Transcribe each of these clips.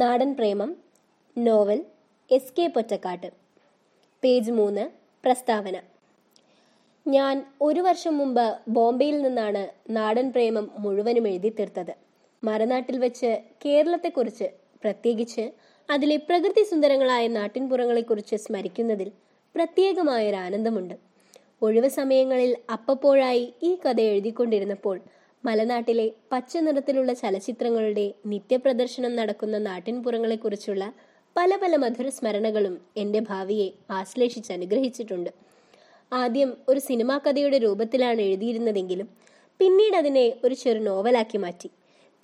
നാടൻ പ്രേമം novel S. K. Pottekkatt. Page 3, പ്രസ്താവന. ഞാൻ 1 വർഷം മുമ്പ് ബോംബെയിൽ നിന്നാണ് നാടൻ പ്രേമം മുഴുവനും എഴുതി തീർത്തത്. മറുനാട്ടിൽ വെച്ച് കേരളത്തെക്കുറിച്ച്, പ്രത്യേകിച്ച് അതിലെ പ്രകൃതി സുന്ദരങ്ങളായ നാട്ടിൻപുറങ്ങളെക്കുറിച്ച് സ്മരിക്കുന്നതിൽ പ്രത്യേകമായൊരു ആനന്ദമുണ്ട്. ഒഴിവ് സമയങ്ങളിൽ അപ്പപ്പോഴായി ഈ കഥ എഴുതിക്കൊണ്ടിരുന്നപ്പോൾ മലനാട്ടിലെ പച്ച നിറത്തിലുള്ള ചലച്ചിത്രങ്ങളുടെ നിത്യപ്രദർശനം നടക്കുന്ന നാട്ടിൻപുറങ്ങളെക്കുറിച്ചുള്ള പല പല മധുര സ്മരണകളും എൻ്റെ ഭാവിയെ ആശ്ലേഷിച്ചനുഗ്രഹിച്ചിട്ടുണ്ട്. ആദ്യം ഒരു സിനിമാ കഥയുടെ രൂപത്തിലാണ് എഴുതിയിരുന്നതെങ്കിലും പിന്നീട് അതിനെ ഒരു ചെറു നോവലാക്കി മാറ്റി.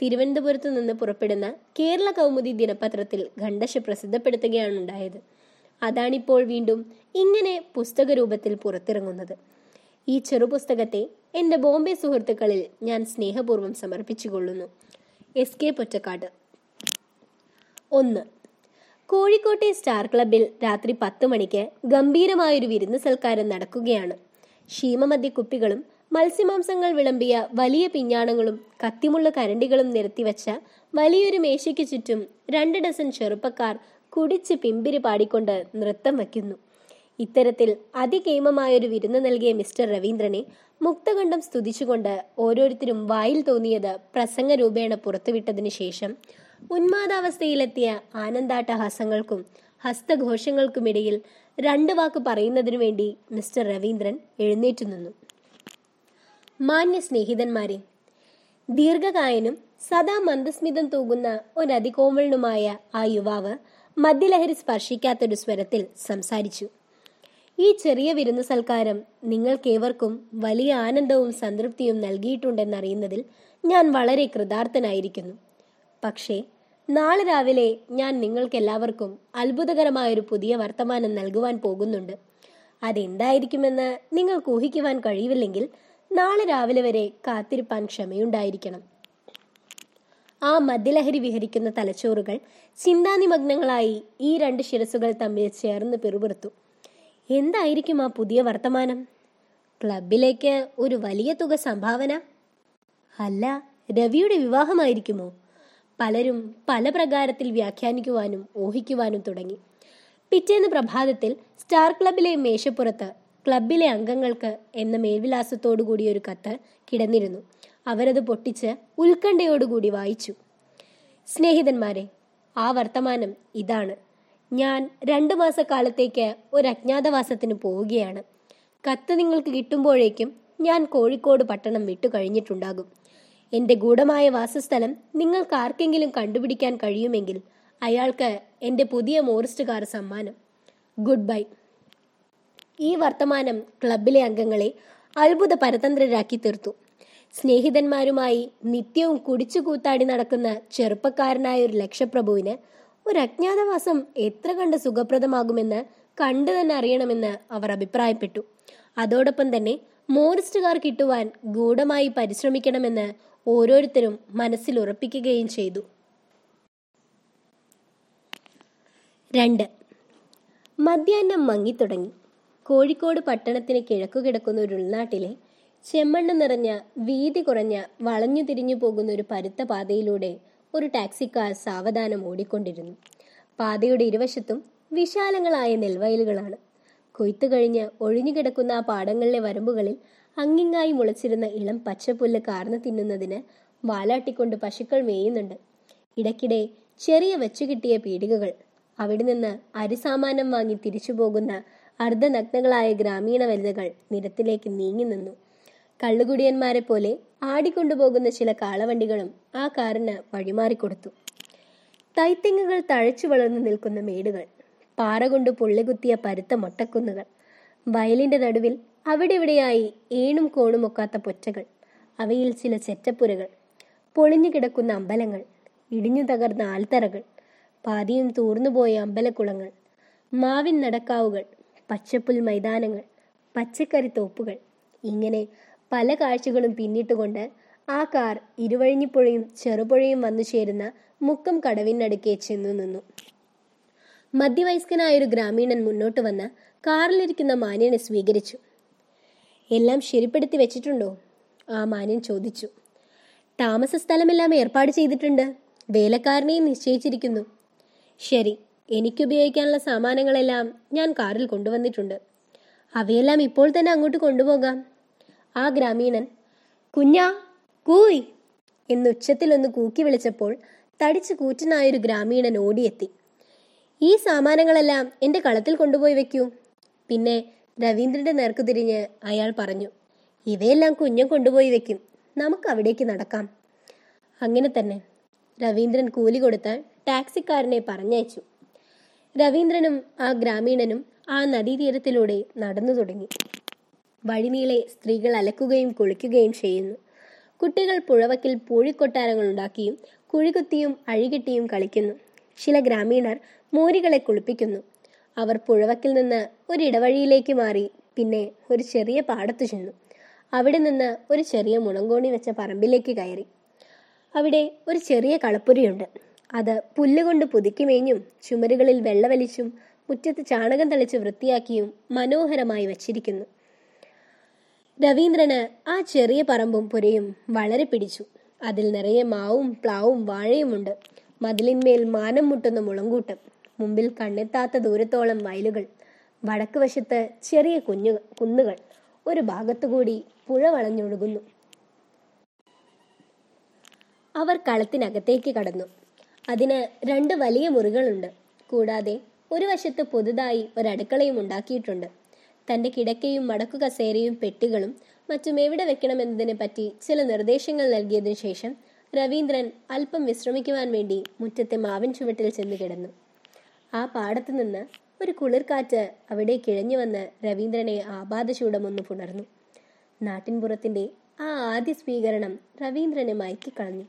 തിരുവനന്തപുരത്തു നിന്ന് പുറപ്പെടുന്ന കേരള കൗമുദി ദിനപത്രത്തിൽ ഖണ്ഡശ പ്രസിദ്ധപ്പെടുത്തുകയാണ് ഉണ്ടായത്. അതാണിപ്പോൾ വീണ്ടും ഇങ്ങനെ പുസ്തക രൂപത്തിൽ പുറത്തിറങ്ങുന്നത്. ഈ ചെറുപുസ്തകത്തെ എൻ്റെ ബോംബെ സുഹൃത്തുക്കളിൽ ഞാൻ സ്നേഹപൂർവ്വം സമർപ്പിച്ചുകൊള്ളുന്നു. എസ്. കെ. പൊറ്റെക്കാട്ട്. 1. കോഴിക്കോട്ടെ സ്റ്റാർ ക്ലബിൽ രാത്രി 10 മണിക്ക് ഗംഭീരമായൊരു വിരുന്ന് സൽക്കാരം നടക്കുകയാണ്. ശീമമദ്യക്കുപ്പികളും മത്സ്യമാംസങ്ങൾ വിളമ്പിയ വലിയ പിഞ്ഞാണങ്ങളും കത്തിമുള്ള കരണ്ടികളും നിരത്തിവെച്ച വലിയൊരു മേശയ്ക്ക് ചുറ്റും 2 ഡസൻ ചെറുപ്പക്കാർ കുടിച്ച് പിമ്പിരി പാടിക്കൊണ്ട് നൃത്തം വയ്ക്കുന്നു. ഇത്തരത്തിൽ അതികേമമായൊരു വിരുന്ന് നൽകിയ മിസ്റ്റർ രവീന്ദ്രനെ മുക്തകണ്ഠം സ്തുതിച്ചുകൊണ്ട് ഓരോരുത്തരും വായിൽ തോന്നിയത് പ്രസംഗ രൂപേണ പുറത്തുവിട്ടതിനു ശേഷം ഉന്മാദാവസ്ഥയിലെത്തിയ ആനന്ദാട്ടഹാസങ്ങൾക്കും ഹസ്തഘോഷങ്ങൾക്കുമിടയിൽ 2 വാക്ക് പറയുന്നതിനു വേണ്ടി മിസ്റ്റർ രവീന്ദ്രൻ എഴുന്നേറ്റു നിന്നു. മാന്യ സ്നേഹിതന്മാരെ, ദീർഘകായനും സദാ മന്ദസ്മിതം തൂകുന്ന ഒരതികോമളനുമായ ആ യുവാവ് മദ്യലഹരി സ്പർശിക്കാത്തൊരു സ്വരത്തിൽ സംസാരിച്ചു. ഈ ചെറിയ വിരുന്ന് സൽക്കാരം നിങ്ങൾക്കേവർക്കും വലിയ ആനന്ദവും സംതൃപ്തിയും നൽകിയിട്ടുണ്ടെന്നറിയുന്നതിൽ ഞാൻ വളരെ കൃതാർത്ഥനായിരിക്കുന്നു. പക്ഷേ നാളെ രാവിലെ ഞാൻ നിങ്ങൾക്കെല്ലാവർക്കും അത്ഭുതകരമായൊരു പുതിയ വർത്തമാനം നൽകുവാൻ പോകുന്നുണ്ട്. അതെന്തായിരിക്കുമെന്ന് നിങ്ങൾക്ക് ഊഹിക്കുവാൻ കഴിയുന്നില്ലെങ്കിൽ നാളെ രാവിലെ വരെ കാത്തിരിപ്പാൻ ക്ഷമയുണ്ടായിരിക്കണം. ആ മദ്യലഹരി വിഹരിക്കുന്ന തലച്ചോറുകൾ ചിന്താനിമഗ്നങ്ങളായി ഈ 2 ശിരസുകൾ തമ്മിൽ ചേർന്ന് പിറുപിറുത്തു. എന്തായിരിക്കും ആ പുതിയ വർത്തമാനം? ക്ലബിലേക്ക് ഒരു വലിയ തുക സംഭാവന? അല്ല, രവിയുടെ വിവാഹമായിരിക്കുമോ? പലരും പല പ്രകാരത്തിൽ വ്യാഖ്യാനിക്കുവാനും ഊഹിക്കുവാനും തുടങ്ങി. പിറ്റേന്ന് പ്രഭാതത്തിൽ സ്റ്റാർ ക്ലബിലെ മേശപ്പുറത്ത് ക്ലബിലെ അംഗങ്ങൾക്ക് എന്ന മേൽവിലാസത്തോടുകൂടിയൊരു കത്ത് കിടന്നിരുന്നു. അവരത് പൊട്ടിച്ച് ഉത്കണ്ഠയോടുകൂടി വായിച്ചു. സ്നേഹിതന്മാരെ, ആ വർത്തമാനം ഇതാണ്. ഞാൻ 2 മാസക്കാലത്തേക്ക് ഒരു അജ്ഞാതവാസത്തിന് പോവുകയാണ്. കത്ത് നിങ്ങൾക്ക് കിട്ടുമ്പോഴേക്കും ഞാൻ കോഴിക്കോട് പട്ടണം വിട്ടു കഴിഞ്ഞിട്ടുണ്ടാകും. എൻ്റെ ഗൂഢമായ വാസസ്ഥലം നിങ്ങൾക്ക് ആർക്കെങ്കിലും കണ്ടുപിടിക്കാൻ കഴിയുമെങ്കിൽ അയാൾക്ക് എൻ്റെ പുതിയ മോറിസ്റ്റുകാർ സമ്മാനം. Good bye. ഈ വർത്തമാനം ക്ലബിലെ അംഗങ്ങളെ അത്ഭുത പരതന്ത്രരാക്കി തീർത്തു. സ്നേഹിതന്മാരുമായി നിത്യവും കുടിച്ചു കൂത്താടി നടക്കുന്ന ചെറുപ്പക്കാരനായ ഒരു ലക്ഷപ്രഭുവിന് ഒരു അജ്ഞാതവാസം എത്ര കണ്ട് സുഖപ്രദമാകുമെന്ന് കണ്ടു തന്നെ അറിയണമെന്ന് അവർ അഭിപ്രായപ്പെട്ടു. അതോടൊപ്പം തന്നെ മോറിസ്റ്റുകാർ കിട്ടുവാൻ ഗൂഢമായി പരിശ്രമിക്കണമെന്ന് ഓരോരുത്തരും മനസ്സിൽ ഉറപ്പിക്കുകയും ചെയ്തു. 2. മധ്യാഹ്നം മങ്ങിത്തുടങ്ങി. കോഴിക്കോട് പട്ടണത്തിന് കിഴക്കു കിടക്കുന്ന ഒരു ഉൾനാട്ടിലെ ചെമ്മണ്ണ് നിറഞ്ഞ വീതി കുറഞ്ഞ വളഞ്ഞു തിരിഞ്ഞു പോകുന്ന ഒരു പരുത്ത പാതയിലൂടെ ഒരു ടാക്സിക്കാർ സാവധാനം ഓടിക്കൊണ്ടിരുന്നു. പാതയുടെ ഇരുവശത്തും വിശാലങ്ങളായ നെൽവയലുകളാണ്. കൊയ്ത്തു കഴിഞ്ഞ് ഒഴിഞ്ഞുകിടക്കുന്ന ആ പാടങ്ങളിലെ വരമ്പുകളിൽ അങ്ങിങ്ങായി മുളച്ചിരുന്ന ഇളം പച്ചപ്പുല്ല് കാർന്നു തിന്നുന്നതിന് വാലാട്ടിക്കൊണ്ട് പശുക്കൾ മേയുന്നുണ്ട്. ഇടയ്ക്കിടെ ചെറിയ വെച്ചുകിട്ടിയ പീടികകൾ, അവിടെ നിന്ന് അരിസാമാനം വാങ്ങി തിരിച്ചു പോകുന്ന അർദ്ധനഗ്നകളായ ഗ്രാമീണ വനിതകൾ നിരത്തിലേക്ക് നീങ്ങി നിന്നു. കള്ളുകുടിയന്മാരെ പോലെ ആടിക്കൊണ്ടുപോകുന്ന ചില കാളവണ്ടികളും ആ കാറിന് വഴിമാറിക്കൊടുത്തു. തൈത്തെങ്ങുകൾ തഴച്ചു വളർന്നു നിൽക്കുന്ന മേടുകൾ, പാറ കൊണ്ട് പൊള്ളികുത്തിയ പരുത്ത മൊട്ടക്കുന്നുകൾ, വയലിന്റെ നടുവിൽ അവിടെവിടെയായി ഏണും കോണുമൊക്കാത്ത പൊറ്റകൾ, അവയിൽ ചില ചെറ്റപ്പുരകൾ, പൊളിഞ്ഞു കിടക്കുന്ന അമ്പലങ്ങൾ, ഇടിഞ്ഞു തകർന്ന ആൽത്തറകൾ, പാതിയും തൂർന്നുപോയ അമ്പലക്കുളങ്ങൾ, മാവിൻ നടക്കാവുകൾ, പച്ചപ്പുൽ മൈതാനങ്ങൾ, പച്ചക്കറി തോപ്പുകൾ, ഇങ്ങനെ പല കാഴ്ചകളും പിന്നിട്ടുകൊണ്ട് ആ കാർ ഇരുവഴിഞ്ഞിപ്പുഴയും ചെറുപുഴയും വന്നു ചേരുന്ന മുക്കം കടവിനടുക്കെ ചെന്നു നിന്നു. മധ്യവയസ്കനായൊരു ഗ്രാമീണൻ മുന്നോട്ട് വന്ന് കാറിലിരിക്കുന്ന മാന്യനെ സ്വീകരിച്ചു. എല്ലാം ശരിപ്പെടുത്തി വെച്ചിട്ടുണ്ടോ? ആ മാന്യൻ ചോദിച്ചു. താമസ സ്ഥലമെല്ലാം ഏർപ്പാട് ചെയ്തിട്ടുണ്ട്, വേലക്കാരനെയും നിശ്ചയിച്ചിരിക്കുന്നു. ശരി, എനിക്കുപയോഗിക്കാനുള്ള സാമാനങ്ങളെല്ലാം ഞാൻ കാറിൽ കൊണ്ടുവന്നിട്ടുണ്ട്. അവയെല്ലാം ഇപ്പോൾ തന്നെ അങ്ങോട്ട് കൊണ്ടുപോകാം. ആ ഗ്രാമീണൻ കുഞ്ഞാ കൂയ് എന്ന് ഉച്ചത്തിലൊന്ന് കൂക്കി വിളിച്ചപ്പോൾ തടിച്ചു കൂറ്റനായൊരു ഗ്രാമീണൻ ഓടിയെത്തി. ഈ സാമാനങ്ങളെല്ലാം എൻ്റെ കളത്തിൽ കൊണ്ടുപോയി വെക്കൂ. പിന്നെ രവീന്ദ്രന്റെ നേർക്ക് തിരിഞ്ഞ് അയാൾ പറഞ്ഞു, ഇവയെല്ലാം കുഞ്ഞൻ കൊണ്ടുപോയി വെക്കും, നമുക്ക് അവിടേക്ക് നടക്കാം. അങ്ങനെ തന്നെ. രവീന്ദ്രൻ കൂലി കൊടുത്ത ടാക്സിക്കാരനെ പറഞ്ഞയച്ചു. രവീന്ദ്രനും ആ ഗ്രാമീണനും ആ നദീതീരത്തിലൂടെ നടന്നു തുടങ്ങി. വഴിനീളെ സ്ത്രീകൾ അലക്കുകയും കുളിക്കുകയും ചെയ്യുന്നു. കുട്ടികൾ പുഴവക്കിൽ പൂഴിക്കൊട്ടാരങ്ങൾ ഉണ്ടാക്കിയും കുഴികുത്തിയും അഴികെട്ടിയും കളിക്കുന്നു. ചില ഗ്രാമീണർ മോരികളെ കുളിപ്പിക്കുന്നു. അവർ പുഴവക്കിൽ നിന്ന് ഒരിടവഴിയിലേക്ക് മാറി പിന്നെ ഒരു ചെറിയ പാടത്തു ചെന്നു. അവിടെ നിന്ന് ഒരു ചെറിയ മുളങ്കോണി വെച്ച പറമ്പിലേക്ക് കയറി. അവിടെ ഒരു ചെറിയ കളപ്പുരയുണ്ട്. അത് പുല്ലുകൊണ്ട് പുതുക്കി മേഞ്ഞും ചുമരുകളിൽ വെള്ളവലിച്ചും മുറ്റത്ത് ചാണകം തളിച്ച് വൃത്തിയാക്കിയും മനോഹരമായി വച്ചിരിക്കുന്നു. രവീന്ദ്രന് ആ ചെറിയ പറമ്പും പുരയും വളരെ പിടിച്ചു. അതിൽ നിറയെ മാവും പ്ലാവും വാഴയുമുണ്ട്. മതിലിന്മേൽ മാനം മുട്ടുന്ന മുളങ്കൂട്ടം, മുമ്പിൽ കണ്ണെത്താത്ത ദൂരത്തോളം വയലുകൾ, വടക്കുവശത്ത് ചെറിയ കുന്നുകൾ, ഒരു ഭാഗത്തുകൂടി പുഴ വളഞ്ഞൊഴുകുന്നു. അവർ കളത്തിനകത്തേക്ക് കടന്നു. അതിന് 2 വലിയ മുറികളുണ്ട്. കൂടാതെ ഒരു വശത്ത് പുതുതായി ഒരടുക്കളയും ഉണ്ടാക്കിയിട്ടുണ്ട്. തൻ്റെ കിടക്കയും മടക്കു കസേരയും പെട്ടികളും മറ്റും എവിടെ വെക്കണമെന്നതിനെ പറ്റി ചില നിർദ്ദേശങ്ങൾ നൽകിയതിനു ശേഷം രവീന്ദ്രൻ അല്പം വിശ്രമിക്കുവാൻ വേണ്ടി മുറ്റത്തെ മാവിൻ ചുവട്ടിൽ ചെന്ന് കിടന്നു. ആ പാടത്തു നിന്ന് ഒരു കുളിർക്കാറ്റ് അവിടെ കിഴഞ്ഞു വന്ന് രവീന്ദ്രനെ ആപാദചൂടമൊന്ന് പുണർന്നു. നാട്ടിൻപുറത്തിൻ്റെ ആ ആദ്യ സ്വീകരണം രവീന്ദ്രനെ മയക്കിക്കളഞ്ഞു.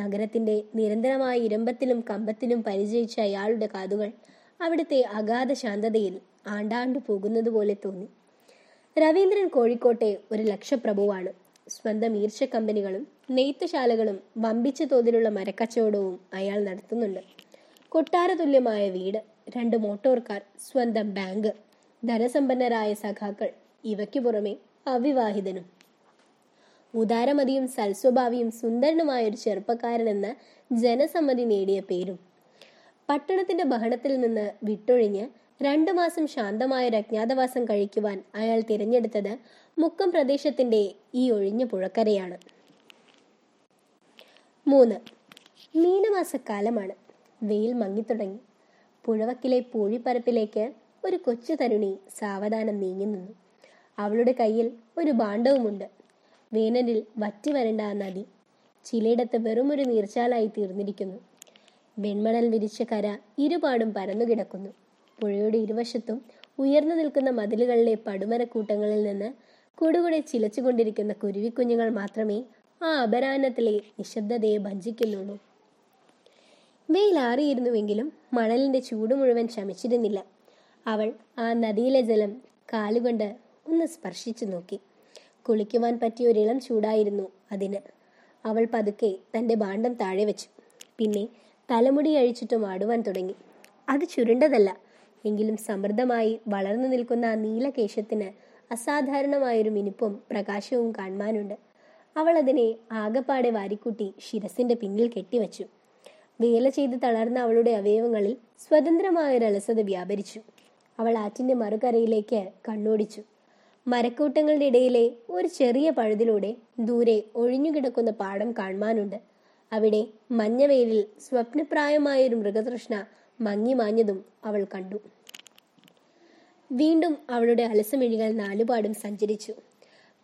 നഗരത്തിൻ്റെ നിരന്തരമായ ഇരമ്പത്തിലും കമ്പത്തിലും പരിചയിച്ച അയാളുടെ കാതുകൾ അവിടുത്തെ അഗാധ ശാന്തതയിൽ ആണ്ടാണ്ടു പോകുന്നത് പോലെ തോന്നി. രവീന്ദ്രൻ കോഴിക്കോട്ടെ ഒരു ലക്ഷപ്രഭുവാണ്. സ്വന്തം ഈർച്ച കമ്പനികളും നെയ്ത്തുശാലകളും വമ്പിച്ച തോതിലുള്ള മരക്കച്ചവടവും അയാൾ നടത്തുന്നുണ്ട്. കൊട്ടാര തുല്യമായ വീട്, 2 മോട്ടോർ കാർ, സ്വന്തം ബാങ്ക്, ധനസമ്പന്നരായ സഖാക്കൾ, ഇവയ്ക്കു പുറമെ അവിവാഹിതനും ഉദാരമതിയും സൽസ്വഭാവിയും സുന്ദരനുമായ ഒരു ചെറുപ്പക്കാരനെന്ന ജനസമ്മതി നേടിയ പേരും. പട്ടണത്തിന്റെ ബഹളത്തിൽ നിന്ന് വിട്ടൊഴിഞ്ഞ് 2 മാസം ശാന്തമായൊരു അജ്ഞാതവാസം കഴിക്കുവാൻ അയാൾ തിരഞ്ഞെടുത്തത് മുക്കം പ്രദേശത്തിന്റെ ഈ ഒഴിഞ്ഞ പുഴക്കരയാണ്. 3. മീനമാസക്കാലമാണ്. വെയിൽ മങ്ങിത്തുടങ്ങി. പുഴവക്കിലെ പൂഴിപ്പരപ്പിലേക്ക് ഒരു കൊച്ചു തരുണി സാവധാനം നീങ്ങി നിന്നു. അവളുടെ കയ്യിൽ ഒരു ഭാണ്ഡവുമുണ്ട്. വേനലിൽ വറ്റി വരണ്ട ആ നദി ചിലയിടത്ത് വെറുമൊരു നീർച്ചാലായി തീർന്നിരിക്കുന്നു. വെൺമണൽ വിരിച്ച കര ഇരുപാടും പരന്നുകിടക്കുന്നു. പുഴയുടെ ഇരുവശത്തും ഉയർന്നു നിൽക്കുന്ന മതിലുകളിലെ പടുമരക്കൂട്ടങ്ങളിൽ നിന്ന് കൂടുകൂടെ ചിലച്ചുകൊണ്ടിരിക്കുന്ന കുരുവിക്കുഞ്ഞുങ്ങൾ മാത്രമേ ആ അപരാഹ്നത്തിലെ നിശബ്ദതയെ ഭഞ്ജിക്കുന്നുള്ളൂ. വെയിലാറിയിരുന്നുവെങ്കിലും മണലിന്റെ ചൂട് മുഴുവൻ ശമിച്ചിരുന്നില്ല. അവൾ ആ നദിയിലെ ജലം കാലുകൊണ്ട് ഒന്ന് സ്പർശിച്ചു നോക്കി. കുളിക്കുവാൻ പറ്റിയ ഒരിളം ചൂടായിരുന്നു അതിന്. അവൾ പതുക്കെ തൻ്റെ ഭാണ്ഡം താഴെ വെച്ചു. പിന്നെ തലമുടി അഴിച്ചിട്ടും ആടുവാൻ തുടങ്ങി. അത് ചുരുണ്ടതല്ല എങ്കിലും സമൃദ്ധമായി വളർന്നു നിൽക്കുന്ന ആ നീലകേശത്തിന് അസാധാരണമായൊരു മിനുപ്പും പ്രകാശവും കാണുവാനുണ്ട്. അവൾ അതിനെ ആകപ്പാടെ വാരിക്കൂട്ടി ശിരസിന്റെ പിന്നിൽ കെട്ടിവെച്ചു. വേല ചെയ്ത് തളർന്ന അവളുടെ അവയവങ്ങളിൽ സ്വതന്ത്രമായൊരു അലസത വ്യാപരിച്ചു. അവൾ ആറ്റിന്റെ മറുകരയിലേക്ക് കണ്ണോടിച്ചു. മരക്കൂട്ടങ്ങളുടെ ഇടയിലെ ഒരു ചെറിയ പഴുതിലൂടെ ദൂരെ ഒഴിഞ്ഞുകിടക്കുന്ന പാടം കാണുവാനുണ്ട്. അവിടെ മഞ്ഞവെയിലിൽ സ്വപ്നപ്രായമായൊരു മൃഗതൃഷ്ണ മങ്ങി മാഞ്ഞതും അവൾ കണ്ടു. വീണ്ടും അവളുടെ അലസമിഴികൾ 4 പാടും സഞ്ചരിച്ചു.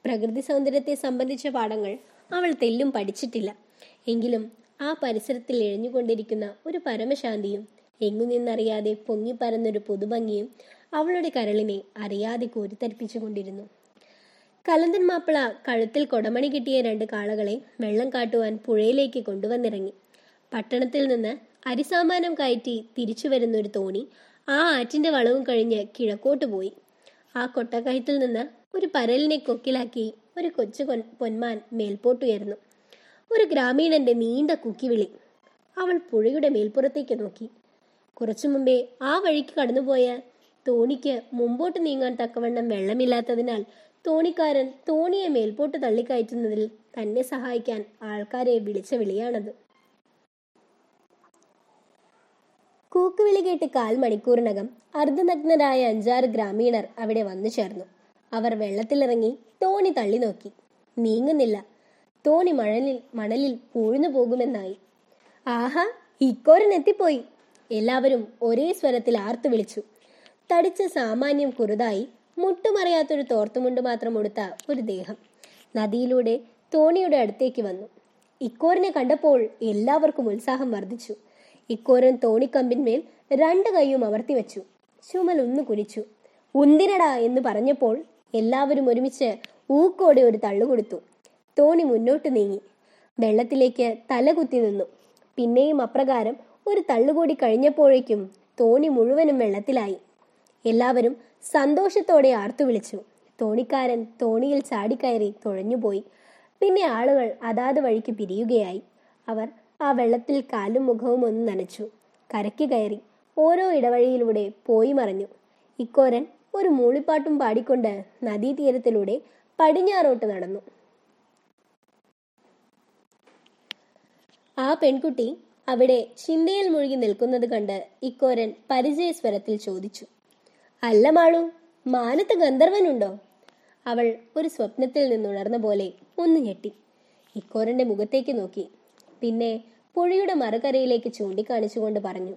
പ്രകൃതി സൗന്ദര്യത്തെ സംബന്ധിച്ച പാഠങ്ങൾ അവൾ തെല്ലും പഠിച്ചിട്ടില്ല. എങ്കിലും ആ പരിസരത്തിൽ എഴഞ്ഞുകൊണ്ടിരിക്കുന്ന ഒരു പരമശാന്തിയും എങ്ങുനിന്നറിയാതെ പൊങ്ങിപ്പരന്നൊരു പുതുഭംഗിയും അവളുടെ കരളിനെ അറിയാതെ കോരിത്തരിപ്പിച്ചുകൊണ്ടിരുന്നു. കലന്തൻ മാപ്പിള കഴുത്തിൽ കൊടമണി കിട്ടിയ 2 കാളകളെ വെള്ളം കാട്ടുവാൻ പുഴയിലേക്ക് കൊണ്ടുവന്നിറങ്ങി. പട്ടണത്തിൽ നിന്ന് അരിസാമാനം കയറ്റി തിരിച്ചു വരുന്നൊരു തോണി ആ ആറ്റിന്റെ വളവും കഴിഞ്ഞ് കിഴക്കോട്ട് പോയി. ആ കൊട്ടക്കയത്തിൽ നിന്ന് ഒരു പരലിനെ കൊക്കിലാക്കി ഒരു കൊച്ചു പൊന്മാൻ മേൽപോട്ടുയർന്നു. ഒരു ഗ്രാമീണന്റെ നീണ്ട കുക്കിവിളി. അവൾ പുഴയുടെ മേൽപ്പുറത്തേക്ക് നോക്കി. കുറച്ചു മുമ്പേ ആ വഴിക്ക് കടന്നുപോയ തോണിക്ക് മുമ്പോട്ട് നീങ്ങാൻ തക്കവണ്ണം വെള്ളമില്ലാത്തതിനാൽ തോണിക്കാരൻ തോണിയെ മേൽപോട്ട് തള്ളിക്കയറ്റുന്നതിൽ തന്നെ സഹായിക്കാൻ ആൾക്കാരെ വിളിച്ച വിളിയാണത്. കൂക്കുവിളി കേട്ട് കാൽമണിക്കൂറിനകം അർദ്ധനഗ്നരായ 5-6 ഗ്രാമീണർ അവിടെ വന്നു ചേർന്നു. അവർ വെള്ളത്തിലിറങ്ങി തോണി തള്ളി നോക്കി. നീങ്ങുന്നില്ല. തോണി മണലിൽ പൂഴ്ന്നു പോകുമെന്നായി. ആഹാ, ഇക്കോരനെത്തിപ്പോയി! എല്ലാവരും ഒരേ സ്വരത്തിൽ ആർത്തു വിളിച്ചു. തടിച്ച, സാമാന്യം കുറുതായി, മുട്ടുമറിയാത്തൊരു തോർത്തുമുണ്ട് മാത്രം ഉടുത്ത ഒരു ദേഹം നദിയിലൂടെ തോണിയുടെ അടുത്തേക്ക് വന്നു. ഇക്കോരനെ കണ്ടപ്പോൾ എല്ലാവർക്കും ഉത്സാഹം വർദ്ധിച്ചു. ഇക്കോരൻ തോണിക്കമ്പിന്മേൽ 2 കൈയും അമർത്തി വെച്ചു. ചുമലൊന്നു കുനിച്ചു. ഉന്തിരട എന്ന് പറഞ്ഞപ്പോൾ എല്ലാവരും ഒരുമിച്ച് ഊക്കോടെ ഒരു തള്ളുകൊടുത്തു. തോണി മുന്നോട്ട് നീങ്ങി വെള്ളത്തിലേക്ക് തലകുത്തി നിന്നു. പിന്നെയും അപ്രകാരം ഒരു തള്ളുകൂടി കഴിഞ്ഞപ്പോഴേക്കും തോണി മുഴുവനും വെള്ളത്തിലായി. എല്ലാവരും സന്തോഷത്തോടെ ആർത്തു വിളിച്ചു. തോണിക്കാരൻ തോണിയിൽ ചാടിക്കയറി തുഴഞ്ഞുപോയി. പിന്നെ ആളുകൾ അതാത് വഴിക്ക് പിരിയുകയായി. അവർ ആ വെള്ളത്തിൽ കാലും മുഖവും ഒന്ന് നനച്ചു. കരയ്ക്ക് കയറി ഓരോ ഇടവഴിയിലൂടെ പോയി മറഞ്ഞു. ഇക്കോരൻ ഒരു മൂളിപ്പാട്ടും പാടിക്കൊണ്ട് നദീതീരത്തിലൂടെ പടിഞ്ഞാറോട്ട് നടന്നു. ആ പെൺകുട്ടി അവിടെ ചിന്തയിൽ മുഴുകി നിൽക്കുന്നത് കണ്ട് ഇക്കോരൻ പരിചയസ്വരത്തിൽ ചോദിച്ചു, "അല്ല മാളു, മാനത്ത് ഗന്ധർവനുണ്ടോ?" അവൾ ഒരു സ്വപ്നത്തിൽ നിന്നുണർന്ന പോലെ ഒന്ന് ഞെട്ടി. ഇക്കോരന്റെ മുഖത്തേക്ക് നോക്കി. പിന്നെ പുഴയുടെ മറുകരയിലേക്ക് ചൂണ്ടിക്കാണിച്ചുകൊണ്ട് പറഞ്ഞു,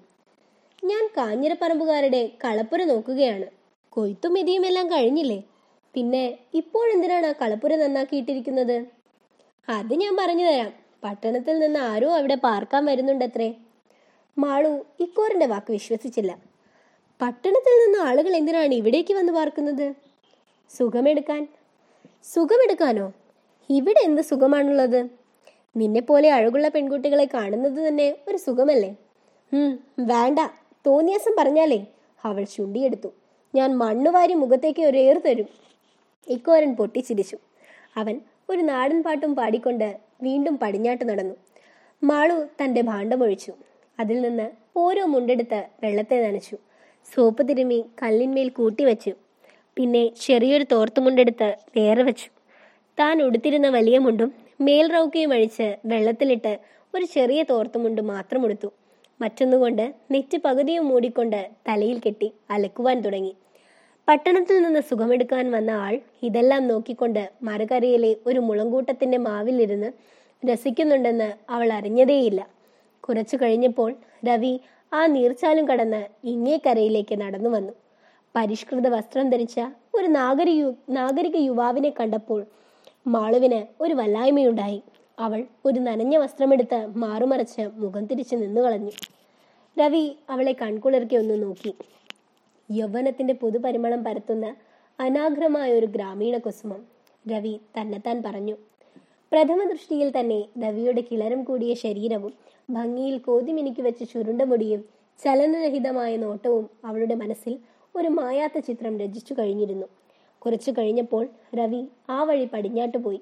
"ഞാൻ കാഞ്ഞിരപ്പറമ്പുകാരുടെ കളപ്പുര നോക്കുകയാണ്. കൊയ്ത്തും മെതിയുമെല്ലാം കഴിഞ്ഞില്ലേ? പിന്നെ ഇപ്പോഴെന്തിനാണ് ആ കളപ്പുര നന്നാക്കിയിട്ടിരിക്കുന്നത്?" "അത് ഞാൻ പറഞ്ഞു തരാം. പട്ടണത്തിൽ നിന്ന് ആരോ അവിടെ പാർക്കാൻ വരുന്നുണ്ടത്രേ." മാളു ഇക്കോരന്റെ വാക്ക് വിശ്വസിച്ചില്ല. "പട്ടണത്തിൽ നിന്ന് ആളുകൾ എന്തിനാണ് ഇവിടേക്ക് വന്ന് പാർക്കുന്നത്?" "സുഖമെടുക്കാൻ." "സുഖമെടുക്കാനോ? ഇവിടെ എന്ത് സുഖമാണുള്ളത്? നിന്നെപ്പോലെ അഴകുള്ള പെൺകുട്ടികളെ കാണുന്നത് തന്നെ ഒരു സുഖമല്ലേ?" "വേണ്ട, തോന്നിയാസം പറഞ്ഞാലേ." അവൾ ചുണ്ടിയെടുത്തു. "ഞാൻ മണ്ണുവാരി മുഖത്തേക്ക് ഒരേർ തരും." ഇക്കോരൻ പൊട്ടിച്ചിരിച്ചു. അവൻ ഒരു നാടൻ പാട്ടും പാടിക്കൊണ്ട് വീണ്ടും പടിഞ്ഞാട്ട് നടന്നു. മാളു തൻ്റെ ഭാണ്ഡമൊഴിച്ചു. അതിൽ നിന്ന് ഓരോ മുണ്ടെടുത്ത് വെള്ളത്തെ നനച്ചു. സോപ്പ് തിരുമ്മി കല്ലിന്മേൽ കൂട്ടിവെച്ചു. പിന്നെ ചെറിയൊരു തോർത്തുമുണ്ടെടുത്ത് വേറെ വെച്ചു. താൻ ഉടുത്തിരുന്ന വലിയ മുണ്ടും മേൽ റൗക്കയും അഴിച്ച് വെള്ളത്തിലിട്ട് ഒരു ചെറിയ തോർത്തുമുണ്ട് മാത്രം ഉടുത്തു. മറ്റൊന്നുകൊണ്ട് നെറ്റ് പകുതിയും മൂടിക്കൊണ്ട് തലയിൽ കെട്ടി അലക്കുവാൻ തുടങ്ങി. പട്ടണത്തിൽ നിന്ന് സുഖമെടുക്കാൻ വന്ന ആൾ ഇതെല്ലാം നോക്കിക്കൊണ്ട് മരകരയിലെ ഒരു മുളങ്കൂട്ടത്തിന്റെ മാവിലിരുന്ന് രസിക്കുന്നുണ്ടെന്ന് അവൾ അറിഞ്ഞതേയില്ല. കുറച്ചു കഴിഞ്ഞപ്പോൾ രവി ആ നീർച്ചാലും കടന്ന് ഇങ്ങേക്കരയിലേക്ക് നടന്നു വന്നു. പരിഷ്കൃത വസ്ത്രം ധരിച്ച ഒരു നാഗരിക യുവാവിനെ കണ്ടപ്പോൾ മാളുവിന് ഒരു വല്ലായ്മയുണ്ടായി. അവൾ ഒരു നനഞ്ഞ വസ്ത്രമെടുത്ത് മാറുമറച്ച് മുഖം തിരിച്ച് നിന്നു കളഞ്ഞു. രവി അവളെ കൺകുളിർക്കി ഒന്ന് നോക്കി. യൗവനത്തിന്റെ പുതുപരിമളം പരത്തുന്ന അനാഗ്രമായ ഒരു ഗ്രാമീണ കുസുമം. രവി തന്നെത്താൻ പറഞ്ഞു. പ്രഥമ ദൃഷ്ടിയിൽ തന്നെ രവിയുടെ കിളരം കൂടിയ ശരീരവും ഭംഗിയിൽ കോതിമിനിക്ക് വെച്ച് ചുരുണ്ട മുടിയും ചലനരഹിതമായ നോട്ടവും അവളുടെ മനസ്സിൽ ഒരു മായാത്ത ചിത്രം രചിച്ചു കഴിഞ്ഞിരുന്നു. കുറച്ചു കഴിഞ്ഞപ്പോൾ രവി ആ വഴി പടിഞ്ഞാട്ട് പോയി.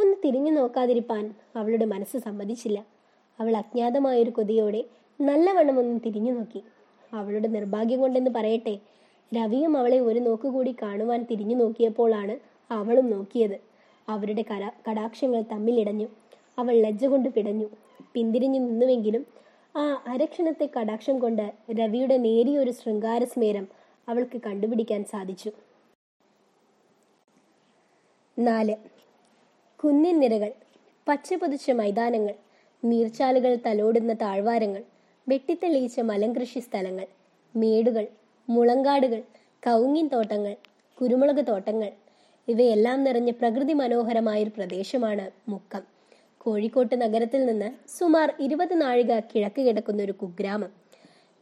ഒന്ന് തിരിഞ്ഞു നോക്കാതിരിപ്പാൻ അവളുടെ മനസ്സ് സമ്മതിച്ചില്ല. അവൾ അജ്ഞാതമായൊരു കൊതിയോടെ നല്ലവണ്ണം ഒന്ന് തിരിഞ്ഞു നോക്കി. അവളുടെ നിർഭാഗ്യം കൊണ്ടെന്ന് പറയട്ടെ, രവിയും അവളെ ഒരു നോക്കുകൂടി കാണുവാൻ തിരിഞ്ഞു നോക്കിയപ്പോഴാണ് അവളും നോക്കിയത്. അവരുടെ കടാക്ഷങ്ങൾ തമ്മിലിടഞ്ഞു. അവൾ ലജ്ജ കൊണ്ട് പിടഞ്ഞു പിന്തിരിഞ്ഞു നിന്നുവെങ്കിലും ആ അരക്ഷണത്തെ കടാക്ഷം കൊണ്ട് രവിയുടെ നേരിയൊരു ശൃംഗാരസ്മേരം അവൾക്ക് കണ്ടുപിടിക്കാൻ സാധിച്ചു. 4. കുന്നിൻ നിരകൾ, പച്ചപൊതിച്ച മൈതാനങ്ങൾ, നീർച്ചാലുകൾ തലോടുന്ന താഴ്വാരങ്ങൾ, വെട്ടിത്തെളിയിച്ച മലങ്കൃഷി സ്ഥലങ്ങൾ, മേടുകൾ, മുളങ്കാടുകൾ, കൗങ്ങിൻ തോട്ടങ്ങൾ, കുരുമുളക് തോട്ടങ്ങൾ, ഇവയെല്ലാം നിറഞ്ഞ പ്രകൃതി മനോഹരമായൊരു പ്രദേശമാണ് മുക്കം. കോഴിക്കോട്ട് നഗരത്തിൽ നിന്ന് സുമാർ 20 നാഴിക കിഴക്ക് കിടക്കുന്ന ഒരു കുഗ്രാമം.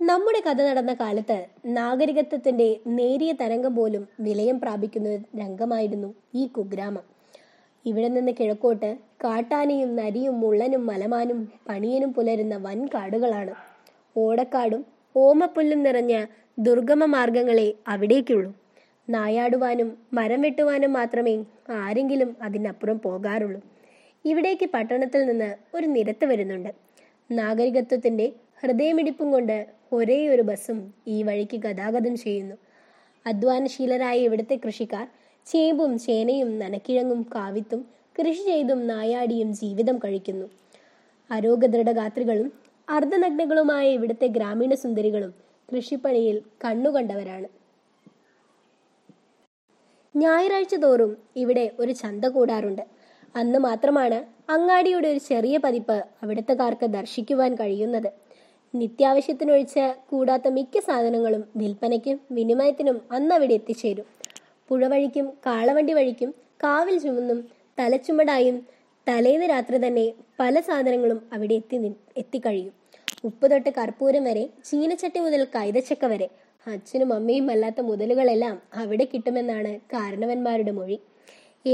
നമ്മുടെ കഥ നടന്ന കാലത്ത് നാഗരികത്വത്തിന്റെ നേരിയ തരംഗം പോലും വിലയം പ്രാപിക്കുന്ന രംഗമായിരുന്നു ഈ കുഗ്രാമം. ഇവിടെ നിന്ന് കിഴക്കോട്ട് കാട്ടാനയും നരിയും മുള്ളനും മലമാനും പണിയനും പുലരുന്ന വൻ കാടുകളാണ്. ഓടക്കാടും ഓമപ്പുല്ലും നിറഞ്ഞ ദുർഗമ മാർഗങ്ങളെ അവിടേക്കുള്ളൂ. നായാടുവാനും മരം വെട്ടുവാനും മാത്രമേ ആരെങ്കിലും അതിനപ്പുറം പോകാറുള്ളൂ. ഇവിടേക്ക് പട്ടണത്തിൽ നിന്ന് ഒരു നിരത്ത് വരുന്നുണ്ട്. നാഗരികത്വത്തിന്റെ ഹൃദയമിടിപ്പും കൊണ്ട് ഒരേ ഒരു ബസ്സും ഈ വഴിക്ക് ഗതാഗതം ചെയ്യുന്നു. അധ്വാനശീലരായ ഇവിടുത്തെ കൃഷിക്കാർ ചേമ്പും ചേനയും നനക്കിഴങ്ങും കാവിത്തും കൃഷി ചെയ്തും നായാടിയും ജീവിതം കഴിക്കുന്നു. അരോഗദൃഢഗാത്രികളും അർദ്ധനഗ്നകളുമായ ഇവിടുത്തെ ഗ്രാമീണ സുന്ദരികളും കൃഷിപ്പണിയിൽ കണ്ണുകണ്ടവരാണ്. ഞായറാഴ്ച തോറും ഇവിടെ ഒരു ചന്ത കൂടാറുണ്ട്. അന്ന് മാത്രമാണ് അങ്ങാടിയുടെ ഒരു ചെറിയ പതിപ്പ് അവിടുത്തെക്കാർക്ക് ദർശിക്കുവാൻ കഴിയുന്നത്. നിത്യാവശ്യത്തിനൊഴിച്ച് കൂടാത്ത മിക്ക സാധനങ്ങളും വിൽപ്പനയ്ക്കും വിനിമയത്തിനും അന്ന് അവിടെ എത്തിച്ചേരും. പുഴവഴിക്കും കാളവണ്ടി വഴിക്കും കാവിൽ ചുമന്നും തലച്ചുമടായും തലേന്ന് രാത്രി തന്നെ പല സാധനങ്ങളും അവിടെ എത്തിക്കഴിയും. ഉപ്പ് തൊട്ട് കർപ്പൂരം വരെ, ചീനച്ചട്ടി മുതൽ കൈതച്ചക്ക വരെ, അച്ഛനും അമ്മയും അല്ലാത്ത മുതലുകളെല്ലാം അവിടെ കിട്ടുമെന്നാണ് കാരണവന്മാരുടെ മൊഴി.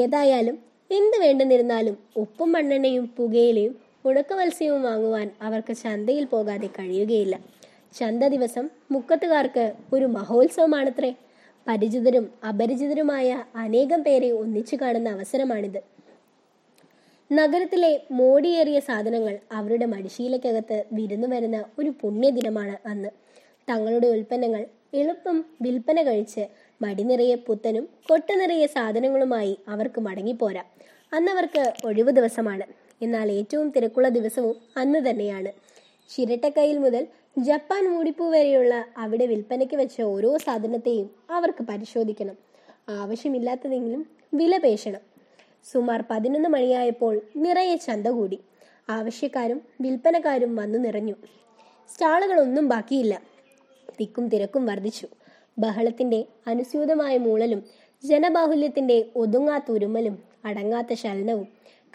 ഏതായാലും എന്ത് വേണ്ടെന്നിരുന്നാലും ഉപ്പും മണ്ണെണ്ണയും പുകയിലയും ഉണക്ക മത്സ്യവും വാങ്ങുവാൻ അവർക്ക് ചന്തയിൽ പോകാതെ കഴിയുകയില്ല. ചന്ത ദിവസം മുക്കത്തുകാർക്ക് ഒരു മഹോത്സവമാണത്രേ. പരിചിതരും അപരിചിതരുമായ അനേകം പേരെ ഒന്നിച്ചു കാണുന്ന അവസരമാണിത്. നഗരത്തിലെ മോടിയേറിയ സാധനങ്ങൾ അവരുടെ മടിശീലക്കകത്ത് വിരുന്നു വരുന്ന ഒരു പുണ്യദിനമാണ് അന്ന്. തങ്ങളുടെ ഉൽപ്പന്നങ്ങൾ എളുപ്പം വിൽപ്പന കഴിച്ച് മടിനിറയെ പുത്തനും കൊട്ടനിറയെ സാധനങ്ങളുമായി അവർക്ക് മടങ്ങിപ്പോരാ. അന്നവർക്ക് ഒഴിവ് ദിവസമാണ്. എന്നാൽ ഏറ്റവും തിരക്കുള്ള ദിവസവും അന്ന് തന്നെയാണ്. ചിരട്ടക്കയിൽ മുതൽ ജപ്പാൻ മൂടിപ്പൂ വരെയുള്ള അവിടെ വിൽപ്പനയ്ക്ക് വെച്ച ഓരോ സാധനത്തെയും അവർക്ക് പരിശോധിക്കണം. ആവശ്യമില്ലാത്തതെങ്കിലും വില പേശണം. സുമാർ 11 മണിയായപ്പോൾ നിറയെ ചന്ത കൂടി. ആവശ്യക്കാരും വിൽപ്പനക്കാരും വന്നു നിറഞ്ഞു. സ്റ്റാളുകളൊന്നും ബാക്കിയില്ല. തിക്കും തിരക്കും വർദ്ധിച്ചു. ബഹളത്തിന്റെ അനുസ്യൂതമായ മൂളലും ജനബാഹുല്യത്തിന്റെ ഒതുങ്ങാത്ത ഉരുമലും അടങ്ങാത്ത ശലനവും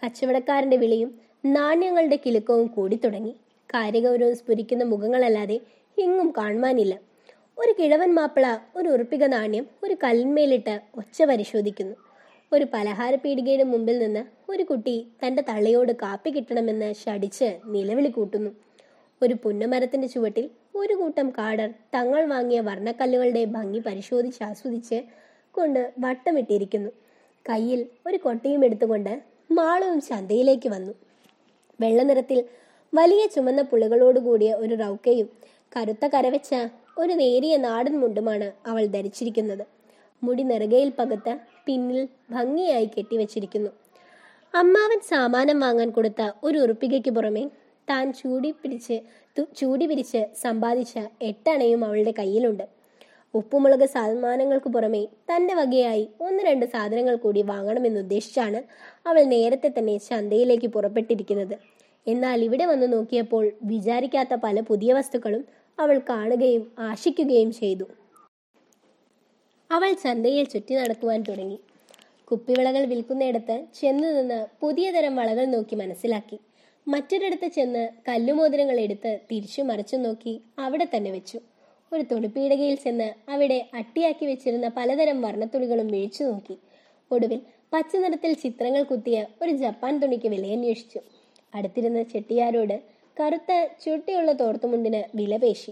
കച്ചവടക്കാരന്റെ വിളിയും നാണ്യങ്ങളുടെ കിലുക്കവും കൂടി തുടങ്ങി. കാര്യഗൗരവം സ്ഫുരിക്കുന്ന മുഖങ്ങളല്ലാതെ എങ്ങും കാണുവാനില്ല. ഒരു കിഴവൻ മാപ്പിള ഒരു ഉറുപ്പിക നാണ്യം ഒരു കല്ലിന്മേലിട്ട് ഒച്ച പരിശോധിക്കുന്നു. ഒരു പലഹാര പീടികയുടെ മുമ്പിൽ നിന്ന് ഒരു കുട്ടി തന്റെ തള്ളയോട് കാപ്പി കിട്ടണമെന്ന് ശടിച്ച് നിലവിളി കൂട്ടുന്നു. ഒരു പുന്നമരത്തിന്റെ ചുവട്ടിൽ ഒരു കൂട്ടം കാടർ തങ്ങൾ വാങ്ങിയ വർണ്ണക്കല്ലുകളുടെ ഭംഗി പരിശോധിച്ച് ആസ്വദിച്ച് കൊണ്ട് വട്ടമിട്ടിരിക്കുന്നു. കയ്യിൽ ഒരു കൊട്ടയും എടുത്തുകൊണ്ട് മാളവും ചന്തയിലേക്ക് വന്നു. വെള്ളനിറത്തിൽ വലിയ ചുമന്ന പുളികളോടുകൂടിയ ഒരു റൗക്കയും കറുത്ത കരവെച്ച ഒരു നേരിയ നാടൻ മുണ്ടുമാണ് അവൾ ധരിച്ചിരിക്കുന്നത്. മുടി നെറുകയിൽ പകുത്ത് പിന്നിൽ ഭംഗിയായി കെട്ടിവെച്ചിരിക്കുന്നു. അമ്മാവൻ സാമാനം വാങ്ങാൻ കൊടുത്ത ഒരു ഉറുപ്പികയ്ക്ക് പുറമെ താൻ ചൂടി പിരിച്ച് സമ്പാദിച്ച 8 അണയും അവളുടെ കയ്യിലുണ്ട്. ഉപ്പുമുളക് സാമാനങ്ങൾക്ക് പുറമെ തന്റെ വകയായി 1-2 സാധനങ്ങൾ കൂടി വാങ്ങണമെന്നുദ്ദേശിച്ചാണ് അവൾ നേരത്തെ തന്നെ ചന്തയിലേക്ക് പുറപ്പെട്ടിരിക്കുന്നത്. എന്നാൽ ഇവിടെ വന്ന് നോക്കിയപ്പോൾ വിചാരിക്കാത്ത പല പുതിയ വസ്തുക്കളും അവൾ കാണുകയും ആശിക്കുകയും ചെയ്തു. അവൾ ചന്തയിൽ ചുറ്റി നടക്കുവാൻ തുടങ്ങി. കുപ്പിവളകൾ വിൽക്കുന്നിടത്ത് ചെന്നു നിന്ന് പുതിയ തരം വളകൾ നോക്കി മനസ്സിലാക്കി. മറ്റൊരിടത്ത് ചെന്ന് കല്ലുമോതിരങ്ങൾ എടുത്ത് തിരിച്ചു മറിച്ചു നോക്കി അവിടെ തന്നെ വെച്ചു. ഒരു തുണിപ്പീടികയിൽ ചെന്ന് അവിടെ അട്ടിയാക്കി വെച്ചിരുന്ന പലതരം വർണ്ണത്തുണികളും വീഴ്ച്ചു നോക്കി. ഒടുവിൽ പച്ചനിറത്തിൽ ചിത്രങ്ങൾ കുത്തിയ ഒരു ജപ്പാൻ തുണിക്ക് വിലയന്വേഷിച്ചു. അടുത്തിരുന്ന ചെട്ടിയാരോട് കറുത്ത ചുട്ടിയുള്ള തോർത്തുമുണ്ടിന് വില പേശി.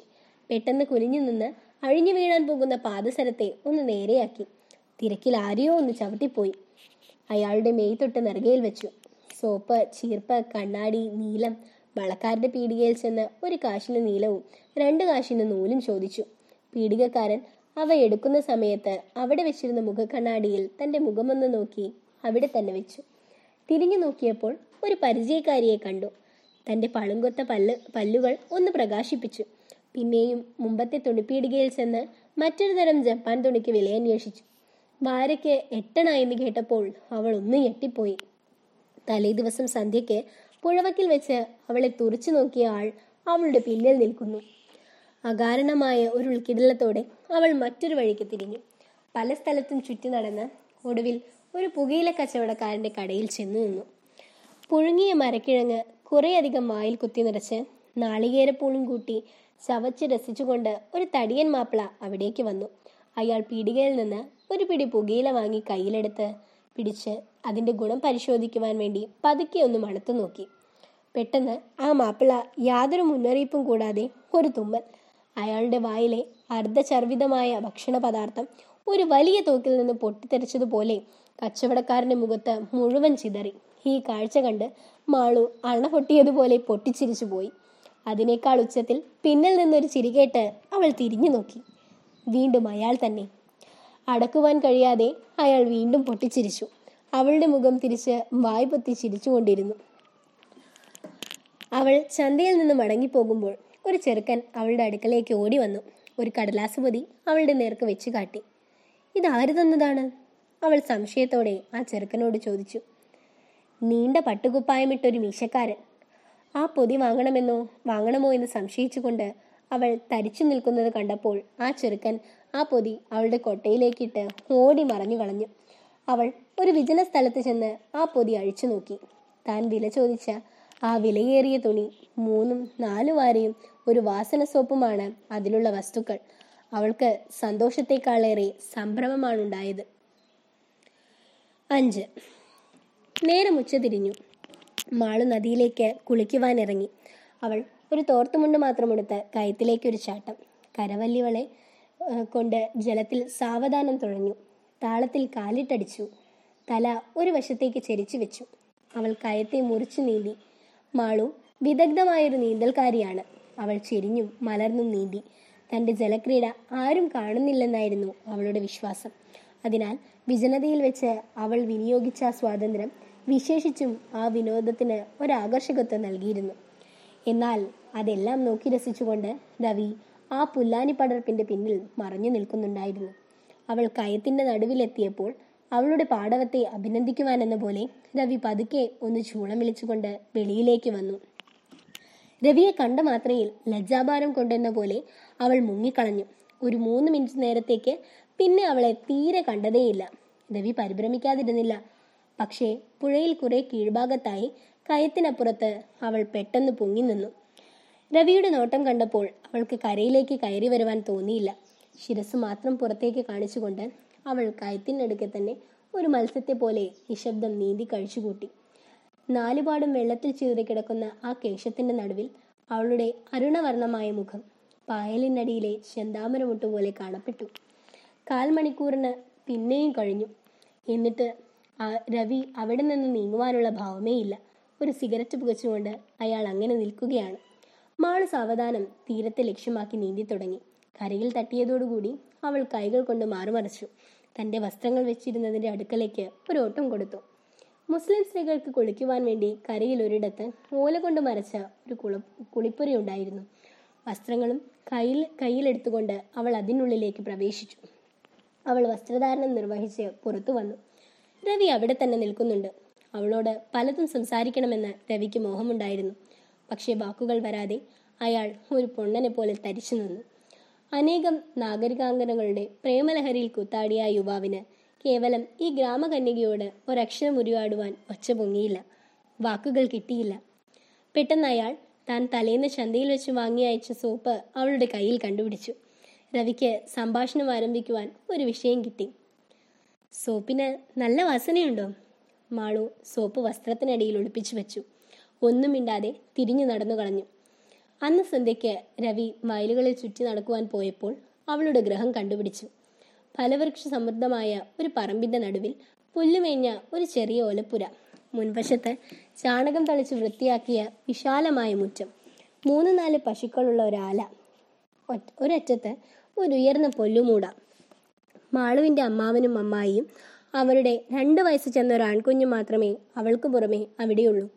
പെട്ടെന്ന് കുനിഞ്ഞു നിന്ന് അഴിഞ്ഞു വീഴാൻ പോകുന്ന പാദസരത്തെ ഒന്ന് നേരെയാക്കി. തിരക്കിൽ ആരെയോ ഒന്ന് ചവിട്ടിപ്പോയി. അയാളുടെ മേയ് തൊട്ട് നെറുകയിൽ വെച്ചു. സോപ്പ്, ചീർപ്പ്, കണ്ണാടി, നീലം. വളക്കാരുടെ പീടികയിൽ ചെന്ന് 1 കാശിന് നീലവും 2 കാശിന് നൂലും ചോദിച്ചു. പീടികക്കാരൻ അവ എടുക്കുന്ന സമയത്ത് അവിടെ വെച്ചിരുന്ന മുഖക്കണ്ണാടിയിൽ തൻ്റെ മുഖമൊന്ന് നോക്കി അവിടെ തന്നെ വെച്ചു. തിരിഞ്ഞു നോക്കിയപ്പോൾ ഒരു പരിചയക്കാരിയെ കണ്ടു. തൻ്റെ പളുങ്കൊത്ത പല്ലുകൾ ഒന്ന് പ്രകാശിപ്പിച്ചു. പിന്നെയും മുമ്പത്തെ തുണിപ്പീടികയിൽ ചെന്ന് മറ്റൊരു തരം ജപ്പാൻ തുണിക്ക് വിലയന്വേഷിച്ചു. വാരയ്ക്ക് 8 അണയെന്ന് കേട്ടപ്പോൾ അവൾ ഒന്ന് ഞെട്ടിപ്പോയി. തലേ ദിവസം സന്ധ്യയ്ക്ക് പുഴവക്കിൽ വെച്ച് അവളെ തുറിച്ചു നോക്കിയ ആൾ അവളുടെ പിന്നിൽ നിൽക്കുന്നു. അകാരണമായ ഒരു ഉൾക്കിടലത്തോടെ അവൾ മറ്റൊരു വഴിക്ക് തിരിഞ്ഞു. പല സ്ഥലത്തും ചുറ്റി നടന്ന് ഒടുവിൽ ഒരു പുകയില കച്ചവടക്കാരൻ്റെ കടയിൽ ചെന്നു നിന്നു. പുഴുങ്ങിയ മരക്കിഴങ്ങ് കുറേയധികം വായിൽ കുത്തി നിറച്ച് നാളികേരപ്പൂളും കൂട്ടി ചവച്ച് രസിച്ചുകൊണ്ട് ഒരു തടിയൻ മാപ്പിള അവിടേക്ക് വന്നു. അയാൾ പീടികയിൽ നിന്ന് ഒരു പിടി പുകയില വാങ്ങി കയ്യിലെടുത്ത് പിടിച്ച് അതിൻ്റെ ഗുണം പരിശോധിക്കുവാൻ വേണ്ടി പതുക്കെ ഒന്ന് മണത്തു നോക്കി. പെട്ടെന്ന് ആ മാപ്പിള യാതൊരു മുന്നറിയിപ്പും കൂടാതെ ഒരു തുമ്മൽ. അയാളുടെ വായിലെ അർദ്ധചർവിതമായ ഭക്ഷണ പദാർത്ഥം ഒരു വലിയ തോക്കിൽ നിന്ന് പൊട്ടിത്തെറിച്ചതുപോലെ കച്ചവടക്കാരൻ്റെ മുഖത്ത് മുഴുവൻ ചിതറി. ഈ കാഴ്ച കണ്ട് മാളു അണ പൊട്ടിയതുപോലെ പൊട്ടിച്ചിരിച്ചു പോയി. അതിനേക്കാൾ ഉച്ചത്തിൽ പിന്നിൽ നിന്നൊരു ചിരികേട്ട് അവൾ തിരിഞ്ഞു നോക്കി. വീണ്ടും അയാൾ തന്നെ. അടക്കുവാൻ കഴിയാതെ അയാൾ വീണ്ടും പൊട്ടിച്ചിരിച്ചു. അവളുടെ മുഖം തിരിച്ച് വായ്പൊത്തി ചിരിച്ചുകൊണ്ടിരുന്നു. അവൾ ചന്തയിൽ നിന്ന് മടങ്ങിപ്പോകുമ്പോൾ ഒരു ചെറുക്കൻ അവളുടെ അടുക്കലേക്ക് ഓടി വന്നു ഒരു കടലാസ് പൊതി അവളുടെ നേർക്ക് വെച്ച് കാട്ടി. ഇതാര് തന്നതാണ്? അവൾ സംശയത്തോടെ ആ ചെറുക്കനോട് ചോദിച്ചു. നീണ്ട പട്ടുകുപ്പായമിട്ടൊരു മീശക്കാരൻ. ആ പൊതി വാങ്ങണമോ എന്ന് സംശയിച്ചുകൊണ്ട് അവൾ തരിച്ചു നിൽക്കുന്നത് കണ്ടപ്പോൾ ആ ചെറുക്കൻ ആ പൊതി അവളുടെ കൊട്ടയിലേക്കിട്ട് ഓടി മറഞ്ഞു കളഞ്ഞു. അവൾ ഒരു വിജന സ്ഥലത്ത് ചെന്ന് ആ പൊതി അഴിച്ചു നോക്കി. താൻ വില ചോദിച്ച ആ വിലയേറിയ തുണി 3-4 വാരയും ഒരു വാസന സോപ്പുമാണ് അതിലുള്ള വസ്തുക്കൾ. അവൾക്ക് സന്തോഷത്തെക്കാളേറെ സംഭ്രമമാണുണ്ടായത്. 5. നേരം ഉച്ച തിരിഞ്ഞു. മാളു നദിയിലേക്ക് കുളിക്കുവാനിറങ്ങി. അവൾ ഒരു തോർത്തുമുണ്ട് മാത്രമെടുത്ത് കയത്തിലേക്ക് ഒരു ചാട്ടം. കരവല്ലിവളെ കൊണ്ട് ജലത്തിൽ സാവധാനം തുഴഞ്ഞു. താളത്തിൽ കാലിട്ടടിച്ചു. തല ഒരു വശത്തേക്ക് ചെരിച്ചു വെച്ചു. അവൾ കയത്തെ മുറിച്ചു നീന്തി. മാളു വിദഗ്ധമായൊരു നീന്തൽക്കാരിയാണ്. അവൾ ചെരിഞ്ഞും മലർന്നും നീന്തി. തൻ്റെ ജലക്രീഡ ആരും കാണുന്നില്ലെന്നായിരുന്നു അവളുടെ വിശ്വാസം. അതിനാൽ വിജനതയിൽ വെച്ച് അവൾ വിനിയോഗിച്ച സ്വാതന്ത്ര്യം വിശേഷിച്ചും ആ വിനോദത്തിന് ഒരാകർഷകത്വം നൽകിയിരുന്നു. എന്നാൽ അതെല്ലാം നോക്കി രസിച്ചുകൊണ്ട് രവി ആ പുല്ലാനി പടർപ്പിന്റെ പിന്നിൽ മറഞ്ഞു നിൽക്കുന്നുണ്ടായിരുന്നു. അവൾ കയത്തിന്റെ നടുവിലെത്തിയപ്പോൾ അവളുടെ പാടവത്തെ അഭിനന്ദിക്കുവാനെന്ന പോലെ രവി പതുക്കെ ഒന്ന് ചൂളം വിളിച്ചുകൊണ്ട് വെളിയിലേക്ക് വന്നു. രവിയെ കണ്ട മാത്രയിൽ ലജ്ജാഭാരം കൊണ്ടെന്ന പോലെ അവൾ മുങ്ങിക്കളഞ്ഞു. ഒരു 3 മിനിറ്റ് നേരത്തേക്ക് പിന്നെ അവളെ തീരെ കണ്ടതേയില്ല. രവി പരിഭ്രമിക്കാതിരുന്നില്ല. പക്ഷേ പുഴയിൽ കുറെ കീഴ്ഭാഗത്തായി കയത്തിനപ്പുറത്ത് അവൾ പെട്ടെന്ന് പൊങ്ങി നിന്നു. രവിയുടെ നോട്ടം കണ്ടപ്പോൾ അവൾക്ക് കരയിലേക്ക് കയറി വരുവാൻ തോന്നിയില്ല. ശിരസ് മാത്രം പുറത്തേക്ക് കാണിച്ചുകൊണ്ട് അവൾ കയത്തിനടുക്കെ തന്നെ ഒരു മത്സ്യത്തെ പോലെ നിശബ്ദം നീന്തി കഴിച്ചുകൂട്ടി. 4 പാടും വെള്ളത്തിൽ ചീറിക്കിടക്കുന്ന ആ കേശത്തിന്റെ നടുവിൽ അവളുടെ അരുണവർണമായ മുഖം പായലിനടിയിലെ ചെന്താമരമുട്ട് പോലെ കാണപ്പെട്ടു. കാൽമണിക്കൂറിന് പിന്നെയും കഴിഞ്ഞു. എന്നിട്ട് രവി അവിടെ നിന്ന് നീങ്ങുവാനുള്ള ഭാവമേയില്ല. ഒരു സിഗരറ്റ് പുകച്ചുകൊണ്ട് അയാൾ അങ്ങനെ നിൽക്കുകയാണ്. മാള് സാവധാനം തീരത്തെ ലക്ഷ്യമാക്കി നീന്തി തുടങ്ങി. കരയിൽ തട്ടിയതോടുകൂടി അവൾ കൈകൾ കൊണ്ട് മാറുമറച്ചു. തൻ്റെ വസ്ത്രങ്ങൾ വെച്ചിരുന്നതിൻ്റെ അടുക്കലേക്ക് ഒരു ഓട്ടം കൊടുത്തു. മുസ്ലിം സ്ത്രീകൾക്ക് കുളിക്കുവാൻ വേണ്ടി കരയിൽ ഒരിടത്ത് ഓല കൊണ്ട് മറച്ച ഒരു കുളിപ്പുര ഉണ്ടായിരുന്നു. വസ്ത്രങ്ങളും കയ്യിലെടുത്തുകൊണ്ട് അവൾ അതിനുള്ളിലേക്ക് പ്രവേശിച്ചു. അവൾ വസ്ത്രധാരണം നിർവഹിച്ച് പുറത്തു വന്നു. രവി അവിടെ തന്നെ നിൽക്കുന്നുണ്ട്. അവളോട് പലതും സംസാരിക്കണമെന്ന് രവിക്ക് മോഹമുണ്ടായിരുന്നു. പക്ഷേ വാക്കുകൾ വരാതെ അയാൾ ഒരു പൊണ്ണനെ പോലെ തരിച്ചു നിന്നു. അനേകം നാഗരികാങ്കനങ്ങളുടെ പ്രേമലഹരിയിൽ കൂത്താടിയ യുവാവിന് കേവലം ഈ ഗ്രാമകന്യകയോട് ഒരക്ഷരം ഉരുവാടുവാൻ ഒച്ച പൊങ്ങിയില്ല. വാക്കുകൾ കിട്ടിയില്ല. പെട്ടെന്ന് അയാൾ താൻ തലേന്ന് ചന്തയിൽ വെച്ച് വാങ്ങി അയച്ച സോപ്പ് അവളുടെ കയ്യിൽ കണ്ടുപിടിച്ചു. രവിക്ക് സംഭാഷണം ആരംഭിക്കുവാൻ ഒരു വിഷയം കിട്ടി. സോപ്പിന് നല്ല വാസനയുണ്ടോ? മാളു സോപ്പ് വസ്ത്രത്തിനടിയിൽ ഒളിപ്പിച്ചു വെച്ചു. ഒന്നും മിണ്ടാതെ തിരിഞ്ഞു നടന്നു കളഞ്ഞു. അന്ന് സന്ധ്യയ്ക്ക് രവി മയിലുകളിൽ ചുറ്റി നടക്കുവാൻ പോയപ്പോൾ അവളുടെ ഗ്രഹം കണ്ടുപിടിച്ചു. ഫലവൃക്ഷ സമൃദ്ധമായ ഒരു പറമ്പിന്റെ നടുവിൽ പുല്ലുമേഞ്ഞ ഒരു ചെറിയ ഓലപ്പുര. മുൻവശത്ത് ചാണകം തളിച്ച് വൃത്തിയാക്കിയ വിശാലമായ മുറ്റം. 3-4 പശുക്കളുള്ള ഒരാല. ഒരറ്റത്ത് ഒരു ഉയർന്ന പുല്ലുമൂട. മാളുവിൻ്റെ അമ്മാവനും അമ്മായിയും അവരുടെ 2 വയസ്സ് ചെന്ന ഒരു ആൺകുഞ്ഞു മാത്രമേ അവൾക്ക് പുറമെ അവിടെയുള്ളൂ.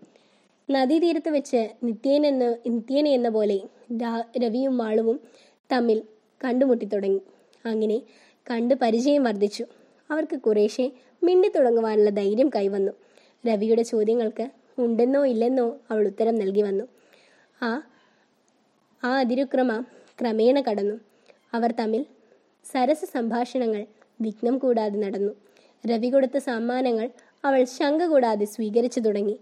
നദീതീരത്ത് വെച്ച് നിത്യേന എന്ന പോലെ രവിയും മാളുവും തമ്മിൽ കണ്ടുമുട്ടി തുടങ്ങി. അങ്ങനെ കണ്ട് പരിചയം വർദ്ധിച്ചു. അവർക്ക് കുറേശ്ശെ മിണ്ടിത്തുടങ്ങുവാനുള്ള ധൈര്യം കൈവന്നു. രവിയുടെ ചോദ്യങ്ങൾക്ക് ഉണ്ടെന്നോ ഇല്ലെന്നോ അവൾ ഉത്തരം നൽകി വന്നു. ആ അതിരുക്രമേണ കടന്നു. അവർ തമ്മിൽ സരസ സംഭാഷണങ്ങൾ വിഘ്നം കൂടാതെ നടന്നു. രവി കൊടുത്ത സമ്മാനങ്ങൾ അവൾ ശങ്ക കൂടാതെ സ്വീകരിച്ചു തുടങ്ങി.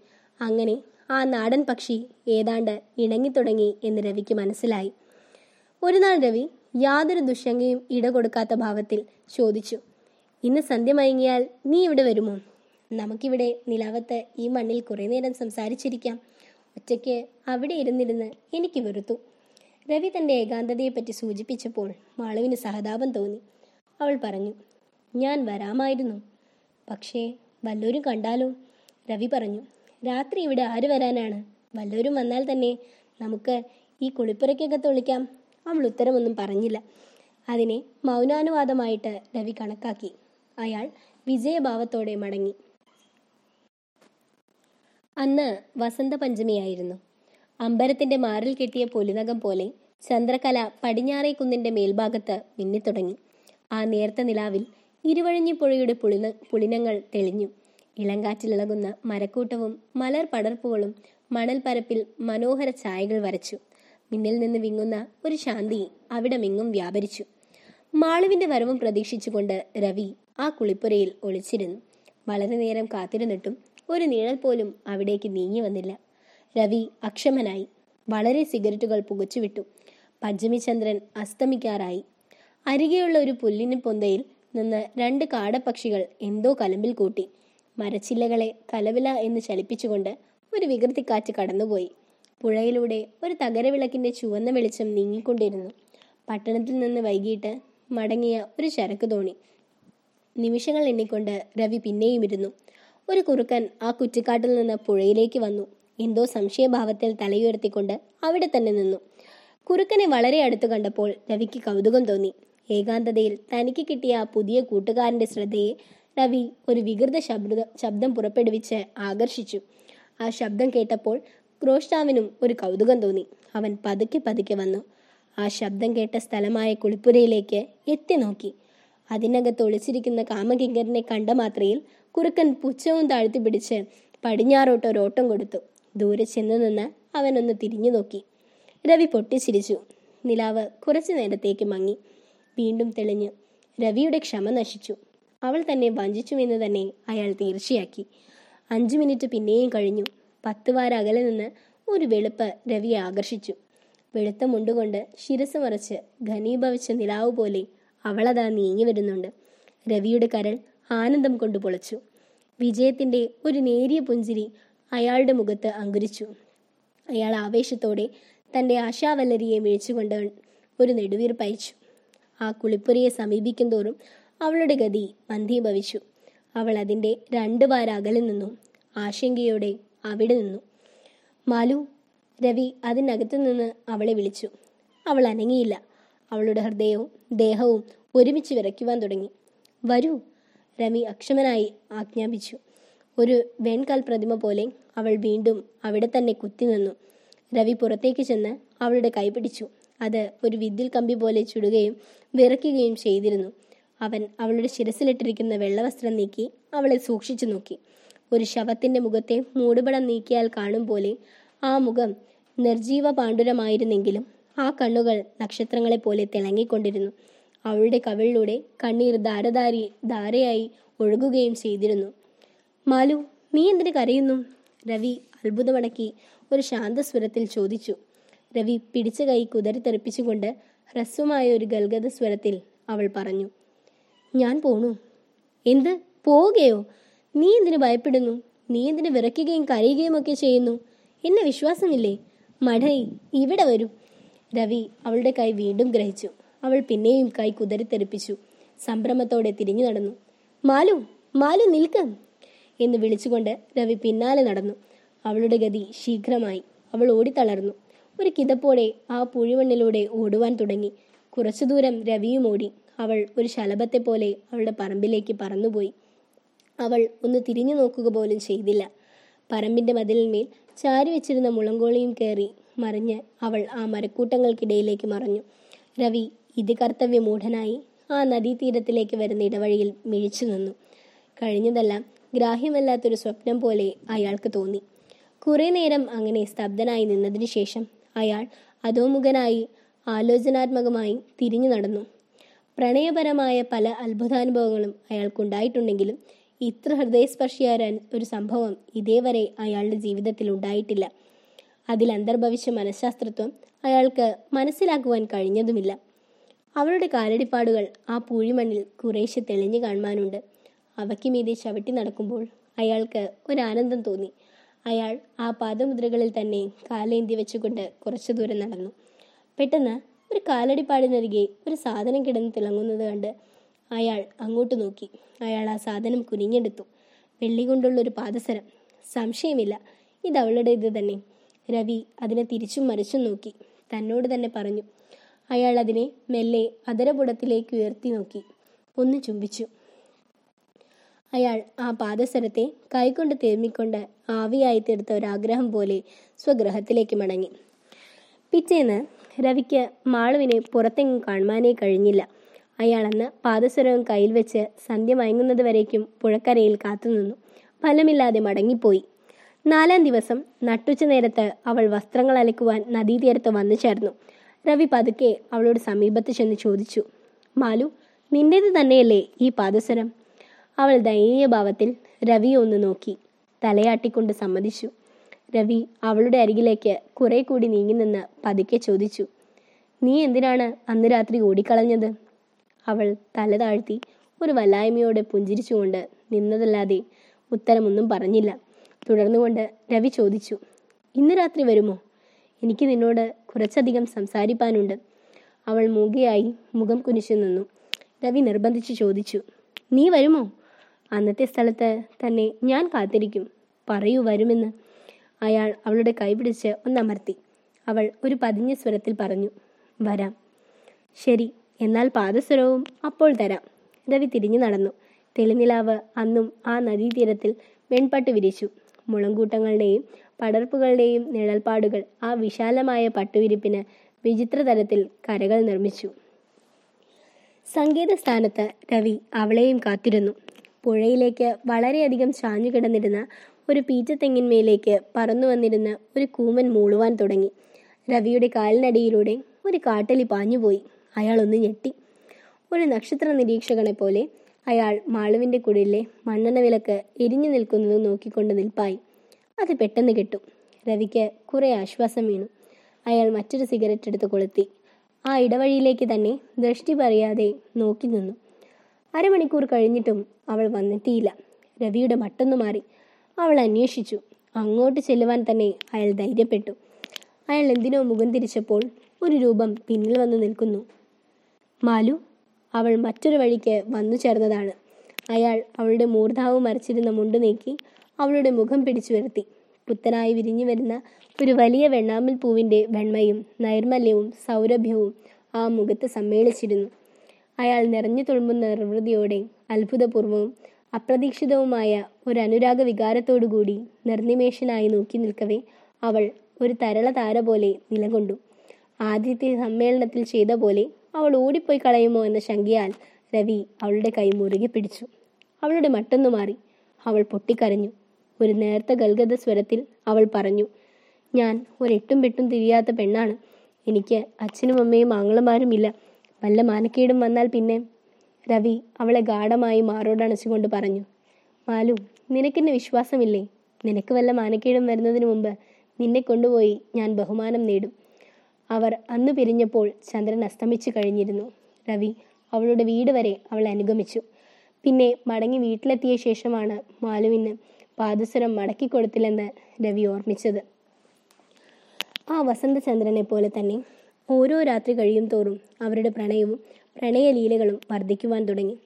അങ്ങനെ ആ നാടൻ പക്ഷി ഏതാണ്ട് ഇണങ്ങിത്തുടങ്ങി എന്ന് രവിക്ക് മനസ്സിലായി. ഒരു നാൾ രവി യാതൊരു ദുശങ്കയും ഇട കൊടുക്കാത്ത ഭാവത്തിൽ ചോദിച്ചു, ഇന്ന് സന്ധ്യ മയങ്ങിയാൽ നീ ഇവിടെ വരുമോ? നമുക്കിവിടെ നിലാവത്ത് ഈ മണ്ണിൽ കുറേ നേരം സംസാരിച്ചിരിക്കാം. ഒറ്റയ്ക്ക് അവിടെ ഇരുന്നിരുന്ന് എനിക്ക് വെറുത്തു. രവി തൻ്റെ ഏകാന്തതയെപ്പറ്റി സൂചിപ്പിച്ചപ്പോൾ മാളുവിന് സഹതാപം തോന്നി. അവൾ പറഞ്ഞു, ഞാൻ വരാമായിരുന്നു, പക്ഷേ വല്ലവരും കണ്ടാലോ? രവി പറഞ്ഞു, രാത്രി ഇവിടെ ആര് വരാനാണ്? വല്ലവരും വന്നാൽ തന്നെ നമുക്ക് ഈ കുളിപ്പുരയ്ക്കൊക്കെ തൊളിക്കാം. അവൾ ഉത്തരമൊന്നും പറഞ്ഞില്ല. അതിനെ മൗനാനുവാദമായിട്ട് രവി കണക്കാക്കി. അയാൾ വിജയഭാവത്തോടെ മടങ്ങി. അന്ന് വസന്തപഞ്ചമിയായിരുന്നു. അമ്പരത്തിന്റെ മാറിൽ കെട്ടിയ പൊലിനകം പോലെ ചന്ദ്രകല പടിഞ്ഞാറേ കുന്നിന്റെ മേൽഭാഗത്ത് മിന്നിത്തുടങ്ങി. ആ നേർത്ത നിലാവിൽ ഇരുവഴിഞ്ഞി പുഴയുടെ പുളിനങ്ങൾ തെളിഞ്ഞു. ഇളങ്കാറ്റിലിളകുന്ന മരക്കൂട്ടവും മലർ പടർപ്പുകളും മണൽ പരപ്പിൽ മനോഹര ഛായകൾ വരച്ചു. മിന്നിൽ നിന്ന് വിങ്ങുന്ന ഒരു ശാന്തി അവിടെ മിങ്ങും വ്യാപരിച്ചു. മാളുവിന്റെ വരവും പ്രതീക്ഷിച്ചുകൊണ്ട് രവി ആ കുളിപ്പുരയിൽ ഒളിച്ചിരുന്നു. വളരെ നേരം കാത്തിരുന്നിട്ടും ഒരു നിഴൽ പോലും അവിടേക്ക് നീങ്ങി വന്നില്ല. രവി അക്ഷമനായി. വളരെ സിഗരറ്റുകൾ പുകച്ചുവിട്ടു. പഞ്ചമിചന്ദ്രൻ അസ്തമിക്കാറായി. അരികെയുള്ള ഒരു പുല്ലിന് പൊന്തയിൽ നിന്ന് രണ്ട് കാടപ്പക്ഷികൾ എന്തോ കലമ്പിൽ കൂട്ടി. മരച്ചില്ലകളെ കലവില എന്ന് ചലിപ്പിച്ചുകൊണ്ട് ഒരു വികൃതിക്കാറ്റ് കടന്നുപോയി. പുഴയിലൂടെ ഒരു തകരവിളക്കിന്റെ ചുവന്ന വെളിച്ചം നീങ്ങിക്കൊണ്ടിരുന്നു. പട്ടണത്തിൽ നിന്ന് വൈകിട്ട് മടങ്ങിയ ഒരു ചരക്ക് തോണി. നിമിഷങ്ങൾ എണ്ണിക്കൊണ്ട് രവി പിന്നെയും ഇരുന്നു. ഒരു കുറുക്കൻ ആ കുറ്റിക്കാട്ടിൽ നിന്ന് പുഴയിലേക്ക് വന്നു. എന്തോ സംശയഭാവത്തിൽ തലയുയർത്തിക്കൊണ്ട് അവിടെ തന്നെ നിന്നു. കുറുക്കനെ വളരെ അടുത്ത് കണ്ടപ്പോൾ രവിക്ക് കൗതുകം തോന്നി. ഏകാന്തതയിൽ തനിക്ക് കിട്ടിയ ആ പുതിയ കൂട്ടുകാരന്റെ ശ്രദ്ധയെ രവി ഒരു വികൃത ശബ്ദം പുറപ്പെടുവിച്ച് ആകർഷിച്ചു. ആ ശബ്ദം കേട്ടപ്പോൾ ക്രോഷ്ടാവിനും ഒരു കൗതുകം തോന്നി. അവൻ പതുക്കെ പതുക്കെ വന്നു. ആ ശബ്ദം കേട്ട സ്ഥലമായ കുളിപ്പുരയിലേക്ക് എത്തി നോക്കി. അതിനകത്ത് ഒളിച്ചിരിക്കുന്ന കാമകിങ്കരനെ കണ്ട മാത്രയിൽ കുറുക്കൻ പുച്ഛവും താഴ്ത്തി പിടിച്ച് പടിഞ്ഞാറോട്ട് ഒരോട്ടം കൊടുത്തു. ദൂരെ ചെന്ന് നിന്ന് അവനൊന്ന് തിരിഞ്ഞു നോക്കി. രവി പൊട്ടിച്ചിരിച്ചു. നിലാവ് കുറച്ചു നേരത്തേക്ക് മങ്ങി, വീണ്ടും തെളിഞ്ഞു. രവിയുടെ ക്ഷമ നശിച്ചു. അവൾ തന്നെ വഞ്ചിച്ചുവെന്ന് തന്നെ അയാൾ തീർച്ചയാക്കി. 5 മിനിറ്റ് പിന്നെയും കഴിഞ്ഞു. 10 വാര അകലെ നിന്ന് ഒരു വെളുപ്പ് രവിയെ ആകർഷിച്ചു. വെളുത്ത മുണ്ടുകൊണ്ട് ശിരസ് മറച്ച് ഘനീഭവിച്ച നിലാവ് പോലെ അവളതാ നീങ്ങി വരുന്നുണ്ട്. രവിയുടെ കരൾ ആനന്ദം കൊണ്ട് പൊളച്ചു. വിജയത്തിന്റെ ഒരു നേരിയ പുഞ്ചിരി അയാളുടെ മുഖത്ത് അങ്കുരിച്ചു. അയാൾ ആവേശത്തോടെ തൻ്റെ ആശാവല്ലരിയെ വീഴ്ചുകൊണ്ട് ഒരു നെടുവീർപ്പയച്ചു. ആ കുളിപ്പുരയെ സമീപിക്കുന്തോറും അവളുടെ ഗതി മന്ദീഭവിച്ചു. അവൾ അതിൻ്റെ 2 വാര അകലിൽ നിന്നു ആശങ്കയോടെ അവിടെ നിന്നു. മാലു, രവി അതിനകത്തു നിന്ന് അവളെ വിളിച്ചു. അവൾ അനങ്ങിയില്ല. അവളുടെ ഹൃദയവും ദേഹവും ഒരുമിച്ച് വിറയ്ക്കുവാൻ തുടങ്ങി. വരൂ, രവി അക്ഷമനായി ആജ്ഞാപിച്ചു. ഒരു വെൺകൽ പ്രതിമ പോലെ അവൾ വീണ്ടും അവിടെ തന്നെ കുത്തി നിന്നു. രവി പുറത്തേക്ക് ചെന്ന് അവളുടെ കൈ പിടിച്ചു. അത് ഒരു വിദ്യുൽ കമ്പി പോലെ ചുടുകയും വിറയ്ക്കുകയും ചെയ്തിരുന്നു. അവൻ അവളുടെ ശിരസിലിട്ടിരിക്കുന്ന വെള്ളവസ്ത്രം നീക്കി അവളെ സൂക്ഷിച്ചു നോക്കി. ഒരു ശവത്തിന്റെ മുഖത്തെ മൂടുപടം നീക്കിയാൽ കാണും പോലെ ആ മുഖം നിർജീവ പാണ്ഡുരമായിരുന്നെങ്കിലും ആ കണ്ണുകൾ നക്ഷത്രങ്ങളെ പോലെ തിളങ്ങിക്കൊണ്ടിരുന്നു. അവളുടെ കവിളിലൂടെ കണ്ണീർ ധാരയായി ഒഴുകുകയും ചെയ്തിരുന്നു. മാലു, നീ എന്തിന് കരയുന്നു? രവി അത്ഭുതമടക്കി ഒരു ശാന്തസ്വരത്തിൽ ചോദിച്ചു. രവി പിടിച്ച കൈ കുതറിത്തെറിപ്പിച്ചുകൊണ്ട് ഹ്രസ്വമായ ഒരു ഗൽഗത സ്വരത്തിൽ അവൾ പറഞ്ഞു, ഞാൻ പോണു. എന്ത്, പോവുകയോ? നീ എന്തിനു ഭയപ്പെടുന്നു? നീ എന്തിനു വിറയ്ക്കുകയും കരയുകയും ഒക്കെ ചെയ്യുന്നു? എന്നെ വിശ്വാസമില്ലേ? മടൈ, ഇവിടെ വരൂ. രവി അവളുടെ കൈ വീണ്ടും ഗ്രഹിച്ചു. അവൾ പിന്നെയും കൈ കുതറിത്തെറിപ്പിച്ചു. സംഭ്രമത്തോടെ തിരിഞ്ഞു നടന്നു. മാലു, മാലു, നിൽക്ക് എന്ന് വിളിച്ചുകൊണ്ട് രവി പിന്നാലെ നടന്നു. അവളുടെ ഗതി ശീഘ്രമായി. അവൾ ഓടിത്തളർന്നു. ഒരു കിതപ്പോടെ ആ പുഴിമണ്ണിലൂടെ ഓടുവാൻ തുടങ്ങി. കുറച്ചു ദൂരം രവിയും ഓടി. അവൾ ഒരു ശലഭത്തെ പോലെ അവളുടെ പറമ്പിലേക്ക് പറന്നുപോയി. അവൾ ഒന്ന് തിരിഞ്ഞു നോക്കുക പോലും ചെയ്തില്ല. പറമ്പിന്റെ മതിലിന്മേൽ ചാരി വെച്ചിരുന്ന മുളങ്കോളിയും കയറി മറിഞ്ഞ് അവൾ ആ മരക്കൂട്ടങ്ങൾക്കിടയിലേക്ക് മറഞ്ഞു. രവി ഇതികർത്തവ്യമൂഢനായി ആ നദീതീരത്തിലേക്ക് വരുന്ന ഇടവഴിയിൽ മിഴിച്ചു നിന്നു. കഴിഞ്ഞതെല്ലാം ഗ്രാഹ്യമല്ലാത്തൊരു സ്വപ്നം പോലെ അയാൾക്ക് തോന്നി. കുറെ നേരം അങ്ങനെ സ്തബ്ധനായി നിന്നതിനു ശേഷം അയാൾ അധോമുഖനായി ആലോചനാത്മകമായി തിരിഞ്ഞു നടന്നു. പ്രണയപരമായ പല അത്ഭുതാനുഭവങ്ങളും അയാൾക്കുണ്ടായിട്ടുണ്ടെങ്കിലും ഇത്ര ഹൃദയസ്പർശിയായ ഒരു സംഭവം ഇതേവരെ അയാളുടെ ജീവിതത്തിൽ ഉണ്ടായിട്ടില്ല. അതിൽ അന്തർഭവിച്ച മനഃശാസ്ത്രത്വം അയാൾക്ക് മനസ്സിലാക്കുവാൻ കഴിഞ്ഞതുമില്ല. അവളുടെ കാലടിപ്പാടുകൾ ആ പൂഴിമണ്ണിൽ കുറേശ്ശെ തെളിഞ്ഞു കാണുവാനുണ്ട്. അവയ്ക്ക് മീതെ ചവിട്ടി നടക്കുമ്പോൾ അയാൾക്ക് ഒരാനന്ദം തോന്നി. അയാൾ ആ പാദമുദ്രകളിൽ തന്നെ കാലേന്തി വെച്ചുകൊണ്ട് കുറച്ചു ദൂരം നടന്നു. പെട്ടെന്ന് ഒരു കാലടിപ്പാടിനരികെ ഒരു സാധനം കിടന്ന് തിളങ്ങുന്നത് കണ്ട് അയാൾ അങ്ങോട്ട് നോക്കി. അയാൾ ആ സാധനം കുനിഞ്ഞെടുത്തു. വെള്ളി കൊണ്ടുള്ളൊരു പാദസരം. സംശയമില്ല, ഇത് അവളുടെ ഇത് തന്നെ. രവി അതിനെ തിരിച്ചും മറിച്ചും നോക്കി. തന്നോട് തന്നെ പറഞ്ഞു. അയാൾ അതിനെ മെല്ലെ അധരപുടത്തിലേക്ക് ഉയർത്തി നോക്കി. ഒന്ന് ചുംബിച്ചു. അയാൾ ആ പാദസരത്തെ കൈകൊണ്ട് തേമിക്കൊണ്ട് ആവിയായി തീർത്ത ഒരാഗ്രഹം പോലെ സ്വഗ്രഹത്തിലേക്ക് മടങ്ങി. പിറ്റേന്ന് രവിക്ക് മാളുവിനെ പുറത്തെങ്ങും കാണുവാനേ കഴിഞ്ഞില്ല. അയാളന്ന് പാദസരവും കയ്യിൽ വെച്ച് സന്ധ്യ മയങ്ങുന്നത് വരേക്കും പുഴക്കരയിൽ കാത്തുനിന്നു. ഫലമില്ലാതെ മടങ്ങിപ്പോയി. നാലാം ദിവസം നട്ടുച്ച നേരത്ത് അവൾ വസ്ത്രങ്ങൾ അലക്കുവാൻ നദീതീരത്ത് വന്നു ചേർന്നു. രവി പതുക്കെ അവളോട് സമീപത്ത് ചെന്ന് ചോദിച്ചു, മാലു, നിന്റേത് തന്നെയല്ലേ ഈ പാദസരം? അവൾ ദയനീയഭാവത്തിൽ രവിയെ ഒന്ന് നോക്കി തലയാട്ടിക്കൊണ്ട് സമ്മതിച്ചു. രവി അവളുടെ അരികിലേക്ക് കുറെ കൂടി നീങ്ങി നിന്ന് പതുക്കെ ചോദിച്ചു, നീ എന്തിനാണ് അന്ന് രാത്രി ഓടിക്കളഞ്ഞത്? അവൾ തല താഴ്ത്തി ഒരു വല്ലായ്മയോടെ പുഞ്ചിരിച്ചുകൊണ്ട് നിന്നതല്ലാതെ ഉത്തരമൊന്നും പറഞ്ഞില്ല. തുടർന്നുകൊണ്ട് രവി ചോദിച്ചു, ഇന്ന് രാത്രി വരുമോ? എനിക്ക് നിന്നോട് കുറച്ചധികം സംസാരിപ്പാനുണ്ട്. അവൾ മൂകയായി മുഖം കുനിച്ചു നിന്നു. രവി നിർബന്ധിച്ചു ചോദിച്ചു, നീ വരുമോ? അന്നത്തെ സ്ഥലത്ത് തന്നെ ഞാൻ കാത്തിരിക്കും. പറയൂ വരുമെന്ന്. അയാൾ അവളുടെ കൈ പിടിച്ച് ഒന്നമർത്തി. അവൾ ഒരു പതിഞ്ഞ സ്വരത്തിൽ പറഞ്ഞു, വരാം. ശരി, എന്നാൽ പാദസ്വരവും അപ്പോൾ തരാം. രവി തിരിഞ്ഞു നടന്നു. തെളിനിലാവ് അന്നും ആ നദീതീരത്തിൽ വെൺപട്ട് വിരിച്ചു. മുളങ്കൂട്ടങ്ങളുടെയും പടർപ്പുകളുടെയും നിഴൽപ്പാടുകൾ ആ വിശാലമായ പട്ടുവിരിപ്പിന് വിചിത്ര തരത്തിൽ കരകൾ നിർമ്മിച്ചു. സങ്കേത സ്ഥാനത്ത് രവി അവളെയും കാത്തിരുന്നു. പുഴയിലേക്ക് വളരെയധികം ചാഞ്ഞു കിടന്നിരുന്ന ഒരു പീച്ചത്തെങ്ങിന്മേലേക്ക് പറന്നു വന്നിരുന്ന ഒരു കൂമൻ മൂളുവാൻ തുടങ്ങി. രവിയുടെ കാലിനടിയിലൂടെ ഒരു കാട്ടലി പാഞ്ഞുപോയി. അയാൾ ഒന്ന് ഞെട്ടി. ഒരു നക്ഷത്ര നിരീക്ഷകനെ പോലെ അയാൾ മാളുവിൻ്റെ കുടിലെ മണ്ണെണ്ണ വിളക്ക് എരിഞ്ഞു നിൽക്കുന്നത് നോക്കിക്കൊണ്ട് നിൽപ്പായി. അത് പെട്ടെന്ന് കിട്ടും. രവിക്ക് കുറെ ആശ്വാസം വീണു. അയാൾ മറ്റൊരു സിഗരറ്റ് എടുത്ത് കൊളുത്തി. ആ ഇടവഴിയിലേക്ക് തന്നെ ദൃഷ്ടി പറയാതെ നോക്കി നിന്നു. അരമണിക്കൂർ കഴിഞ്ഞിട്ടും അവൾ വന്നെത്തിയില്ല. രവിയുടെ മട്ടൊന്നു മാറി. അവൾ അന്വേഷിച്ചു. അങ്ങോട്ട് ചെല്ലുവാൻ തന്നെ അയാൾ ധൈര്യപ്പെട്ടു. അയാൾ എന്തിനോ മുഖം തിരിച്ചപ്പോൾ ഒരു രൂപം പിന്നിൽ വന്നു നിൽക്കുന്നു. മാലു, അവൾ മറ്റൊരു വഴിക്ക് വന്നു ചേർന്നതാണ്. അയാൾ അവളുടെ മൂർധാവ് മറിച്ചിരുന്ന മുണ്ട് നീക്കി അവളുടെ മുഖം പിടിച്ചു വരുത്തി. പുത്തനായി വിരിഞ്ഞു വരുന്ന ഒരു വലിയ വെണ്ണാമ്പൽ പൂവിൻ്റെ വെണ്മയും നൈർമല്യവും സൗരഭ്യവും ആ മുഖത്ത് സമ്മേളിച്ചിരുന്നു. അയാൾ നിറഞ്ഞു തുളുമ്പുന്ന നിർവൃതിയോടെ അത്ഭുതപൂർവവും അപ്രതീക്ഷിതവുമായ ഒരു അനുരാഗ വികാരത്തോടുകൂടി നിർനിമേഷനായി നോക്കി നിൽക്കവേ അവൾ ഒരു തരള താര പോലെ നിലകൊണ്ടു. ആദ്യത്തെ സമ്മേളനത്തിൽ ചെയ്ത പോലെ അവൾ ഓടിപ്പോയി കളയുമോ എന്ന ശങ്കയാൽ രവി അവളുടെ കൈ മുറുകെ പിടിച്ചു. അവളുടെ മട്ടൊന്നു മാറി. അവൾ പൊട്ടിക്കരഞ്ഞു. ഒരു നേർത്ത ഗൽഗത സ്വരത്തിൽ അവൾ പറഞ്ഞു, ഞാൻ ഒരെട്ടും പെട്ടും തിരിയാത്ത പെണ്ണാണ്. എനിക്ക് അച്ഛനും അമ്മയും ആങ്ങളമാരുമില്ല. വല്ല മാനക്കേടും വന്നാൽ പിന്നെ? രവി അവളെ ഗാഢമായി മാറോടണച്ചുകൊണ്ട് പറഞ്ഞു, മാലു, നിനക്കെന്നെ വിശ്വാസമില്ലേ? നിനക്ക് വല്ല മാനക്കേടും വരുന്നതിന് മുമ്പ് നിന്നെ കൊണ്ടുപോയി ഞാൻ ബഹുമാനം നേടും. അവർ അന്ന് പിരിഞ്ഞപ്പോൾ ചന്ദ്രൻ അസ്തമിച്ചു കഴിഞ്ഞിരുന്നു. രവി അവളുടെ വീട് വരെ അവൾ അനുഗമിച്ചു. പിന്നെ മടങ്ങി വീട്ടിലെത്തിയ ശേഷമാണ് മാലുവിന് പാദസരം മടക്കിക്കൊടുത്തില്ലെന്ന് രവി ഓർമ്മിച്ചത്. ആ വസന്തചന്ദ്രനെ പോലെ തന്നെ ഓരോ രാത്രി കഴിയും തോറും അവരുടെ പ്രണയവും പ്രണയലീലകളും വർദ്ധിക്കുവാൻ തുടങ്ങി.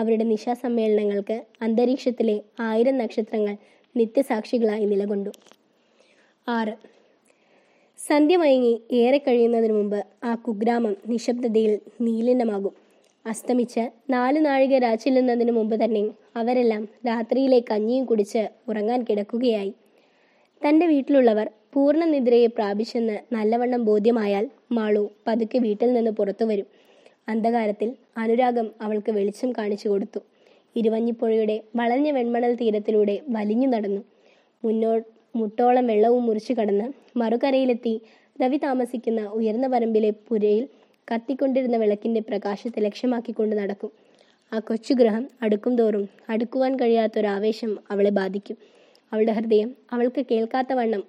അവരുടെ നിശാസമ്മേളനങ്ങൾക്ക് അന്തരീക്ഷത്തിലെ 1000 നക്ഷത്രങ്ങൾ നിത്യസാക്ഷികളായി നിലകൊണ്ടു. 6. സന്ധ്യമയങ്ങി ഏറെ കഴിയുന്നതിന് മുമ്പ് ആ കുഗ്രാമം നിശബ്ദതയിൽ നീലീനമാകും. അസ്തമിച്ച് 4 നാഴിക രാച്ചില്ലുന്നതിന് മുമ്പ് തന്നെ അവരെല്ലാം രാത്രിയിലെ കഞ്ഞിയും കുടിച്ച് ഉറങ്ങാൻ കിടക്കുകയായി. തൻ്റെ വീട്ടിലുള്ളവർ പൂർണ്ണനിദ്രയെ പ്രാപിച്ചെന്ന് നല്ലവണ്ണം ബോധ്യമായാൽ മാളു പതുക്കെ വീട്ടിൽ നിന്ന് പുറത്തു വരും. അന്ധകാരത്തിൽ അനുരാഗം അവൾക്ക് വെളിച്ചം കാണിച്ചു കൊടുത്തു. ഇരുവഞ്ഞിപ്പുഴയുടെ വളഞ്ഞ വെൺമണൽ തീരത്തിലൂടെ വലിഞ്ഞു നടന്നു. മുട്ടോളം വെള്ളവും മുറിച്ചു കടന്ന് മറുകരയിലെത്തി രവി താമസിക്കുന്ന ഉയർന്ന പറമ്പിലെ പുരയിൽ കത്തിക്കൊണ്ടിരുന്ന വിളക്കിൻ്റെ പ്രകാശത്തെ ലക്ഷ്യമാക്കിക്കൊണ്ട് നടക്കും. ആ കൊച്ചുഗ്രഹം അടുക്കും തോറും അടുക്കുവാൻ കഴിയാത്തൊരാവേശം അവളെ ബാധിക്കും. അവളുടെ ഹൃദയം അവൾക്ക് കേൾക്കത്തക്കവണ്ണം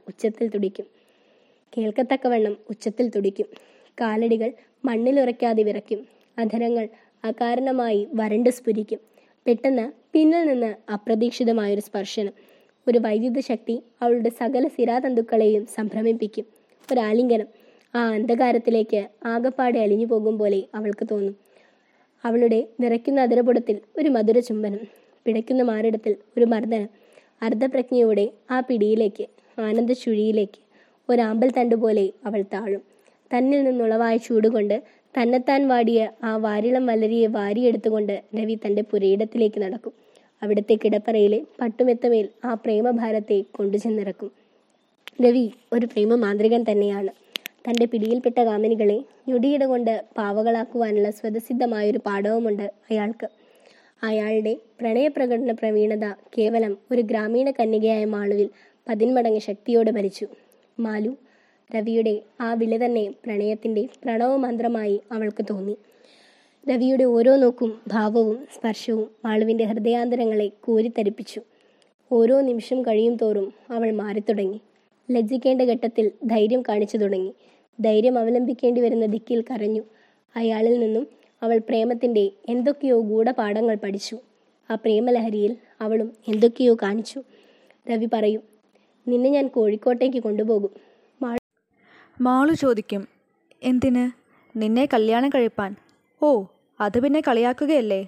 ഉച്ചത്തിൽ തുടിക്കും. കാലടികൾ മണ്ണിലുറയ്ക്കാതെ വിറയ്ക്കും. അധരങ്ങൾ അകാരണമായി വരണ്ട് സ്ഫുരിക്കും. പെട്ടെന്ന് പിന്നിൽ നിന്ന് അപ്രതീക്ഷിതമായൊരു സ്പർശനം, ഒരു വൈദ്യുത ശക്തി അവളുടെ സകല സിരാതന്തുക്കളെയും സംഭ്രമിപ്പിക്കും. ഒരാലിംഗനം ആ അന്ധകാരത്തിലേക്ക് ആകപ്പാടെ അലിഞ്ഞു പോകും പോലെ അവൾക്ക് തോന്നും. അവളുടെ നിറയ്ക്കുന്ന അതിരപുടത്തിൽ ഒരു മധുര ചുംബനം, പിടയ്ക്കുന്ന മാറിടത്തിൽ ഒരു മർദ്ദനം. അർദ്ധപ്രജ്ഞയോടെ ആ പിടിയിലേക്ക്, ആനന്ദ ചുഴിയിലേക്ക് ഒരാമ്പൽ തണ്ടുപോലെ അവൾ താഴും. തന്നിൽ നിന്നുളവായ ചൂടുകൊണ്ട് തന്നെത്താൻ വാടിയ ആ വാരിളം വലരിയെ വാരിയെടുത്തുകൊണ്ട് രവി തൻ്റെ പുരയിടത്തിലേക്ക് നടക്കും. അവിടുത്തെ കിടപ്പറയിലെ പട്ടുമെത്തമേൽ ആ പ്രേമഭാരത്തെ കൊണ്ടുചെന്നിറക്കും. രവി ഒരു പ്രേമ മാന്ത്രികൻ തന്നെയാണ്. തൻ്റെ പിടിയിൽപ്പെട്ട കാമിനികളെ ഞൊടിയിട കൊണ്ട് പാവകളാക്കുവാനുള്ള സ്വതസിദ്ധമായൊരു പാഠവുമുണ്ട് അയാൾക്ക്. അയാളുടെ പ്രണയപ്രകടന പ്രവീണത കേവലം ഒരു ഗ്രാമീണ കന്യകയായ മാളുവിൽ 10 മടങ്ങ് ശക്തിയോടെ ഭരിച്ചു. മാലു, രവിയുടെ ആ വിളി തന്നെ പ്രണയത്തിൻ്റെ പ്രണവമന്ത്രമായി അവൾക്ക് തോന്നി. രവിയുടെ ഓരോ നോക്കും ഭാവവും സ്പർശവും മാളുവിൻ്റെ ഹൃദയാന്തരങ്ങളെ കോരിത്തരിപ്പിച്ചു. ഓരോ നിമിഷം കഴിയും തോറും അവൾ മാറിത്തുടങ്ങി. ലജ്ജിക്കേണ്ട ഘട്ടത്തിൽ ധൈര്യം കാണിച്ചു തുടങ്ങി. ധൈര്യം അവലംബിക്കേണ്ടി വരുന്ന ദിക്കിൽ കരഞ്ഞു. അയാളിൽ നിന്നും അവൾ പ്രേമത്തിൻ്റെ എന്തൊക്കെയോ ഗൂഢപാഠങ്ങൾ പഠിച്ചു. ആ പ്രേമലഹരിയിൽ അവളും എന്തൊക്കെയോ കാണിച്ചു. രവി പറയും, നിന്നെ ഞാൻ കോഴിക്കോട്ടേക്ക് കൊണ്ടുപോകും. മാളു ചോദിക്കും, എന്തിന്? നിന്നെ കല്യാണം കഴിപ്പാൻ? ഓ, അത് പിന്നെ കളിയാക്കുകയല്ലേ?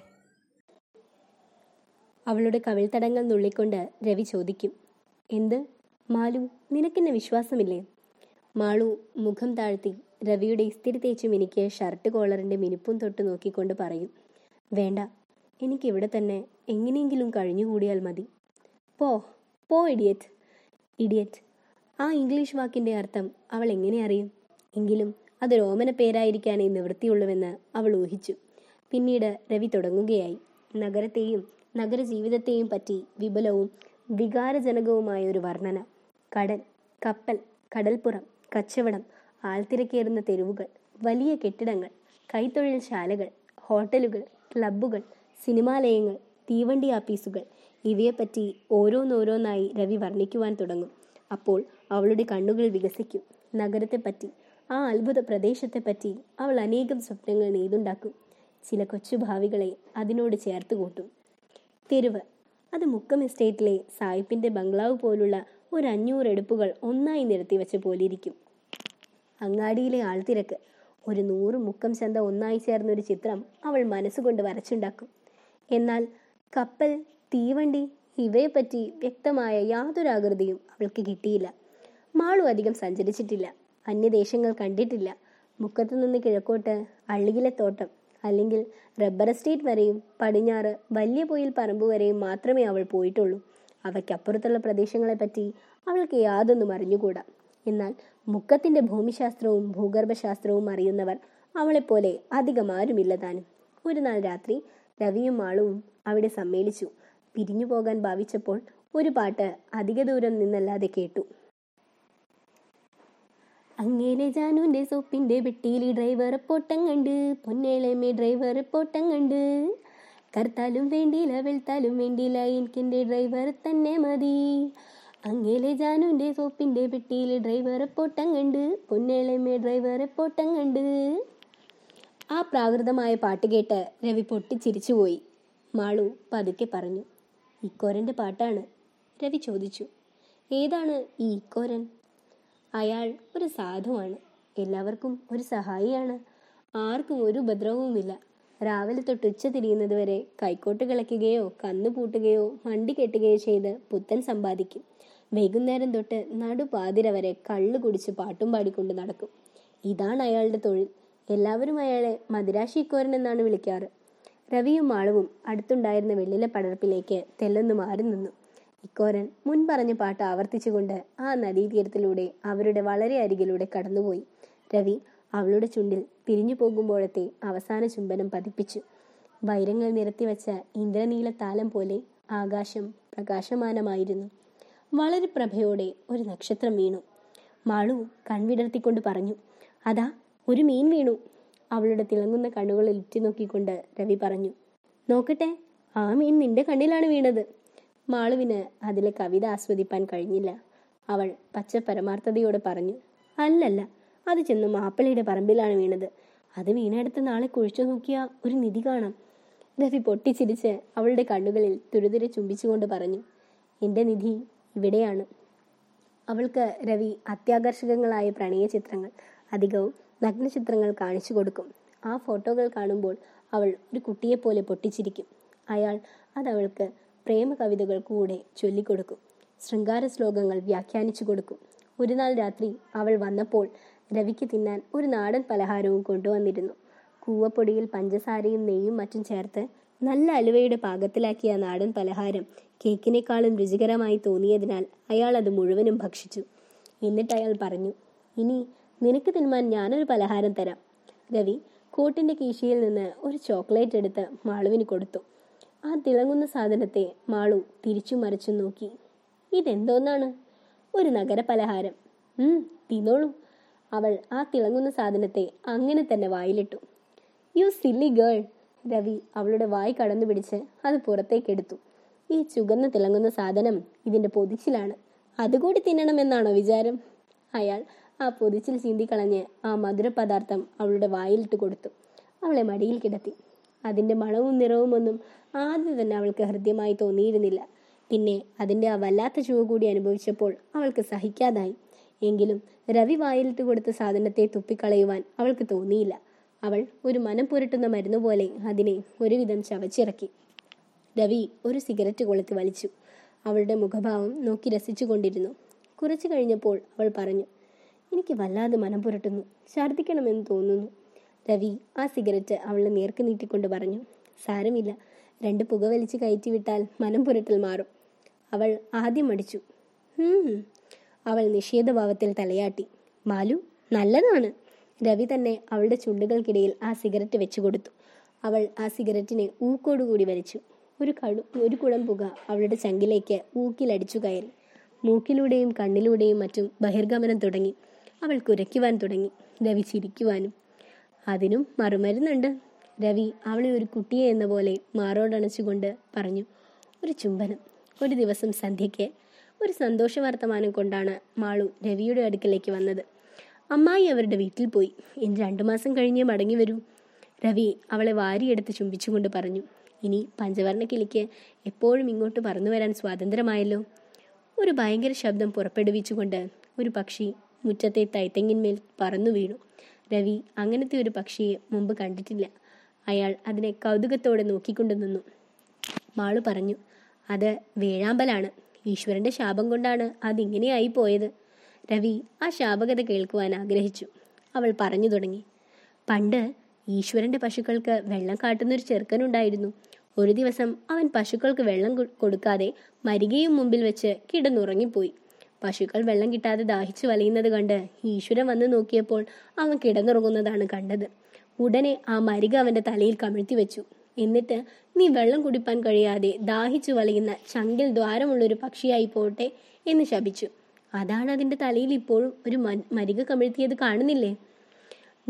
അവളുടെ കവിൾത്തടങ്ങൾ നുള്ളിക്കൊണ്ട് രവി ചോദിക്കും, എന്ത് മാളു, നിനക്കെന്നെ വിശ്വാസമില്ലേ? മാളു മുഖം താഴ്ത്തി രവിയുടെ ഇസ്തിരി തേച്ച് മിനുക്കിയ ഷർട്ട് കോളറിൻ്റെ മിനുപ്പും തൊട്ട് നോക്കിക്കൊണ്ട് പറയും, വേണ്ട, എനിക്കിവിടെ തന്നെ എങ്ങനെയെങ്കിലും കഴിഞ്ഞുകൂടിയാൽ മതി. പോ പോ ഇഡിയറ്റ്. ഇഡിയറ്റ് ആ ഇംഗ്ലീഷ് വാക്കിൻ്റെ അർത്ഥം അവൾ എങ്ങനെ അറിയും? എങ്കിലും അതൊരു ഓമന പേരായിരിക്കാനേ നിവൃത്തിയുള്ളൂവെന്ന് അവൾ ഊഹിച്ചു. പിന്നീട് രവി തുടങ്ങുകയായി. നഗരത്തെയും നഗരജീവിതത്തെയും പറ്റി വിപുലവും വികാരജനകവുമായ ഒരു വർണ്ണന. കടൽ, കപ്പൽ, കടൽപ്പുറം, കച്ചവടം, ആൾത്തിരക്കേറുന്ന തെരുവുകൾ, വലിയ കെട്ടിടങ്ങൾ, കൈത്തൊഴിൽ ശാലകൾ, ഹോട്ടലുകൾ, ക്ലബ്ബുകൾ, സിനിമാലയങ്ങൾ, തീവണ്ടി ആപ്പീസുകൾ, ഇവയെപ്പറ്റി ഓരോന്നോരോന്നായി രവി വർണ്ണിക്കുവാൻ തുടങ്ങും. അപ്പോൾ അവളുടെ കണ്ണുകൾ വികസിക്കും. നഗരത്തെപ്പറ്റി, ആ അത്ഭുത പ്രദേശത്തെപ്പറ്റി അവൾ അനേകം സ്വപ്നങ്ങൾ നെയ്തുണ്ടാക്കും. ചില കൊച്ചു ഭാവികളെ അതിനോട് ചേർത്ത് കൂട്ടും. തെരുവ്, അത് മുക്കം എസ്റ്റേറ്റിലെ സായിപ്പിൻ്റെ ബംഗ്ലാവ് പോലുള്ള ഒരു 500 എടുപ്പുകൾ ഒന്നായി നിരത്തിവെച്ച പോലിരിക്കും. അങ്ങാടിയിലെ ആൾത്തിരക്ക്, ഒരു 100 മുക്കം ചന്ത ഒന്നായി ചേർന്നൊരു ചിത്രം അവൾ മനസ്സുകൊണ്ട് വരച്ചുണ്ടാക്കും. എന്നാൽ കപ്പൽ, തീവണ്ടി ഇവയെപ്പറ്റി വ്യക്തമായ യാതൊരു ആകൃതിയും അവൾക്ക് കിട്ടിയില്ല. മാളു അധികം സഞ്ചരിച്ചിട്ടില്ല, അന്യദേശങ്ങൾ കണ്ടിട്ടില്ല. മുക്കത്തു നിന്ന് കിഴക്കോട്ട് അള്ളിയിലെ തോട്ടം അല്ലെങ്കിൽ റബ്ബർ എസ്റ്റേറ്റ് വരെയും പടിഞ്ഞാറ് വലിയ പൊയിൽ പറമ്പ് വരെയും മാത്രമേ അവൾ പോയിട്ടുള്ളൂ. അവയ്ക്കപ്പുറത്തുള്ള പ്രദേശങ്ങളെപ്പറ്റി അവൾക്ക് യാതൊന്നും അറിഞ്ഞുകൂടാ. എന്നാൽ മുക്കത്തിൻ്റെ ഭൂമിശാസ്ത്രവും ഭൂഗർഭശാസ്ത്രവും അറിയുന്നവർ അവളെപ്പോലെ അധികം ആരുമില്ല താനും. ഒരു നാൾ രാത്രി രവിയും മാളുവും അവിടെ സമ്മേളിച്ചു. പിരിഞ്ഞു പോകാൻ ഭാവിച്ചപ്പോൾ ഒരു പാട്ട് അധിക ദൂരം നിന്നല്ലാതെ കേട്ടു. അങ്ങേലെ ജാനുവിൻ്റെ സോപ്പിൻ്റെ വെട്ടിയിൽ ഡ്രൈവറെ പോട്ടം കണ്ട്, പൊന്നേലമ്മേ ഡ്രൈവറെ പോട്ടം കണ്ട്, കറുത്താലും വേണ്ടിയില്ല വെളുത്താലും വേണ്ടിയില്ല എനിക്കെൻ്റെ ഡ്രൈവർ തന്നെ മതി. അങ്ങേലെ ജാനുവിൻ്റെ സോപ്പിൻ്റെ വെട്ടിയിൽ ഡ്രൈവറെ പോട്ടം കണ്ട്, പൊന്നേലമ്മേ ഡ്രൈവറെ പോട്ടം കണ്ട്. ആ പ്രാകൃതമായ പാട്ട് കേട്ട് രവി പൊട്ടിച്ചിരിച്ചുപോയി. മാളു പതുക്കെ പറഞ്ഞു, ഇക്കോരൻ്റെ പാട്ടാണ്. രവി ചോദിച്ചു, ഏതാണ് ഈ ഇക്കോരൻ? അയാൾ ഒരു സാധുവാണ്, എല്ലാവർക്കും ഒരു സഹായിയാണ്, ആർക്കും ഒരു ഉപദ്രവവുമില്ല. രാവിലെ തൊട്ട് ഉച്ച തിരിയുന്നത് വരെ കൈക്കോട്ട് കിളയ്ക്കുകയോ കന്നുപൂട്ടുകയോ മണ്ടി കെട്ടുകയോ ചെയ്ത് പുത്തൻ സമ്പാദിക്കും. വൈകുന്നേരം തൊട്ട് നടുപാതിര വരെ കള്ളു കുടിച്ച് പാട്ടും പാടിക്കൊണ്ട് നടക്കും. ഇതാണ് അയാളുടെ തൊഴിൽ. എല്ലാവരും അയാളെ മദിരാശി ഇക്കോരൻ എന്നാണ് വിളിക്കാറ്. രവിയും മാളവും അടുത്തുണ്ടായിരുന്ന വെള്ളിലെ പടർപ്പിലേക്ക് തെല്ലൊന്നു മാറി നിന്നു. ഇക്കോരൻ മുൻപറഞ്ഞ പാട്ട് ആവർത്തിച്ചുകൊണ്ട് ആ നദീതീരത്തിലൂടെ അവരുടെ വളരെ അരികിലൂടെ കടന്നുപോയി. രവി അവളുടെ ചുണ്ടിൽ പിരിഞ്ഞു പോകുമ്പോഴത്തെ അവസാന ചുംബനം പതിപ്പിച്ചു. വൈരങ്ങൾ നിരത്തിവെച്ച ഇന്ദ്രനീല താലം പോലെ ആകാശം പ്രകാശമാനമായിരുന്നു. വളരെ പ്രഭയോടെ ഒരു നക്ഷത്രം വീണു. മാളു കൺവിടർത്തിക്കൊണ്ട് പറഞ്ഞു, അതാ ഒരു മീൻ വീണു. അവളുടെ തിളങ്ങുന്ന കണ്ണുകളിൽ ഉറ്റുനോക്കിക്കൊണ്ട് രവി പറഞ്ഞു, നോക്കട്ടെ, ആ മീൻ നിന്റെ കണ്ണിലാണ് വീണത്. മാളുവിന് അതിലെ കവിത ആസ്വദിപ്പാൻ കഴിഞ്ഞില്ല. അവൾ പച്ച പരമാർത്ഥതയോടെ പറഞ്ഞു, അല്ലല്ല, അത് ചെന്ന് മാപ്പിളയുടെ പറമ്പിലാണ് വീണത്. അത് വീണടുത്ത് നാളെ കുഴിച്ചു നോക്കിയ ഒരു നിധി കാണാം. രവി പൊട്ടിച്ചിരിച്ച് അവളുടെ കണ്ണുകളിൽ തുരുതുരെ ചുംബിച്ചുകൊണ്ട് പറഞ്ഞു, എൻ്റെ നിധി ഇവിടെയാണ്. അവൾക്ക് രവി അത്യാകർഷകങ്ങളായ പ്രണയ ചിത്രങ്ങൾ, അധികവും നഗ്നചിത്രങ്ങൾ കാണിച്ചു കൊടുക്കും. ആ ഫോട്ടോകൾ കാണുമ്പോൾ അവൾ ഒരു കുട്ടിയെപ്പോലെ പൊട്ടിച്ചിരിക്കും. അയാൾ അതവൾക്ക് പ്രേമകവിതകൾ കൂടെ ചൊല്ലിക്കൊടുക്കും, ശൃംഗാര ശ്ലോകങ്ങൾ വ്യാഖ്യാനിച്ചു കൊടുക്കും. ഒരു നാൾ രാത്രി അവൾ വന്നപ്പോൾ രവിക്ക് തിന്നാൻ ഒരു നാടൻ പലഹാരവും കൊണ്ടുവന്നിരുന്നു. കൂവപ്പൊടിയിൽ പഞ്ചസാരയും നെയ്യും മറ്റും ചേർത്ത് നല്ല അലുവയുടെ പാകത്തിലാക്കിയ നാടൻ പലഹാരം കേക്കിനേക്കാളും രുചികരമായി തോന്നിയതിനാൽ അയാൾ അത് മുഴുവനും ഭക്ഷിച്ചു. എന്നിട്ട് അയാൾ പറഞ്ഞു, ഇനി നിനക്ക് തിന്മാൻ ഞാനൊരു പലഹാരം തരാം. രവി കോട്ടിൻ്റെ കീശയിൽ നിന്ന് ഒരു ചോക്ലേറ്റ് എടുത്ത് മാളുവിന് കൊടുത്തു. ആ തിളങ്ങുന്ന സാധനത്തെ മാളു തിരിച്ചു മറിച്ചു നോക്കി. ഇതെന്തോന്നാണ്? ഒരു നഗര പലഹാരം. തിന്നോളൂ. അവൾ ആ തിളങ്ങുന്ന സാധനത്തെ അങ്ങനെ തന്നെ വായിലിട്ടു. You silly girl. രവി അവളുടെ വായ് കടന്നു പിടിച്ച് അത് പുറത്തേക്കെടുത്തു. ഈ ചുകന്ന് തിളങ്ങുന്ന സാധനം ഇതിൻ്റെ പൊതിച്ചിലാണ്. അതുകൂടി തിന്നണമെന്നാണോ വിചാരം? അയാൾ ആ പൊതിച്ചിൽ ചീന്തിക്കളഞ്ഞ് ആ മധുര പദാർത്ഥം അവളുടെ വായിലിട്ട് കൊടുത്തു. അവളെ മടിയിൽ കിടത്തി. അതിൻ്റെ മണവും നിറവും ഒന്നും ആദ്യം തന്നെ അവൾക്ക് ഹൃദ്യമായി തോന്നിയിരുന്നില്ല. പിന്നെ അതിൻ്റെ ആ വല്ലാത്ത ചുവ കൂടി അനുഭവിച്ചപ്പോൾ അവൾക്ക് സഹിക്കാതായി. എങ്കിലും രവി വായിലിട്ട് കൊടുത്ത സാധനത്തെ തുപ്പിക്കളയുവാൻ അവൾക്ക് തോന്നിയില്ല. അവൾ ഒരു മനം പുരട്ടുന്ന മരുന്നുപോലെ അതിനെ ഒരുവിധം ചവച്ചിറക്കി. രവി ഒരു സിഗരറ്റ് കൊളുത്തി വലിച്ചു. അവളുടെ മുഖഭാവം നോക്കി രസിച്ചു കൊണ്ടിരുന്നു. കുറച്ചു കഴിഞ്ഞപ്പോൾ അവൾ പറഞ്ഞു, എനിക്ക് വല്ലാതെ മനം പുരട്ടുന്നു, ഛർദ്ദിക്കണമെന്ന് തോന്നുന്നു. രവി ആ സിഗരറ്റ് അവളെ നേർക്ക് നീട്ടിക്കൊണ്ട് പറഞ്ഞു, സാരമില്ല, രണ്ട് പുക വലിച്ച് കയറ്റിവിട്ടാൽ മനം പുരട്ടൽ മാറും. അവൾ ആദ്യം അടിച്ചു. അവൾ നിഷേധഭാവത്തിൽ തലയാട്ടി. മാലു, നല്ലതാണ്. രവി തന്നെ അവളുടെ ചുണ്ടുകൾക്കിടയിൽ ആ സിഗരറ്റ് വെച്ചു കൊടുത്തു. അവൾ ആ സിഗരറ്റിനെ ഊക്കോടുകൂടി വലിച്ചു. ഒരു കുളം പുക അവളുടെ ചങ്കിലേക്ക് ഊക്കിലടിച്ചു കയറി. മൂക്കിലൂടെയും കണ്ണിലൂടെയും മറ്റും ബഹിർഗമനം തുടങ്ങി. അവൾ കുരയ്ക്കുവാൻ തുടങ്ങി, രവി ചിരിക്കുവാനും. അതിനും മറുമരുന്നുണ്ട്. രവി അവളെ ഒരു കുട്ടിയെ എന്ന പോലെ മാറോടണച്ചുകൊണ്ട് പറഞ്ഞു. ഒരു ചുംബനം. ഒരു ദിവസം സന്ധ്യയ്ക്ക് ഒരു സന്തോഷ വർത്തമാനം കൊണ്ടാണ് മാളു രവിയുടെ അടുക്കലേക്ക് വന്നത്. അമ്മായി അവരുടെ വീട്ടിൽ പോയി, ഇനി 2 മാസം കഴിഞ്ഞേ മടങ്ങി വരൂ. രവി അവളെ വാരിയെടുത്ത് ചുംബിച്ചുകൊണ്ട് പറഞ്ഞു, ഇനി പഞ്ചവർണ്ണ കിളിക്ക് എപ്പോഴും ഇങ്ങോട്ട് പറന്നു വരാൻ സ്വാതന്ത്ര്യമായല്ലോ. ഒരു ഭയങ്കര ശബ്ദം പുറപ്പെടുവിച്ചുകൊണ്ട് ഒരു പക്ഷി മുറ്റത്തെ തൈത്തെങ്ങിന്മേൽ പറന്നു വീണു. രവി അങ്ങനത്തെ ഒരു പക്ഷിയെ മുമ്പ് കണ്ടിട്ടില്ല. അയാൾ അതിനെ കൗതുകത്തോടെ നോക്കിക്കൊണ്ടു നിന്നു. മാളു പറഞ്ഞു, അത് വേഴാമ്പലാണ്. ഈശ്വരൻ്റെ ശാപം കൊണ്ടാണ് അതിങ്ങനെയായി പോയത്. രവി ആ ശാപകഥ കേൾക്കുവാൻ ആഗ്രഹിച്ചു. അവൾ പറഞ്ഞു തുടങ്ങി, പണ്ട് ഈശ്വരൻ്റെ പശുക്കൾക്ക് വെള്ളം കാട്ടുന്നൊരു ചെറുക്കനുണ്ടായിരുന്നു. ഒരു ദിവസം അവൻ പശുക്കൾക്ക് വെള്ളം കൊടുക്കാതെ മരികയും മുമ്പിൽ വെച്ച് കിടന്നുറങ്ങിപ്പോയി. പശുക്കൾ വെള്ളം കിട്ടാതെ ദാഹിച്ചു വലയുന്നത് കണ്ട് ഈശ്വരൻ വന്ന് നോക്കിയപ്പോൾ അവൻ കിടന്നുറങ്ങുന്നതാണ് കണ്ടത്. ഉടനെ ആ മരിക അവൻ്റെ തലയിൽ കമിഴ്ത്തി വെച്ചു. എന്നിട്ട്, നീ വെള്ളം കുടിപ്പാൻ കഴിയാതെ ദാഹിച്ചു വലയുന്ന ചങ്കിൽ ദ്വാരമുള്ളൊരു പക്ഷിയായി പോട്ടെ എന്ന് ശപിച്ചു. അതാണ് അതിൻ്റെ തലയിൽ ഇപ്പോഴും ഒരു മരിക കമിഴ്ത്തിയത് കാണുന്നില്ലേ.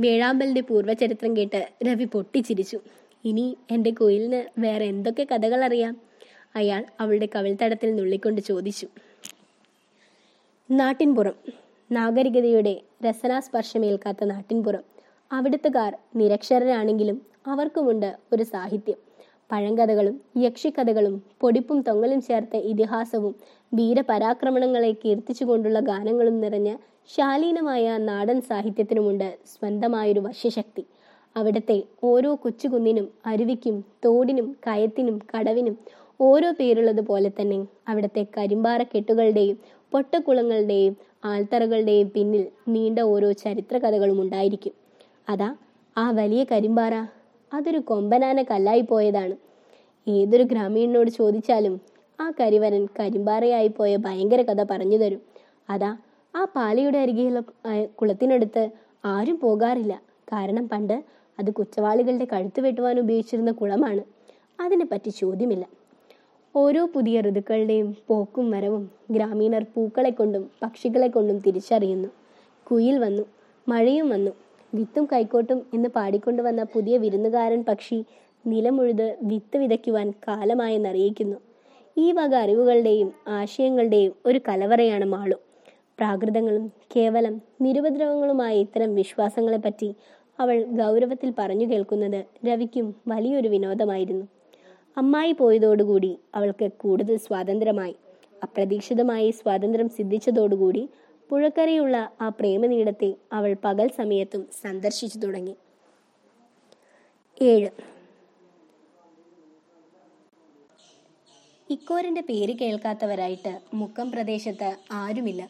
വേഴാമ്പലിൻ്റെ പൂർവ്വചരിത്രം കേട്ട് രവി പൊട്ടിച്ചിരിച്ചു. ഇനി എൻ്റെ കോയിലിന് വേറെ എന്തൊക്കെ കഥകൾ അറിയാം? അയാൾ അവളുടെ കവിൾത്തടത്തിൽ നുള്ളിക്കൊണ്ട് ചോദിച്ചു. നാട്ടിൻപുറം. നാഗരികതയുടെ രസനാസ്പർശമേൽക്കാത്ത നാട്ടിൻപുറം. അവിടുത്തുകാർ നിരക്ഷരരാണെങ്കിലും അവർക്കുമുണ്ട് ഒരു സാഹിത്യം. പഴങ്കഥകളും യക്ഷിക്കഥകളും പൊടിപ്പും തൊങ്ങലും ചേർത്ത ഇതിഹാസവും വീരപരാക്രമണങ്ങളെ കീർത്തിച്ചുകൊണ്ടുള്ള ഗാനങ്ങളും നിറഞ്ഞ ശാലീനമായ നാടൻ സാഹിത്യത്തിനുമുണ്ട് സ്വന്തമായൊരു വശ്യശക്തി. അവിടുത്തെ ഓരോ കൊച്ചുകുന്നിനും അരുവിക്കും തോടിനും കയത്തിനും കടവിനും ഓരോ പേരുള്ളതുപോലെ തന്നെ അവിടുത്തെ കരിമ്പാറക്കെട്ടുകളുടെയും പൊട്ടക്കുളങ്ങളുടെയും ആൽത്തറകളുടെയും പിന്നിൽ നീണ്ട ഓരോ ചരിത്ര കഥകളും ഉണ്ടായിരിക്കും. അതാ ആ വലിയ കരിമ്പാറ, അതൊരു കൊമ്പനാന കല്ലായി പോയതാണ്. ഏതൊരു ഗ്രാമീണനോട് ചോദിച്ചാലും ആ കരിവരൻ കരിമ്പാറയായി പോയ ഭയങ്കര കഥ പറഞ്ഞു തരും. അതാ ആ പാലയുടെ അരികെയുള്ള കുളത്തിനടുത്ത് ആരും പോകാറില്ല. കാരണം പണ്ട് അത് കുറ്റവാളികളുടെ കഴുത്ത് വെട്ടുവാൻ ഉപയോഗിച്ചിരുന്ന കുളമാണ്. അതിനെപ്പറ്റി ചോദ്യമില്ല. ഓരോ പുതിയ ഋതുക്കളുടെയും പോക്കും വരവും ഗ്രാമീണർ പൂക്കളെ കൊണ്ടും പക്ഷികളെ കൊണ്ടും തിരിച്ചറിയുന്നു. കുയിൽ വന്നു, മഴയും വന്നു, വിത്തും കൈക്കോട്ടും എന്ന് പാടിക്കൊണ്ടുവന്ന പുതിയ വിരുന്നുകാരൻ പക്ഷി നിലമുഴുത് വിത്ത് വിതയ്ക്കുവാൻ കാലമായെന്നറിയിക്കുന്നു. ഈ വക അറിവുകളുടെയും ആശയങ്ങളുടെയും ഒരു കലവറയാണ് മാളു. പ്രാകൃതങ്ങളും കേവലം നിരുപദ്രവങ്ങളുമായ ഇത്തരം വിശ്വാസങ്ങളെപ്പറ്റി അവൾ ഗൗരവത്തിൽ പറഞ്ഞു കേൾക്കുന്നത് രവിക്കും വലിയൊരു വിനോദമായിരുന്നു. അമ്മായി പോയതോടുകൂടി അവൾക്ക് കൂടുതൽ സ്വാതന്ത്ര്യമായി. അപ്രതീക്ഷിതമായി സ്വാതന്ത്ര്യം സിദ്ധിച്ചതോടുകൂടി പുഴക്കരയുള്ള ആ പ്രേമനീടത്തെ അവൾ പകൽ സമയത്തും സന്ദർശിച്ചു തുടങ്ങി. 7. ഇക്കോരൻ്റെ പേര് കേൾക്കാത്തവരായിട്ട് മുക്കം പ്രദേശത്ത് ആരുമില്ല.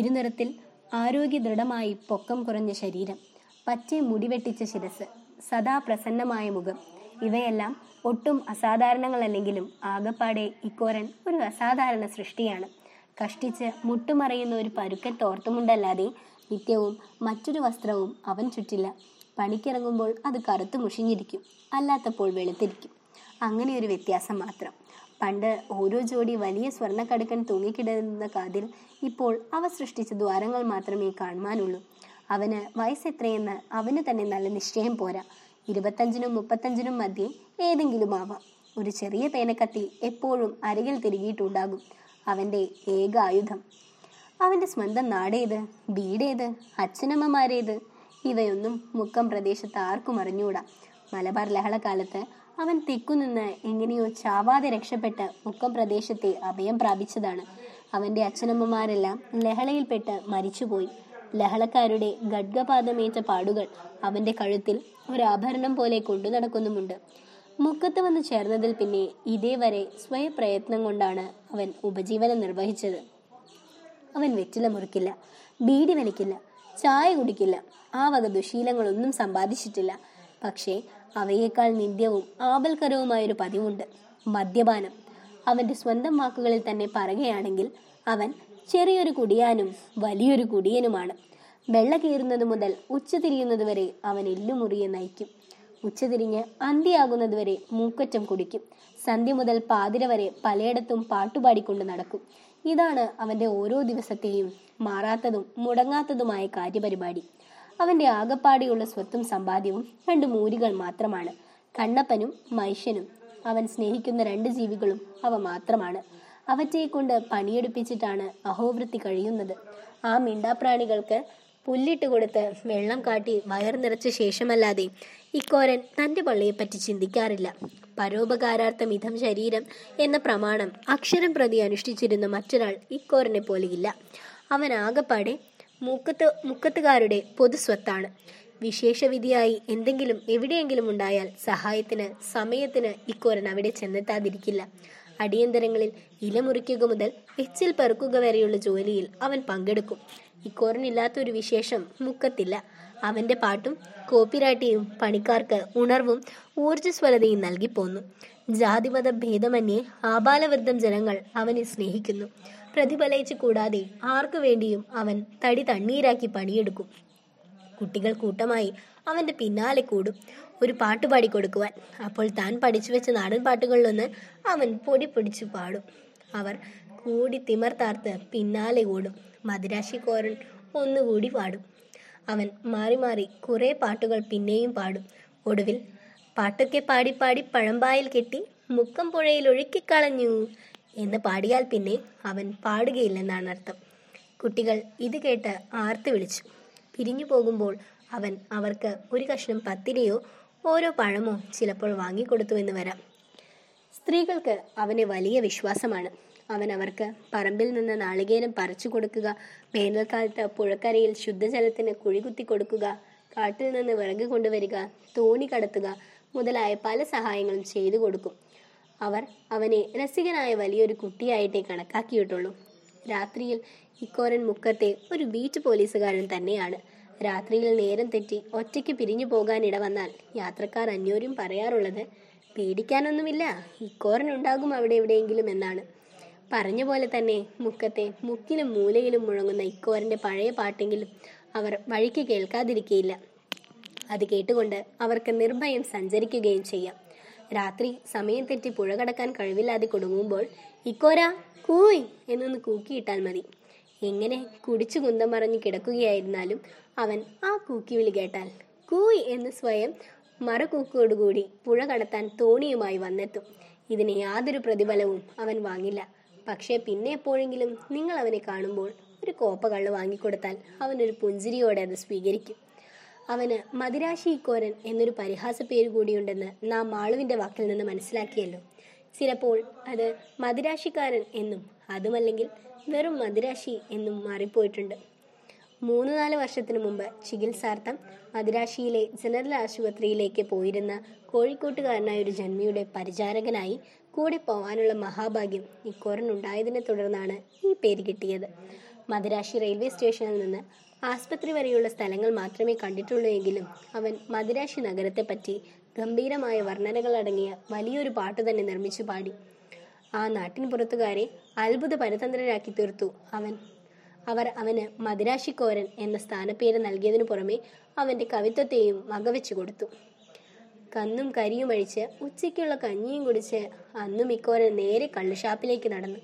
ഇരുനിറത്തിൽ ആരോഗ്യദൃഢമായി പൊക്കം കുറഞ്ഞ ശരീരം, പച്ചെ മുടിവെട്ടിച്ച ശിരസ്, സദാ പ്രസന്നമായ മുഖം, ഇവയെല്ലാം ഒട്ടും അസാധാരണങ്ങളല്ലെങ്കിലും ആകപ്പാടെ ഇക്കോരൻ ഒരു അസാധാരണ സൃഷ്ടിയാണ്. കഷ്ടിച്ച് മുട്ടുമറയുന്ന ഒരു പരുക്കൻ തോർത്തുമുണ്ടല്ലാതെ നിത്യവും മറ്റൊരു വസ്ത്രവും അവൻ ചുറ്റില്ല. പണിക്കിറങ്ങുമ്പോൾ അത് കറുത്തു മുഷിഞ്ഞിരിക്കും, അല്ലാത്തപ്പോൾ വെളുത്തിരിക്കും. അങ്ങനെ ഒരു വ്യത്യാസം മാത്രം. പണ്ട് ഓരോ ജോഡി വലിയ സ്വർണ്ണക്കടുക്കൻ തൂങ്ങിക്കിടന്ന കാതിൽ ഇപ്പോൾ അവ സൃഷ്ടിച്ച ദ്വാരങ്ങൾ മാത്രമേ കാണുവാനുള്ളൂ. അവന് വയസ്സെത്രയെന്ന് അവന് തന്നെ നല്ല നിശ്ചയം പോരാ. 25-35 മധ്യേ ഏതെങ്കിലും ആവാം. ഒരു ചെറിയ പേനക്കത്തി എപ്പോഴും അരകിൽ തിരികിയിട്ടുണ്ടാകും. അവൻ്റെ ഏക ആയുധം അവൻ്റെ സ്വന്തം നാടേത്, വീടേത്, അച്ഛനമ്മമാരേത്, ഇവയൊന്നും മുക്കം പ്രദേശത്ത് ആർക്കും അറിഞ്ഞുകൂടാ. മലബാർ ലഹളക്കാലത്ത് അവൻ തെക്കുനിന്ന് എങ്ങനെയോ ചാവാതെ രക്ഷപ്പെട്ട് മുക്കം പ്രദേശത്തെ അഭയം പ്രാപിച്ചതാണ്. അവൻ്റെ അച്ഛനമ്മമാരെല്ലാം ലഹളയിൽപ്പെട്ട് മരിച്ചുപോയി. ലഹളക്കാരുടെ ഗഡ്ഗപാതമേറ്റ പാടുകൾ അവൻ്റെ കഴുത്തിൽ ഒരാഭരണം പോലെ കൊണ്ടു നടക്കുന്നുമുണ്ട്. മുക്കത്ത് വന്ന് ചേർന്നതിൽ പിന്നെ ഇതേവരെ സ്വയപ്രയത്നം കൊണ്ടാണ് അവൻ ഉപജീവനം നിർവഹിച്ചത്. അവൻ വെറ്റില മുറിക്കില്ല, ബീഡി വലിക്കില്ല, ചായ കുടിക്കില്ല, ആ വക ദുശീലങ്ങളൊന്നും സമ്പാദിച്ചിട്ടില്ല. പക്ഷേ അവയേക്കാൾ നിത്യവും ആപൽക്കരവുമായൊരു പതിവുണ്ട്, മദ്യപാനം. അവൻ്റെ സ്വന്തം വാക്കുകളിൽ തന്നെ പറയുകയാണെങ്കിൽ അവൻ ചെറിയൊരു കുടിയാനും വലിയൊരു കുടിയനുമാണ്. വെള്ള കയറുന്നത് മുതൽ ഉച്ചതിരിയുന്നതുവരെ അവൻ എല്ലുമുറിയെ നയിക്കും. ഉച്ചതിരിഞ്ഞ് അന്തിയാകുന്നതുവരെ മൂക്കറ്റം കുടിക്കും. സന്ധ്യ മുതൽ പാതിര വരെ പലയിടത്തും പാട്ടുപാടിക്കൊണ്ട് നടക്കും. ഇതാണ് അവൻ്റെ ഓരോ ദിവസത്തെയും മാറാത്തതും മുടങ്ങാത്തതുമായ കാര്യപരിപാടി. അവൻ്റെ ആകപ്പാടിയുള്ള സ്വത്തും സമ്പാദ്യവും 2 മൂരികൾ മാത്രമാണ്. കണ്ണപ്പനും മൈഷ്യനും. അവൻ സ്നേഹിക്കുന്ന 2 ജീവികളും അവ മാത്രമാണ്. അവറ്റയെക്കൊണ്ട് പണിയെടുപ്പിച്ചിട്ടാണ് അഹോവൃത്തി കഴിയുന്നത്. ആ മിണ്ടാപ്രാണികൾക്ക് പുല്ലിട്ട് കൊടുത്ത് വെള്ളം കാട്ടി വയർ നിറച്ച ശേഷമല്ലാതെ ഇക്കോരൻ തൻ്റെ പള്ളിയെപ്പറ്റി ചിന്തിക്കാറില്ല. പരോപകാരാർത്ഥം ഇതം ശരീരം എന്ന പ്രമാണം അക്ഷരം പ്രതി അനുഷ്ഠിച്ചിരുന്ന മറ്റൊരാൾ ഇക്കോരനെ പോലെയില്ല. അവൻ ആകപ്പാടെ മുക്കത്തുകാരുടെ പൊതുസ്വത്താണ്. വിശേഷവിധിയായി എന്തെങ്കിലും എവിടെയെങ്കിലും ഉണ്ടായാൽ സഹായത്തിന് സമയത്തിന് ഇക്കോരൻ അവിടെ ചെന്നെത്താതിരിക്കില്ല. അടിയന്തരങ്ങളിൽ ഇലമുറിക്കുക മുതൽ എച്ചിൽ പെറുക്കുക വരെയുള്ള ജോലിയിൽ അവൻ പങ്കെടുക്കും. ഇക്കോറിനില്ലാത്തൊരു വിശേഷം മുക്കത്തില്ല. അവൻ്റെ പാട്ടും കോപ്പിരാട്ടിയും പണിക്കാർക്ക് ഉണർവും ഊർജ്ജസ്വലതയും നൽകിപ്പോന്നു. ജാതിമത ഭേദമന്യേ ആബാലവൃദ്ധം ജനങ്ങൾ അവനെ സ്നേഹിക്കുന്നു. പ്രതിഫലിച്ചു കൂടാതെ ആർക്കു വേണ്ടിയും അവൻ തടി തണ്ണീരാക്കി പണിയെടുക്കും. കുട്ടികൾ കൂട്ടമായി അവൻ്റെ പിന്നാലെ കൂടും ഒരു പാട്ട് പാടിക്കൊടുക്കുവാൻ. അപ്പോൾ താൻ പഠിച്ചു വെച്ച നാടൻ പാട്ടുകളിലൊന്ന് അവൻ പൊടി പൊടിച്ചു പാടും. അവർ കൂടി തിമർത്താർത്ത് പിന്നാലെ ഓടും. മദിരാശി കോരൻ ഒന്നുകൂടി പാടും. അവൻ മാറി മാറി കുറേ പാട്ടുകൾ പിന്നെയും പാടും. ഒടുവിൽ പാട്ടൊക്കെ പാടിപ്പാടി പഴമ്പായിൽ കെട്ടി മുക്കം പുഴയിൽ ഒഴുക്കിക്കളഞ്ഞു എന്ന് പാടിയാൽ പിന്നെ അവൻ പാടുകയില്ലെന്നാണ് അർത്ഥം. കുട്ടികൾ ഇത് കേട്ട് ആർത്ത് വിളിച്ചു. പിരിഞ്ഞു പോകുമ്പോൾ അവൻ അവർക്ക് ഒരു കഷ്ണം പത്തിരിയോ ഓരോ പഴമോ ചിലപ്പോൾ വാങ്ങിക്കൊടുത്തുവെന്ന് വരാം. സ്ത്രീകൾക്ക് അവനെ വലിയ വിശ്വാസമാണ്. അവൻ അവർക്ക് പറമ്പിൽ നിന്ന് നാളികേരം പറിച്ചു കൊടുക്കുക, വേനൽക്കാലത്ത് പുഴക്കരയിൽ ശുദ്ധജലത്തിന് കുഴികുത്തി കൊടുക്കുക, കാട്ടിൽ നിന്ന് വിറക് കൊണ്ടുവരിക, തോണി കടത്തുക മുതലായ പല സഹായങ്ങളും ചെയ്തു കൊടുക്കും. അവർ അവനെ രസികനായ വലിയൊരു കുട്ടിയായിട്ടേ കണക്കാക്കിയിട്ടുള്ളൂ. രാത്രിയിൽ ഇക്കോരൻ മുക്കത്തെ ഒരു ബീച്ച് പോലീസുകാരൻ തന്നെയാണ്. രാത്രിയിൽ നേരം തെറ്റി ഒറ്റയ്ക്ക് പിരിഞ്ഞു പോകാനിട വന്നാൽ യാത്രക്കാർ അന്യോന്യം പറയാറുള്ളത് പേടിക്കാനൊന്നുമില്ല, ഇക്കോരൻ ഉണ്ടാകും അവിടെ എവിടെയെങ്കിലും എന്നാണ്. പറഞ്ഞ പോലെ തന്നെ മുക്കത്തെ മുക്കിലും മൂലയിലും മുഴങ്ങുന്ന ഇക്കോരൻ്റെ പഴയ പാട്ടെങ്കിലും അവർ വഴിക്ക് കേൾക്കാതിരിക്കുകയില്ല. അത് കേട്ടുകൊണ്ട് അവർക്ക് നിർഭയം സഞ്ചരിക്കുകയും ചെയ്യാം. രാത്രി സമയം തെറ്റി പുഴ കടക്കാൻ കഴിവില്ലാതെ കുടുങ്ങുമ്പോൾ ഇക്കോര കൂയ് എന്നൊന്ന് കൂക്കിയിട്ടാൽ മതി. എങ്ങനെ കുടിച്ചു കുന്തം മറിഞ്ഞ് കിടക്കുകയായിരുന്നാലും അവൻ ആ കൂക്കി വിളി കേട്ടാൽ കൂയ് എന്ന് സ്വയം മറുകൂക്കോടുകൂടി പുഴ കടത്താൻ തോണിയുമായി വന്നെത്തും. ഇതിന് യാതൊരു പ്രതിഫലവും അവൻ വാങ്ങില്ല. പക്ഷേ പിന്നെ എപ്പോഴെങ്കിലും നിങ്ങൾ അവനെ കാണുമ്പോൾ ഒരു കോപ്പ കള്ള് വാങ്ങിക്കൊടുത്താൽ അവനൊരു പുഞ്ചിരിയോടെ അത് സ്വീകരിക്കും. അവന് മദിരാശി ഇക്കോരൻ എന്നൊരു പരിഹാസ പേര് കൂടിയുണ്ടെന്ന് നാം മാളുവിൻ്റെ വാക്കിൽ നിന്ന് മനസ്സിലാക്കിയല്ലോ. ചിലപ്പോൾ അത് മദിരാശിക്കാരൻ എന്നും അതുമല്ലെങ്കിൽ വെറും മദിരാശി എന്നും മാറിപ്പോയിട്ടുണ്ട്. 3-4 വർഷത്തിനു മുമ്പ് ചികിത്സാർത്ഥം മദിരാശിയിലെ ജനറൽ ആശുപത്രിയിലേക്ക് പോയിരുന്ന കോഴിക്കോട്ടുകാരനായ ഒരു ജന്മിയുടെ പരിചാരകനായി കൂടെ പോകാനുള്ള മഹാഭാഗ്യം ഇക്കോരൻ ഉണ്ടായതിനെ തുടർന്നാണ് ഈ പേര് കിട്ടിയത്. മദിരാശി റെയിൽവേ സ്റ്റേഷനിൽ നിന്ന് ആസ്പത്രി വരെയുള്ള സ്ഥലങ്ങൾ മാത്രമേ കണ്ടിട്ടുള്ളൂ എങ്കിലും അവൻ മദിരാശി നഗരത്തെപ്പറ്റി ഗംഭീരമായ വർണ്ണനകളടങ്ങിയ വലിയൊരു പാട്ട് തന്നെ നിർമ്മിച്ചു പാടി. ആ നാട്ടിൻ പുറത്തുകാരെ അത്ഭുത പരതന്ത്രരാക്കി തീർത്തു അവൻ. അവർ അവന് മദിരാശിക്കോരൻ എന്ന സ്ഥാനപ്പേര് നൽകിയതിനു പുറമെ അവൻ്റെ കവിത്വത്തെയും വകവെച്ചു കൊടുത്തു. കന്നും കരിയുമഴിച്ച് ഉച്ചയ്ക്കുള്ള കഞ്ഞിയും കുടിച്ച് അന്നും ഇക്കോരൻ നേരെ കള്ളുഷാപ്പിലേക്ക് നടന്നു.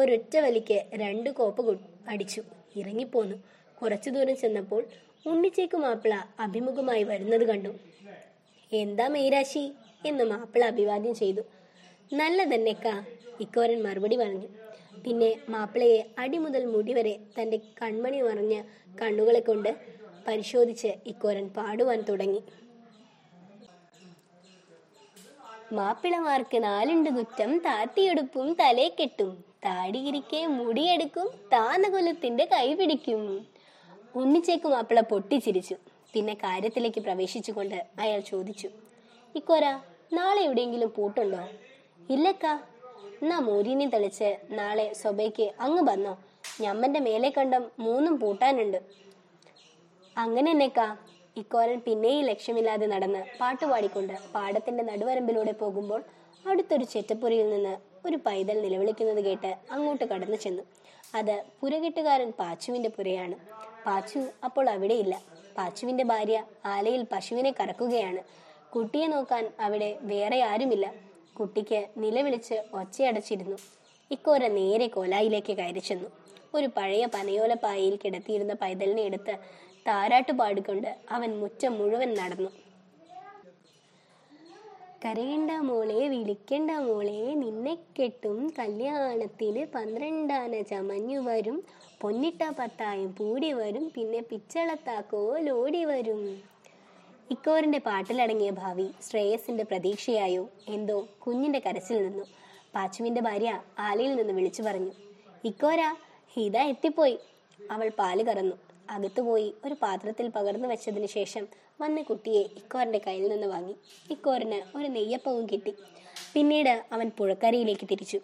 ഒരൊറ്റ വലിക്ക് 2 കോപ്പ് അടിച്ചു ഇറങ്ങിപ്പോന്നു. കുറച്ചു ദൂരം ചെന്നപ്പോൾ ഉണ്ണിച്ചേക്ക് മാപ്പിള അഭിമുഖമായി വരുന്നത് കണ്ടു. എന്താ മൈരാശി എന്ന് മാപ്പിള അഭിവാദ്യം ചെയ്തു. നല്ല തന്നെക്കാ ഇക്കോരൻ മറുപടി പറഞ്ഞു. പിന്നെ മാപ്പിളയെ അടിമുതൽ മുടിവരെ തൻ്റെ കൺമണി മറിഞ്ഞ കണ്ണുകളെ കൊണ്ട് പരിശോധിച്ച് ഇക്കോരൻ പാടുവാൻ തുടങ്ങി. മാപ്പിളമാർക്ക് 4 കുറ്റം: താത്തിയെടുപ്പും തലേ കെട്ടും, താടിയിരിക്കെ മുടിയെടുക്കും, താനകുലത്തിന്റെ കൈപിടിക്കും. ഉണ്ണിച്ചേക്ക് മാപ്പിള പൊട്ടിച്ചിരിച്ചു. പിന്നെ കാര്യത്തിലേക്ക് പ്രവേശിച്ചുകൊണ്ട് അയാൾ ചോദിച്ചു, ഇക്കോര, നാളെ എവിടെയെങ്കിലും പൂട്ടുണ്ടോ? ഇല്ലക്കാ. എന്നാ മോരിനെ തെളിച്ച് നാളെ സൊബയ്ക്ക് അങ്ങ് വന്നോ. ഞമ്മന്റെ മേലെ കണ്ടം 3 പൂട്ടാനുണ്ട്. അങ്ങനെ എന്നെക്കാ. ഇക്കോരൻ പിന്നെയും ലക്ഷ്യമില്ലാതെ നടന്ന് പാട്ടുപാടിക്കൊണ്ട് പാടത്തിന്റെ നടുവരമ്പിലൂടെ പോകുമ്പോൾ അടുത്തൊരു ചെറ്റപ്പുരയിൽ നിന്ന് ഒരു പൈതൽ നിലവിളിക്കുന്നത് കേട്ട് അങ്ങോട്ട് കടന്നു ചെന്നു. അത് പുരകെട്ടുകാരൻ പാച്ചുവിന്റെ പുരയാണ്. പാച്ചു അപ്പോൾ അവിടെയില്ല. പാച്ചുവിന്റെ ഭാര്യ ആലയിൽ പശുവിനെ കറക്കുകയാണ്. കുട്ടിയെ നോക്കാൻ അവിടെ വേറെ ആരുമില്ല. കുട്ടിക്ക് നിലവിളിച്ച് ഒച്ചയടച്ചിരുന്നു. ഇക്കോര നേരെ കോലായിലേക്ക് കയറി ചെന്നു. ഒരു പഴയ പനയോലപ്പായയിൽ കിടത്തിയിരുന്ന പൈതലിനെ എടുത്ത് താരാട്ട് പാടിക്കൊണ്ട് അവൻ മുറ്റം മുഴുവൻ നടന്നു. കരയണ്ട മോളെ, വിളിക്കണ്ട മോളെ, നിന്നെ കെട്ടും, കല്യാണത്തിന് 12 ആന ചമഞ്ഞു വരും, പൊന്നിട്ട 10 പൂടി വരും, പിന്നെ പിച്ചളത്താക്കോലോടി വരും. ഇക്കോരന്റെ പാട്ടിലടങ്ങിയ ഭാവി ശ്രേയസിന്റെ പ്രതീക്ഷയായോ എന്തോ കുഞ്ഞിന്റെ കരച്ചിൽ നിന്നു. പാച്ചുവിന്റെ ഭാര്യ ആലയിൽ നിന്ന് വിളിച്ചു പറഞ്ഞു, ഇക്കോര, ഹിത എത്തിപ്പോയി. അവൾ പാല് കറന്നു. അകത്തുപോയി ഒരു പാത്രത്തിൽ പകർന്നു വെച്ചതിന് ശേഷം വന്ന് കുട്ടിയെ ഇക്കോരന്റെ കയ്യിൽ നിന്ന് വാങ്ങി. ഇക്കോരന് ഒരു നെയ്യപ്പവും കിട്ടി. പിന്നീട് അവൻ പുഴക്കരയിലേക്ക് തിരിച്ചു.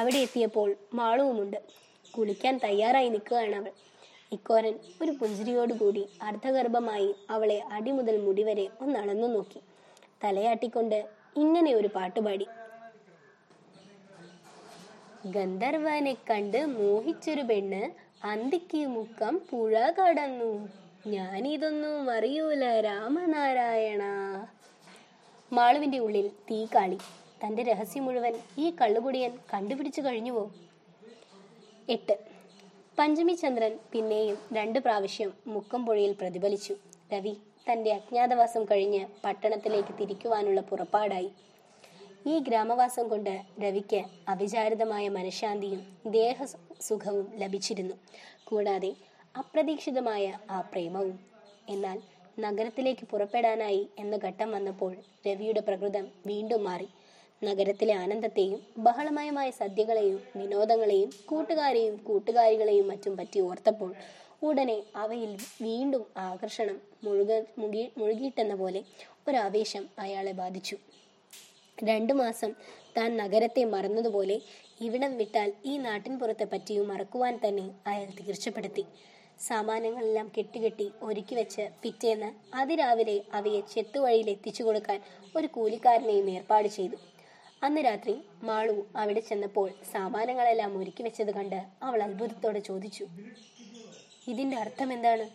അവിടെ എത്തിയപ്പോൾ മാളവുമുണ്ട്. കുളിക്കാൻ തയ്യാറായി നിൽക്കുകയാണ് അവൾ. ഇക്കോരൻ ഒരു പുഞ്ചിരിയോടുകൂടി അർദ്ധഗർഭമായി അവളെ അടിമുതൽ മുടിവരെ ഒന്നളന്നു നോക്കി. തലയാട്ടിക്കൊണ്ട് ഇങ്ങനെ ഒരു പാട്ടുപാടി. ഗന്ധർവനെ കണ്ട് മോഹിച്ചൊരു പെണ്ണ് അന്തിക്ക് മുക്കം പുഴ കടന്നു, ഞാനിതൊന്നും അറിയൂല രാമനാരായണ. മാളുവിന്റെ ഉള്ളിൽ തീ കാളി. തന്റെ രഹസ്യം മുഴുവൻ ഈ കള്ളുകുടിയൻ കണ്ടുപിടിച്ചു കഴിഞ്ഞുവോ? 8. പഞ്ചമി ചന്ദ്രൻ പിന്നെയും 2 പ്രാവശ്യം മുക്കം പുഴയിൽ പ്രതിഫലിച്ചു. രവി തന്റെ അജ്ഞാതവാസം കഴിഞ്ഞ് പട്ടണത്തിലേക്ക് തിരിക്കുവാനുള്ള പുറപ്പാടായി. ഈ ഗ്രാമവാസം കൊണ്ട് രവിക്ക് അവിചാരിതമായ മനഃശാന്തിയും ദേഹസുഖവും ലഭിച്ചിരുന്നു. കൂടാതെ അപ്രതീക്ഷിതമായ ആ പ്രേമവും. എന്നാൽ നഗരത്തിലേക്ക് പുറപ്പെടാനായി എന്ന ഘട്ടം വന്നപ്പോൾ രവിയുടെ പ്രകൃതം വീണ്ടും മാറി. നഗരത്തിലെ ആനന്ദത്തെയും ബഹളമയമായ സദ്യകളെയും വിനോദങ്ങളെയും കൂട്ടുകാരെയും കൂട്ടുകാരികളെയും മറ്റും പറ്റി ഓർത്തപ്പോൾ ഉടനെ അവയിൽ വീണ്ടും ആകർഷണം മുഴുകിയിട്ടെന്ന പോലെ ഒരു ആവേശം അയാളെ ബാധിച്ചു. 2 മാസം താൻ നഗരത്തെ മറന്നതുപോലെ ഇവിടം വിട്ടാൽ ഈ നാട്ടിൻ പുറത്തെ പറ്റിയും മറക്കുവാൻ തന്നെ അയാൾ തീർച്ചപ്പെടുത്തി. സാമാനങ്ങളെല്ലാം കെട്ടുകെട്ടി ഒരുക്കി വെച്ച് പിറ്റേന്ന് അതിരാവിലെ അവയെ ചെത്തുവഴിയിൽ എത്തിച്ചു കൊടുക്കാൻ ഒരു കൂലിക്കാരനെയും ഏർപ്പാട് ചെയ്തു. അന്ന് രാത്രി മാളു അവിടെ ചെന്നപ്പോൾ സാമാനങ്ങളെല്ലാം ഒരുക്കി വെച്ചത് കണ്ട് അവൾ അത്ഭുതത്തോടെ ചോദിച്ചു, ഇതിൻ്റെ അർത്ഥം എന്താണ്?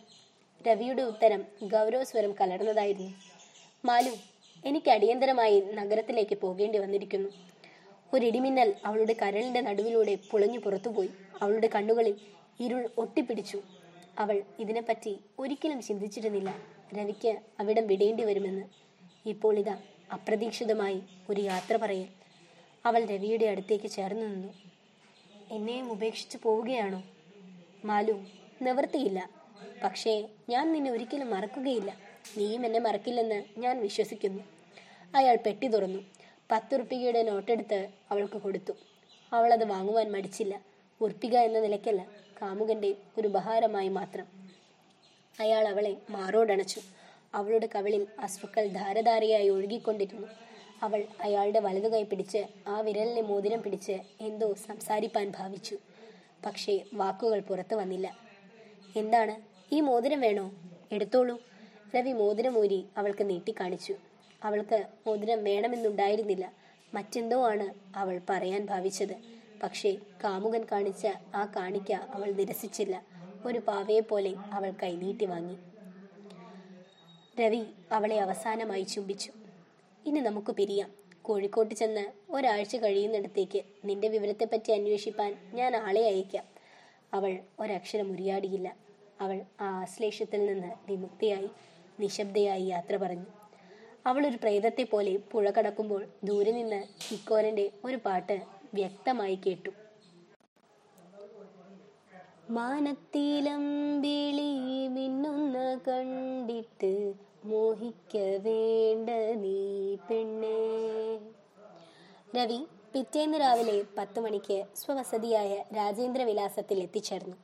രവിയുടെ ഉത്തരം ഗൗരവസ്വരം കലർന്നതായിരുന്നു. മാലു, എനിക്ക് അടിയന്തരമായി നഗരത്തിലേക്ക് പോകേണ്ടി വന്നിരിക്കുന്നു. ഒരിടിമിന്നൽ അവളുടെ കരളിന്റെ നടുവിലൂടെ പുളഞ്ഞു പുറത്തുപോയി. അവളുടെ കണ്ണുകളിൽ ഇരുൾ ഒട്ടിപ്പിടിച്ചു. അവൾ ഇതിനെപ്പറ്റി ഒരിക്കലും ചിന്തിച്ചിരുന്നില്ല രവിക്ക് അവിടം വിടേണ്ടി വരുമെന്ന്. ഇപ്പോൾ ഇതാ അപ്രതീക്ഷിതമായി ഒരു യാത്ര പറയൽ. അവൾ രവിയുടെ അടുത്തേക്ക് ചേർന്നു നിന്നു. എന്നെയും ഉപേക്ഷിച്ചു പോവുകയാണോ? മാലു, നിവർത്തിയില്ല. പക്ഷേ ഞാൻ നിന്നെ ഒരിക്കലും മറക്കുകയില്ല. നീയും എന്നെ മറക്കില്ലെന്ന് ഞാൻ വിശ്വസിക്കുന്നു. അയാൾ പെട്ടി തുറന്നു. 10 ഉറുപ്പികയുടെ നോട്ടെടുത്ത് അവൾക്ക് കൊടുത്തു. അവളത് വാങ്ങുവാൻ മടിച്ചില്ല. ഉറുപ്പിക എന്ന നിലയ്ക്കല്ല, കാമുകന്റെ ഒരു ഉപഹാരമായി മാത്രം. അയാൾ അവളെ മാറോടണച്ചു. അവളുടെ കവിളിൽ അശ്രുക്കൾ ധാരധാരയായി ഒഴുകിക്കൊണ്ടിരുന്നു. അവൾ അയാളുടെ വലതുകൈ പിടിച്ച് ആ വിരലിനെ മോതിരം പിടിച്ച് എന്തോ സംസാരിപ്പാൻ ഭാവിച്ചു. പക്ഷേ വാക്കുകൾ പുറത്തു വന്നില്ല. എന്താണ് ഈ മോതിരം വേണോ? എടുത്തോളൂ. ഫ്ലവി മോതിരമൂരി അവൾക്ക് നീട്ടിക്കാണിച്ചു. അവൾക്ക് മോതിരം വേണമെന്നുണ്ടായിരുന്നില്ല. മറ്റെന്തോ ആണ് അവൾ പറയാൻ ഭാവിച്ചത്. പക്ഷേ കാമുകൻ കാണിച്ച ആ കാണിക്ക അവൾ നിരസിച്ചില്ല. ഒരു പാവയെ പോലെ അവൾ കൈനീട്ടി വാങ്ങി. രവി അവളെ അവസാനമായി ചുംബിച്ചു. ഇനി നമുക്ക് പിരിയാം. കോഴിക്കോട്ട് ചെന്ന് ഒരാഴ്ച കഴിയുന്നിടത്തേക്ക് നിന്റെ വിവരത്തെപ്പറ്റി അന്വേഷിപ്പാൻ ഞാൻ ആളെ അയക്കാം. അവൾ ഒരക്ഷരം ഉരിയാടിയില്ല. അവൾ ആ ആശ്ലേഷത്തിൽ നിന്ന് വിമുക്തിയായി നിശബ്ദയായി യാത്ര പറഞ്ഞു. അവളൊരു പ്രേതത്തെ പോലെ പുഴ കടക്കുമ്പോൾ ദൂരെ നിന്ന് ഇക്കോരന്റെ ഒരു പാട്ട് വ്യക്തമായി കേട്ടു. മാനത്തിലം വിളി മിന്നുന്ന കണ്ടിട്ട് മോഹിക്ക വേണ്ട നീ പെണ്ണേ. രവി പിറ്റേന്ന് രാവിലെ 10 മണിക്ക് സ്വവസതിയായ രാജേന്ദ്ര വിലാസത്തിൽ എത്തിച്ചേർന്നു.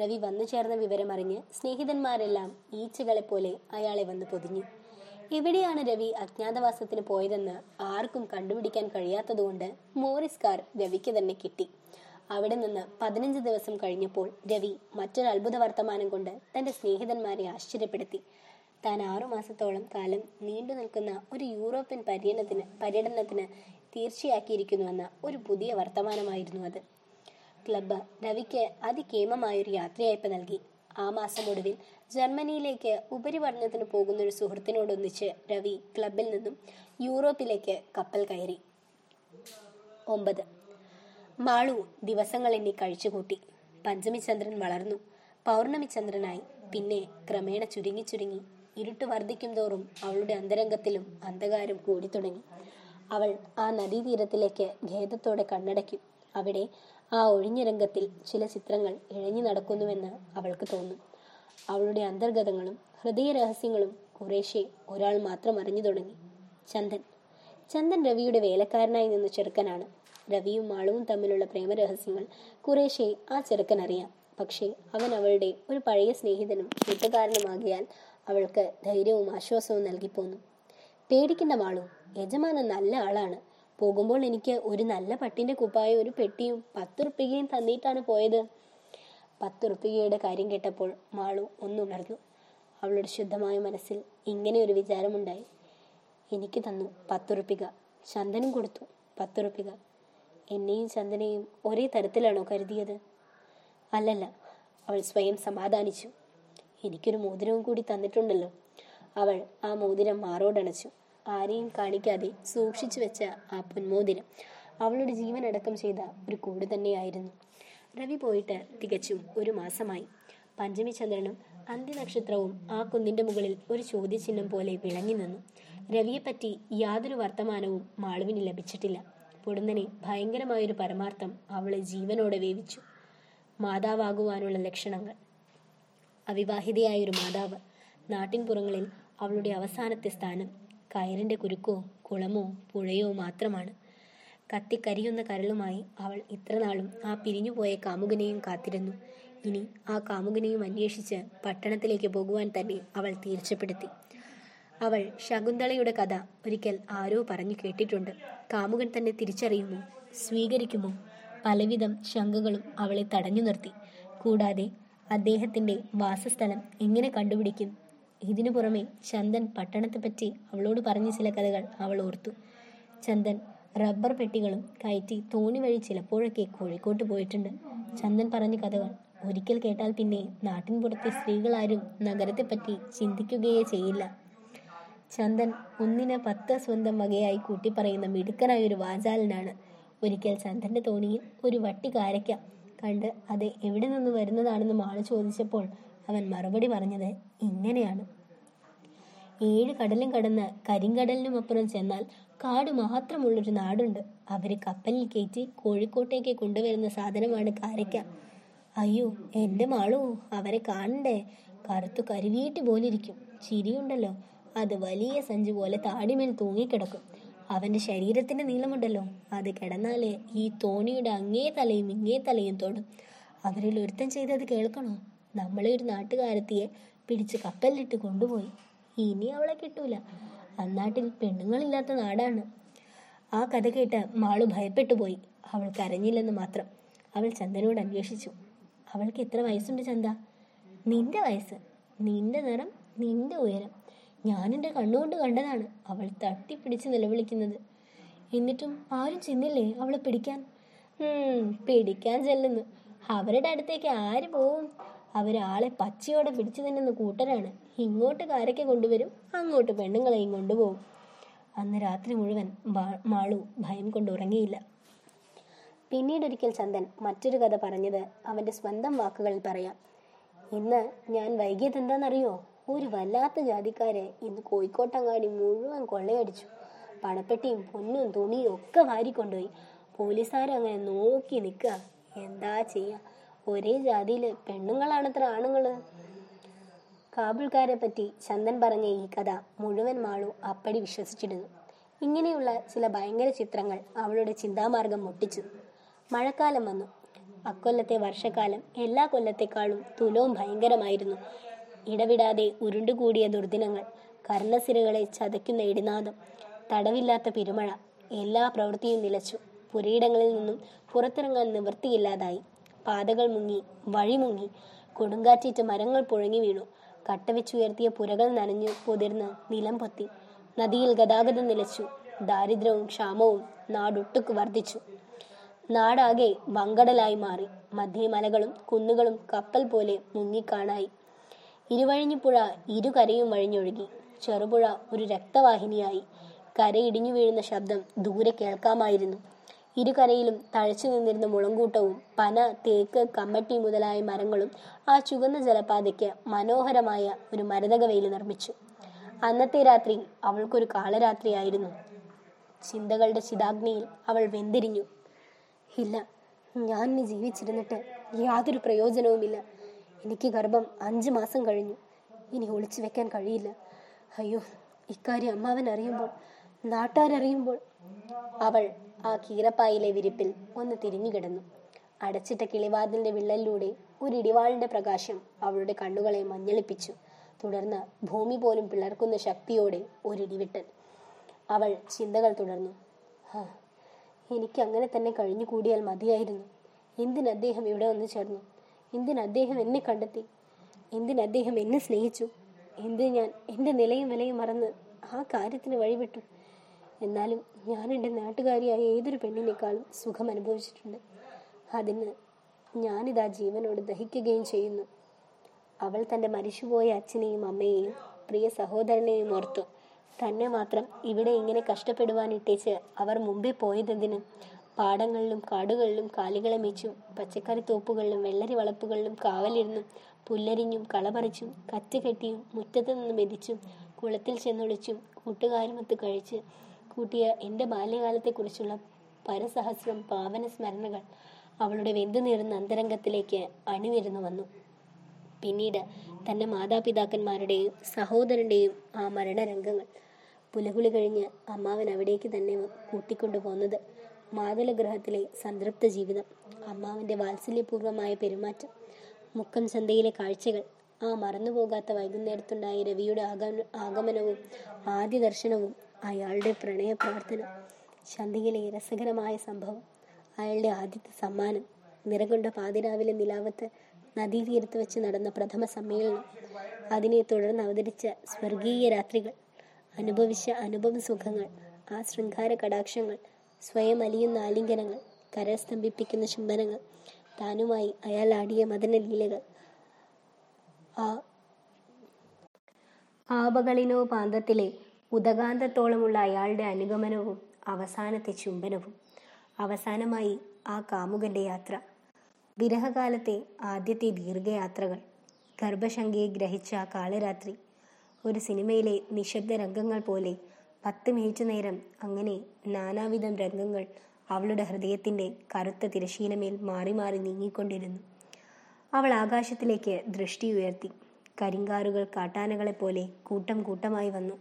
രവി വന്നു ചേർന്ന വിവരമറിഞ്ഞ് സ്നേഹിതന്മാരെല്ലാം ഈച്ചകളെപ്പോലെ അയാളെ വന്നു പൊതിഞ്ഞു. എവിടെയാണ് രവി അജ്ഞാതവാസത്തിന് പോയതെന്ന് ആർക്കും കണ്ടുപിടിക്കാൻ കഴിയാത്തതുകൊണ്ട് മോറിസ് കാർ രവിക്ക് തന്നെ കിട്ടി. അവിടെ നിന്ന് 15 ദിവസം കഴിഞ്ഞപ്പോൾ രവി മറ്റൊരു അത്ഭുത വർത്തമാനം കൊണ്ട് തന്റെ സ്നേഹിതന്മാരെ ആശ്ചര്യപ്പെടുത്തി. താൻ 6 മാസത്തോളം കാലം നീണ്ടു നിൽക്കുന്ന ഒരു യൂറോപ്യൻ പര്യടനത്തിന് തീർച്ചയാക്കിയിരിക്കുന്നുവെന്ന ഒരു പുതിയ വർത്തമാനമായിരുന്നു അത്. ക്ലബ്ബ് രവിക്ക് അതികേമമായൊരു യാത്രയയപ്പ് നൽകി. ആ മാസം ഒടുവിൽ ജർമ്മനിയിലേക്ക് ഉപരിപഠനത്തിന് പോകുന്നൊരു സുഹൃത്തിനോടൊന്നിച്ച് രവി ക്ലബിൽ നിന്നും യൂറോപ്പിലേക്ക് കപ്പൽ കയറി. 9 മാളു ദിവസങ്ങൾ എന്നെ കഴിച്ചുകൂട്ടി. പഞ്ചമിചന്ദ്രൻ വളർന്നു, പൗർണമിചന്ദ്രനായി, പിന്നെ ക്രമേണ ചുരുങ്ങി. ഇരുട്ട് വർദ്ധിക്കും തോറും അവളുടെ അന്തരംഗത്തിലും അന്ധകാരം കൂടി തുടങ്ങി. അവൾ ആ നദീതീരത്തിലേക്ക് ഖേദത്തോടെ കണ്ണടയ്ക്കും. അവിടെ ആ ഒഴിഞ്ഞ രംഗത്തിൽ ചില ചിത്രങ്ങൾ ഇഴഞ്ഞു നടക്കുന്നുവെന്ന് അവൾക്ക് തോന്നും. അവളുടെ അന്തർഗതങ്ങളും ഹൃദയ രഹസ്യങ്ങളും കുറേശ്ശെ ഒരാൾ മാത്രം അറിഞ്ഞു തുടങ്ങി. ചന്ദൻ രവിയുടെ വേലക്കാരനായി നിന്ന ചെറുക്കനാണ്. രവിയും മാളവും തമ്മിലുള്ള പ്രേമരഹസ്യങ്ങൾ കുറേശ്ശെ ആ ചെറുക്കൻ അറിയാം. പക്ഷേ അവൻ അവളുടെ ഒരു പഴയ സ്നേഹിതനും കൂട്ടുകാരനുമാകിയാൽ അവൾക്ക് ധൈര്യവും ആശ്വാസവും നൽകിപ്പോന്നു. പേടിക്കുന്ന മാളു, യജമാനൻ നല്ല ആളാണ്. പോകുമ്പോൾ എനിക്ക് ഒരു നല്ല പട്ടിന്റെ കുപ്പായും ഒരു പെട്ടിയും 10 റുപ്യയും തന്നിട്ടാണ് പോയത്. 10 റുപ്യയുടെ കാര്യം കേട്ടപ്പോൾ മാളു ഒന്നുണർന്നു. അവളുടെ ശുദ്ധമായ മനസ്സിൽ ഇങ്ങനെ ഒരു വിചാരമുണ്ടായി. എനിക്ക് തന്നു 10 റുപ്യ, ചന്ദനും കൊടുത്തു 10 റുപ്യ. എന്നെയും ചന്ദനെയും ഒരേ തരത്തിലാണോ കരുതിയത്? അല്ലല്ല, അവൾ സ്വയം സമാധാനിച്ചു. എനിക്കൊരു മോതിരവും കൂടി തന്നിട്ടുണ്ടല്ലോ. അവൾ ആ മോതിരം മാറോടണച്ചു. ആരെയും കാണിക്കാതെ സൂക്ഷിച്ചു വെച്ച ആ പൊന്മോതിരം അവളുടെ ജീവനടക്കം ചെയ്ത ഒരു കൂട് തന്നെയായിരുന്നു. രവി പോയിട്ട് തികച്ചും 1 മാസമായി. പഞ്ചമിചന്ദ്രനും അന്ത്യനക്ഷത്രവും ആ കുന്നിന്റെ മുകളിൽ ഒരു ചോദ്യചിഹ്നം പോലെ വിളങ്ങി നിന്നു. രവിയെപ്പറ്റി യാതൊരു വർത്തമാനവും മാളുവിന് ലഭിച്ചിട്ടില്ല. പൊടുന്നനെ ഭയങ്കരമായൊരു പരമാർത്ഥം അവളെ ജീവനോടെ വേവിച്ചു. മാതാവാകുവാനുള്ള ലക്ഷണങ്ങൾ. അവിവാഹിതയായൊരു മാതാവ്, നാട്ടിൻപുറങ്ങളിൽ അവളുടെ അവസാനത്തെ സ്ഥാനം കയറിന്റെ കുരുക്കോ കുളമോ പുഴയോ മാത്രമാണ്. കത്തിക്കരിയുന്ന കരളുമായി അവൾ ഇത്രനാളും ആ പിരിഞ്ഞുപോയ കാമുകനെയും കാത്തിരുന്നു. ഇനി ആ കാമുകനെയും അന്വേഷിച്ച് പട്ടണത്തിലേക്ക് പോകുവാൻ തന്നെ അവൾ തീർച്ചപ്പെടുത്തി. അവൾ ശകുന്തളയുടെ കഥ ഒരിക്കൽ ആരോ പറഞ്ഞു കേട്ടിട്ടുണ്ട്. കാമുകൻ തന്നെ തിരിച്ചറിയുമോ, സ്വീകരിക്കുമോ? പലവിധം ശങ്കകളും അവളെ തടഞ്ഞു നിർത്തി. കൂടാതെ അദ്ദേഹത്തിന്റെ വാസസ്ഥലം എങ്ങനെ കണ്ടുപിടിക്കും? ഇതിനു പുറമെ ചന്ദൻ പട്ടണത്തെപ്പറ്റി അവളോട് പറഞ്ഞ ചില കഥകൾ അവൾ ഓർത്തു. ചന്ദൻ റബ്ബർ പെട്ടികളും കയറ്റി തോണി വഴി ചിലപ്പോഴൊക്കെ കോഴിക്കോട്ട് പോയിട്ടുണ്ട്. ചന്ദൻ പറഞ്ഞ കഥകൾ ഒരിക്കൽ കേട്ടാൽ പിന്നെ നാട്ടിൻപുറത്തെ സ്ത്രീകളാരും നഗരത്തെപ്പറ്റി ചിന്തിക്കുകയേ ചെയ്യില്ല. ചന്ദൻ 1ന് 10 സ്വന്തം വകയായി കൂട്ടിപ്പറയുന്ന മിടുക്കനായൊരു വാചാലനാണ്. ഒരിക്കൽ ചന്ദന്റെ തോണിയിൽ ഒരു വട്ടി കാരയ്ക്ക കണ്ട് അത് എവിടെ നിന്ന് വരുന്നതാണെന്ന് മാള് ചോദിച്ചപ്പോൾ അവൻ മറുപടി പറഞ്ഞത് ഇങ്ങനെയാണ്: 7 കടലും കടന്ന് കരിങ്കടലിനുമപ്പുറം ചെന്നാൽ കാട് മാത്രമുള്ളൊരു നാടുണ്ട്. അവര് കപ്പലിൽ കയറ്റി കോഴിക്കോട്ടേക്ക് കൊണ്ടുവരുന്ന സാധനമാണ് കാരയ്ക്ക. അയ്യോ എൻ്റെ മാളൂ, അവരെ കാണണ്ടേ? കറുത്തു കരുവീട്ടി പോലിരിക്കും. ചിരിയുണ്ടല്ലോ, അത് വലിയ സഞ്ചു പോലെ താടിമേൽ തൂങ്ങിക്കിടക്കും. അവൻ്റെ ശരീരത്തിൻ്റെ നീളമുണ്ടല്ലോ, അത് കിടന്നാലേ ഈ തോണിയുടെ അങ്ങേ തലയും ഇങ്ങേ തലയും തൊടും. അവരിൽ ഒരുത്തം ചെയ്തത് കേൾക്കണോ? നമ്മളെ ഒരു നാട്ടുകാരത്തിയെ പിടിച്ച് കപ്പലിലിട്ട് കൊണ്ടുപോയി. ഇനി അവളെ കിട്ടൂല. അന്നാട്ടിൽ പെണ്ണുങ്ങളില്ലാത്ത നാടാണ്. ആ കഥ കേട്ട് മാളു ഭയപ്പെട്ടു പോയി. അവൾ കരഞ്ഞില്ലെന്ന് മാത്രം. അവൾ ചന്ദനോട് അന്വേഷിച്ചു, അവൾക്ക് എത്ര വയസ്സുണ്ട് ചന്ദ? നിന്റെ വയസ്സ് നിന്റെ നിറം നിന്റെ ഉയരം ഞാനെൻ്റെ കണ്ണുകൊണ്ട് കണ്ടതാണ് അവൾ തട്ടിപ്പിടിച്ച് നിലവിളിക്കുന്നത്. എന്നിട്ടും ആരും ചെന്നില്ലേ അവളെ പിടിക്കാൻ? പിടിക്കാൻ ചെല്ലുന്നു. അവരുടെ അടുത്തേക്ക് ആര് പോവും? അവരാളെ പച്ചയോടെ പിടിച്ചു തന്നുന്ന കൂട്ടരാണ്. ഇങ്ങോട്ട് കാരയ്ക്ക് കൊണ്ടുവരും, അങ്ങോട്ട് പെണ്ണുങ്ങളെയും കൊണ്ടുപോകും. അന്ന് രാത്രി മുഴുവൻ മാളു ഭയം കൊണ്ട് ഉറങ്ങിയില്ല. പിന്നീടൊരിക്കൽ ചന്ദൻ മറ്റൊരു കഥ പറഞ്ഞത് അവൻ്റെ സ്വന്തം വാക്കുകളിൽ പറയാം. ഇന്ന് ഞാൻ വൈകിയതെന്താണെന്നറിയോ? ഒരു വല്ലാത്ത ജാതിക്കാരെ ഇന്ന് കോഴിക്കോട്ടങ്ങാടി മുഴുവൻ കൊള്ളയടിച്ചു. പണപ്പെട്ടിയും പൊന്നും തുണിയും ഒക്കെ വാരിക്കൊണ്ടുപോയി. പോലീസുകാരങ്ങനെ നോക്കി നിൽക്കുക. എന്താ ചെയ്യുക? ഒരേ ജാതിയിൽ പെണ്ണുങ്ങളാണത്ര ആണുങ്ങൾ. കാബൂൾക്കാരെ പറ്റി ചന്ദൻ പറഞ്ഞ ഈ കഥ മുഴുവൻ മാളു അപ്പടി വിശ്വസിച്ചിരുന്നു. ഇങ്ങനെയുള്ള ചില ഭയങ്കര ചിത്രങ്ങൾ അവളുടെ ചിന്താമാർഗം മുട്ടിച്ചു. മഴക്കാലം വന്നു. അക്കൊല്ലത്തെ വർഷക്കാലം എല്ലാ കൊല്ലത്തെക്കാളും തുലവും ഭയങ്കരമായിരുന്നു. ഇടവിടാതെ ഉരുണ്ടുകൂടിയ ദുർദിനങ്ങൾ, കർണസിരകളെ ചതയ്ക്കുന്ന ഇടിനാദം, തടവില്ലാത്ത പെരുമഴ. എല്ലാ പ്രവൃത്തിയും നിലച്ചു. പുരയിടങ്ങളിൽ നിന്നും പുറത്തിറങ്ങാൻ നിവൃത്തിയില്ലാതായി. പാതകൾ മുങ്ങി, വഴി മുങ്ങി. കൊടുങ്കാറ്റേറ്റ് മരങ്ങൾ പുഴങ്ങി വീണു. കട്ടവെച്ചുയർത്തിയ പുരകൾ നനഞ്ഞു പൊതിർന്ന് നിലം പൊത്തി. നദിയിൽ ഗതാഗതം നിലച്ചു. ദാരിദ്ര്യവും ക്ഷാമവും നാടൊട്ടുക്ക് വർദ്ധിച്ചു. നാടാകെ വങ്കടലായി മാറി. മധ്യമലകളും കുന്നുകളും കപ്പൽ പോലെ മുങ്ങിക്കാണായി. ഇരുവഴിഞ്ഞുപുഴ ഇരുകരയും വഴിഞ്ഞൊഴുകി. ചെറുപുഴ ഒരു രക്തവാഹിനിയായി. കരയിടിഞ്ഞു വീഴുന്ന ശബ്ദം ദൂരെ കേൾക്കാമായിരുന്നു. ഇരുകരയിലും തഴച്ചു നിന്നിരുന്ന മുളങ്കൂട്ടവും പന, തേക്ക്, കമ്മട്ടി മുതലായ മരങ്ങളും ആ ചുവന്ന ജലപാതയ്ക്ക് മനോഹരമായ ഒരു മരതകവേലി നിർമ്മിച്ചു. അന്നത്തെ രാത്രി അവൾക്കൊരു കാളരാത്രിയായിരുന്നു. ചിന്തകളുടെ ചിതാഗ്നിയിൽ അവൾ വെന്തിരിഞ്ഞു. ഇല്ല, ഞാൻ നീ ജീവിച്ചിരുന്നിട്ട് യാതൊരു പ്രയോജനവുമില്ല. എനിക്ക് ഗർഭം 5 മാസം കഴിഞ്ഞു. ഇനി ഒളിച്ചു വെക്കാൻ കഴിയില്ല. അയ്യോ, ഇക്കാര്യം അമ്മാവൻ അറിയുമ്പോൾ, നാട്ടാരറിയുമ്പോൾ. അവൾ ആ കീറപ്പായിലെ വിരിപ്പിൽ ഒന്ന് തിരിഞ്ഞു കിടന്നു. അടച്ചിട്ട കിളിവാതിലിന്റെ വിള്ളലിലൂടെ ഒരു ഇടിവാളിന്റെ പ്രകാശം അവളുടെ കണ്ണുകളെ മഞ്ഞളിപ്പിച്ചു. തുടർന്ന് ഭൂമി പോലും പിളർക്കുന്ന ശക്തിയോടെ ഒരിടിവിട്ടൽ. അവൾ ചിന്തകൾ തുടർന്നു. എനിക്ക് അങ്ങനെ തന്നെ കഴിഞ്ഞു കൂടിയാൽ മതിയായിരുന്നു. എന്തിനദ്ദേഹം ഇവിടെ വന്നു ചേർന്നു? എന്തിനദ്ദേഹം എന്നെ കണ്ടെത്തി? എന്തിനദ്ദേഹം എന്നെ സ്നേഹിച്ചു? എന്തിന് ഞാൻ എൻ്റെ നിലയും വിലയും മറന്ന് ആ കാര്യത്തിന് വഴിവിട്ടു? എന്നാലും ഞാൻ എൻ്റെ നാട്ടുകാരിയായ ഏതൊരു പെണ്ണിനേക്കാളും സുഖം അനുഭവിച്ചിട്ടുണ്ട്. അതിന് ഞാനിതാ ജീവനോട് ദഹിക്കുകയും ചെയ്യുന്നു. അവൾ തൻ്റെ മരിച്ചുപോയ അച്ഛനെയും അമ്മയെയും പ്രിയ സഹോദരനെയും ഓർത്തു. തന്നെ മാത്രം ഇവിടെ ഇങ്ങനെ കഷ്ടപ്പെടുവാനിട്ടേച്ച് അവർ മുമ്പേ പോയതെന്തിന്? പാടങ്ങളിലും കാടുകളിലും കാലികളെ മേച്ചും പച്ചക്കറി തോപ്പുകളിലും വെള്ളരി വളപ്പുകളിലും കാവലിരുന്നും പുല്ലരിഞ്ഞും കളപറിച്ചും കച്ചകെട്ടിയും മുറ്റത്ത് നിന്ന് മെതിച്ചും കുളത്തിൽ ചെന്നൊളിച്ചും കൂട്ടുകാരുമൊത്ത് കഴിച്ച് കൂട്ടിയ എൻ്റെ ബാല്യകാലത്തെക്കുറിച്ചുള്ള പരസഹസ്രം പാവന സ്മരണകൾ അവളുടെ വെന്തുനീർന്ന അന്തരംഗത്തിലേക്ക് അണിനിരന്നു വന്നു. പിന്നീട് തൻ്റെ മാതാപിതാക്കന്മാരുടെയും സഹോദരൻ്റെയും ആ മരണരംഗങ്ങൾ. പുലകുളി കഴിഞ്ഞ് അമ്മാവൻ അവിടേക്ക് തന്നെ കൂട്ടിക്കൊണ്ടു പോകുന്നത്. മാതലഗൃഹത്തിലെ സംതൃപ്ത ജീവിതം, അമ്മാവൻ്റെ വാത്സല്യപൂർവമായ പെരുമാറ്റം, മുക്കം ചന്തയിലെ കാഴ്ചകൾ, ആ മറന്നുപോകാത്ത വൈകുന്നേരത്തുണ്ടായ രവിയുടെ ആഗമനവും ആദ്യ ദർശനവും, അയാളുടെ പ്രണയ പ്രാർത്ഥന, ചന്തയിലെ രസകരമായ സംഭവം, അയാളുടെ ആദ്യത്തെ സമ്മാനം, നിറകൊണ്ട പാതിരാവിലെ നിലാവത്ത് നദീതീരത്ത് വെച്ച് നടന്ന പ്രഥമ സമ്മേളനം, അതിനെ തുടർന്ന് അവതരിച്ച സ്വർഗീയ രാത്രികൾ, അനുഭവിച്ച അനുഭവ സുഖങ്ങൾ, ആ ശൃംഗാര കടാക്ഷങ്ങൾ, സ്വയം അലിയുന്ന ആലിംഗനങ്ങൾ, കരൾ സ്തംഭിപ്പിക്കുന്ന ചുംബനങ്ങൾ, താനുമായി അയാൾ ആടിയ മദനലീലകൾ, ആപകളിനോ പാന്തത്തിലെ ഉദകാന്തത്തോളമുള്ള അയാളുടെ അനുഗമനവും അവസാനത്തെ ചുംബനവും, അവസാനമായി ആ കാമുകന്റെ യാത്ര, വിരഹകാലത്തെ ആദ്യത്തെ ദീർഘയാത്രകൾ, ഗർഭശങ്കയെ ഗ്രഹിച്ച ആ കാളരാത്രി, ഒരു സിനിമയിലെ നിശബ്ദ രംഗങ്ങൾ പോലെ 10 മിനിറ്റ് നേരം അങ്ങനെ നാനാവിധം രംഗങ്ങൾ അവളുടെ ഹൃദയത്തിൻ്റെ കറുത്ത തിരശീലമേൽ മാറി മാറി നീങ്ങിക്കൊണ്ടിരുന്നു. അവൾ ആകാശത്തിലേക്ക് ദൃഷ്ടി ഉയർത്തി. കരിങ്കാറുകൾ കാട്ടാനകളെപ്പോലെ കൂട്ടം കൂട്ടമായി വന്നു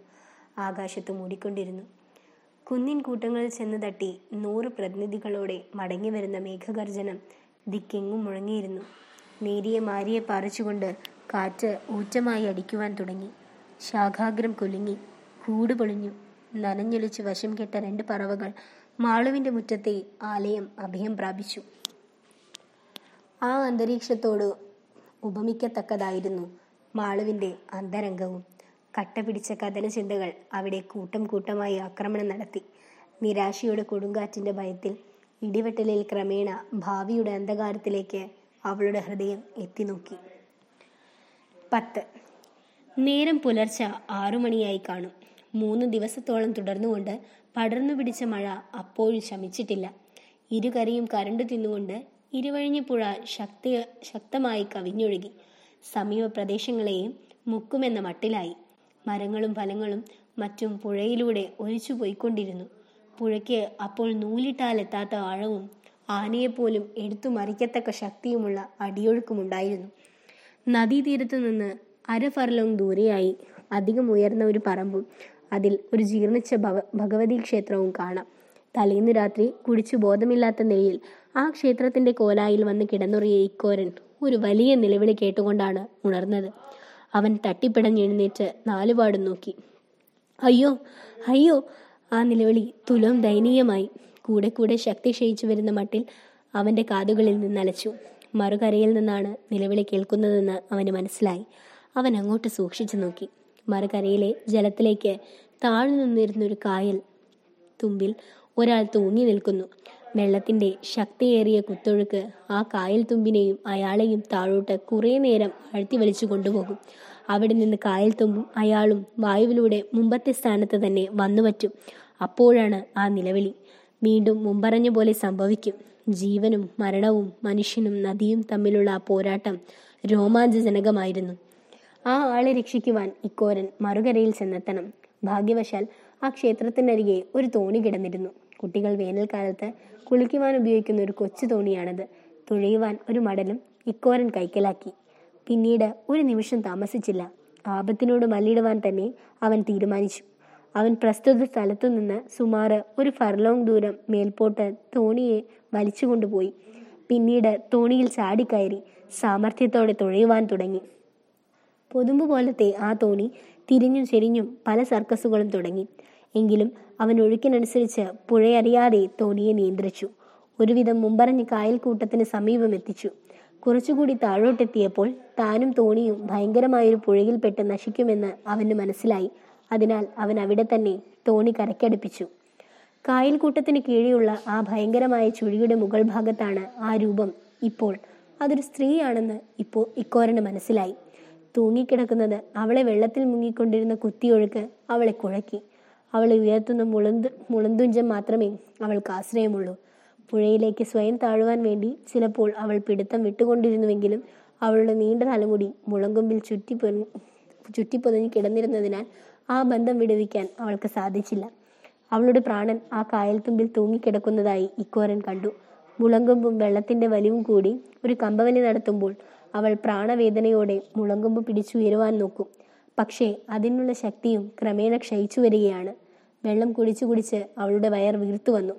ആകാശത്ത് മൂടിക്കൊണ്ടിരുന്നു. കുന്നിൻ കൂട്ടങ്ങളിൽ ചെന്ന് തട്ടി 100 പ്രതിനിധികളോടെ മടങ്ങി വരുന്ന മേഘഗർജനം ദിക്കെങ്ങും മുഴങ്ങിയിരുന്നു. നേരിയ മാരിയെ പറിച്ചുകൊണ്ട് കാറ്റ് ഊറ്റമായി അടിക്കുവാൻ തുടങ്ങി. ശാഖാഗ്രം കുലുങ്ങി, കൂടുപൊളിഞ്ഞു. നനഞ്ഞൊലിച്ച് വശം കെട്ട 2 പറവകൾ മാളുവിൻ്റെ മുറ്റത്തെ ആലയം അഭയം പ്രാപിച്ചു. ആ അന്തരീക്ഷത്തോട് ഉപമിക്കത്തക്കതായിരുന്നു മാളുവിൻ്റെ അന്തരംഗവും. കട്ടപിടിച്ച കഥന ചിന്തകൾ അവിടെ കൂട്ടം കൂട്ടമായി ആക്രമണം നടത്തി. നിരാശയുടെ കൊടുങ്കാറ്റിൻ്റെ ഭയത്തിൽ, ഇടിവെട്ടലിൽ ക്രമേണ ഭാവിയുടെ അന്ധകാരത്തിലേക്ക് അവളുടെ ഹൃദയം എത്തിനോക്കി. 10. നേരം പുലർച്ച 6 മണിയായി കാണും. 3 ദിവസത്തോളം തുടർന്നുകൊണ്ട് പടർന്നു പിടിച്ച മഴ അപ്പോഴും ശമിച്ചിട്ടില്ല. ഇരുകരയും കരണ്ടു തിന്നുകൊണ്ട് ഇരുവഴിഞ്ഞപ്പുഴ ശക്തമായി കവിഞ്ഞൊഴുകി. സമീപ പ്രദേശങ്ങളെയും മുക്കുമെന്ന മട്ടിലായി. മരങ്ങളും ഫലങ്ങളും മറ്റും പുഴയിലൂടെ ഒലിച്ചു പോയിക്കൊണ്ടിരുന്നു. പുഴയ്ക്ക് അപ്പോൾ നൂലിട്ടാലെത്താത്ത ആഴവും ആനയെപ്പോലും എടുത്തു മറിക്കത്തക്ക ശക്തിയുമുള്ള അടിയൊഴുക്കുമുണ്ടായിരുന്നു. നദീതീരത്തു നിന്ന് അരഫർലോങ് ദൂരെയായി അധികം ഉയർന്ന ഒരു പറമ്പും അതിൽ ഒരു ജീർണിച്ച ഭഗവതി ക്ഷേത്രവും കാണാം. തലേന്ന് രാത്രി കുടിച്ചു ബോധമില്ലാത്ത നിലയിൽ ആ ക്ഷേത്രത്തിന്റെ കോലായിൽ വന്ന് കിടന്നുറിയ ഇക്കോരൻ ഒരു വലിയ നിലവിളി കേട്ടുകൊണ്ടാണ് ഉണർന്നത്. അവൻ തട്ടിപ്പിടഞ്ഞെഴുന്നേറ്റ് 4 പാടും നോക്കി. അയ്യോ അയ്യോ! ആ നിലവിളി തുലം ദയനീയമായി കൂടെ കൂടെ ശക്തി ക്ഷയിച്ചു വരുന്ന മട്ടിൽ അവൻ്റെ കാതുകളിൽ നിന്നലച്ചു. മറുകരയിൽ നിന്നാണ് നിലവിളി കേൾക്കുന്നതെന്ന് അവന് മനസ്സിലായി. അവൻ അങ്ങോട്ട് സൂക്ഷിച്ചു നോക്കി. മറുകരയിലെ ജലത്തിലേക്ക് താഴ്ന്നു നിന്നിരുന്നൊരു കായൽ തുമ്പിൽ ഒരാൾ തൂങ്ങി നിൽക്കുന്നു. വെള്ളത്തിൻ്റെ ശക്തിയേറിയ കുത്തൊഴുക്ക് ആ കായൽ തുമ്പിനെയും അയാളെയും താഴോട്ട് കുറേ നേരം അഴ്ത്തി വലിച്ചു കൊണ്ടുപോകും. അവിടെ നിന്ന് കായൽ തുമ്പും അയാളും വായുവിലൂടെ മുമ്പത്തെ സ്ഥാനത്ത് തന്നെ വന്നുപറ്റും. അപ്പോഴാണ് ആ നിലവിളി. വീണ്ടും മുമ്പറഞ്ഞ പോലെ സംഭവിക്കും. ജീവനും മരണവും മനുഷ്യനും നദിയും തമ്മിലുള്ള ആ പോരാട്ടം രോമാഞ്ചജനകമായിരുന്നു. ആ ആളെ രക്ഷിക്കുവാൻ ഇക്കോരൻ മറുകരയിൽ ചെന്നെത്തണം. ഭാഗ്യവശാൽ ആ ക്ഷേത്രത്തിനരികെ ഒരു തോണി കിടന്നിരുന്നു. കുട്ടികൾ വേനൽക്കാലത്ത് കുളിക്കുവാൻ ഉപയോഗിക്കുന്ന ഒരു കൊച്ചു തോണിയാണത്. തുഴയുവാൻ ഒരു മടലും ഇക്കോരൻ കൈക്കലാക്കി. പിന്നീട് ഒരു നിമിഷം താമസിച്ചില്ല. ആപത്തിനോട് മല്ലിടുവാൻ തന്നെ അവൻ തീരുമാനിച്ചു. അവൻ പ്രസ്തുത സ്ഥലത്തു നിന്ന് സുമാറ് 1 ഫർലോങ് ദൂരം മേൽപോട്ട് തോണിയെ വലിച്ചു കൊണ്ടുപോയി. പിന്നീട് തോണിയിൽ ചാടിക്കയറി സാമർഥ്യത്തോടെ തുഴയുവാൻ തുടങ്ങി. പൊതുമ്പ് പോലത്തെ ആ തോണി തിരിഞ്ഞും ചെരിഞ്ഞും പല സർക്കസുകളും തുടങ്ങി. എങ്കിലും അവൻ ഒഴുക്കിനനുസരിച്ച് പുഴയറിയാതെ തോണിയെ നിയന്ത്രിച്ചു. ഒരുവിധം മുമ്പറഞ്ഞ് കായൽക്കൂട്ടത്തിന് സമീപം എത്തിച്ചു. കുറച്ചുകൂടി താഴോട്ടെത്തിയപ്പോൾ താനും തോണിയും ഭയങ്കരമായൊരു പുഴയിൽപ്പെട്ട് നശിക്കുമെന്ന് അവന് മനസ്സിലായി. അതിനാൽ അവൻ അവിടെ തന്നെ തോണി കരയ്ക്കടുപ്പിച്ചു. കായൽക്കൂട്ടത്തിന് കീഴെയുള്ള ആ ഭയങ്കരമായ ചുഴിയുടെ മുകൾ ഭാഗത്താണ് ആ രൂപം. ഇപ്പോൾ അതൊരു സ്ത്രീയാണെന്ന് ഇക്കോരന് മനസ്സിലായി. തൂങ്ങിക്കിടക്കുന്നത് അവളെ വെള്ളത്തിൽ മുങ്ങിക്കൊണ്ടിരുന്ന കുത്തിയൊഴുക്ക് അവളെ കുഴക്കി. അവളെ ഉയർത്തുന്ന മുളന്തുഞ്ചം മാത്രമേ അവൾക്ക് ആശ്രയമുള്ളൂ. പുഴയിലേക്ക് സ്വയം താഴുവാൻ വേണ്ടി ചിലപ്പോൾ അവൾ പിടുത്തം വിട്ടുകൊണ്ടിരുന്നുവെങ്കിലും അവളുടെ നീണ്ട തലമുടി മുളങ്കൊമ്പിൽ ചുറ്റിപ്പൊതിഞ്ഞ് കിടന്നിരുന്നതിനാൽ ആ ബന്ധം വിടുവിക്കാൻ അവൾക്ക് സാധിച്ചില്ല. അവളുടെ പ്രാണൻ ആ കായൽത്തുമ്പിൽ തൂങ്ങിക്കിടക്കുന്നതായി ഇക്കോരൻ കണ്ടു. മുളങ്കൊമ്പും വെള്ളത്തിന്റെ വലിവും കൂടി ഒരു കമ്പവലി നടത്തുമ്പോൾ അവൾ പ്രാണവേദനയോടെ മുളങ്കൊമ്പ് പിടിച്ചുയരുവാൻ നോക്കും. പക്ഷേ അതിനുള്ള ശക്തിയും ക്രമേണ ക്ഷയിച്ചു വരികയാണ്. വെള്ളം കുടിച്ചു കുടിച്ച് അവളുടെ വയർ വീർത്തു വന്നു.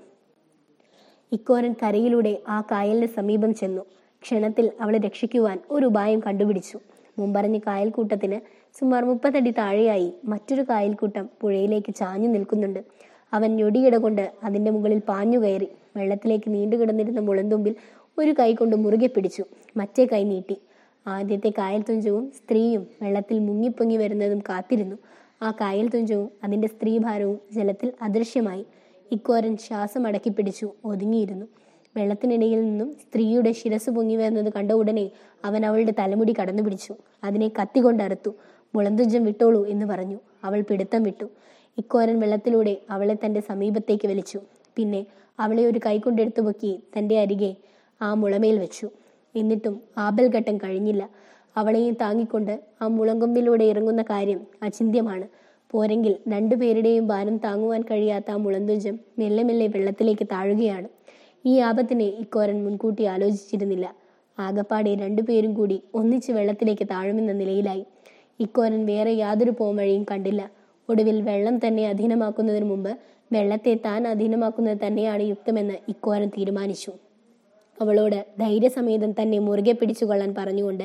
ഇക്കോരൻ കരയിലൂടെ ആ കായലിന് സമീപം ചെന്നു. ക്ഷണത്തിൽ അവളെ രക്ഷിക്കുവാൻ ഒരു ഉപായം കണ്ടുപിടിച്ചു. മുമ്പറഞ്ഞ കായൽക്കൂട്ടത്തിന് സുമാർ 30 അടി താഴെയായി മറ്റൊരു കായൽക്കൂട്ടം പുഴയിലേക്ക് ചാഞ്ഞു നിൽക്കുന്നുണ്ട്. അവൻ ഞൊടിയിട കൊണ്ട് അതിൻ്റെ മുകളിൽ പാഞ്ഞു കയറി വെള്ളത്തിലേക്ക് നീണ്ടുകിടന്നിരുന്ന മുളന്തുമ്പിൽ ഒരു കൈ കൊണ്ട് മുറുകെ പിടിച്ചു. മറ്റേ കൈ നീട്ടി. ആദ്യത്തെ കായൽ തുഞ്ചവും സ്ത്രീയും വെള്ളത്തിൽ മുങ്ങിപ്പൊങ്ങി വരുന്നതും കാത്തിരുന്നു. ആ കായൽ തുഞ്ചവും അതിൻ്റെ സ്ത്രീഭാരവും ജലത്തിൽ അദൃശ്യമായി. ഇക്കോരൻ ശ്വാസം അടക്കി പിടിച്ചു ഒതുങ്ങിയിരുന്നു. വെള്ളത്തിനിടയിൽ നിന്നും സ്ത്രീയുടെ ശിരസ് പൊങ്ങി വരുന്നത് കണ്ട ഉടനെ അവൻ അവളുടെ തലമുടി കടന്നു പിടിച്ചു. അതിനെ കത്തികൊണ്ട് അറുത്തു. മുളന്തുഞ്ചം വിട്ടോളൂ എന്ന് പറഞ്ഞു. അവൾ പിടുത്തം വിട്ടു. ഇക്കോരൻ വെള്ളത്തിലൂടെ അവളെ തൻ്റെ സമീപത്തേക്ക് വലിച്ചു. പിന്നെ അവളെ ഒരു കൈകൊണ്ടെടുത്തു പൊക്കി തൻ്റെ അരികെ ആ മുളമേൽ വെച്ചു. എന്നിട്ടും ആപൽഘട്ടം കഴിഞ്ഞില്ല. അവളെയും താങ്ങിക്കൊണ്ട് ആ മുളങ്കൊമ്പിലൂടെ ഇറങ്ങുന്ന കാര്യം അചിന്ത്യമാണ്. പോരെങ്കിൽ 2 പേരുടെയും ഭാരം താങ്ങുവാൻ കഴിയാത്ത ആ മുളന്തുഞ്ചം മെല്ലെ മെല്ലെ വെള്ളത്തിലേക്ക് താഴുകയാണ്. ഈ ആപത്തിനെ ഇക്കോരൻ മുൻകൂട്ടി ആലോചിച്ചിരുന്നില്ല. ആകപ്പാടെ 2 പേരും കൂടി ഒന്നിച്ച് വെള്ളത്തിലേക്ക് താഴുമെന്ന നിലയിലായി. ഇക്കോരൻ വേറെ യാതൊരു പോംവഴിയും കണ്ടില്ല. ഒടുവിൽ വെള്ളം തന്നെ അധീനമാക്കുന്നതിന് മുമ്പ് വെള്ളത്തെ താൻ അധീനമാക്കുന്നത് തന്നെയാണ് യുക്തമെന്ന് ഇക്കോരൻ തീരുമാനിച്ചു. അവളോട് ധൈര്യസമേതം തന്നെ മുറുകെ പിടിച്ചുകൊള്ളാൻ പറഞ്ഞുകൊണ്ട്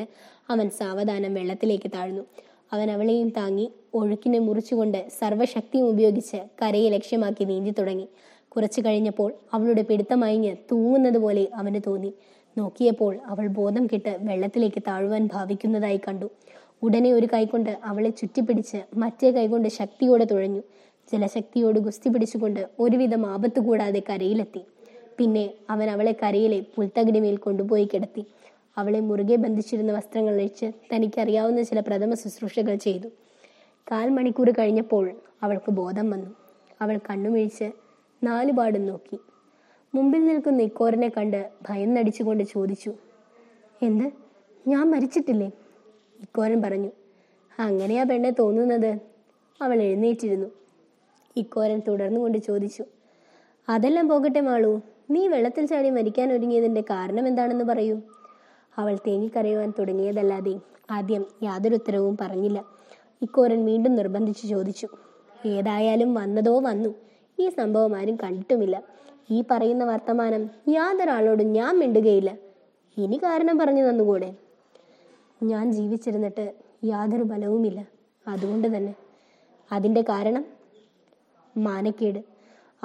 അവൻ സാവധാനം വെള്ളത്തിലേക്ക് താഴ്ന്നു. അവൻ അവളെയും താങ്ങി ഒഴുക്കിനെ മുറിച്ചുകൊണ്ട് സർവ്വശക്തിയും ഉപയോഗിച്ച് കരയെ ലക്ഷ്യമാക്കി നീന്തി തുടങ്ങി. കുറച്ചു കഴിഞ്ഞപ്പോൾ അവളുടെ പിടുത്തമയഞ്ഞ് തൂങ്ങുന്നത് പോലെ അവന് തോന്നി. നോക്കിയപ്പോൾ അവൾ ബോധം കെട്ട് വെള്ളത്തിലേക്ക് താഴുവാൻ ഭാവിക്കുന്നതായി കണ്ടു. ഉടനെ ഒരു കൈകൊണ്ട് അവളെ ചുറ്റിപ്പിടിച്ച് മറ്റേ കൈകൊണ്ട് ശക്തിയോടെ തുഴഞ്ഞു. ജലശക്തിയോട് ഗുസ്തി പിടിച്ചുകൊണ്ട് ഒരുവിധം ആപത്ത് കൂടാതെ കരയിലെത്തി. പിന്നെ അവൻ അവളെ കരയിലെ പുൽത്തകിടിമേൽ കൊണ്ടുപോയി കിടത്തി. അവളെ മുറുകെ ബന്ധിച്ചിരുന്ന വസ്ത്രങ്ങൾ അഴിച്ച് തനിക്കറിയാവുന്ന ചില പ്രഥമ ശുശ്രൂഷകൾ ചെയ്തു. കാൽമണിക്കൂർ കഴിഞ്ഞപ്പോൾ അവൾക്ക് ബോധം വന്നു. അവൾ കണ്ണുമിഴിച്ച് നാലുപാടും നോക്കി. മുമ്പിൽ നിൽക്കുന്ന ഇക്കോരനെ കണ്ട് ഭയന്നടിച്ചുകൊണ്ട് ചോദിച്ചു, എന്ത്, ഞാൻ മരിച്ചിട്ടില്ലേ? ഇക്കോരൻ പറഞ്ഞു, അങ്ങനെയാ പെണ്ണെ തോന്നുന്നത്. അവൾ എഴുന്നേറ്റിരുന്നു. ഇക്കോരൻ തുടർന്നുകൊണ്ട് ചോദിച്ചു, അതെല്ലാം പോകട്ടെ മാളൂ, നീ വെള്ളത്തിൽ ചാടി മരിക്കാൻ ഒരുങ്ങിയതിൻ്റെ കാരണം എന്താണെന്ന് പറയൂ. അവൾ തേങ്ങിക്കരയുവാൻ തുടങ്ങിയതല്ലാതെ ആദ്യം യാതൊരു ഉത്തരവും പറഞ്ഞില്ല. ഇക്കോരൻ വീണ്ടും നിർബന്ധിച്ചു ചോദിച്ചു, ഏതായാലും വന്നതോ വന്നു, ഈ സംഭവം ആരും കണ്ടിട്ടുമില്ല. ഈ പറയുന്ന വർത്തമാനം യാതൊരാളോടും ഞാൻ മിണ്ടുകയില്ല. ഇനി കാരണം പറഞ്ഞു തന്നുകൂടെ? ഞാൻ ജീവിച്ചിരുന്നിട്ട് യാതൊരു ബലവുമില്ല, അതുകൊണ്ട് തന്നെ. അതിൻ്റെ കാരണം മാനക്കേട്.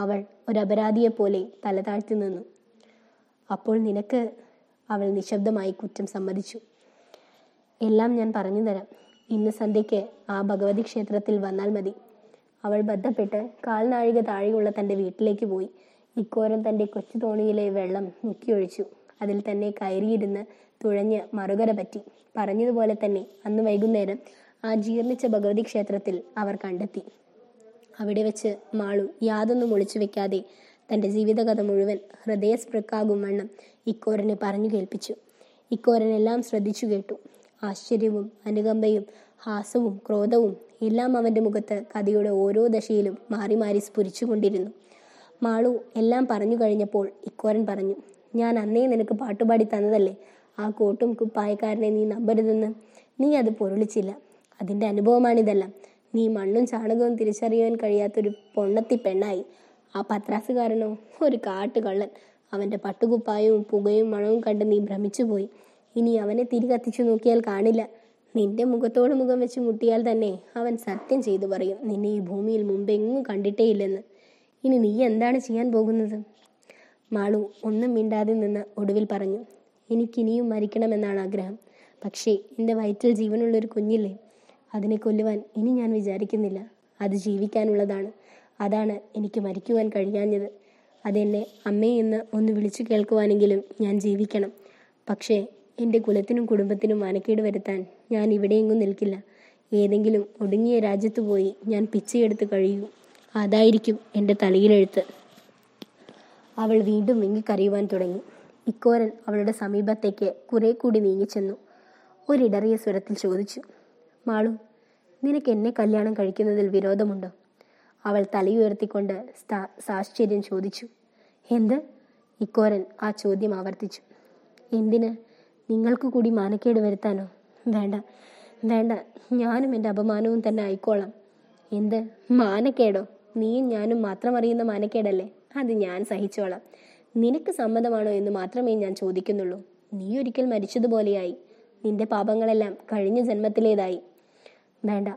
അവൾ ഒരപരാധിയെ പോലെ തല താഴ്ത്തി നിന്നു. അപ്പോൾ നിനക്ക്? അവൾ നിശബ്ദമായി കുറ്റം സമ്മതിച്ചു. എല്ലാം ഞാൻ പറഞ്ഞു തരാം. ഇന്ന് സന്ധ്യയ്ക്ക് ആ ഭഗവതി ക്ഷേത്രത്തിൽ വന്നാൽ മതി. അവൾ ബന്ധപ്പെട്ട് കാൽനാഴിക താഴെയുള്ള തൻ്റെ വീട്ടിലേക്ക് പോയി. ഇക്കോരൻ തൻ്റെ കൊച്ചു തോണിയിലെ വെള്ളം മുക്കിയൊഴിച്ചു. അതിൽ തന്നെ കയറിയിരുന്ന് തുഴഞ്ഞ് മറുകര പറ്റി. പറഞ്ഞതുപോലെ തന്നെ അന്ന് വൈകുന്നേരം ആ ജീർണിച്ച ഭഗവതി ക്ഷേത്രത്തിൽ അവർ കണ്ടെത്തി. അവിടെ വെച്ച് മാളു യാതൊന്നും ഒളിച്ചു വെക്കാതെ തൻ്റെ ജീവിതകഥ മുഴുവൻ ഹൃദയസ്പൃക്കാകും വണ്ണം ഇക്കോരനെ പറഞ്ഞു കേൾപ്പിച്ചു. ഇക്കോരനെല്ലാം ശ്രദ്ധിച്ചു കേട്ടു. ആശ്ചര്യവും അനുകമ്പയും ഹാസവും ക്രോധവും എല്ലാം അവൻ്റെ മുഖത്ത് കഥയുടെ ഓരോ ദശയിലും മാറി മാറി സ്ഫുരിച്ചുകൊണ്ടിരുന്നു. മാളു എല്ലാം പറഞ്ഞു കഴിഞ്ഞപ്പോൾ ഇക്കോരൻ പറഞ്ഞു, ഞാൻ അന്നേ നിനക്ക് പാട്ടുപാടി തന്നതല്ലേ ആ കോട്ടും കുപ്പായക്കാരനെ നീ നമ്പരുതെന്ന്. നീ അത് പൊരുളിച്ചില്ല. അതിൻ്റെ അനുഭവമാണിതെല്ലാം. നീ മണ്ണും ചാണകവും തിരിച്ചറിയാൻ കഴിയാത്തൊരു പൊണ്ണത്തി പെണ്ണായി. ആ പത്രാസുകാരനോ ഒരു കാട്ടുകള്ളൻ. അവൻ്റെ പട്ടുകുപ്പായവും പുകയും മണവും കണ്ട് നീ ഭ്രമിച്ചുപോയി. ഇനി അവനെ തിരി കത്തിച്ചു നോക്കിയാൽ കാണില്ല. നിന്റെ മുഖത്തോട് മുഖം വെച്ച് മുട്ടിയാൽ തന്നെ അവൻ സത്യം ചെയ്തു പറയും, നിന്നെ ഈ ഭൂമിയിൽ മുമ്പെങ്ങും കണ്ടിട്ടേയില്ലെന്ന്. ഇനി നീ എന്താണ് ചെയ്യാൻ പോകുന്നത്? മാളു ഒന്നും മിണ്ടാതെ നിന്ന് ഒടുവിൽ പറഞ്ഞു, എനിക്കിനിയും മരിക്കണമെന്നാണ് ആഗ്രഹം. പക്ഷേ എൻ്റെ വയറ്റിൽ ജീവനുള്ളൊരു കുഞ്ഞില്ലേ, അതിനെ കൊല്ലുവാൻ ഇനി ഞാൻ വിചാരിക്കുന്നില്ല. അത് ജീവിക്കാനുള്ളതാണ്. അതാണ് എനിക്ക് മരിക്കുവാൻ കഴിയാഞ്ഞത്. അതെന്നെ അമ്മേ എന്ന് ഒന്ന് വിളിച്ചു കേൾക്കുവാനെങ്കിലും ഞാൻ ജീവിക്കണം. പക്ഷേ എൻ്റെ കുലത്തിനും കുടുംബത്തിനും മാനക്കേട് വരുത്താൻ ഞാൻ ഇവിടെയെങ്ങും നിൽക്കില്ല. ഏതെങ്കിലും ഒടുങ്ങിയ രാജ്യത്ത് പോയി ഞാൻ പിച്ചയെടുത്ത് കഴിയൂ. അതായിരിക്കും എൻ്റെ തലയിലെഴുത്ത്. അവൾ വീണ്ടും വിങ്ങിക്കരയുവാൻ തുടങ്ങി. ഇക്കോരൻ അവളുടെ സമീപത്തേക്ക് കുറെ കൂടി നീങ്ങിച്ചെന്നു. ഒരിടറിയ സ്വരത്തിൽ ചോദിച്ചു, മാളു, നിനക്ക് എന്നെ കല്യാണം കഴിക്കുന്നതിൽ വിരോധമുണ്ടോ? അവൾ തലയുയർത്തിക്കൊണ്ട് സാശ്ചര്യം ചോദിച്ചു. എന്ത്? ഇക്കോരൻ ആ ചോദ്യം ആവർത്തിച്ചു. എന്തിന്? നിങ്ങൾക്ക് കൂടി മാനക്കേട് വരുത്താനോ? വേണ്ട വേണ്ട, ഞാനും എൻ്റെ അപമാനവും തന്നെ ആയിക്കോളാം. എന്ത് മാനക്കേടോ? നീയും ഞാനും മാത്രം അറിയുന്ന മാനക്കേടല്ലേ, അത് ഞാൻ സഹിച്ചോളാം. നിനക്ക് സമ്മതമാണോ എന്ന് മാത്രമേ ഞാൻ ചോദിക്കുന്നുള്ളൂ. നീ ഒരിക്കൽ മരിച്ചതുപോലെയായി. നിന്റെ പാപങ്ങളെല്ലാം കഴിഞ്ഞ ജന്മത്തിലേതായി. വേണ്ട,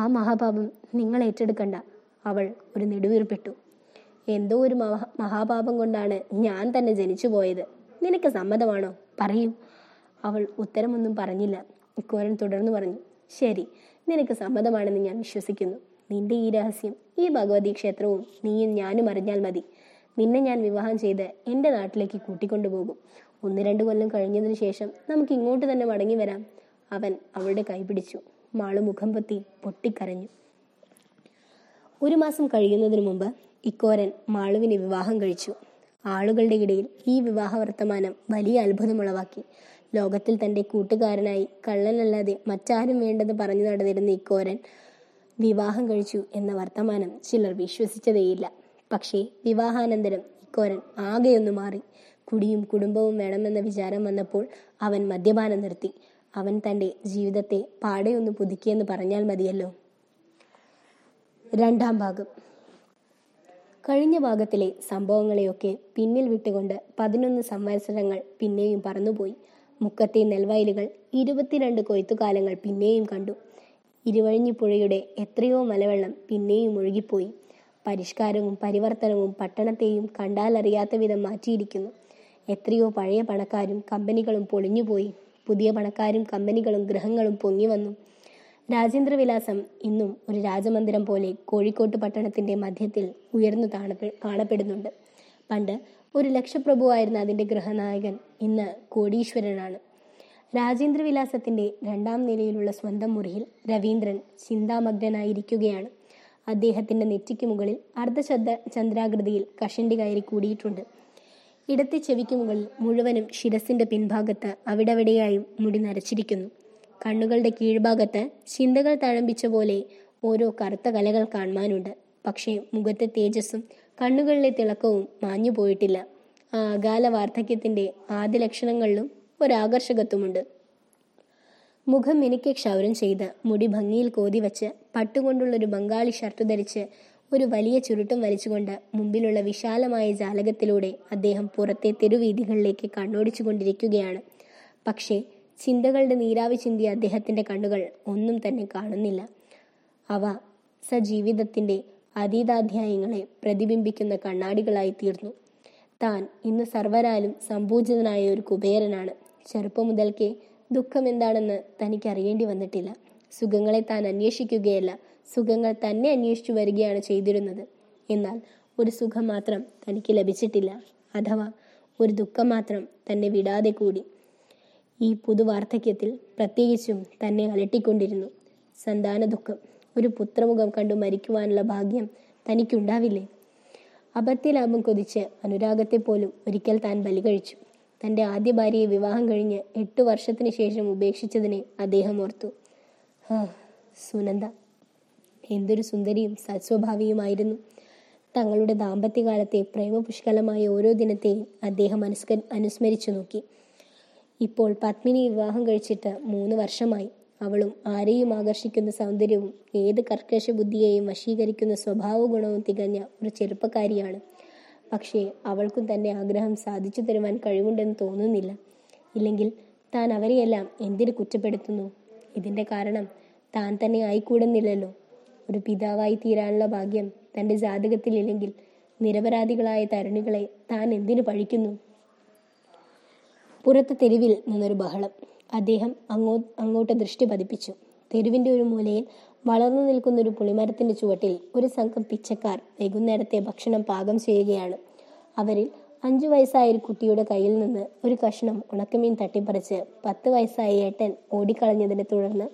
ആ മഹാപാപം നിങ്ങൾ ഏറ്റെടുക്കണ്ട. അവൾ ഒരു നെടുവീർപ്പിട്ടു. എന്തോ ഒരു മഹാപാപം കൊണ്ടാണ് ഞാൻ തന്നെ ജനിച്ചു പോയത്. നിനക്ക് സമ്മതമാണോ? പറയൂ. അവൾ ഉത്തരമൊന്നും പറഞ്ഞില്ല. ഇക്കോരൻ തുടർന്നു പറഞ്ഞു, ശരി, നിനക്ക് സമ്മതമാണെന്ന് ഞാൻ വിശ്വസിക്കുന്നു. നിന്റെ ഈ രഹസ്യം ഈ ഭഗവതി ക്ഷേത്രവും നീയും ഞാനും അറിഞ്ഞാൽ മതി. നിന്നെ ഞാൻ വിവാഹം ചെയ്ത് എൻ്റെ നാട്ടിലേക്ക് കൂട്ടിക്കൊണ്ടുപോകും. 1-2 കൊല്ലം കഴിഞ്ഞതിന് ശേഷം നമുക്ക് ഇങ്ങോട്ട് തന്നെ മടങ്ങി വരാം. അവൻ അവളുടെ കൈ പിടിച്ചു. മാളു മുഖം പൊത്തി പൊട്ടിക്കരഞ്ഞു. 1 മാസം കഴിയുന്നതിന് മുമ്പ് ഇക്കോരൻ മാളുവിനെ വിവാഹം കഴിച്ചു. ആളുകളുടെ ഇടയിൽ ഈ വിവാഹ വർത്തമാനം വലിയ അത്ഭുതമുളവാക്കി. ലോകത്തിൽ തൻ്റെ കൂട്ടുകാരനായി കള്ളനല്ലാതെ മറ്റാരും വേണ്ടെന്ന് പറഞ്ഞു നടന്നിരുന്ന ഇക്കോരൻ വിവാഹം കഴിച്ചു എന്ന വർത്തമാനം ചിലർ വിശ്വസിച്ചതേയില്ല. പക്ഷേ വിവാഹാനന്തരം ഇക്കോരൻ ആകെയൊന്നു മാറി. കുടിയും കുടുംബവും വേണമെന്ന വിചാരം വന്നപ്പോൾ അവൻ മദ്യപാനം നിർത്തി. അവൻ തൻ്റെ ജീവിതത്തെ പാടെയൊന്ന് പുതുക്കിയെന്ന് പറഞ്ഞാൽ മതിയല്ലോ. 2-ാം ഭാഗം. കഴിഞ്ഞ ഭാഗത്തിലെ സംഭവങ്ങളെയൊക്കെ പിന്നിൽ വിട്ടുകൊണ്ട് 11 സംവത്സരങ്ങൾ പിന്നെയും പറന്നുപോയി. മുക്കത്തെ നെൽവയലുകൾ 22 കൊയ്ത്തുകാലങ്ങൾ പിന്നെയും കണ്ടു. ഇരുവഴിഞ്ഞിപ്പുഴയുടെ എത്രയോ മലവെള്ളം പിന്നെയും ഒഴുകിപ്പോയി. പരിഷ്കാരവും പരിവർത്തനവും പട്ടണത്തെയും കണ്ടാലറിയാത്ത വിധം മാറ്റിയിരിക്കുന്നു. എത്രയോ പഴയ പണക്കാരും കമ്പനികളും പൊളിഞ്ഞുപോയി. പുതിയ പണക്കാരും കമ്പനികളും ഗ്രഹങ്ങളും പൊങ്ങി വന്നു. രാജേന്ദ്രവിലാസം ഇന്നും ഒരു രാജമന്ദിരം പോലെ കോഴിക്കോട്ട് പട്ടണത്തിൻ്റെ മധ്യത്തിൽ ഉയർന്നു കാണപ്പെടുന്നുണ്ട്. പണ്ട് ഒരു ലക്ഷപ്രഭുവായിരുന്ന അതിൻ്റെ ഗൃഹനായകൻ ഇന്ന് കോടീശ്വരനാണ്. രാജേന്ദ്രവിലാസത്തിൻ്റെ 2ാം നിലയിലുള്ള സ്വന്തം മുറിയിൽ രവീന്ദ്രൻ ചിന്താമഗ്നനായിരിക്കുകയാണ്. അദ്ദേഹത്തിൻ്റെ നെറ്റിക്ക് മുകളിൽ അർദ്ധചന്ദ്രാകൃതിയിൽ കഷണ്ടി കയറി കൂടിയിട്ടുണ്ട്. ഇടത്തെ ചെവിക്ക് മുകളിൽ മുഴുവനും ശിരസിൻ്റെ പിൻഭാഗത്ത് അവിടെവിടെയായും മുടി നരച്ചിരിക്കുന്നു. കണ്ണുകളുടെ കീഴ്ഭാഗത്ത് ചിന്തകൾ തഴമ്പിച്ച പോലെ ഓരോ കറുത്ത കലകൾ കാണുവാനുണ്ട്. പക്ഷേ മുഖത്തെ തേജസ്സും കണ്ണുകളിലെ തിളക്കവും മാഞ്ഞു പോയിട്ടില്ല. ആ അകാല വാർദ്ധക്യത്തിൻ്റെ ആദ്യ ലക്ഷണങ്ങളിലും ഒരാകർഷകത്വമുണ്ട്. മുഖം മിനുക്കെ ക്ഷൗരം ചെയ്ത് മുടി ഭംഗിയിൽ കോതി വച്ച് പട്ടുകൊണ്ടുള്ളൊരു ബംഗാളി ഷർട്ട് ധരിച്ച് ഒരു വലിയ ചുരുട്ടും വലിച്ചുകൊണ്ട് മുമ്പിലുള്ള വിശാലമായ ജാലകത്തിലൂടെ അദ്ദേഹം പുറത്തെ തെരുവീഥികളിലേക്ക് കണ്ണോടിച്ചു കൊണ്ടിരിക്കുകയാണ്. പക്ഷേ ചിന്തകളുടെ നീരാവി ചിന്തിയ അദ്ദേഹത്തിൻ്റെ കണ്ണുകൾ ഒന്നും തന്നെ കാണുന്നില്ല. അവ സജീവിതത്തിൻ്റെ അതീതാധ്യായങ്ങളെ പ്രതിബിംബിക്കുന്ന കണ്ണാടികളായി തീർന്നു. താൻ ഇന്ന് സർവരാലും സമ്പൂജിതനായ ഒരു കുബേരനാണ്. ചെറുപ്പം മുതൽക്കേ ദുഃഖം എന്താണെന്ന് തനിക്ക് അറിയേണ്ടി വന്നിട്ടില്ല. സുഖങ്ങളെ താൻ അന്വേഷിക്കുകയല്ല, സുഖങ്ങൾ തന്നെ അന്വേഷിച്ചു വരികയാണ് ചെയ്തിരുന്നത്. എന്നാൽ ഒരു സുഖം മാത്രം തനിക്ക് ലഭിച്ചിട്ടില്ല, അഥവാ ഒരു ദുഃഖം മാത്രം തന്നെ വിടാതെ കൂടി. ഈ പുതുവാർദ്ധക്യത്തിൽ പ്രത്യേകിച്ചും തന്നെ അലട്ടിക്കൊണ്ടിരുന്നു. സന്താന ദുഃഖം, ഒരു പുത്രമുഖം കണ്ടു മരിക്കുവാനുള്ള ഭാഗ്യം തനിക്കുണ്ടാവില്ലേ? അപത്യലാഭം കൊതിച്ച് അനുരാഗത്തെ പോലും ഒരിക്കൽ താൻ ബലി കഴിച്ചു. തൻ്റെ ആദ്യ ഭാര്യയെ വിവാഹം കഴിഞ്ഞ് 8 വർഷത്തിന് ശേഷം ഉപേക്ഷിച്ചതിനെ അദ്ദേഹം ഓർത്തു. സുനന്ദ എന്തൊരു സുന്ദരിയും സത്സ്വഭാവിയുമായിരുന്നു. തങ്ങളുടെ ദാമ്പത്യകാലത്തെ പ്രേമപുഷ്കലമായ ഓരോ ദിനത്തെയും അദ്ദേഹം അനുസ്മരിച്ചു നോക്കി. ഇപ്പോൾ പത്മിനി വിവാഹം കഴിച്ചിട്ട് 3 വർഷമായി. അവളും ആരെയും ആകർഷിക്കുന്ന സൗന്ദര്യവും ഏത് കർക്കശ ബുദ്ധിയെയും വശീകരിക്കുന്ന സ്വഭാവ ഗുണവും തികഞ്ഞ ഒരു ചെറുപ്പക്കാരിയാണ്. പക്ഷേ അവൾക്കും തൻ്റെ ആഗ്രഹം സാധിച്ചു തരുവാൻ കഴിവുണ്ടെന്ന് തോന്നുന്നില്ല. ഇല്ലെങ്കിൽ താൻ അവരെയെല്ലാം എന്തിനു കുറ്റപ്പെടുത്തുന്നു? ഇതിൻ്റെ കാരണം താൻ തന്നെ ആയിക്കൂടുന്നില്ലല്ലോ. ഒരു പിതാവായി തീരാനുള്ള ഭാഗ്യം തൻ്റെ ജാതകത്തിലില്ലെങ്കിൽ നിരപരാധികളായ തരുണികളെ താൻ എന്തിനു പഴിക്കുന്നു? പുറത്ത് തെരുവിൽ നിന്നൊരു ബഹളം. അദ്ദേഹം അങ്ങോട്ട് ദൃഷ്ടി പതിപ്പിച്ചു. തെരുവിൻ്റെ ഒരു മൂലയിൽ വളർന്നു നിൽക്കുന്ന ഒരു പുളിമരത്തിൻ്റെ ചുവട്ടിൽ ഒരു സംഘം പിച്ചക്കാർ വൈകുന്നേരത്തെ ഭക്ഷണം പാകം ചെയ്യുകയാണ്. അവരിൽ 5 വയസ്സായ ഒരു കുട്ടിയുടെ കയ്യിൽ നിന്ന് ഒരു കഷ്ണം ഉണക്കമീൻ തട്ടിപ്പറിച്ച് 10 വയസ്സായ ഏട്ടൻ ഓടിക്കളഞ്ഞതിനെ തുടർന്ന്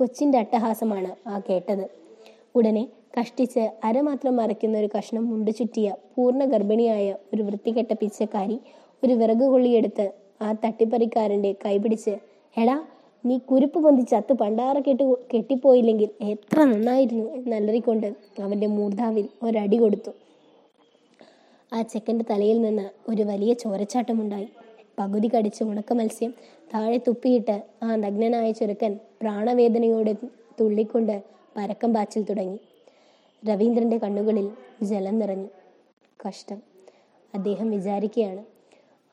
കൊച്ചിൻ്റെ അട്ടഹാസമാണ് ആ കേട്ടത്. ഉടനെ കഷ്ടിച്ച് അരമാത്രം മറയ്ക്കുന്ന ഒരു കഷ്ണം മുണ്ടുചുറ്റിയ പൂർണ്ണ ഗർഭിണിയായ ഒരു വൃത്തികെട്ട പിച്ചക്കാരി ഒരു വിറകുകൊള്ളിയെടുത്ത് ആ തട്ടിപ്പറിക്കാരൻ്റെ കൈപിടിച്ച്, "എടാ, നീ കുരുപ്പ് പൊന്തി ചത്ത് പണ്ടാറ കെട്ടിപ്പോയില്ലെങ്കിൽ എത്ര നന്നായിരുന്നു" എന്നലറിക്കൊണ്ട് അവൻ്റെ മൂർധാവിൽ ഒരടി കൊടുത്തു. ആ ചെക്കൻ്റെ തലയിൽ നിന്ന് ഒരു വലിയ ചോരച്ചാട്ടമുണ്ടായി. പകുതി കടിച്ച ഉണക്ക മത്സ്യം താഴെ തുപ്പിയിട്ട് ആ നഗ്നനായ ചെറുക്കൻ പ്രാണവേദനയോടെ തുള്ളിക്കൊണ്ട് പരക്കം പാച്ചിൽ തുടങ്ങി. രവീന്ദ്രൻ്റെ കണ്ണുകളിൽ ജലം നിറഞ്ഞു. കഷ്ടം, അദ്ദേഹം വിചാരിക്കുകയാണ്.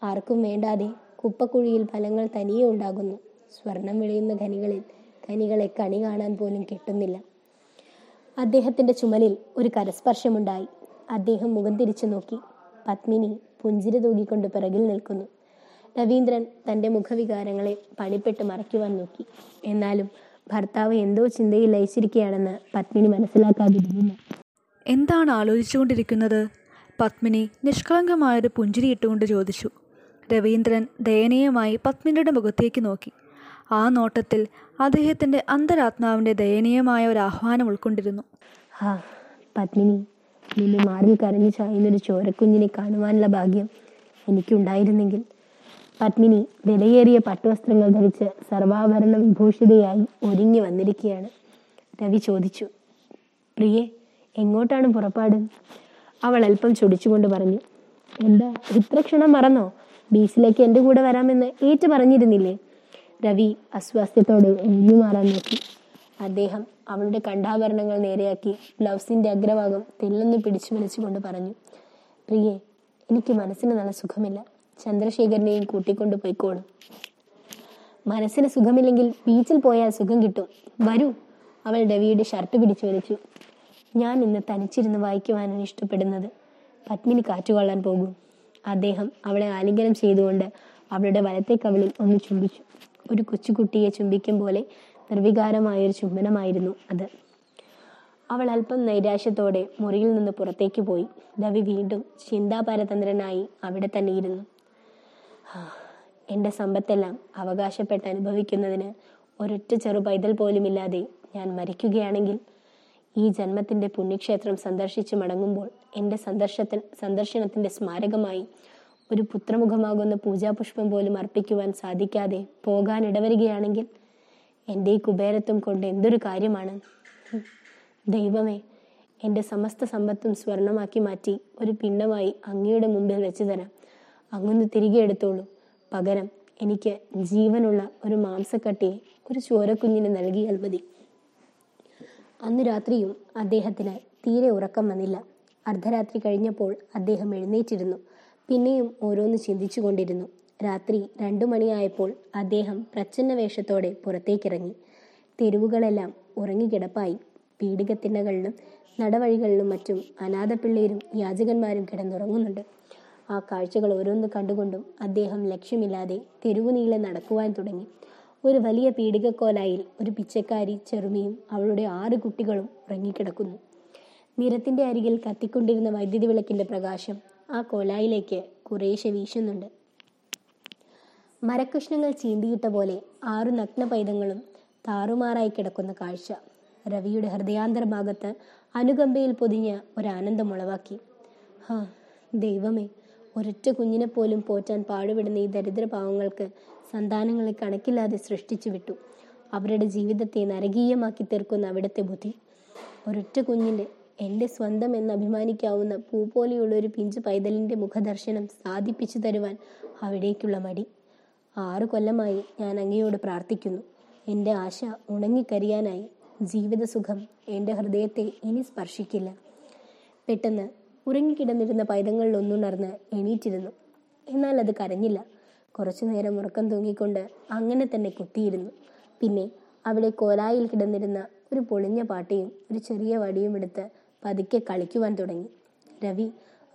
ആർക്കും വേണ്ടാതെ കുപ്പക്കുഴിയിൽ ഫലങ്ങൾ തനിയെ ഉണ്ടാകുന്നു. സ്വർണം വിളയുന്ന ഖനികളിൽ ഖനികളെ കണി കാണാൻ പോലും കിട്ടുന്നില്ല. അദ്ദേഹത്തിൻ്റെ ചുമലിൽ ഒരു കരസ്പർശമുണ്ടായി. അദ്ദേഹം മുഖം തിരിച്ചു നോക്കി. പത്മിനി പുഞ്ചിരി തൂകിക്കൊണ്ട് പിറകിൽ നിൽക്കുന്നു. രവീന്ദ്രൻ തൻ്റെ മുഖവികാരങ്ങളെ പണിപ്പെട്ട് മറയ്ക്കുവാൻ നോക്കി. എന്നാലും ഭർത്താവ് എന്തോ ചിന്തയിൽ ലയിച്ചിരിക്കുകയാണെന്ന് പത്മിനി മനസ്സിലാക്കാതിരുന്നില്ല. എന്താണ് ആലോചിച്ചുകൊണ്ടിരിക്കുന്നത്? പത്മിനി നിഷ്കളങ്കമായൊരു പുഞ്ചിരിയിട്ടുകൊണ്ട് ചോദിച്ചു. രവീന്ദ്രൻ ദയനീയമായി പത്മിനിയുടെ മുഖത്തേക്ക് നോക്കി. ആ നോട്ടത്തിൽ അദ്ദേഹത്തിൻ്റെ അന്തരാത്മാവിൻ്റെ ദയനീയമായ ഒരു ആഹ്വാനം ഉൾക്കൊണ്ടിരുന്നു. പത്മിനി, നിന്റെ മാറിൽ കരഞ്ഞു ചായുന്നൊരു ചോരക്കുഞ്ഞിനെ കാണുവാനുള്ള ഭാഗ്യം എനിക്കുണ്ടായിരുന്നെങ്കിൽ. പത്മിനി വിലയേറിയ പട്ടുവസ്ത്രങ്ങൾ ധരിച്ച് സർവാഭരണ വിഭൂഷിതയായി ഒരുങ്ങി വന്നിരിക്കുകയാണ്. രവി ചോദിച്ചു, "പ്രിയേ, എങ്ങോട്ടാണ് പുറപ്പാട്?" അവൾ അല്പം ചൊടിച്ചുകൊണ്ട് പറഞ്ഞു, "എന്താ, ഇത്ര ക്ഷണം മറന്നോ? ബീച്ചിലേക്ക് എൻ്റെ കൂടെ വരാമെന്ന് ഏറ്റു പറഞ്ഞിരുന്നില്ലേ?" രവി അസ്വാസ്ഥ്യത്തോടെ ഒഴിഞ്ഞു മാറാൻ നോക്കി. അദ്ദേഹം അവളുടെ കണ്ഠാഭരണങ്ങൾ നേരെയാക്കി ഗ്ലൗസിൻ്റെ അഗ്രഭാഗം തെല്ലൊന്ന് പിടിച്ചു വലിച്ചുകൊണ്ട് പറഞ്ഞു, "പ്രിയേ, എനിക്ക് മനസ്സിന് നല്ല സുഖമില്ല. ചന്ദ്രശേഖരനെയും കൂട്ടിക്കൊണ്ട് പോയിക്കോളും." "മനസ്സിന് സുഖമില്ലെങ്കിൽ ബീച്ചിൽ പോയാൽ സുഖം കിട്ടും. വരൂ." അവൾ രവിയുടെ ഷർട്ട് പിടിച്ചു വലിച്ചു. "ഞാൻ ഇന്ന് തനിച്ചിരുന്ന് വായിക്കുവാനാണ് ഇഷ്ടപ്പെടുന്നത്. പത്മിനി കാറ്റുകൊള്ളാൻ പോകും." അദ്ദേഹം അവളെ ആലിംഗനം ചെയ്തുകൊണ്ട് അവളുടെ വലത്തെ കവിളിൽ ഒന്ന് ചുംബിച്ചു. ഒരു കൊച്ചുകുട്ടിയെ ചുംബിക്കും പോലെ നിർവികാരമായൊരു ചുംബനമായിരുന്നു അത്. അവൾ അല്പം നൈരാശ്യത്തോടെ മുറിയിൽ നിന്ന് പുറത്തേക്ക് പോയി. രവി വീണ്ടും ചിന്താപരതന്ത്രനായി അവിടെ തന്നെയിരുന്നു. എൻ്റെ സമ്പത്തെല്ലാം അവകാശപ്പെട്ട് അനുഭവിക്കുന്നതിന് ഒരൊറ്റ ചെറു പൈതൽ പോലുമില്ലാതെ ഞാൻ മരിക്കുകയാണെങ്കിൽ ഈ ജന്മത്തിൻ്റെ പുണ്യക്ഷേത്രം സന്ദർശിച്ച് മടങ്ങുമ്പോൾ എൻ്റെ സന്ദർശനത്തിൻ്റെ സ്മാരകമായി ഒരു പുത്രമുഖമാകുന്ന പൂജാപുഷ്പം പോലും അർപ്പിക്കുവാൻ സാധിക്കാതെ പോകാനിടവരികയാണെങ്കിൽ എൻ്റെ ഈ കുബേരത്വം കൊണ്ട് എന്തൊരു കാര്യമാണ്. ദൈവമേ, എൻ്റെ സമസ്ത സമ്പത്തും സ്വർണമാക്കി മാറ്റി ഒരു പിണ്ണമായി അങ്ങയുടെ മുമ്പിൽ വെച്ച് തരാം. അങ്ങൊന്ന് തിരികെ എടുത്തോളൂ. പകരം എനിക്ക് ജീവനുള്ള ഒരു മാംസക്കട്ടിയെ ഒരു ചോരക്കുഞ്ഞിന് നൽകിയാൽ മതി. അന്ന് രാത്രിയും അദ്ദേഹത്തിന് തീരെ ഉറക്കം വന്നില്ല. അർദ്ധരാത്രി കഴിഞ്ഞപ്പോൾ അദ്ദേഹം എഴുന്നേറ്റിരുന്നു. പിന്നെയും ഓരോന്ന് ചിന്തിച്ചു കൊണ്ടിരുന്നു. രാത്രി 2 മണിയായപ്പോൾ അദ്ദേഹം പ്രച്ഛന്ന വേഷത്തോടെ പുറത്തേക്കിറങ്ങി. തെരുവുകളെല്ലാം ഉറങ്ങിക്കിടപ്പായി. പീടികത്തിണ്ണകളിലും നടവഴികളിലും മറ്റും അനാഥപ്പിള്ളേരും യാചകന്മാരും കിടന്നുറങ്ങുന്നുണ്ട്. ആ കാഴ്ചകൾ ഓരോന്ന് കണ്ടുകൊണ്ടും അദ്ദേഹം ലക്ഷ്യമില്ലാതെ തെരുവുനീളെ നടക്കുവാൻ തുടങ്ങി. ഒരു വലിയ പീടികക്കോലായിൽ ഒരു പിച്ചക്കാരി ചെറുമിയും അവളുടെ 6 കുട്ടികളും ഉറങ്ങിക്കിടക്കുന്നു. നിരത്തിൻ്റെ അരികിൽ കത്തിക്കൊണ്ടിരുന്ന വൈദ്യുതി വിളക്കിൻ്റെ പ്രകാശം ആ കോലായിലേക്ക് കുറേശ്ശെ വീശുന്നുണ്ട്. മരക്കഷ്ണങ്ങൾ ചീന്തിയിട്ട പോലെ 6 നഗ്നപൈതങ്ങളും താറുമാറായി കിടക്കുന്ന കാഴ്ച രവിയുടെ ഹൃദയാന്തരഭാഗത്ത് അനുകമ്പയിൽ പൊതിഞ്ഞ ഒരാനന്ദമുളവാക്കി. ഹാ ദൈവമേ, ഒരൊറ്റ കുഞ്ഞിനെ പോലും പോറ്റാൻ പാടുപെടുന്ന ഈ ദരിദ്രഭാവങ്ങൾക്ക് സന്താനങ്ങളെ കണക്കില്ലാതെ സൃഷ്ടിച്ചു വിട്ടു. അവരുടെ ജീവിതത്തെ നരകീയമാക്കി തീർക്കുന്ന അവിടുത്തെ ബുദ്ധി. ഒരൊറ്റ കുഞ്ഞിൻ്റെ, എൻ്റെ സ്വന്തം എന്ന് അഭിമാനിക്കാവുന്ന പൂ പോലെയുള്ള ഒരു പിഞ്ചു പൈതലിൻ്റെ മുഖദർശനം സാധിപ്പിച്ചു തരുവാൻ അവിടേക്കുള്ള മടി. 6 കൊല്ലമായി ഞാൻ അങ്ങയോട് പ്രാർത്ഥിക്കുന്നു. എൻ്റെ ആശ ഉണങ്ങിക്കരിയാനായി. ജീവിതസുഖം എൻ്റെ ഹൃദയത്തെ ഇനി സ്പർശിക്കില്ല. പെട്ടെന്ന് ഉറങ്ങിക്കിടന്നിരുന്ന പൈതങ്ങളിലൊന്നുണർന്ന് എണീറ്റിരുന്നു. എന്നാൽ അത് കരഞ്ഞില്ല. കുറച്ചുനേരം ഉറക്കം തൂങ്ങിക്കൊണ്ട് അങ്ങനെ തന്നെ കുത്തിയിരുന്നു. പിന്നെ അവിടെ കോലായിൽ കിടന്നിരുന്ന ഒരു പൊളിഞ്ഞ പാട്ടയും ഒരു ചെറിയ വടിയും എടുത്ത് പതുക്കെ കളിക്കുവാൻ തുടങ്ങി. രവി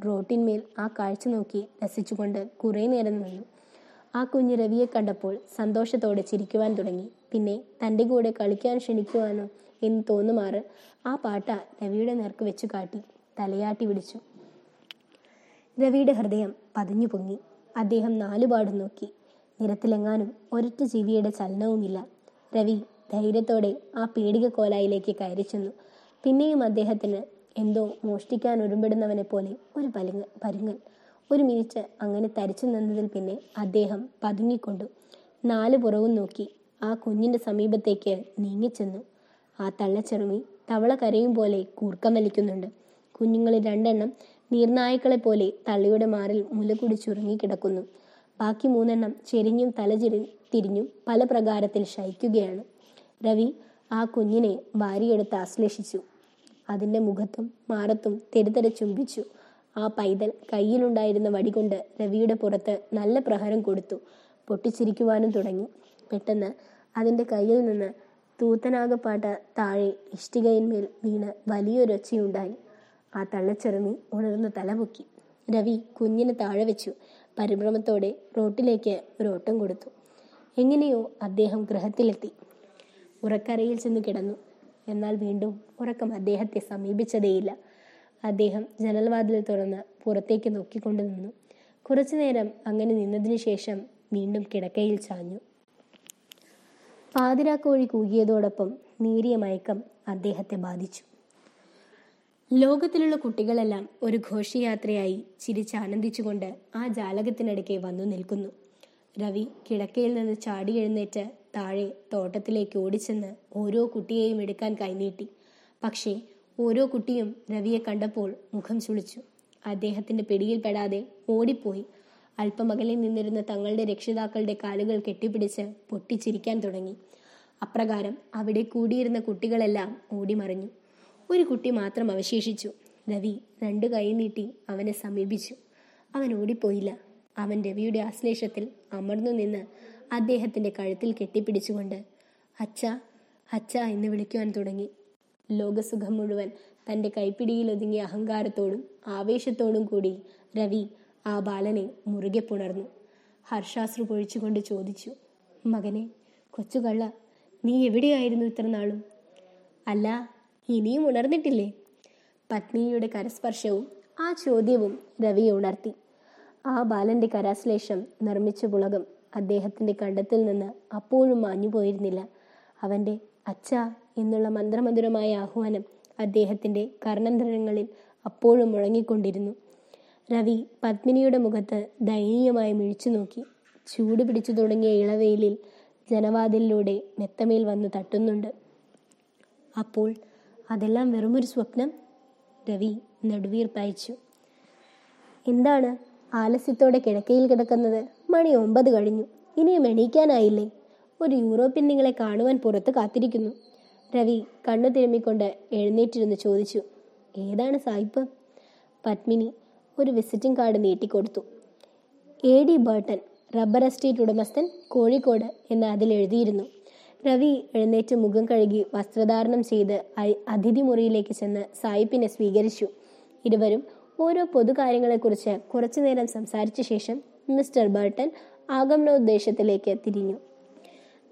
റോട്ടിന്മേൽ ആ കാഴ്ച നോക്കി രസിച്ചുകൊണ്ട് കുറേ നേരം നിന്നു. ആ കുഞ്ഞ് രവിയെ കണ്ടപ്പോൾ സന്തോഷത്തോടെ ചിരിക്കുവാൻ തുടങ്ങി. പിന്നെ തൻ്റെ കൂടെ കളിക്കാൻ ക്ഷണിക്കുവാനോ എന്ന് തോന്നുമാറ് ആ പാട്ട രവിയുടെ നേർക്ക് വെച്ചു കാട്ടി തലയാട്ടി പിടിച്ചു. രവിയുടെ ഹൃദയം പതിഞ്ഞു പൊങ്ങി. അദ്ദേഹം 4 പാടും നോക്കി. നിരത്തിലെങ്ങാനും ഒരൊറ്റ ജീവിയുടെ ചലനവുമില്ല. രവി ധൈര്യത്തോടെ ആ പേടികക്കോലായിലേക്ക് കയറി ചെന്നു. പിന്നെയും അദ്ദേഹത്തിന് എന്തോ മോഷ്ടിക്കാൻ ഒരുമ്പെടുന്നവനെ പോലെ ഒരു പരുങ്ങൽ. 1 മിനിറ്റ് അങ്ങനെ തരിച്ചു നിന്നതിൽ പിന്നെ അദ്ദേഹം പതുങ്ങിക്കൊണ്ടു 4 പുറവും നോക്കി ആ കുഞ്ഞിൻ്റെ സമീപത്തേക്ക് നീങ്ങിച്ചെന്നു. ആ തള്ളച്ചെറുമി തവള കരയും പോലെ കൂർക്കം വലിക്കുന്നുണ്ട്. കുഞ്ഞുങ്ങളിൽ 2 എണ്ണം നീർനായ്ക്കളെ പോലെ തള്ളിയുടെ മാറിൽ മുല കുടിച്ചുറങ്ങിക്കിടക്കുന്നു. ബാക്കി 3 എണ്ണം ചെരിഞ്ഞും തലതിരിഞ്ഞും പല പ്രകാരത്തിൽ ശയിക്കുകയാണ്. രവി ആ കുഞ്ഞിനെ വാരിയെടുത്ത് ആശ്ലേഷിച്ചു. അതിൻ്റെ മുഖത്തും മാറത്തും തെരുതെര ചുംബിച്ചു. ആ പൈതൽ കയ്യിലുണ്ടായിരുന്ന വടികൊണ്ട് രവിയുടെ പുറത്ത് നല്ല പ്രഹരം കൊടുത്തു. പൊട്ടിച്ചിരിക്കുവാനും തുടങ്ങി. പെട്ടെന്ന് അതിൻ്റെ കയ്യിൽ നിന്ന് തൂത്തനാകപ്പാട്ട താഴെ ഇഷ്ടികയിന്മേൽ വീണ് വലിയൊരൊച്ചയുണ്ടായി. ആ തള്ളച്ചെറുമി ഉണർന്ന് തലപൊക്കി. രവി കുഞ്ഞിനെ താഴെ വെച്ചു. പരിഭ്രമത്തോടെ റോട്ടിലേക്ക് ഒരോട്ടം കൊടുത്തു. എങ്ങനെയോ അദ്ദേഹം ഗൃഹത്തിലെത്തി. ഉറക്കരയിൽ ചെന്ന് കിടന്നു. എന്നാൽ വീണ്ടും ഉറക്കം അദ്ദേഹത്തെ സമീപിച്ചതേയില്ല. അദ്ദേഹം ജനൽവാതിൽ തുറന്ന് പുറത്തേക്ക് നോക്കിക്കൊണ്ട് നിന്നു. കുറച്ചുനേരം അങ്ങനെ നിന്നതിന് ശേഷം വീണ്ടും കിടക്കയിൽ ചാഞ്ഞു. പാതിരാക്കോഴി കൂകിയതോടൊപ്പം നേരിയ മയക്കം അദ്ദേഹത്തെ ബാധിച്ചു. ലോകത്തിലുള്ള കുട്ടികളെല്ലാം ഒരു ഘോഷയാത്രയായി ചിരിച്ചാനന്ദിച്ചുകൊണ്ട് ആ ജാലകത്തിനടുക്കെ വന്നു നിൽക്കുന്നു. രവി കിടക്കയിൽ നിന്ന് ചാടി എഴുന്നേറ്റ് താഴെ തോട്ടത്തിലേക്ക് ഓടിച്ചെന്ന് ഓരോ കുട്ടിയെയും എടുക്കാൻ കൈനീട്ടി. പക്ഷേ ഓരോ കുട്ടിയും രവിയെ കണ്ടപ്പോൾ മുഖം ചുളിച്ചു. അദ്ദേഹത്തിൻ്റെ പിടിയിൽപ്പെടാതെ ഓടിപ്പോയി. അല്പമകലിൽ നിന്നിരുന്ന തങ്ങളുടെ രക്ഷിതാക്കളുടെ കാലുകൾ കെട്ടിപ്പിടിച്ച് പൊട്ടിച്ചിരിക്കാൻ തുടങ്ങി. അപ്രകാരം അവിടെ കൂടിയിരുന്ന കുട്ടികളെല്ലാം ഓടിമറിഞ്ഞു. ഒരു കുട്ടി മാത്രം അവശേഷിച്ചു. രവി 2 കൈ നീട്ടി അവനെ സമീപിച്ചു. അവൻ ഓടിപ്പോയില്ല. അവൻ രവിയുടെ ആശ്ലേഷത്തിൽ അമർന്നു നിന്ന് അദ്ദേഹത്തിൻ്റെ കഴുത്തിൽ കെട്ടിപ്പിടിച്ചുകൊണ്ട് അച്ഛാ അച്ഛാ എന്ന് വിളിക്കുവാൻ തുടങ്ങി. ലോകസുഖം മുഴുവൻ തൻ്റെ കൈപ്പിടിയിൽ ഒതുങ്ങിയ അഹങ്കാരത്തോടും ആവേശത്തോടും കൂടി രവി ആ ബാലനെ മുറുകെ പുണർന്നു. ഹർഷാശ്രു പൊഴിച്ചുകൊണ്ട് ചോദിച്ചു, മകനെ, കൊച്ചു കള്ള, നീ എവിടെയായിരുന്നു ഇത്ര നാളും? അല്ല, ഇനിയും ഉണർന്നിട്ടില്ലേ? പത്നിയുടെ കരസ്പർശവും ആ ചോദ്യവും രവിയെ ഉണർത്തി. ആ ബാലന്റെ കരാശ്ലേഷം നിർമ്മിച്ച പുളകം അദ്ദേഹത്തിന്റെ കണ്ടത്തിൽ നിന്ന് അപ്പോഴും മാഞ്ഞുപോയിരുന്നില്ല. അവന്റെ അച്ഛ എന്നുള്ള മന്ത്രമധുരമായ ആഹ്വാനം അദ്ദേഹത്തിന്റെ കർണന്ധരങ്ങളിൽ അപ്പോഴും മുഴങ്ങിക്കൊണ്ടിരുന്നു. രവി പത്മിനിയുടെ മുഖത്ത് ദയനീയമായി മിഴിച്ചു നോക്കി. ചൂട് പിടിച്ചു തുടങ്ങിയ ഇളവെയിലിൽ ജനവാതിലൂടെ മെത്തമേൽ വന്ന് തട്ടുന്നുണ്ട്. അപ്പോൾ അതെല്ലാം വെറുമൊരു സ്വപ്നം? രവി നടുവീർപ്പയച്ചു. എന്താണ് ആലസ്യത്തോടെ കിടക്കയിൽ കിടക്കുന്നത്? 9:00 കഴിഞ്ഞു, ഇനിയും എണീക്കാനായില്ലേ? ഒരു യൂറോപ്യൻ നിങ്ങളെ കാണുവാൻ പുറത്ത് കാത്തിരിക്കുന്നു. രവി കണ്ണു തിരുമ്മിക്കൊണ്ട് എഴുന്നേറ്റിരുന്ന് ചോദിച്ചു, ഏതാണ് സായിപ്പ്? പത്മിനി ഒരു വിസിറ്റിംഗ് കാർഡ് നീട്ടിക്കൊടുത്തു. AD ബർട്ടൻ, റബ്ബർ എസ്റ്റേറ്റ് ഉടമസ്ഥൻ, കോഴിക്കോട് എന്ന് അതിലെഴുതിയിരുന്നു. രവി എഴുന്നേറ്റ് മുഖം കഴുകി വസ്ത്രധാരണം ചെയ്ത് അതിഥി മുറിയിലേക്ക് ചെന്ന് സായിപ്പിനെ സ്വീകരിച്ചു. ഇരുവരും ഓരോ പൊതുകാര്യങ്ങളെക്കുറിച്ച് കുറച്ചു നേരം സംസാരിച്ച ശേഷം മിസ്റ്റർ ബർട്ടൻ ആഗമനോദ്ദേശത്തിലേക്ക് തിരിഞ്ഞു.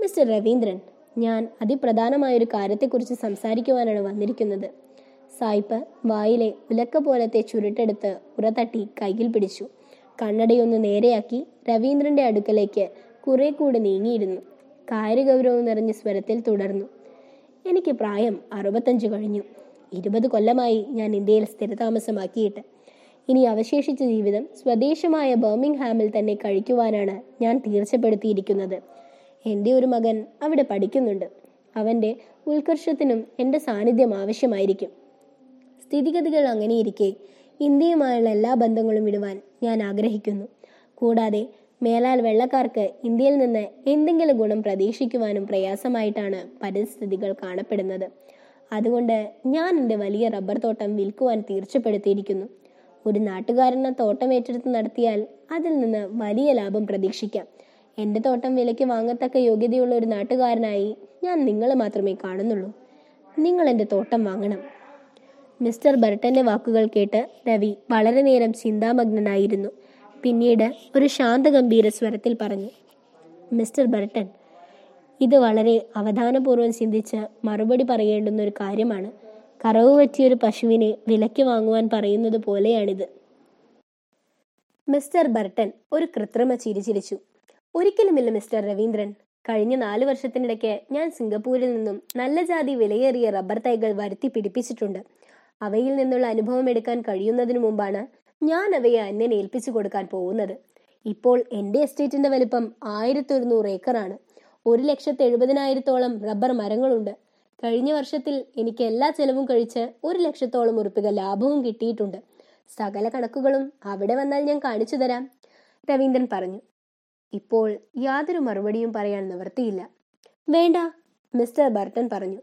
മിസ്റ്റർ രവീന്ദ്രൻ, ഞാൻ അതിപ്രധാനമായൊരു കാര്യത്തെക്കുറിച്ച് സംസാരിക്കുവാനാണ് വന്നിരിക്കുന്നത്. സായിപ്പ് വായിലെ ഉലക്ക പോലത്തെ ചുരുട്ടെടുത്ത് ഉറതട്ടി കൈയിൽ പിടിച്ചു. കണ്ണടയൊന്ന് നേരെയാക്കി രവീന്ദ്രന്റെ അടുക്കലേക്ക് കുറെ കൂടെ നീങ്ങിയിരുന്നു. കാര്യഗൗരവം നിറഞ്ഞ സ്വരത്തിൽ തുടർന്നു, എനിക്ക് പ്രായം 65 കഴിഞ്ഞു. 20 കൊല്ലമായി ഞാൻ ഇന്ത്യയിൽ സ്ഥിരതാമസമാക്കിയിട്ട്. ഇനി അവശേഷിച്ച ജീവിതം സ്വദേശമായ ബർമിങ്ഹാമിൽ തന്നെ കഴിക്കുവാനാണ് ഞാൻ തീർച്ചപ്പെടുത്തിയിരിക്കുന്നത്. എൻ്റെ ഒരു മകൻ അവിടെ പഠിക്കുന്നുണ്ട്. അവൻ്റെ ഉത്കർഷത്തിനും എൻ്റെ സാന്നിധ്യം ആവശ്യമായിരിക്കും. സ്ഥിതിഗതികൾ അങ്ങനെയിരിക്കെ ഇന്ത്യയുമായുള്ള എല്ലാ ബന്ധങ്ങളും വിടുവാൻ ഞാൻ ആഗ്രഹിക്കുന്നു. കൂടാതെ മേലാൽ വെള്ളക്കാർക്ക് ഇന്ത്യയിൽ നിന്ന് എന്തെങ്കിലും ഗുണം പ്രതീക്ഷിക്കുവാനും പ്രയാസമായിട്ടാണ് പരിസ്ഥിതികൾ കാണപ്പെടുന്നത്. അതുകൊണ്ട് ഞാൻ എൻ്റെ വലിയ റബ്ബർ തോട്ടം വിൽക്കുവാൻ തീർച്ചപ്പെടുത്തിയിരിക്കുന്നു. ഒരു നാട്ടുകാരനെ തോട്ടം ഏറ്റെടുത്ത് നടത്തിയാൽ അതിൽ നിന്ന് വലിയ ലാഭം പ്രതീക്ഷിക്കാം. എൻ്റെ തോട്ടം വിലയ്ക്ക് വാങ്ങത്തക്ക യോഗ്യതയുള്ള ഒരു നാട്ടുകാരനായി ഞാൻ നിങ്ങൾ മാത്രമേ കാണുന്നുള്ളൂ. നിങ്ങൾ എൻ്റെ തോട്ടം വാങ്ങണം. മിസ്റ്റർ ബർട്ടന്റെ വാക്കുകൾ കേട്ട് രവി വളരെ നേരം ചിന്താമഗ്നനായിരുന്നു. പിന്നീട് ഒരു ശാന്തഗംഭീര സ്വരത്തിൽ പറഞ്ഞു, മിസ്റ്റർ ബർട്ടൻ, ഇത് വളരെ അവധാനപൂർവ്വം ചിന്തിച്ച് മറുപടി പറയേണ്ടുന്ന ഒരു കാര്യമാണ്. കറവ് പറ്റിയൊരു പശുവിനെ വിലയ്ക്ക് വാങ്ങുവാൻ പറയുന്നത് പോലെയാണിത്. മിസ്റ്റർ ബർട്ടൻ ഒരു കൃത്രിമ ചിരിച്ചിരിച്ചു. ഒരിക്കലുമില്ല മിസ്റ്റർ രവീന്ദ്രൻ. കഴിഞ്ഞ 4 വർഷത്തിനിടയ്ക്ക് ഞാൻ സിംഗപ്പൂരിൽ നിന്നും നല്ല ജാതി വിലയേറിയ റബ്ബർ തൈകൾ വരുത്തി പിടിപ്പിച്ചിട്ടുണ്ട്. അവയിൽ നിന്നുള്ള അനുഭവം എടുക്കാൻ കഴിയുന്നതിനു മുമ്പാണ് ഞാൻ അവയെ അന്യന് ഏൽപ്പിച്ചു കൊടുക്കാൻ പോകുന്നത്. ഇപ്പോൾ എൻ്റെ എസ്റ്റേറ്റിന്റെ വലിപ്പം 1100 ഏക്കറാണ്. 1,70,000 റബ്ബർ മരങ്ങളുണ്ട്. കഴിഞ്ഞ വർഷത്തിൽ എനിക്ക് എല്ലാ ചെലവും കഴിച്ച് 1,00,000 ഉറുപ്പിക ലാഭവും കിട്ടിയിട്ടുണ്ട്. സകല കണക്കുകളും അവിടെ വന്നാൽ ഞാൻ കാണിച്ചു തരാം, രവീന്ദ്രൻ പറഞ്ഞു. ഇപ്പോൾ യാതൊരു മറുപടിയും പറയാൻ നിവൃത്തിയില്ല. വേണ്ട, മിസ്റ്റർ ബർട്ടൻ പറഞ്ഞു.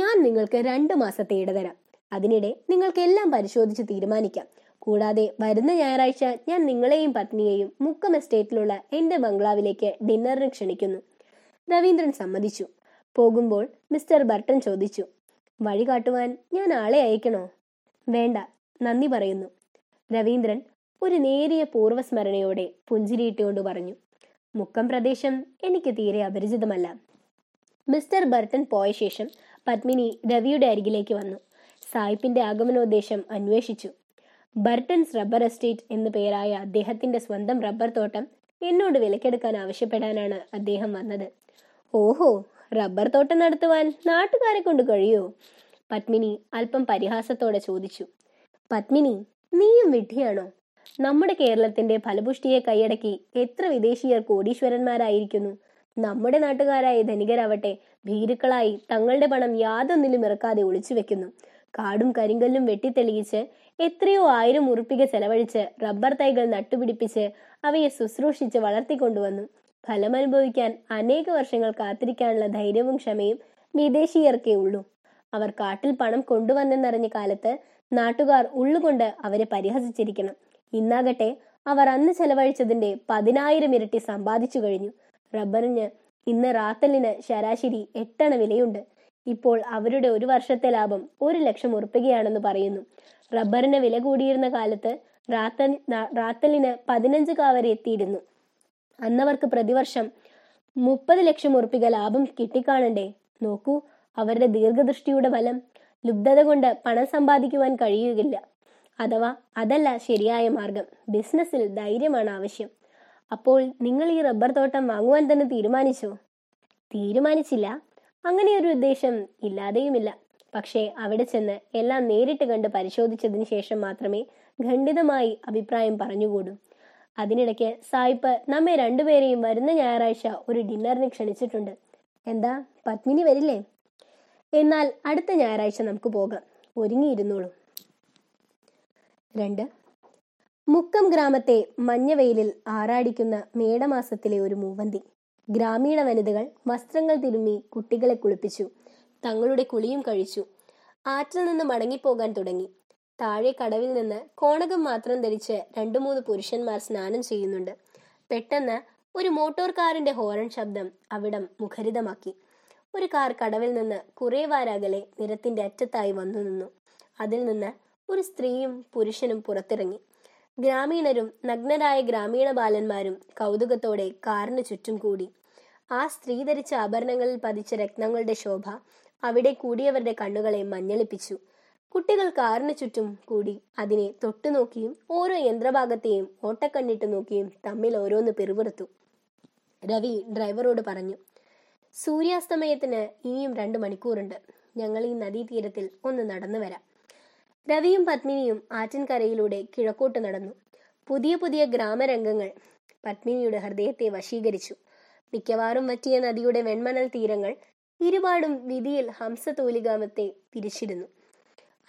ഞാൻ നിങ്ങൾക്ക് 2 മാസത്തെ ഇടതരാം. അതിനിടെ നിങ്ങൾക്ക് എല്ലാം പരിശോധിച്ച് തീരുമാനിക്കാം. കൂടാതെ വരുന്ന ഞായറാഴ്ച ഞാൻ നിങ്ങളെയും പത്നിയെയും മുക്കം എസ്റ്റേറ്റിലുള്ള എൻ്റെ ബംഗ്ലാവിലേക്ക് ഡിന്നറിന് ക്ഷണിക്കുന്നു. രവീന്ദ്രൻ സമ്മതിച്ചു. പോകുമ്പോൾ മിസ്റ്റർ ബർട്ടൻ ചോദിച്ചു, വഴി കാട്ടുവാൻ ഞാൻ ആളെ അയക്കണോ? വേണ്ട, നന്ദി പറയുന്നു, രവീന്ദ്രൻ ഒരു നേരിയ പൂർവ്വസ്മരണയോടെ പുഞ്ചിരിയിട്ടുകൊണ്ട് പറഞ്ഞു. മുക്കം പ്രദേശം എനിക്ക് തീരെ അപരിചിതമല്ല. മിസ്റ്റർ ബർട്ടൻ പോയ ശേഷം പത്മിനി രവിയുടെ അരികിലേക്ക് വന്നു. സായിപ്പിന്റെ ആഗമനോദ്ദേശം അന്വേഷിച്ചു. ബർട്ടൻസ് റബ്ബർ എസ്റ്റേറ്റ് എന്നു പേരായ അദ്ദേഹത്തിന്റെ സ്വന്തം റബ്ബർ തോട്ടം എന്നോട് വിലക്കെടുക്കാൻ ആവശ്യപ്പെടാനാണ് അദ്ദേഹം വന്നത്. ഓഹോ, റബ്ബർ തോട്ടം നടത്തുവാൻ നാട്ടുകാരെ കൊണ്ട് കഴിയോ? പത്മിനി അല്പം പരിഹാസത്തോടെ ചോദിച്ചു. പത്മിനി, നീയും വിഡ്ഢിയാണോ? നമ്മുടെ കേരളത്തിന്റെ ഫലപുഷ്ടിയെ കൈയടക്കി എത്ര വിദേശീയർ കോടീശ്വരന്മാരായിരിക്കുന്നു. നമ്മുടെ നാട്ടുകാരായ ധനികരാവട്ടെ ഭീരുക്കളായി തങ്ങളുടെ പണം യാതൊന്നിലും ഇറക്കാതെ ഒളിച്ചു വെക്കുന്നു. കാടും കരിങ്കല്ലും വെട്ടിത്തെളിയിച്ച് എത്രയോ 1000 ഉറുപ്പിക ചെലവഴിച്ച് റബ്ബർ തൈകൾ നട്ടുപിടിപ്പിച്ച് അവയെ ശുശ്രൂഷിച്ച് വളർത്തിക്കൊണ്ടുവന്നു. ഫലമനുഭവിക്കാൻ അനേക വർഷങ്ങൾ കാത്തിരിക്കാനുള്ള ധൈര്യവും ക്ഷമയും വിദേശീയർക്കേ ഉള്ളൂ. അവർ കാട്ടിൽ പണം കൊണ്ടുവന്നെന്നറിഞ്ഞ കാലത്ത് നാട്ടുകാർ ഉള്ളുകൊണ്ട് അവരെ പരിഹസിച്ചിരിക്കണം. ഇന്നാകട്ടെ അവർ അന്ന് ചെലവഴിച്ചതിന്റെ 10,000 ഇരട്ടി സമ്പാദിച്ചു കഴിഞ്ഞു. റബ്ബറിന് ഇന്ന് റാത്തലിന് ശരാശരി 8 അണ വിലയുണ്ട്. ഇപ്പോൾ അവരുടെ ഒരു വർഷത്തെ ലാഭം 1,00,000 ഉറുപ്പികയാണെന്ന് പറയുന്നു. റബ്ബറിന് വില കൂടിയിരുന്ന കാലത്ത് റാത്തലിന് 15 കാവരെ എത്തിയിരുന്നു. അന്നവർക്ക് പ്രതിവർഷം 30 ലക്ഷം ഉറുപ്പിക ലാഭം കിട്ടിക്കാണണ്ടേ. നോക്കൂ അവരുടെ ദീർഘദൃഷ്ടിയുടെ ഫലം. ലുബ്ധത കൊണ്ട് പണം സമ്പാദിക്കുവാൻ കഴിയുകയില്ല. അഥവാ അതല്ല ശരിയായ മാർഗം. ബിസിനസ്സിൽ ധൈര്യമാണ് ആവശ്യം. അപ്പോൾ നിങ്ങൾ ഈ റബ്ബർ തോട്ടം വാങ്ങുവാൻ തന്നെ തീരുമാനിച്ചോ? തീരുമാനിച്ചില്ല. അങ്ങനെ ഒരു ഉദ്ദേശം ഇല്ലാതെയുമില്ല. പക്ഷേ അവിടെ ചെന്ന് എല്ലാം നേരിട്ട് കണ്ട് പരിശോധിച്ചതിന് ശേഷം മാത്രമേ ഖണ്ഡിതമായി അഭിപ്രായം പറഞ്ഞുകൂടൂ. അതിനിടയ്ക്ക് സായിപ്പ് നമ്മെ രണ്ടുപേരെയും വരുന്ന ഞായറാഴ്ച ഒരു ഡിന്നറിന് ക്ഷണിച്ചിട്ടുണ്ട്. എന്താ, പത്മിനി വരില്ലേ? എന്നാൽ അടുത്ത ഞായറാഴ്ച നമുക്ക് പോകാം. ഒരുങ്ങിയിരുന്നോളൂ. 2. മുക്കം ഗ്രാമത്തെ മഞ്ഞവെയിലിൽ ആറാടിക്കുന്ന മേടമാസത്തിലെ ഒരു മൂവന്തി. ഗ്രാമീണ വനിതകൾ വസ്ത്രങ്ങൾ തിരുമ്മി കുട്ടികളെ കുളിപ്പിച്ചു. തങ്ങളുടെ കുളിയും കഴിച്ചു. ആറ്റിൽ നിന്ന് മടങ്ങിപ്പോകാൻ തുടങ്ങി. താഴെ കടവിൽ നിന്ന് കോണകം മാത്രം ധരിച്ച് 2-3 പുരുഷന്മാർ സ്നാനം ചെയ്യുന്നുണ്ട്. പെട്ടെന്ന് ഒരു മോട്ടോർ കാറിന്റെ ഹോറൺ ശബ്ദം അവിടം മുഖരിതമാക്കി. ഒരു കാർ കടവിൽ നിന്ന് കുറെ വാരകലെ നിരത്തിന്റെ അറ്റത്തായി വന്നു നിന്നു. അതിൽ നിന്ന് ഒരു സ്ത്രീയും പുരുഷനും പുറത്തിറങ്ങി. ഗ്രാമീണരും നഗ്നരായ ഗ്രാമീണ ബാലന്മാരും കൗതുകത്തോടെ കാറിന് ചുറ്റും കൂടി. ആ സ്ത്രീ ധരിച്ച ആഭരണങ്ങളിൽ പതിച്ച രത്നങ്ങളുടെ ശോഭ അവിടെ കൂടിയവരുടെ കണ്ണുകളെ മഞ്ഞളിപ്പിച്ചു. കുട്ടികൾ കാറിന് ചുറ്റും കൂടി അതിനെ തൊട്ടുനോക്കിയും ഓരോ യന്ത്രഭാഗത്തെയും ഓട്ടക്കണ്ണിട്ട് നോക്കിയും തമ്മിൽ ഓരോന്ന് പെരുപുറത്തു. രവി ഡ്രൈവറോട് പറഞ്ഞു, സൂര്യാസ്തമയത്തിന് ഇനിയും 2 മണിക്കൂറുണ്ട്. ഞങ്ങൾ ഈ നദീതീരത്തിൽ ഒന്ന് നടന്നു വരാം. രവിയും പത്മിനിയും ആറ്റിൻകരയിലൂടെ കിഴക്കോട്ട് നടന്നു. പുതിയ പുതിയ ഗ്രാമരംഗങ്ങൾ പത്മിനിയുടെ ഹൃദയത്തെ വശീകരിച്ചു. മിക്കവാറും വറ്റിയ നദിയുടെ വെൺമണൽ തീരങ്ങൾ ഇരുപാടും വിധിയിൽ ഹംസതൂലികാമത്തെ പിരിച്ചിരുന്നു.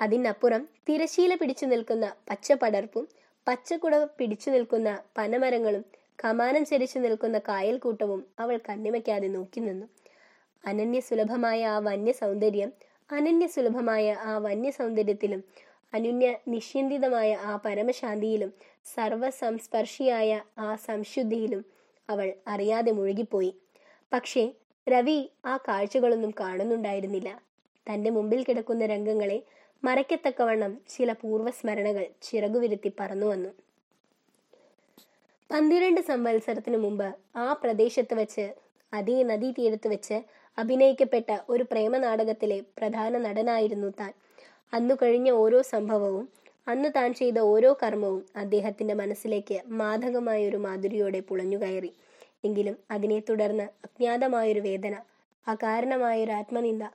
അതിനപ്പുറം തിരശീല പിടിച്ചു നിൽക്കുന്ന പച്ചപ്പടർപ്പും പച്ചക്കുടവ് പിടിച്ചു നിൽക്കുന്ന പനമരങ്ങളും കമാനം ചരിച്ചു നിൽക്കുന്ന കായൽക്കൂട്ടവും അവൾ കണ്ണിമയ്ക്കാതെ നോക്കി നിന്നു. അനന്യസുലഭമായ ആ വന്യസൗന്ദര്യത്തിലും അനുന്യ നിശ്ചിന്തിതമായ ആ പരമശാന്തിയിലും സർവസംസ്പർശിയായ ആ സംശുദ്ധിയിലും അവൾ അറിയാതെ മുഴുകിപ്പോയി. പക്ഷേ രവി ആ കാഴ്ചകളൊന്നും കാണുന്നുണ്ടായിരുന്നില്ല. തന്റെ മുമ്പിൽ കിടക്കുന്ന രംഗങ്ങളെ മറയ്ക്കത്തക്കവണ്ണം ചില പൂർവ്വസ്മരണകൾ ചിറകുവിരുത്തി പറന്നു വന്നു. 12 സംവത്സരത്തിനു മുമ്പ് ആ പ്രദേശത്ത് വെച്ച്, അതേ നദീതീരത്ത് വെച്ച് അഭിനയിക്കപ്പെട്ട ഒരു പ്രേമനാടകത്തിലെ പ്രധാന നടനായിരുന്നു താൻ. അന്നു കഴിഞ്ഞ ഓരോ സംഭവവും, അന്ന് താൻ ചെയ്ത ഓരോ കർമ്മവും അദ്ദേഹത്തിന്റെ മനസ്സിലേക്ക് മാദകമായൊരു മാധുരിയോടെ പുളഞ്ഞുകയറി. എങ്കിലും അതിനെ തുടർന്ന് അജ്ഞാതമായൊരു വേദന, അകാരണമായൊരു ആത്മനിന്ദ,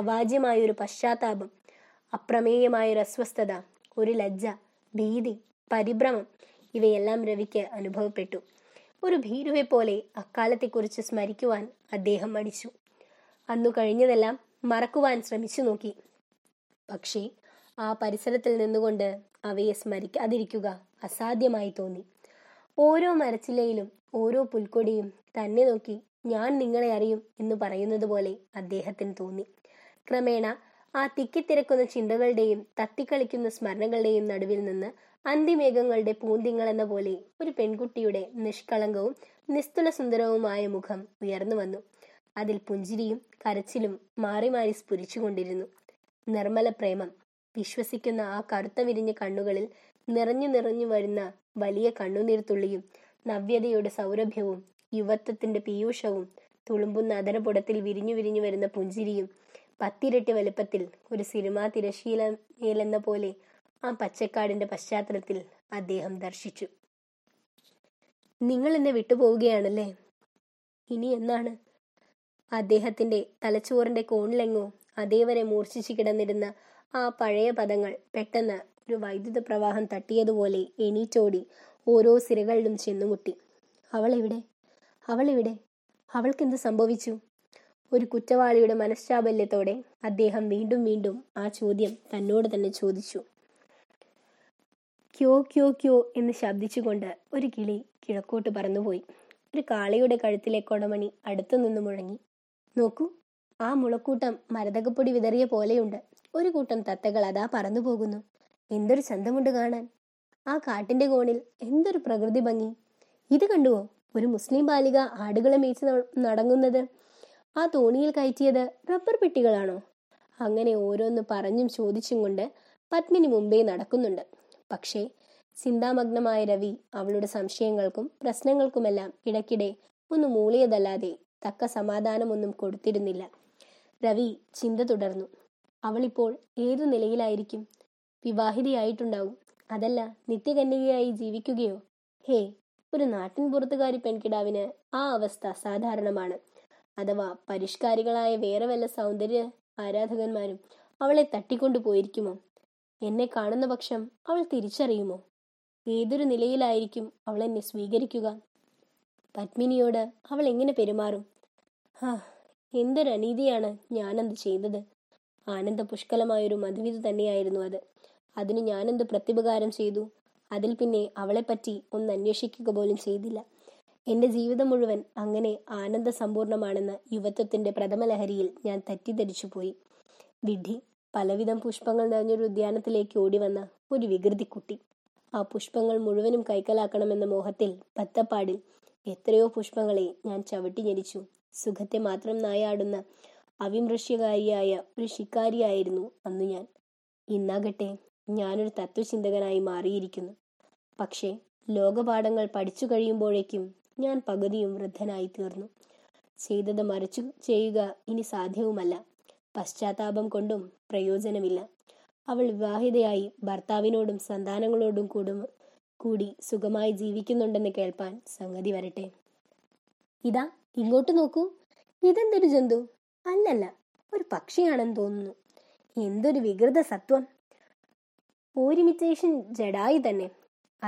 അവാജ്യമായൊരു പശ്ചാത്താപം, അപ്രമേയമായൊരു അസ്വസ്ഥത, ഒരു ലജ്ജ, ഭീതി, പരിഭ്രമം ഇവയെല്ലാം രവിക്ക് അനുഭവപ്പെട്ടു. ഒരു ഭീരുവെ പോലെ അക്കാലത്തെക്കുറിച്ച് സ്മരിക്കുവാൻ അദ്ദേഹം മടിച്ചു. അന്നു കഴിഞ്ഞതെല്ലാം മറക്കുവാൻ ശ്രമിച്ചു നോക്കി. പക്ഷേ ആ പരിസരത്തിൽ നിന്നുകൊണ്ട് അവയെ സ്മരിക്കാതിരിക്കുക അസാധ്യമായി തോന്നി. ഓരോ മരച്ചില്ലയിലും ഓരോ പുൽക്കൊടിയും തന്നെ നോക്കി ഞാൻ നിങ്ങളെ അറിയും എന്ന് പറയുന്നത് പോലെ അദ്ദേഹത്തിന് തോന്നി. ക്രമേണ ആ തിക്കിത്തിരക്കുന്ന ചിന്തകളുടെയും തത്തിക്കളിക്കുന്ന സ്മരണകളുടെയും നടുവിൽ നിന്ന് അന്തിമേഘങ്ങളുടെ പൂന്തിങ്ങളെന്ന പോലെ ഒരു പെൺകുട്ടിയുടെ നിഷ്കളങ്കവും നിസ്തുല സുന്ദരവുമായ മുഖം ഉയർന്നു വന്നു. അതിൽ പുഞ്ചിരിയും കരച്ചിലും മാറി മാറി സ്ഫുരിച്ചുകൊണ്ടിരുന്നു. നിർമ്മല പ്രേമം, വിശ്വസിക്കുന്ന ആ കറുത്ത വിരിഞ്ഞ കണ്ണുകളിൽ നിറഞ്ഞു നിറഞ്ഞു വരുന്ന വലിയ കണ്ണുനീർത്തുള്ളിയും നവ്യതയുടെ സൗരഭ്യവും യുവത്വത്തിന്റെ പീയൂഷവും തുളുമ്പുന്ന അതരപുടത്തിൽ വിരിഞ്ഞു വിരിഞ്ഞു വരുന്ന പുഞ്ചിരിയും, 10 ഇരട്ടി വലുപ്പത്തിൽ ഒരു സിനിമാ തിരശീലയിലെന്ന പോലെ ആ പച്ചക്കാടിന്റെ പശ്ചാത്തലത്തിൽ അദ്ദേഹം ദർശിച്ചു. നിങ്ങൾ എന്നെ വിട്ടുപോവുകയാണല്ലേ? ഇനി എന്നാണ്? അദ്ദേഹത്തിന്റെ തലച്ചോറിന്റെ കോണിലെങ്ങോ അതേവരെ മൂർച്ഛിച്ചു കിടന്നിരുന്ന ആ പഴയ പദങ്ങൾ പെട്ടെന്ന് ഒരു വൈദ്യുത പ്രവാഹം തട്ടിയതുപോലെ എണീറ്റോടി ഓരോ സിരകളിലും ചെന്നുമുട്ടി. അവൾ എവിടെ? അവൾക്കെന്ത് സംഭവിച്ചു? ഒരു കുറ്റവാളിയുടെ മനഃശാബല്യത്തോടെ അദ്ദേഹം വീണ്ടും വീണ്ടും ആ ചോദ്യം തന്നോട് തന്നെ ചോദിച്ചു. ക്യോ ക്യോ ക്യോ എന്ന് ശബ്ദിച്ചുകൊണ്ട് ഒരു കിളി കിഴക്കോട്ട് പറന്നുപോയി. ഒരു കാളയുടെ കഴുത്തിലെ കൊടമണി അടുത്തുനിന്ന് മുഴങ്ങി. നോക്കൂ, ആ മുളക്കൂട്ടം മരതകപ്പൊടി വിതറിയ പോലെയുണ്ട്. ഒരു കൂട്ടം തത്തകൾ അതാ പറന്നു പോകുന്നു. എന്തൊരു ചന്തമുണ്ട് കാണാൻ! ആ കാട്ടിന്റെ കോണിൽ എന്തൊരു പ്രകൃതി ഭംഗി! ഇത് കണ്ടുവോ, ഒരു മുസ്ലിം ബാലിക ആടുകളെ മേച്ച് നടങ്ങുന്നത്? ആ തോണിയിൽ കയറ്റിയത് റബ്ബർ പെട്ടികളാണോ? അങ്ങനെ ഓരോന്ന് പറഞ്ഞും ചോദിച്ചും കൊണ്ട് പത്മിനി മുമ്പേ നടക്കുന്നുണ്ട്. പക്ഷേ ചിന്താമഗ്നമായ രവി അവളുടെ സംശയങ്ങൾക്കും പ്രശ്നങ്ങൾക്കുമെല്ലാം ഇടയ്ക്കിടെ ഒന്ന് മൂളിയതല്ലാതെ തക്ക സമാധാനമൊന്നും കൊടുത്തിരുന്നില്ല. രവി ചിന്ത തുടർന്നു. അവളിപ്പോൾ ഏതു നിലയിലായിരിക്കും? വിവാഹിതയായിട്ടുണ്ടാവും, അതല്ല നിത്യകന്യകയായി ജീവിക്കുകയോ? ഹേ, ഒരു നാട്ടിൻ പുറത്തുകാരി പെൺകിടാവിന് ആ അവസ്ഥ സാധാരണമാണ്. അഥവാ പരിഷ്കാരികളായ വേറെ വല്ല സൗന്ദര്യ ആരാധകന്മാരും അവളെ തട്ടിക്കൊണ്ടു പോയിരിക്കുമോ? എന്നെ കാണുന്ന പക്ഷം അവൾ തിരിച്ചറിയുമോ? ഏതൊരു നിലയിലായിരിക്കും അവൾ എന്നെ സ്വീകരിക്കുക? പത്മിനിയോട് അവൾ എങ്ങനെ പെരുമാറും? ഹാ, എന്തൊരനീതിയാണ് ഞാനത് ചെയ്തത്! ആനന്ദ പുഷ്കലമായൊരു മധുവിധ തന്നെയായിരുന്നു അത്. അതിന് ഞാനെന്ത് പ്രത്യുപകാരം ചെയ്തു? അതിൽ പിന്നെ അവളെപ്പറ്റി ഒന്ന് അന്വേഷിക്കുക പോലും ചെയ്തില്ല. എൻ്റെ ജീവിതം മുഴുവൻ അങ്ങനെ ആനന്ദ സമ്പൂർണമാണെന്ന് യുവത്വത്തിൻ്റെ പ്രഥമ ലഹരിയിൽ ഞാൻ തെറ്റിദ്ധരിച്ചു പോയി. വിധി പലവിധം പുഷ്പങ്ങൾ നിറഞ്ഞൊരു ഉദ്യാനത്തിലേക്ക് ഓടി വന്ന ഒരു വികൃതിക്കുട്ടി. ആ പുഷ്പങ്ങൾ മുഴുവനും കൈക്കലാക്കണമെന്ന മോഹത്തിൽ പത്തപ്പാടിൽ എത്രയോ പുഷ്പങ്ങളെ ഞാൻ ചവിട്ടി ഞെരിച്ചു. സുഖത്തെ മാത്രം നായാടുന്ന അവിമൃഷ്യകാരിയായ ഒരു ശിക്കാരിയായിരുന്നു അന്നു ഞാൻ. ഇന്നാകട്ടെ ഞാനൊരു തത്വചിന്തകനായി മാറിയിരിക്കുന്നു. പക്ഷേ ലോകപാഠങ്ങൾ പഠിച്ചു കഴിയുമ്പോഴേക്കും ഞാൻ പകുതിയും വൃദ്ധനായി തീർന്നു. ചെയ്തത് മറിച്ചു ചെയ്യുക ഇനി സാധ്യവുമല്ല. പശ്ചാത്താപം കൊണ്ടും പ്രയോജനമില്ല. അവൾ വിവാഹിതയായി ഭർത്താവിനോടും സന്താനങ്ങളോടും കൂടി സുഖമായി ജീവിക്കുന്നുണ്ടെന്ന് കേൾപ്പാൻ സംഗതി വരട്ടെ. ഇതാ ഇങ്ങോട്ട് നോക്കൂ, ഇതെന്തൊരു ജന്തു! അല്ലല്ല, ഒരു പക്ഷിയാണെന്ന് തോന്നുന്നു. എന്തൊരു വികൃത സത്വം! ഓരിമിറ്റേഷൻ ജഡായി തന്നെ.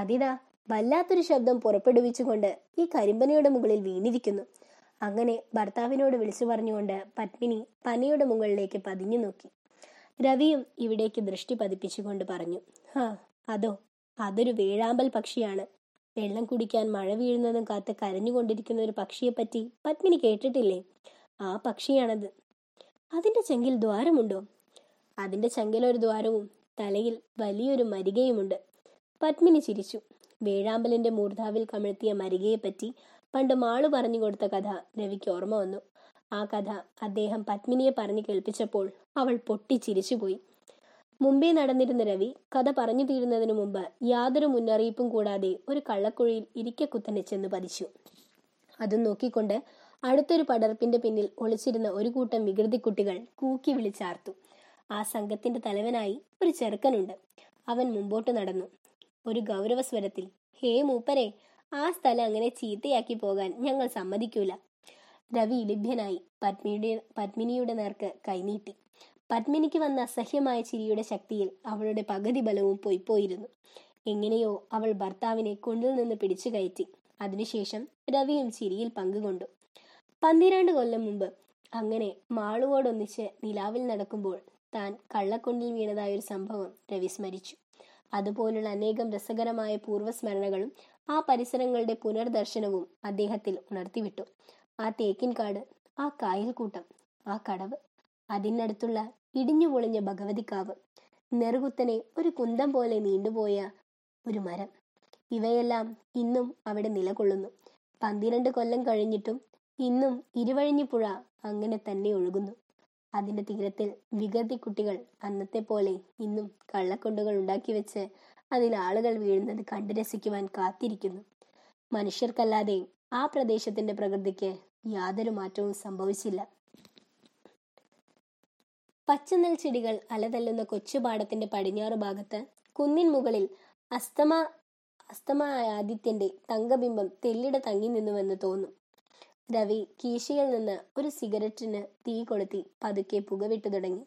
അതിതാ വല്ലാത്തൊരു ശബ്ദം പുറപ്പെടുവിച്ചുകൊണ്ട് ഈ കരിമ്പനയുടെ മുകളിൽ വീണിരിക്കുന്നു. അങ്ങനെ ഭർത്താവിനോട് വിളിച്ചു പറഞ്ഞുകൊണ്ട് പത്മിനി പനയുടെ മുകളിലേക്ക് പതിഞ്ഞു നോക്കി. രവിയും ഇവിടേക്ക് ദൃഷ്ടി പതിപ്പിച്ചുകൊണ്ട് പറഞ്ഞു, ഹാ, അതോ അതൊരു വേഴാമ്പൽ പക്ഷിയാണ്. വെള്ളം കുടിക്കാൻ മഴ വീഴുന്നതും കാത്ത് കരഞ്ഞുകൊണ്ടിരിക്കുന്ന ഒരു പക്ഷിയെപ്പറ്റി പത്മിനി കേട്ടിട്ടില്ലേ? ആ പക്ഷിയാണത്. അതിൻ്റെ ചെങ്കിൽ ദ്വാരമുണ്ടോ? അതിൻ്റെ ചെങ്കിലൊരു ദ്വാരവും തലയിൽ വലിയൊരു മരികയുമുണ്ട്. പത്മിനി ചിരിച്ചു. വേഴാമ്പലിൻ്റെ മൂർധാവിൽ കമിഴ്ത്തിയ മരികയെപ്പറ്റി പണ്ട് മാളു പറഞ്ഞു കൊടുത്ത കഥ രവിക്ക് ഓർമ്മ വന്നു. ആ കഥ അദ്ദേഹം പത്മിനിയെ പറഞ്ഞു കേൾപ്പിച്ചപ്പോൾ അവൾ പൊട്ടിച്ചിരിച്ചുപോയി. മുമ്പേ നടന്നിരുന്ന രവി കഥ പറഞ്ഞു തീരുന്നതിനു മുമ്പ് യാതൊരു മുന്നറിയിപ്പും കൂടാതെ ഒരു കള്ളക്കുഴിയിൽ ഇരിക്കക്കുത്തനെ ചെന്ന് പതിച്ചു. അതും നോക്കിക്കൊണ്ട് അടുത്തൊരു പടർപ്പിന്റെ പിന്നിൽ ഒളിച്ചിരുന്ന ഒരു കൂട്ടം വികൃതിക്കുട്ടികൾ കൂക്കി വിളിച്ചാർത്തു. ആ സംഘത്തിന്റെ തലവനായി ഒരു ചെറുക്കനുണ്ട്. അവൻ മുമ്പോട്ട് നടന്നു. ഒരു ഗൗരവ സ്വരത്തിൽ, ഹേ മൂപ്പരെ, ആ സ്ഥലം അങ്ങനെ ചീത്തയാക്കി പോകാൻ ഞങ്ങൾ സമ്മതിക്കൂല. രവി ലഭ്യനായി പത്മിനിയുടെ നേർക്ക് കൈനീട്ടി. പത്മിനിക്ക് വന്ന അസഹ്യമായ ചിരിയുടെ ശക്തിയിൽ അവളുടെ പകുതി ബലവും പോയിപ്പോയിരുന്നു. എങ്ങനെയോ അവൾ ഭർത്താവിനെ കൊണ്ടിൽ നിന്ന് പിടിച്ചു കയറ്റി. അതിനുശേഷം രവിയും ചിരിയിൽ പങ്കുകൊണ്ടു. 12 കൊല്ലം മുമ്പ് അങ്ങനെ മാളുവോടൊന്നിച്ച് നിലാവിൽ നടക്കുമ്പോൾ താൻ കള്ളക്കൊണ്ടിൽ വീണതായൊരു സംഭവം രവി സ്മരിച്ചു. അതുപോലുള്ള അനേകം രസകരമായ പൂർവ്വസ്മരണകളും ആ പരിസരങ്ങളുടെ പുനർദർശനവും അദ്ദേഹത്തിൽ ഉണർത്തിവിട്ടു. ആ തേക്കിൻകാട്, ആ കായൽക്കൂട്ടം, ആ കടവ്, അതിനടുത്തുള്ള ഇടിഞ്ഞുപൊളിഞ്ഞ ഭഗവതിക്കാവ്, നെറുകുത്തനെ ഒരു കുന്തം പോലെ നീണ്ടുപോയ ഒരു മരം, ഇവയെല്ലാം ഇന്നും അവിടെ നിലകൊള്ളുന്നു. 12 കൊല്ലം കഴിഞ്ഞിട്ടും ഇന്നും ഇരുവഴിഞ്ഞിപ്പുഴ അങ്ങനെ തന്നെ ഒഴുകുന്നു. അതിൻ്റെ തീരത്തിൽ വികൃതിക്കുട്ടികൾ അന്നത്തെ പോലെ ഇന്നും കള്ളക്കൊണ്ടുകൾ ഉണ്ടാക്കി വെച്ച് അതിൽ ആളുകൾ വീഴുന്നത് കണ്ടു രസിക്കുവാൻ കാത്തിരിക്കുന്നു. മനുഷ്യർക്കല്ലാതെ ആ പ്രദേശത്തിന്റെ പ്രകൃതിക്ക് യാതൊരു മാറ്റവും സംഭവിച്ചില്ല. പച്ചനെൽ ചെടികൾ അലതല്ലുന്ന കൊച്ചുപാടത്തിന്റെ പടിഞ്ഞാറ് ഭാഗത്ത് കുന്നിൻ മുകളിൽ അസ്തമായാദിത്യന്റെ തങ്കബിംബം തെല്ലിട തങ്ങി നിന്നുവെന്ന് തോന്നും. രവി കീശയിൽ നിന്ന് ഒരു സിഗരറ്റിന് തീ കൊളുത്തി പതുക്കെ പുകവിട്ടു തുടങ്ങി.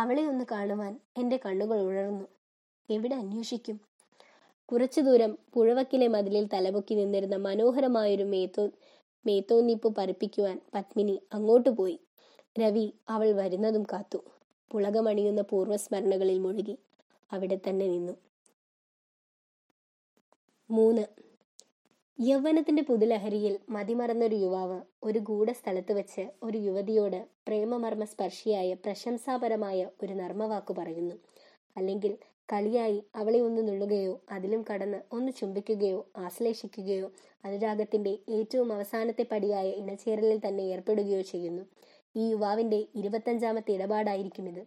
അവളെ ഒന്ന് കാണുവാൻ എൻ്റെ കണ്ണുകൾ ഉഴറുന്നു. എവിടെ അന്വേഷിക്കും? കുറച്ചു ദൂരം പുഴവക്കിലെ മതിലിൽ തലപൊക്കി നിന്നിരുന്ന മനോഹരമായൊരു മേത്തോന്നിപ്പ് പറിപ്പിക്കുവാൻ പത്മിനി അങ്ങോട്ട് പോയി. രവി അവൾ വരുന്നതും കാത്തു. പുളകമണിയുന്ന പൂർവ്വസ്മരണകളിൽ മുഴുകി അവിടെ തന്നെ നിന്നു. 3. യൗവനത്തിന്റെ പുതുലഹരിയിൽ മതിമറന്നൊരു യുവാവ് ഒരു ഗൂഢസ്ഥലത്ത് വെച്ച് ഒരു യുവതിയോട് പ്രേമമർമ്മ സ്പർശിയായ പ്രശംസാപരമായ ഒരു നർമ്മവാക്ക് പറയുന്നു. അല്ലെങ്കിൽ കളിയായി അവളെ ഒന്ന് നുള്ളുകയോ അതിലും കടന്ന് ഒന്ന് ചുംബിക്കുകയോ ആശ്ലേഷിക്കുകയോ അനുരാഗത്തിന്റെ ഏറ്റവും അവസാനത്തെ പടിയായ ഇണചേരലിൽ തന്നെ ഏർപ്പെടുകയോ ചെയ്യുന്നു. ഈ യുവാവിന്റെ 25ാമത്തെ ഇടപാടായിരിക്കും ഇത്.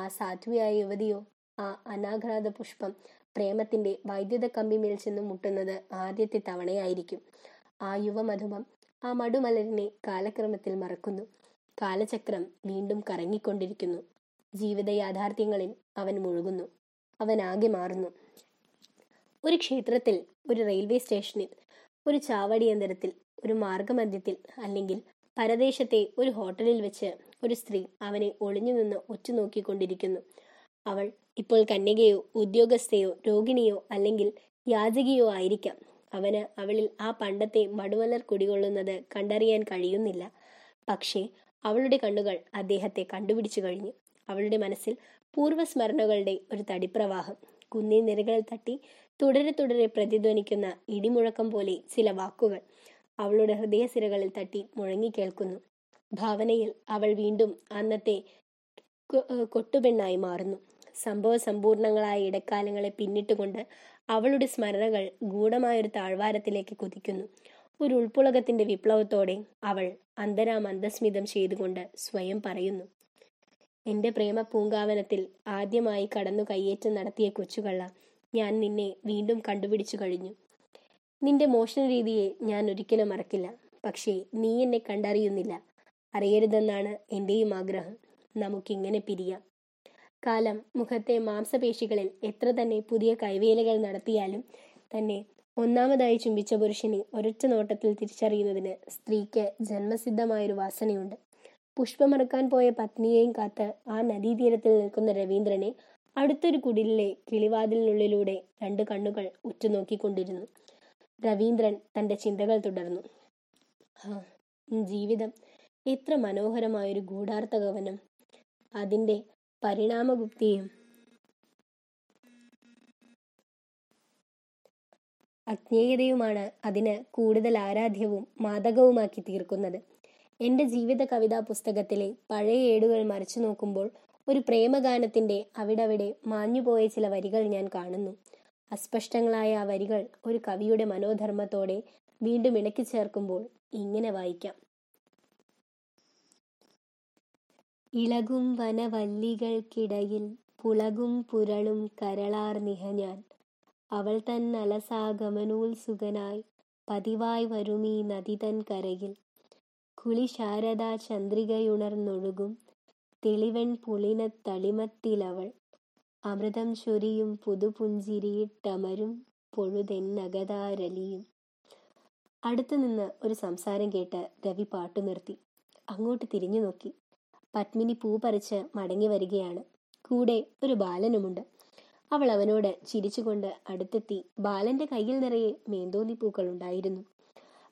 ആ സാധ്വിയായ യുവതിയോ ആ അനാഘ്രാത പുഷ്പം പ്രേമത്തിന്റെ വൈദ്യുത കമ്പിമേൽ ചെന്ന് മുട്ടുന്നത് ആദ്യത്തെ തവണയായിരിക്കും. ആ യുവമധുമം ആ മടുമലരിനെ കാലക്രമത്തിൽ മറക്കുന്നു. കാലചക്രം വീണ്ടും കറങ്ങിക്കൊണ്ടിരിക്കുന്നു. ജീവിത യാഥാർത്ഥ്യങ്ങളിൽ അവൻ മുഴുകുന്നു. അവൻ ആകെ മാറുന്നു. ഒരു ക്ഷേത്രത്തിൽ, ഒരു റെയിൽവേ സ്റ്റേഷനിൽ, ഒരു ചാവടിയന്തരത്തിൽ, ഒരു മാർഗമധ്യത്തിൽ, അല്ലെങ്കിൽ പരദേശത്തെ ഒരു ഹോട്ടലിൽ വെച്ച് ഒരു സ്ത്രീ അവനെ ഒളിഞ്ഞു നിന്ന് ഒറ്റുനോക്കിക്കൊണ്ടിരിക്കുന്നു. അവൾ ഇപ്പോൾ കന്യകയോ ഉദ്യോഗസ്ഥയോ രോഗിണിയോ അല്ലെങ്കിൽ യാചകിയോ ആയിരിക്കാം. അവന് അവളിൽ ആ പണ്ടത്തെ മടുമലർ കുടികൊള്ളുന്നത് കണ്ടറിയാൻ കഴിയുന്നില്ല. പക്ഷേ അവളുടെ കണ്ണുകൾ അദ്ദേഹത്തെ കണ്ടുപിടിച്ചു കഴിഞ്ഞു. അവളുടെ മനസ്സിൽ പൂർവ്വസ്മരണകളുടെ ഒരു തടിപ്രവാഹം. കുന്നിൻ നിരകളിൽ തട്ടി തുടരെ തുടരെ പ്രതിധ്വനിക്കുന്ന ഇടിമുഴക്കം പോലെ ചില വാക്കുകൾ അവളുടെ ഹൃദയസിരകളിൽ തട്ടി മുഴങ്ങിക്കേൾക്കുന്നു. ഭാവനയിൽ അവൾ വീണ്ടും അന്നത്തെ കൊട്ടുപെണ്ണായി മാറുന്നു. സംഭവ സമ്പൂർണങ്ങളായ ഇടക്കാലങ്ങളെ പിന്നിട്ടുകൊണ്ട് അവളുടെ സ്മരണകൾ ഗൂഢമായൊരു താഴ്വാരത്തിലേക്ക് കുതിക്കുന്നു. ഒരു ഉൾപ്പുളകത്തിന്റെ വിപ്ലവത്തോടെ അവൾ അന്തരാമന്തസ്മിതം ചെയ്തുകൊണ്ട് സ്വയം പറയുന്നു: എന്റെ പ്രേമ പൂങ്കാവനത്തിൽ ആദ്യമായി കടന്നു കയ്യേറ്റം നടത്തിയ കൊച്ചുകള്ള, ഞാൻ നിന്നെ വീണ്ടും കണ്ടുപിടിച്ചു കഴിഞ്ഞു. നിന്റെ മോഷണ രീതിയെ ഞാൻ ഒരിക്കലും മറക്കില്ല. പക്ഷേ നീ എന്നെ കണ്ടറിയുന്നില്ല. അറിയരുതെന്നാണ് എൻ്റെയും ആഗ്രഹം. നമുക്കിങ്ങനെ പിരിയാം. കാലം മുഖത്തെ മാംസപേശികളിൽ എത്ര തന്നെ പുതിയ കൈവേലകൾ നടത്തിയാലും തന്നെ ഒന്നാമതായി ചുംബിച്ച പുരുഷനെ ഒരൊറ്റ നോട്ടത്തിൽ തിരിച്ചറിയുന്നതിന് സ്ത്രീക്ക് ജന്മസിദ്ധമായൊരു വാസനയുണ്ട്. പുഷ്പമറക്കാൻ പോയ പത്നിയെയും കാത്ത് ആ നദീതീരത്തിൽ നിൽക്കുന്ന രവീന്ദ്രനെ അടുത്തൊരു കുടിലിലെ കിളിവാതിലിനുള്ളിലൂടെ രണ്ട് കണ്ണുകൾ ഉറ്റുനോക്കിക്കൊണ്ടിരുന്നു. രവീന്ദ്രൻ തൻ്റെ ചിന്തകൾ തുടർന്നു. ജീവിതം എത്ര മനോഹരമായൊരു ഗൂഢാർത്ഥ കവനം! അതിൻ്റെ പരിണാമഗുപ്തിയും അജ്ഞേയതയുമാണ് അതിന് കൂടുതൽ ആരാധ്യവും മാദകവുമാക്കി തീർക്കുന്നത്. എൻ്റെ ജീവിത കവിതാ പുസ്തകത്തിലെ പഴയ ഏടുകൾ മറിച്ചു നോക്കുമ്പോൾ ഒരു പ്രേമഗാനത്തിൻ്റെ അവിടവിടെ മാഞ്ഞുപോയ ചില വരികൾ ഞാൻ കാണുന്നു. അസ്പഷ്ടങ്ങളായ ആ വരികൾ ഒരു കവിയുടെ മനോധർമ്മത്തോടെ വീണ്ടും ഇണക്കി ചേർക്കുമ്പോൾ ഇങ്ങനെ വായിക്കാം: ഇളകും വനവല്ലികൾക്കിടയിൽ പുളകും പുരളും കരളാർ നിഹഞ്ഞാൻ അവൾ തൻ അലസാഗമനോത്സുകനായി പതിവായി വരുമീ നദി തൻ കരയിൽ. കുളിശാരദ ചന്ദ്രികയുണർന്നൊഴുകും തെളിവൻ പുളിന തളിമത്തിലവൾ അമൃതം ചൊരിയും പുതുപുഞ്ചിരിയിട്ടമരും പൊഴുതെന്നകതാരലിയും. അടുത്തുനിന്ന് ഒരു സംസാരം കേട്ട് രവി പാട്ടു നിർത്തി. അങ്ങോട്ട് തിരിഞ്ഞു നോക്കി. പത്മിനി പൂ പറിച്ച് മടങ്ങി വരികയാണ്. കൂടെ ഒരു ബാലനുമുണ്ട്. അവൾ അവനോട് ചിരിച്ചുകൊണ്ട് അടുത്തെത്തി. ബാലന്റെ കയ്യിൽ നിറയെ മേന്തോന്നി പൂക്കൾ ഉണ്ടായിരുന്നു.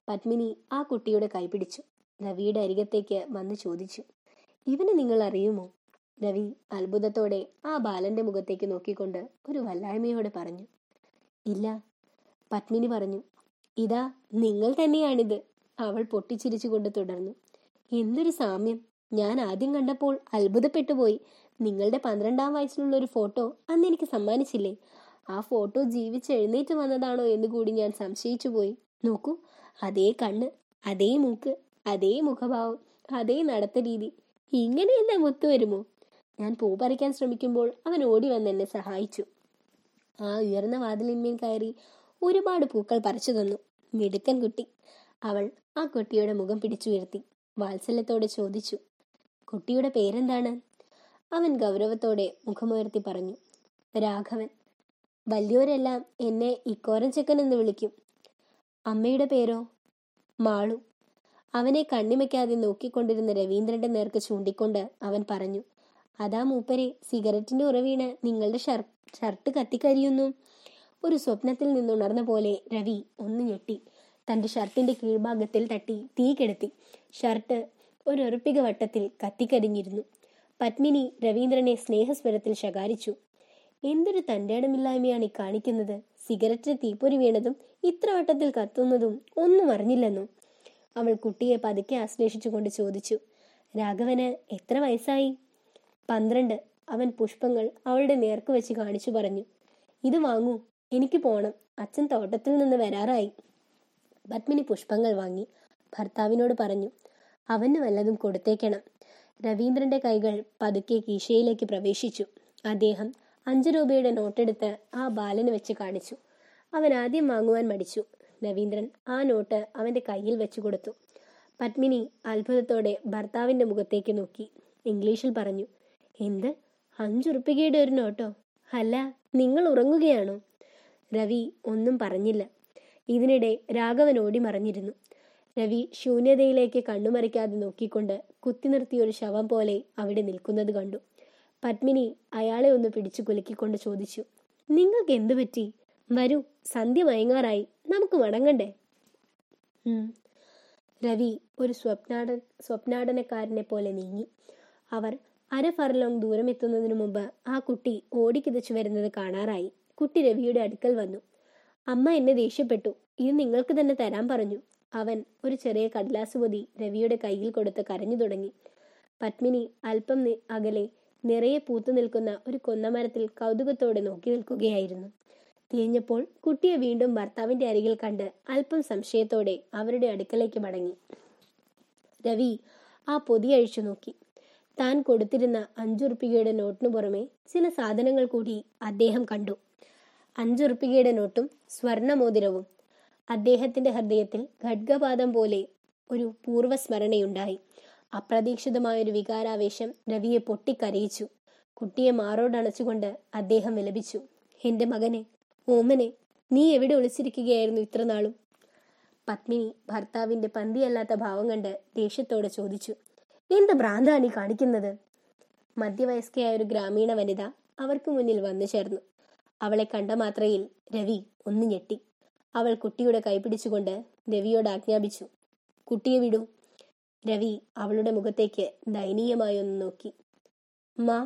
പത്മിനി ആ കുട്ടിയുടെ കൈ പിടിച്ചു. രവിയുടെ അരികത്തേക്ക് വന്ന് ചോദിച്ചു: ഇവനെ നിങ്ങൾ അറിയുമോ? രവി അത്ഭുതത്തോടെ ആ ബാലന്റെ മുഖത്തേക്ക് നോക്കിക്കൊണ്ട് ഒരു വല്ലായ്മയോടെ പറഞ്ഞു: ഇല്ല. പത്മിനി പറഞ്ഞു: ഇതാ നിങ്ങൾ തന്നെയാണിത്. അവൾ പൊട്ടിച്ചിരിച്ചുകൊണ്ട് തുടർന്നു: എന്തൊരു സാമ്യം! ഞാൻ ആദ്യം കണ്ടപ്പോൾ അത്ഭുതപ്പെട്ടുപോയി. നിങ്ങളുടെ 12ാം വയസ്സിലുള്ള ഒരു ഫോട്ടോ അന്ന് എനിക്ക് സമ്മാനിച്ചില്ലേ? ആ ഫോട്ടോ ജീവിച്ചെഴുന്നേറ്റ് വന്നതാണോ എന്നുകൂടി ഞാൻ സംശയിച്ചു പോയി. നോക്കൂ, അതേ കണ്ണ്, അതേ മൂക്ക്, അതേ മുഖഭാവം, അതേ നടത്ത രീതി. ഇങ്ങനെയെല്ലാം ഒത്തുവരുമോ? ഞാൻ പൂ പറിക്കാൻ ശ്രമിക്കുമ്പോൾ അവൻ ഓടി വന്ന് എന്നെ സഹായിച്ചു. ആ ഉയർന്ന വാതിലിന്മേൽ കയറി ഒരുപാട് പൂക്കൾ പറിച്ചു തന്നു. മിടുക്കൻ കുട്ടി. അവൾ ആ കുട്ടിയുടെ മുഖം പിടിച്ചുയർത്തി വാത്സല്യത്തോടെ ചോദിച്ചു: കുട്ടിയുടെ പേരെന്താണ്? അവൻ ഗൗരവത്തോടെ മുഖമുയർത്തി പറഞ്ഞു: രാഘവൻ. വലിയവരെല്ലാം എന്നെ ഇക്കോരഞ്ചക്കൻ എന്ന് വിളിക്കും. അമ്മയുടെ പേരോ? മാളു. അവനെ കണ്ണിമയ്ക്കാതെ നോക്കിക്കൊണ്ടിരുന്ന രവീന്ദ്രന്റെ നേർക്ക് ചൂണ്ടിക്കൊണ്ട് അവൻ പറഞ്ഞു: അതാ മൂപ്പരെ, സിഗരറ്റിന്റെ ഉറവീണ് നിങ്ങളുടെ ഷർട്ട് കത്തിക്കരിയുന്നു. ഒരു സ്വപ്നത്തിൽ നിന്നുണർന്ന പോലെ രവി ഒന്ന് ഞെട്ടി. തൻ്റെ ഷർട്ടിന്റെ കീഴ്ഭാഗത്തിൽ തട്ടി തീ കെടുത്തി. ഷർട്ട് ഒരു ഒരപ്പിക വട്ടത്തിൽ കത്തിക്കരിഞ്ഞിരുന്നു. പത്മിനി രവീന്ദ്രനെ സ്നേഹസ്വരത്തിൽ ശകാരിച്ചു: എന്തൊരു തൻ്റെടമില്ലായ്മയാണ് ഈ കാണിക്കുന്നത്! സിഗരറ്റിന് തീപ്പൊരി വീണതും ഇത്ര വട്ടത്തിൽ കത്തുന്നതും ഒന്നും അറിഞ്ഞില്ലെന്നോ? അവൾ കുട്ടിയെ പതുക്കെ ആശ്ലേഷിച്ചുകൊണ്ട് ചോദിച്ചു: രാഘവന് എത്ര വയസ്സായി? 12. അവൻ പുഷ്പങ്ങൾ അവളുടെ നേർക്ക് വെച്ച് കാണിച്ചു പറഞ്ഞു: ഇത് വാങ്ങൂ, എനിക്ക് പോണം. അച്ഛൻ തോട്ടത്തിൽ നിന്ന് വരാറായി. പത്മിനി പുഷ്പങ്ങൾ വാങ്ങി ഭർത്താവിനോട് പറഞ്ഞു: അവന് വല്ലതും കൊടുത്തേക്കണം. രവീന്ദ്രന്റെ കൈകൾ പതുക്കെ കീശയിലേക്ക് പ്രവേശിച്ചു. അദ്ദേഹം 5 രൂപയുടെ നോട്ടെടുത്ത് ആ ബാലന് വെച്ച് കാണിച്ചു. അവൻ ആദ്യം വാങ്ങുവാൻ മടിച്ചു. രവീന്ദ്രൻ ആ നോട്ട് അവന്റെ കയ്യിൽ വെച്ചു കൊടുത്തു. പത്മിനി അത്ഭുതത്തോടെ ഭർത്താവിൻ്റെ മുഖത്തേക്ക് നോക്കി. ഇംഗ്ലീഷിൽ പറഞ്ഞു, എന്ത് 5 ഉറുപ്പികയുടെ ഒരു നോട്ടോ? അല്ല, നിങ്ങൾ ഉറങ്ങുകയാണോ? രവി ഒന്നും പറഞ്ഞില്ല. ഇതിനിടെ രാഘവൻ ഓടി മറഞ്ഞിരുന്നു. രവി ശൂന്യതയിലേക്ക് കണ്ണുമറിക്കാതെ നോക്കിക്കൊണ്ട് കുത്തി നിർത്തിയൊരു ശവം പോലെ അവിടെ നിൽക്കുന്നത് കണ്ടു. പത്മിനി അയാളെ ഒന്ന് പിടിച്ചു കുലുക്കിക്കൊണ്ട് ചോദിച്ചു, നിങ്ങൾക്ക് എന്തു പറ്റി? വരൂ, സന്ധ്യ മയങ്ങാറായി, നമുക്ക് മടങ്ങണ്ടേ? രവി ഒരു സ്വപ്നാടനക്കാരനെ പോലെ നീങ്ങി. അവർ അരഫർലോങ് ദൂരമെത്തുന്നതിന് മുമ്പ് ആ കുട്ടി ഓടിക്കിതച്ചു വരുന്നത് കാണാറായി. കുട്ടി രവിയുടെ അടുക്കൽ വന്നു. അമ്മ എന്നെ ദേഷ്യപ്പെട്ടു, ഇത് നിങ്ങൾക്ക് തന്നെ തരാൻ പറഞ്ഞു. അവൻ ഒരു ചെറിയ കടലാസ് പൊതി രവിയുടെ കയ്യിൽ കൊടുത്ത് കരഞ്ഞു തുടങ്ങി. പത്മിനി അല്പം അകലെ നിറയെ പൂത്തു നിൽക്കുന്ന ഒരു കൊന്നമരത്തിൽ കൗതുകത്തോടെ നോക്കി നിൽക്കുകയായിരുന്നു. തിരിഞ്ഞപ്പോൾ കുട്ടിയെ വീണ്ടും ഭർത്താവിന്റെ അരികിൽ കണ്ട് അല്പം സംശയത്തോടെ അവരുടെ അടുക്കലേക്ക് മടങ്ങി. രവി ആ പൊതി അഴിച്ചു നോക്കി. താൻ കൊടുത്തിരുന്ന 5 ഉറുപ്പികയുടെ നോട്ടിനു പുറമെ ചില സാധനങ്ങൾ കൂടി അദ്ദേഹം കണ്ടു. 5 ഉറുപ്പികയുടെ നോട്ടും സ്വർണമോതിരവും. അദ്ദേഹത്തിന്റെ ഹൃദയത്തിൽ ഖഡ്ഗപാദം പോലെ ഒരു പൂർവ്വസ്മരണയുണ്ടായി. അപ്രതീക്ഷിതമായൊരു വികാരാവേശം രവിയെ പൊട്ടിക്കരയിച്ചു. കുട്ടിയെ മാറോടണച്ചുകൊണ്ട് അദ്ദേഹം വിലപിച്ചു, എന്റെ മകനെ, ഓമനെ, നീ എവിടെ ഒളിച്ചിരിക്കുകയായിരുന്നു ഇത്രനാളും? പത്മിനി ഭർത്താവിന്റെ പന്തിയല്ലാത്ത ഭാവം കണ്ട് ദേഷ്യത്തോടെ ചോദിച്ചു, എന്ത് ഭ്രാന്താണ് ഈ കാണിക്കുന്നത്? മധ്യവയസ്കയായ ഒരു ഗ്രാമീണ വനിത അവർക്ക് മുന്നിൽ വന്നു ചേർന്നു. അവളെ കണ്ട മാത്രയിൽ രവി ഒന്ന് ഞെട്ടി. അവൾ കുട്ടിയുടെ കൈപിടിച്ചുകൊണ്ട് രവിയോട് ആജ്ഞാപിച്ചു, കുട്ടിയെ വിടൂ. രവി അവളുടെ മുഖത്തേക്ക് ദയനീയമായി ഒന്ന് നോക്കി. മാ,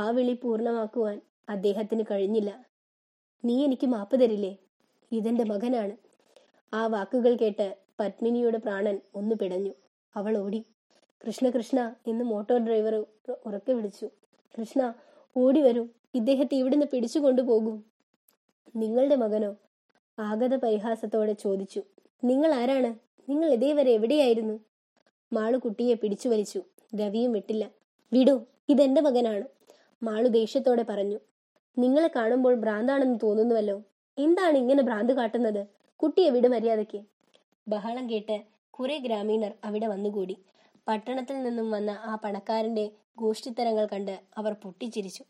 ആ വിളി പൂർണ്ണമാക്കുവാൻ അദ്ദേഹത്തിന് കഴിഞ്ഞില്ല. നീ എനിക്ക് മാപ്പ് തരില്ലേ? ഇതെന്റെ മകനാണ്. ആ വാക്കുകൾ കേട്ട് പത്മിനിയുടെ പ്രാണൻ ഒന്ന് പിടഞ്ഞു. അവൾ ഓടി. കൃഷ്ണ കൃഷ്ണ എന്ന് മോട്ടോർ ഡ്രൈവർ ഉറക്കെ വിളിച്ചു. കൃഷ്ണ, ഓടി വരൂ, ഇദ്ദേഹത്തെ ഇവിടുന്ന് പിടിച്ചു കൊണ്ടുപോകൂ. നിങ്ങളുടെ മകനോ? ആഗത പരിഹാസത്തോടെ ചോദിച്ചു. നിങ്ങൾ ആരാണ്? നിങ്ങൾ ഇതേവരെ എവിടെയായിരുന്നു? മാളു കുട്ടിയെ പിടിച്ചു വലിച്ചു. രവിയും വിട്ടില്ല. വിടൂ, ഇതെന്റെ മകനാണ്. മാളു ദേഷ്യത്തോടെ പറഞ്ഞു. നിങ്ങളെ കാണുമ്പോൾ ഭ്രാന്താണെന്ന് തോന്നുന്നുവല്ലോ. എന്താണ് ഇങ്ങനെ ഭ്രാന്ത് കാട്ടുന്നത്? കുട്ടിയെ വിട് മര്യാദയ്ക്ക്. ബഹളം കേട്ട് കുറെ ഗ്രാമീണർ അവിടെ വന്നുകൂടി. പട്ടണത്തിൽ നിന്നും വന്ന ആ പണക്കാരന്റെ ഗോഷ്ടിത്തരങ്ങൾ കണ്ട് അവർ പൊട്ടിച്ചിരിച്ചു.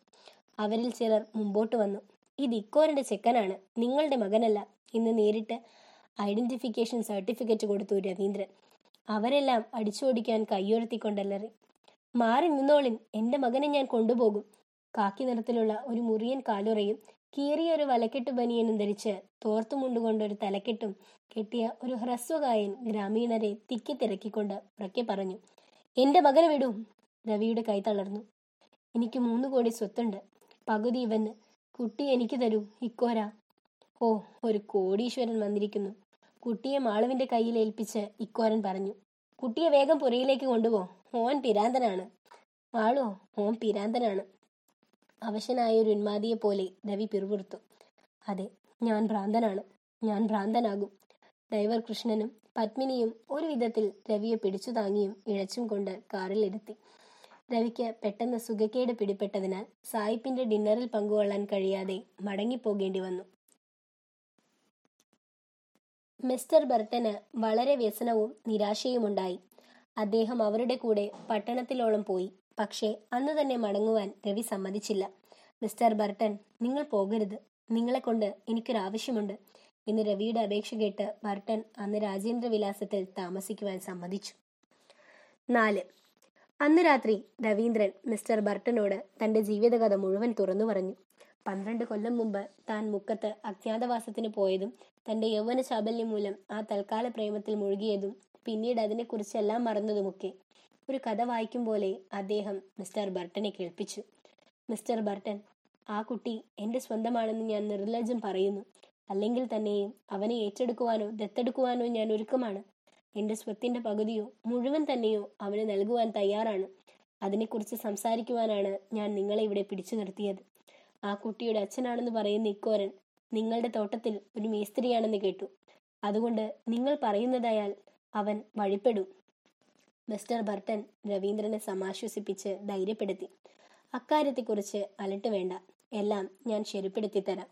അവരിൽ ചിലർ മുമ്പോട്ട് വന്നു. ഇത് ഇക്കോരന്റെ ചെക്കനാണ്, നിങ്ങളുടെ മകനല്ല എന്ന് നേരിട്ട് ഐഡന്റിഫിക്കേഷൻ സർട്ടിഫിക്കറ്റ് കൊടുത്തു രവീന്ദ്രൻ. അവരെല്ലാം അടിച്ചോടിക്കാൻ കയ്യുയർത്തിക്കൊണ്ടല്ലറി. മാറി നിന്നോളിൻ, എന്റെ മകനെ ഞാൻ കൊണ്ടുപോകും. കാക്കി നിറത്തിലുള്ള ഒരു മുറിയൻ കാലുറയും കീറിയ ഒരു വലക്കെട്ട് ബനിയനും ധരിച്ച് തോർത്തുമുണ്ടുകൊണ്ടൊരു തലക്കെട്ടും കെട്ടിയ ഒരു ഹ്രസ്വകായൻ ഗ്രാമീണരെ തിക്കി തിരക്കിക്കൊണ്ട് ഉറക്കെ പറഞ്ഞു, എന്റെ മകനെ വിടൂ. രവിയുടെ കൈ തളർന്നു. എനിക്ക് 3 കോടി സ്വത്തുണ്ട്, പകുതി ഇവന്. കുട്ടി എനിക്ക് തരൂ ഇക്കോര. ഓ, ഒരു കോടീശ്വരൻ വന്നിരിക്കുന്നു. കുട്ടിയെ മാളുവിന്റെ കയ്യിൽ ഏൽപ്പിച്ച് ഇക്കോരൻ പറഞ്ഞു, കുട്ടിയെ വേഗം പുരയിലേക്ക് കൊണ്ടുപോ, ഓൻ പിരാന്തനാണ്. മാളുവോ, ഓൻ പിരാന്തനാണ്. അവശനായ ഒരു ഉന്മാതിയെ പോലെ രവി പിറുപിറുത്തു. അതെ, ഞാൻ ഭ്രാന്തനാണ്, ഞാൻ ഭ്രാന്തനാകും. ഡ്രൈവർ കൃഷ്ണനും പത്മിനിയും ഒരു വിധത്തിൽ രവിയെ പിടിച്ചു താങ്ങിയും ഇഴച്ചും കൊണ്ട് കാറിലിരുത്തി. രവിക്ക് പെട്ടെന്ന് സുഖക്കേട് പിടിപ്പെട്ടതിനാൽ സായിപ്പിന്റെ ഡിന്നറിൽ പങ്കുകൊള്ളാൻ കഴിയാതെ മടങ്ങിപ്പോകേണ്ടി വന്നു. മിസ്റ്റർ ബർട്ടന് വളരെ വ്യസനവും നിരാശയുമുണ്ടായി. അദ്ദേഹം അവരുടെ കൂടെ പട്ടണത്തിലോളം പോയി. പക്ഷേ അന്ന് തന്നെ മടങ്ങുവാൻ രവി സമ്മതിച്ചില്ല. മിസ്റ്റർ ബർട്ടൻ, നിങ്ങൾ പോകരുത്, നിങ്ങളെ കൊണ്ട് എനിക്കൊരാവശ്യമുണ്ട് എന്ന് രവിയുടെ അപേക്ഷ കേട്ട് ബർട്ടൻ അന്ന് രാജേന്ദ്ര വിലാസത്തിൽ താമസിക്കുവാൻ സമ്മതിച്ചു. 4. അന്ന് രാത്രി രവീന്ദ്രൻ മിസ്റ്റർ ബർട്ടനോട് തന്റെ ജീവിതകഥ മുഴുവൻ തുറന്നു പറഞ്ഞു. 12 കൊല്ലം മുമ്പ് താൻ മുക്കത്ത് അജ്ഞാതവാസത്തിന് പോയതും തന്റെ യൗവന ചാബല്യം മൂലം ആ തൽക്കാല പ്രേമത്തിൽ മുഴുകിയതും പിന്നീട് അതിനെക്കുറിച്ചെല്ലാം മറന്നതുമൊക്കെ ഒരു കഥ വായിക്കും പോലെ അദ്ദേഹം മിസ്റ്റർ ബർട്ടനെ കേൾപ്പിച്ചു. മിസ്റ്റർ ബർട്ടൻ, ആ കുട്ടി എൻ്റെ സ്വന്തമാണെന്ന് ഞാൻ നിർലജ്ജം പറയുന്നു. അല്ലെങ്കിൽ തന്നെയും അവനെ ഏറ്റെടുക്കുവാനോ ദത്തെടുക്കുവാനോ ഞാൻ ഒരുക്കമാണ്. എൻ്റെ സ്വത്തിൻ്റെ പകുതിയോ മുഴുവൻ തന്നെയോ അവന് നൽകുവാൻ തയ്യാറാണ്. അതിനെക്കുറിച്ച് സംസാരിക്കുവാനാണ് ഞാൻ നിങ്ങളെ ഇവിടെ പിടിച്ചു നിർത്തിയത്. ആ കുട്ടിയുടെ അച്ഛനാണെന്ന് പറയുന്ന ഇക്കോരൻ നിങ്ങളുടെ തോട്ടത്തിൽ ഒരു മേസ്ത്രിയാണെന്ന് കേട്ടു. അതുകൊണ്ട് നിങ്ങൾ പറയുന്നതായാൽ അവൻ വഴിപ്പെടും. Mister Burton രവീന്ദ്രനെ സമാശ്വസിപ്പിച്ച് ധൈര്യപ്പെടുത്തി. അക്കാര്യത്തെക്കുറിച്ച് അലട്ട് വേണ്ട, എല്ലാം ഞാൻ ശരിപ്പെടുത്തി തരാം.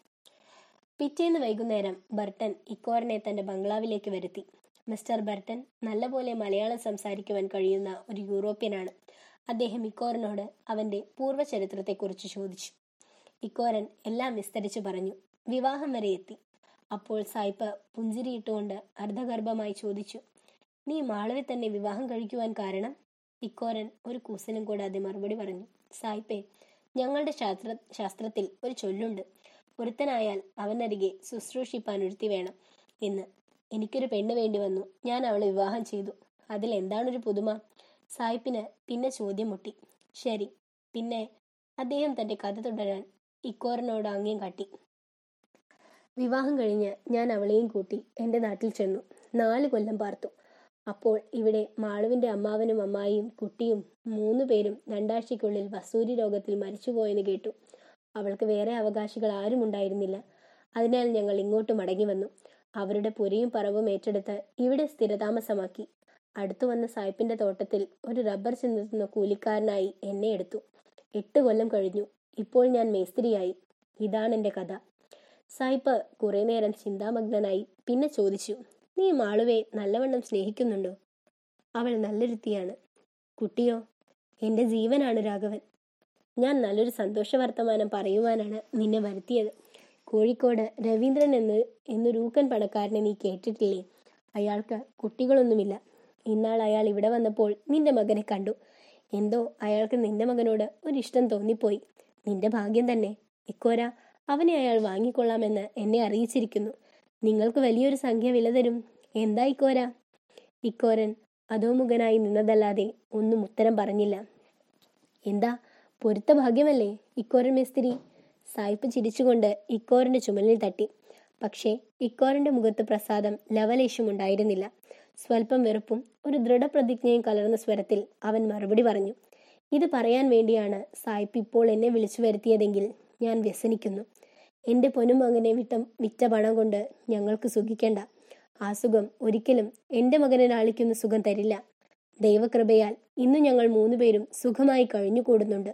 പിറ്റേന്ന് വൈകുന്നേരം ബർട്ടൻ ഇക്കോരനെ തന്റെ ബംഗ്ലാവിലേക്ക് വരുത്തി. മിസ്റ്റർ ബർട്ടൻ നല്ലപോലെ മലയാളം സംസാരിക്കുവാൻ കഴിയുന്ന ഒരു യൂറോപ്യനാണ്. അദ്ദേഹം ഇക്കോരനോട് അവന്റെ പൂർവ്വചരിത്രത്തെക്കുറിച്ച് ചോദിച്ചു. ഇക്കോരൻ എല്ലാം വിസ്തരിച്ചു പറഞ്ഞു. വിവാഹം വരെ എത്തി. അപ്പോൾ സായിപ്പ് പുഞ്ചിരിയിട്ടുകൊണ്ട് അർദ്ധഗർഭമായി ചോദിച്ചു, നീ മാളവെ തന്നെ വിവാഹം കഴിക്കുവാൻ കാരണം? ഇക്കോരൻ ഒരു കൂസലും കൂടാതെ മറുപടി പറഞ്ഞു, സായിപ്പേ, ഞങ്ങളുടെ ശാസ്ത്രത്തിൽ ഒരു ചൊല്ലുണ്ട്, ഒരുത്തനായാൽ അവനരികെ ശുശ്രൂഷിപ്പാൻ ഒരുത്തി വേണം എന്ന്. എനിക്കൊരു പെണ്ണ് വേണ്ടി വന്നു, ഞാൻ അവളെ വിവാഹം ചെയ്തു, അതിലെന്താണൊരു പുതുമ? സായിപ്പിന് പിന്നെ ചോദ്യം മുട്ടി. ശരി, പിന്നെ? അദ്ദേഹം തന്റെ കഥ തുടരാൻ ഇക്കോരനോട് ആംഗ്യം കാട്ടി. വിവാഹം കഴിഞ്ഞ് ഞാൻ അവളെയും കൂട്ടി എൻ്റെ നാട്ടിൽ ചെന്നു. 4 കൊല്ലം പാർത്തു. അപ്പോൾ ഇവിടെ മാളുവിൻ്റെ അമ്മാവനും അമ്മായിയും കുട്ടിയും 3 പേരും 2 ആഴ്ചയ്ക്കുള്ളിൽ വസൂരി രോഗത്തിൽ മരിച്ചുപോയെന്ന് കേട്ടു. അവൾക്ക് വേറെ അവകാശികൾ ആരും ഉണ്ടായിരുന്നില്ല. അതിനാൽ ഞങ്ങൾ ഇങ്ങോട്ട് മടങ്ങി വന്നു. അവരുടെ പുരയും പറവും ഏറ്റെടുത്ത് ഇവിടെ സ്ഥിരതാമസമാക്കി. അടുത്തു വന്ന സായിപ്പിൻ്റെ തോട്ടത്തിൽ ഒരു റബ്ബർ ചെന്നെത്തുന്ന കൂലിക്കാരനായി എന്നെ എടുത്തു. 8 കൊല്ലം കഴിഞ്ഞു. ഇപ്പോൾ ഞാൻ മേസ്ത്രിയായി. ഇതാണെൻ്റെ കഥ. സായിപ്പ് കുറെ നേരം ചിന്താമഗ്നനായി. പിന്നെ ചോദിച്ചു, നീ മാളുവെ നല്ലവണ്ണം സ്നേഹിക്കുന്നുണ്ടോ? അവൾ നല്ലൊരുത്തിയാണ്. കുട്ടിയോ? എൻ്റെ ജീവനാണ് രാഘവൻ. ഞാൻ നല്ലൊരു സന്തോഷ വർത്തമാനം പറയുവാനാണ് നിന്നെ വരുത്തിയത്. കോഴിക്കോട് രവീന്ദ്രൻ എന്നൊരു ഊക്കൻ പണക്കാരനെ നീ കേട്ടിട്ടില്ലേ? അയാൾക്ക് കുട്ടികളൊന്നുമില്ല. ഇന്നാൾ അയാൾ ഇവിടെ വന്നപ്പോൾ നിന്റെ മകനെ കണ്ടു. എന്തോ അയാൾക്ക് നിന്റെ മകനോട് ഒരിഷ്ടം തോന്നിപ്പോയി. നിന്റെ ഭാഗ്യം തന്നെ. ഇക്കോര, അവനെ അയാൾ വാങ്ങിക്കൊള്ളാമെന്ന് എന്നെ അറിയിച്ചിരിക്കുന്നു. നിങ്ങൾക്ക് വലിയൊരു സംഖ്യ വില തരും. എന്താ ഇക്കോര? ഇക്കോരൻ അധോമുഖനായി നിന്നതല്ലാതെ ഒന്നും ഉത്തരം പറഞ്ഞില്ല. എന്താ, പൊരുത്ത ഭാഗ്യമല്ലേ ഇക്കോരൻ മേസ്തിരി? സായിപ്പ് ചിരിച്ചുകൊണ്ട് ഇക്കോരൻ്റെ ചുമലിൽ തട്ടി. പക്ഷേ ഇക്കോരൻ്റെ മുഖത്ത് പ്രസാദം ലവലേശം ഉണ്ടായിരുന്നില്ല. സ്വല്പം വെറുപ്പും ഒരു ദൃഢപ്രതിജ്ഞയും കലർന്ന സ്വരത്തിൽ അവൻ മറുപടി പറഞ്ഞു, ഇത് പറയാൻ വേണ്ടിയാണ് സായിപ്പ് ഇപ്പോൾ എന്നെ വിളിച്ചു വരുത്തിയതെങ്കിൽ ഞാൻ വ്യസനിക്കുന്നു. എൻ്റെ പൊന്നും മകനെ വിറ്റ പണം കൊണ്ട് ഞങ്ങൾക്ക് സുഖിക്കേണ്ട. ആ സുഖം ഒരിക്കലും എൻ്റെ മകനെ നാളിക്കുന്ന സുഖം തരില്ല. ദൈവകൃപയാൽ ഇന്ന് ഞങ്ങൾ 3 പേരും സുഖമായി കഴിഞ്ഞുകൂടുന്നുണ്ട്.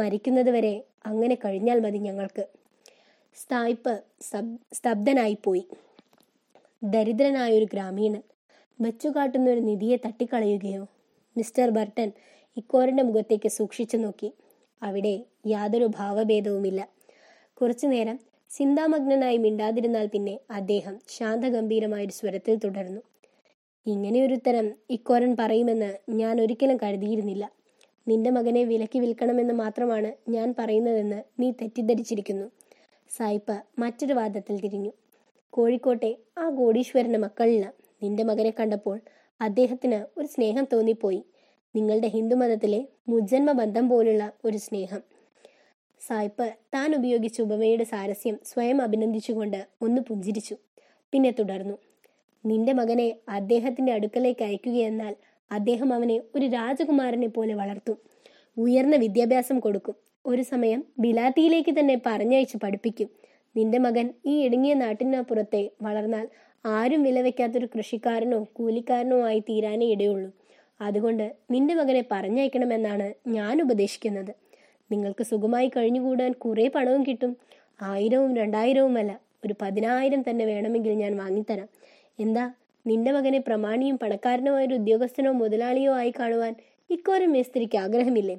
മരിക്കുന്നതുവരെ അങ്ങനെ കഴിഞ്ഞാൽ മതി ഞങ്ങൾക്ക്. സായിപ്പ് സ്തബ്ധനായിപ്പോയി. ദരിദ്രനായൊരു ഗ്രാമീണൻ വച്ചുകാട്ടുന്ന ഒരു നിധിയെ തട്ടിക്കളയുകയോ? മിസ്റ്റർ ബർട്ടൻ ഇക്കോരൻ്റെ മുഖത്തേക്ക് സൂക്ഷിച്ചു നോക്കി. അവിടെ യാതൊരു ഭാവഭേദവുമില്ല. കുറച്ചുനേരം ചിന്താമഗ്നനായി മിണ്ടാതിരുന്നാൽ പിന്നെ അദ്ദേഹം ശാന്തഗംഭീരമായൊരു സ്വരത്തിൽ തുടർന്നു, ഇങ്ങനെയൊരു ഉത്തരം ഇക്കോരൻ പറയുമെന്ന് ഞാൻ ഒരിക്കലും കരുതിയിരുന്നില്ല. നിന്റെ മകനെ വിലക്കി വിൽക്കണമെന്ന് മാത്രമാണ് ഞാൻ പറയുന്നതെന്ന് നീ തെറ്റിദ്ധരിച്ചിരിക്കുന്നു. സായിപ്പ് മറ്റൊരു വാദത്തിൽ തിരിഞ്ഞു. കോഴിക്കോട്ടെ ആ കോടീശ്വരൻ്റെ മക്കളില്ല. നിന്റെ മകനെ കണ്ടപ്പോൾ അദ്ദേഹത്തിന് ഒരു സ്നേഹം തോന്നിപ്പോയി. നിങ്ങളുടെ ഹിന്ദുമതത്തിലെ മുജ്ജന്മ ബന്ധം പോലുള്ള ഒരു സ്നേഹം. സായിപ്പ് താൻ ഉപയോഗിച്ച ഉപമയുടെ സാരസ്യം സ്വയം അഭിനന്ദിച്ചുകൊണ്ട് ഒന്ന് പുഞ്ചിരിച്ചു. പിന്നെ തുടർന്നു, നിന്റെ മകനെ അദ്ദേഹത്തിന്റെ അടുക്കലേക്ക് അയക്കുകയെന്നാൽ അദ്ദേഹം അവനെ ഒരു രാജകുമാരനെ പോലെ വളർത്തും. ഉയർന്ന വിദ്യാഭ്യാസം കൊടുക്കും. ഒരു സമയം ബിലാത്തിയിലേക്ക് തന്നെ പറഞ്ഞയച്ച് പഠിപ്പിക്കും. നിന്റെ മകൻ ഈ ഇടുങ്ങിയ നാട്ടിനപ്പുറത്തെ വളർന്നാൽ ആരും വിലവെക്കാത്തൊരു കൃഷിക്കാരനോ കൂലിക്കാരനോ ആയി തീരാനേ ഇടയുള്ളൂ. അതുകൊണ്ട് നിന്റെ മകനെ പറഞ്ഞയക്കണമെന്നാണ് ഞാൻ ഉപദേശിക്കുന്നത്. നിങ്ങൾക്ക് സുഖമായി കഴിഞ്ഞുകൂടാൻ കുറേ പണവും കിട്ടും. 1000ഉം 2000ഉമല്ല, ഒരു 10000 തന്നെ വേണമെങ്കിൽ ഞാൻ വാങ്ങിത്തരാം. എന്താ, നിന്റെ മകനെ പ്രമാണിയും പണക്കാരനുമായൊരു ഉദ്യോഗസ്ഥനോ മുതലാളിയോ ആയി കാണുവാൻ ഇക്കോരൻ മേസ്ത്രിക്ക് ആഗ്രഹമില്ലേ?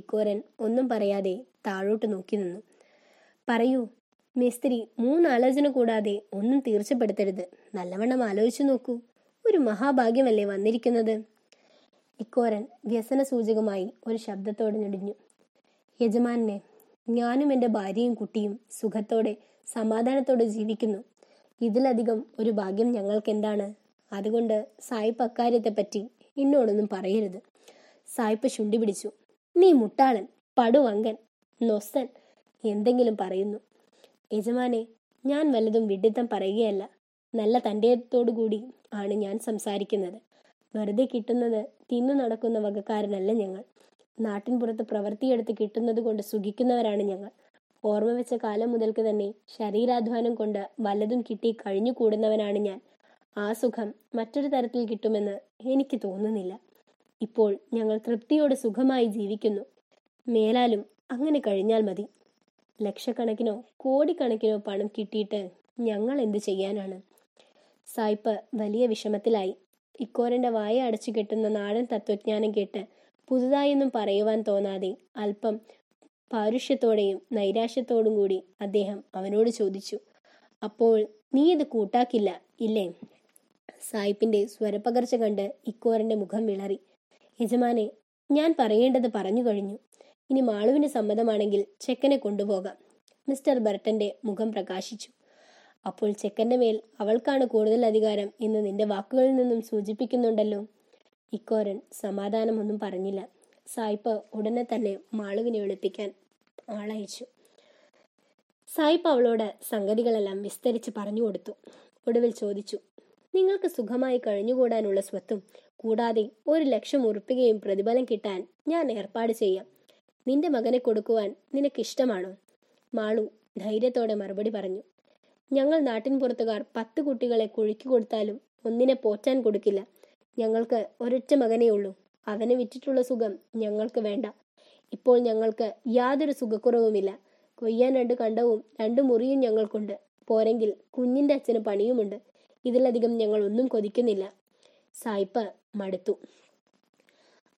ഇക്കോരൻ ഒന്നും പറയാതെ താഴോട്ട് നോക്കി നിന്നു. പറയൂ മേസ്ത്രി, മൂന്നാലോചന കൂടാതെ ഒന്നും തീർച്ചപ്പെടുത്തരുത്. നല്ലവണ്ണം ആലോചിച്ചു നോക്കൂ. ഒരു മഹാഭാഗ്യമല്ലേ വന്നിരിക്കുന്നത്? ഇക്കോരൻ വ്യസന സൂചകമായി ഒരു ശബ്ദത്തോടെ ഞെടിഞ്ഞു. യജമാനെ, ഞാനും എൻ്റെ ഭാര്യയും കുട്ടിയും സുഖത്തോടെ സമാധാനത്തോടെ ജീവിക്കുന്നു. ഇതിലധികം ഒരു ഭാഗ്യം ഞങ്ങൾക്കെന്താണ്? അതുകൊണ്ട് സായിപ്പ് അക്കാര്യത്തെപ്പറ്റി എന്നോടൊന്നും പറയരുത്. സായിപ്പ് ചുണ്ടി പിടിച്ചു. നീ മുട്ടാളൻ, പടുവങ്കൻ, നൊസൻ എന്തെങ്കിലും പറയുന്നു. യജമാനെ, ഞാൻ വല്ലതും വിഡിത്തം പറയുകയല്ല. നല്ല തൻ്റെയത്തോടുകൂടി ആണ് ഞാൻ സംസാരിക്കുന്നത്. വെറുതെ കിട്ടുന്നത് തിന്നു നടക്കുന്ന വകക്കാരനല്ല ഞങ്ങൾ. നാട്ടിൻപുറത്ത് പ്രവൃത്തിയെടുത്ത് കിട്ടുന്നത് കൊണ്ട് സുഖിക്കുന്നവരാണ് ഞങ്ങൾ. ഓർമ്മ വെച്ച കാലം മുതൽക്ക് തന്നെ ശരീരാധ്വാനം കൊണ്ട് വല്ലതും കിട്ടി കഴിഞ്ഞു കൂടുന്നവനാണ് ഞാൻ. ആ സുഖം മറ്റൊരു തരത്തിൽ കിട്ടുമെന്ന് എനിക്ക് തോന്നുന്നില്ല. ഇപ്പോൾ ഞങ്ങൾ തൃപ്തിയോടെ സുഖമായി ജീവിക്കുന്നു. മേലാലും അങ്ങനെ കഴിഞ്ഞാൽ മതി. ലക്ഷക്കണക്കിനോ കോടിക്കണക്കിനോ പണം കിട്ടിയിട്ട് ഞങ്ങൾ എന്തു ചെയ്യാനാണ്? സായിപ്പ് വലിയ വിഷമത്തിലായി. ഇക്കോരൻ്റെ വായ അടച്ചു കെട്ടുന്ന നാടൻ തത്വജ്ഞാനം കേട്ട് പുതുതായൊന്നും പറയുവാൻ തോന്നാതെ അല്പം പാരുഷ്യത്തോടെയും നൈരാശ്യത്തോടും കൂടി അദ്ദേഹം അവനോട് ചോദിച്ചു, അപ്പോൾ നീ ഇത് കൂട്ടാക്കില്ല ഇല്ലേ? സായിപ്പിന്റെ സ്വരപ്പകർച്ച കണ്ട് ഇക്കോരന്റെ മുഖം വിളറി. യജമാനെ, ഞാൻ പറയേണ്ടത് പറഞ്ഞു കഴിഞ്ഞു. ഇനി മാളുവിന് സമ്മതമാണെങ്കിൽ ചെക്കനെ കൊണ്ടുപോകാം. മിസ്റ്റർ ബർട്ടന്റെ മുഖം പ്രകാശിച്ചു. അപ്പോൾ ചെക്കന്റെ മേൽ അവൾക്കാണ് കൂടുതൽ അധികാരം എന്ന് നിന്റെ വാക്കുകളിൽ നിന്നും സൂചിപ്പിക്കുന്നുണ്ടല്ലോ. ഇക്കോരൻ സമാധാനമൊന്നും പറഞ്ഞില്ല. സായിപ്പ് ഉടനെ തന്നെ മാളുവിനെ വിളിപ്പിക്കാൻ ആളയച്ചു. സായിപ്പ് അവളോട് സംഗതികളെല്ലാം വിസ്തരിച്ച് പറഞ്ഞു കൊടുത്തു. ഒടുവിൽ ചോദിച്ചു, നിങ്ങൾക്ക് സുഖമായി കഴിഞ്ഞുകൂടാനുള്ള സ്വത്തും കൂടാതെ 1 ലക്ഷം ഉറുപ്പികയും പ്രതിഫലം കിട്ടാൻ ഞാൻ ഏർപ്പാട് ചെയ്യാം. നിന്റെ മകനെ കൊടുക്കുവാൻ നിനക്കിഷ്ടമാണോ? മാളു ധൈര്യത്തോടെ മറുപടി പറഞ്ഞു, ഞങ്ങൾ നാട്ടിൻപുറത്തുകാർ 10 കുട്ടികളെ കുഴിക്ക് കൊടുത്താലും ഒന്നിനെ പോറ്റാൻ കൊടുക്കില്ല. ഞങ്ങൾക്ക് ഒരൊറ്റ മകനേ ഉള്ളൂ. അവനെ വിറ്റിട്ടുള്ള സുഖം ഞങ്ങൾക്ക് വേണ്ട. ഇപ്പോൾ ഞങ്ങൾക്ക് യാതൊരു സുഖക്കുറവുമില്ല. കൊയ്യാൻ 2 കണ്ടവും 2 മുറിയും ഞങ്ങൾക്കുണ്ട്. പോരെങ്കിൽ കുഞ്ഞിൻ്റെ അച്ഛന് പണിയുമുണ്ട്. ഇതിലധികം ഞങ്ങൾ ഒന്നും കൊതിക്കുന്നില്ല. സായിപ്പ് മടുത്തു.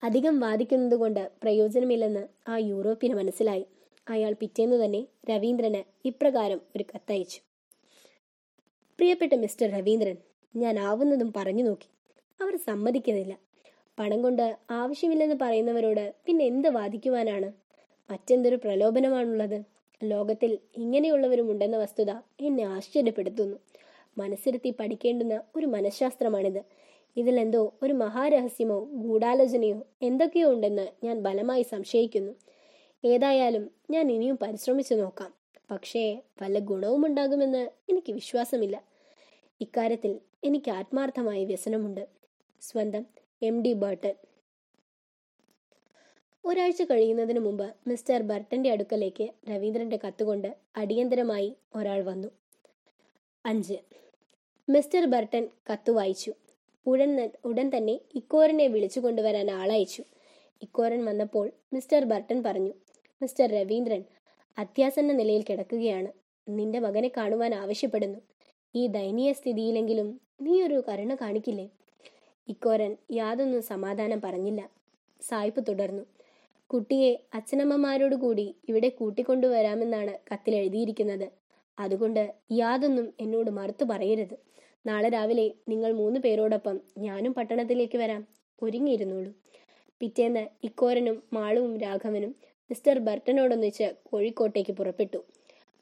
അധികം വാദിക്കുന്നത് കൊണ്ട് പ്രയോജനമില്ലെന്ന് ആ യൂറോപ്യന് മനസ്സിലായി. അയാൾ പിറ്റേന്ന് തന്നെ രവീന്ദ്രന് ഇപ്രകാരം ഒരു കത്തയച്ചു. പ്രിയപ്പെട്ട മിസ്റ്റർ രവീന്ദ്രൻ, ഞാൻ ആവുന്നതും പറഞ്ഞു നോക്കി. അവർ സമ്മതിക്കുന്നില്ല. പണം കൊണ്ട് ആവശ്യമില്ലെന്ന് പറയുന്നവരോട് പിന്നെ എന്ത് വാദിക്കുവാനാണ്? മറ്റെന്തൊരു പ്രലോഭനമാണുള്ളത്? ലോകത്തിൽ ഇങ്ങനെയുള്ളവരും ഉണ്ടെന്ന വസ്തുത എന്നെ ആശ്ചര്യപ്പെടുത്തുന്നു. മനസ്സിരുത്തി പഠിക്കേണ്ടുന്ന ഒരു മനഃശാസ്ത്രമാണിത്. ഇതിലെന്തോ ഒരു മഹാരഹസ്യമോ ഗൂഢാലോചനയോ എന്തൊക്കെയോ ഉണ്ടെന്ന് ഞാൻ ബലമായി സംശയിക്കുന്നു. ഏതായാലും ഞാൻ ഇനിയും പരിശ്രമിച്ചു നോക്കാം. പക്ഷേ വല്ല ഗുണവും ഉണ്ടാകുമെന്ന് എനിക്ക് വിശ്വാസമില്ല. ഇക്കാര്യത്തിൽ എനിക്ക് ആത്മാർത്ഥമായ വ്യസനമുണ്ട്. സ്വന്തം MD ബർട്ടൻ. 1 ആഴ്ച കഴിയുന്നതിന് മുമ്പ് മിസ്റ്റർ ബർട്ടന്റെ അടുക്കലേക്ക് രവീന്ദ്രന്റെ കത്തുകൊണ്ട് അടിയന്തരമായി ഒരാൾ വന്നു. 5. മിസ്റ്റർ ബർട്ടൻ കത്ത് വായിച്ചു. ഉടൻ തന്നെ ഇക്കോരനെ വിളിച്ചു കൊണ്ടുവരാൻ ആളയച്ചു. ഇക്കോരൻ വന്നപ്പോൾ മിസ്റ്റർ ബർട്ടൻ പറഞ്ഞു, മിസ്റ്റർ രവീന്ദ്രൻ അത്യാസന്ന നിലയിൽ കിടക്കുകയാണ്. നിന്റെ മകനെ കാണുവാൻ ആവശ്യപ്പെടുന്നു. ഈ ദയനീയ സ്ഥിതിയിലെങ്കിലും നീ ഒരു കരുണ കാണിക്കില്ലേ? ഇക്കോരൻ യാതൊന്നും സമാധാനം പറഞ്ഞില്ല. സായിപ്പ് തുടർന്നു, കുട്ടിയെ അച്ഛനമ്മമാരോടുകൂടി ഇവിടെ കൂട്ടിക്കൊണ്ടുവരാമെന്നാണ് കത്തിലെഴുതിയിരിക്കുന്നത്. അതുകൊണ്ട് യാതൊന്നും എന്നോട് മറുത്തു പറയരുത്. നാളെ രാവിലെ നിങ്ങൾ 3 പേരോടൊപ്പം ഞാനും പട്ടണത്തിലേക്ക് വരാം. ഒരുങ്ങിയിരുന്നുള്ളൂ. പിറ്റേന്ന് ഇക്കോരനും മാളുവും രാഘവനും മിസ്റ്റർ ബർട്ടനോടൊന്നിച്ച് കോഴിക്കോട്ടേക്ക് പുറപ്പെട്ടു.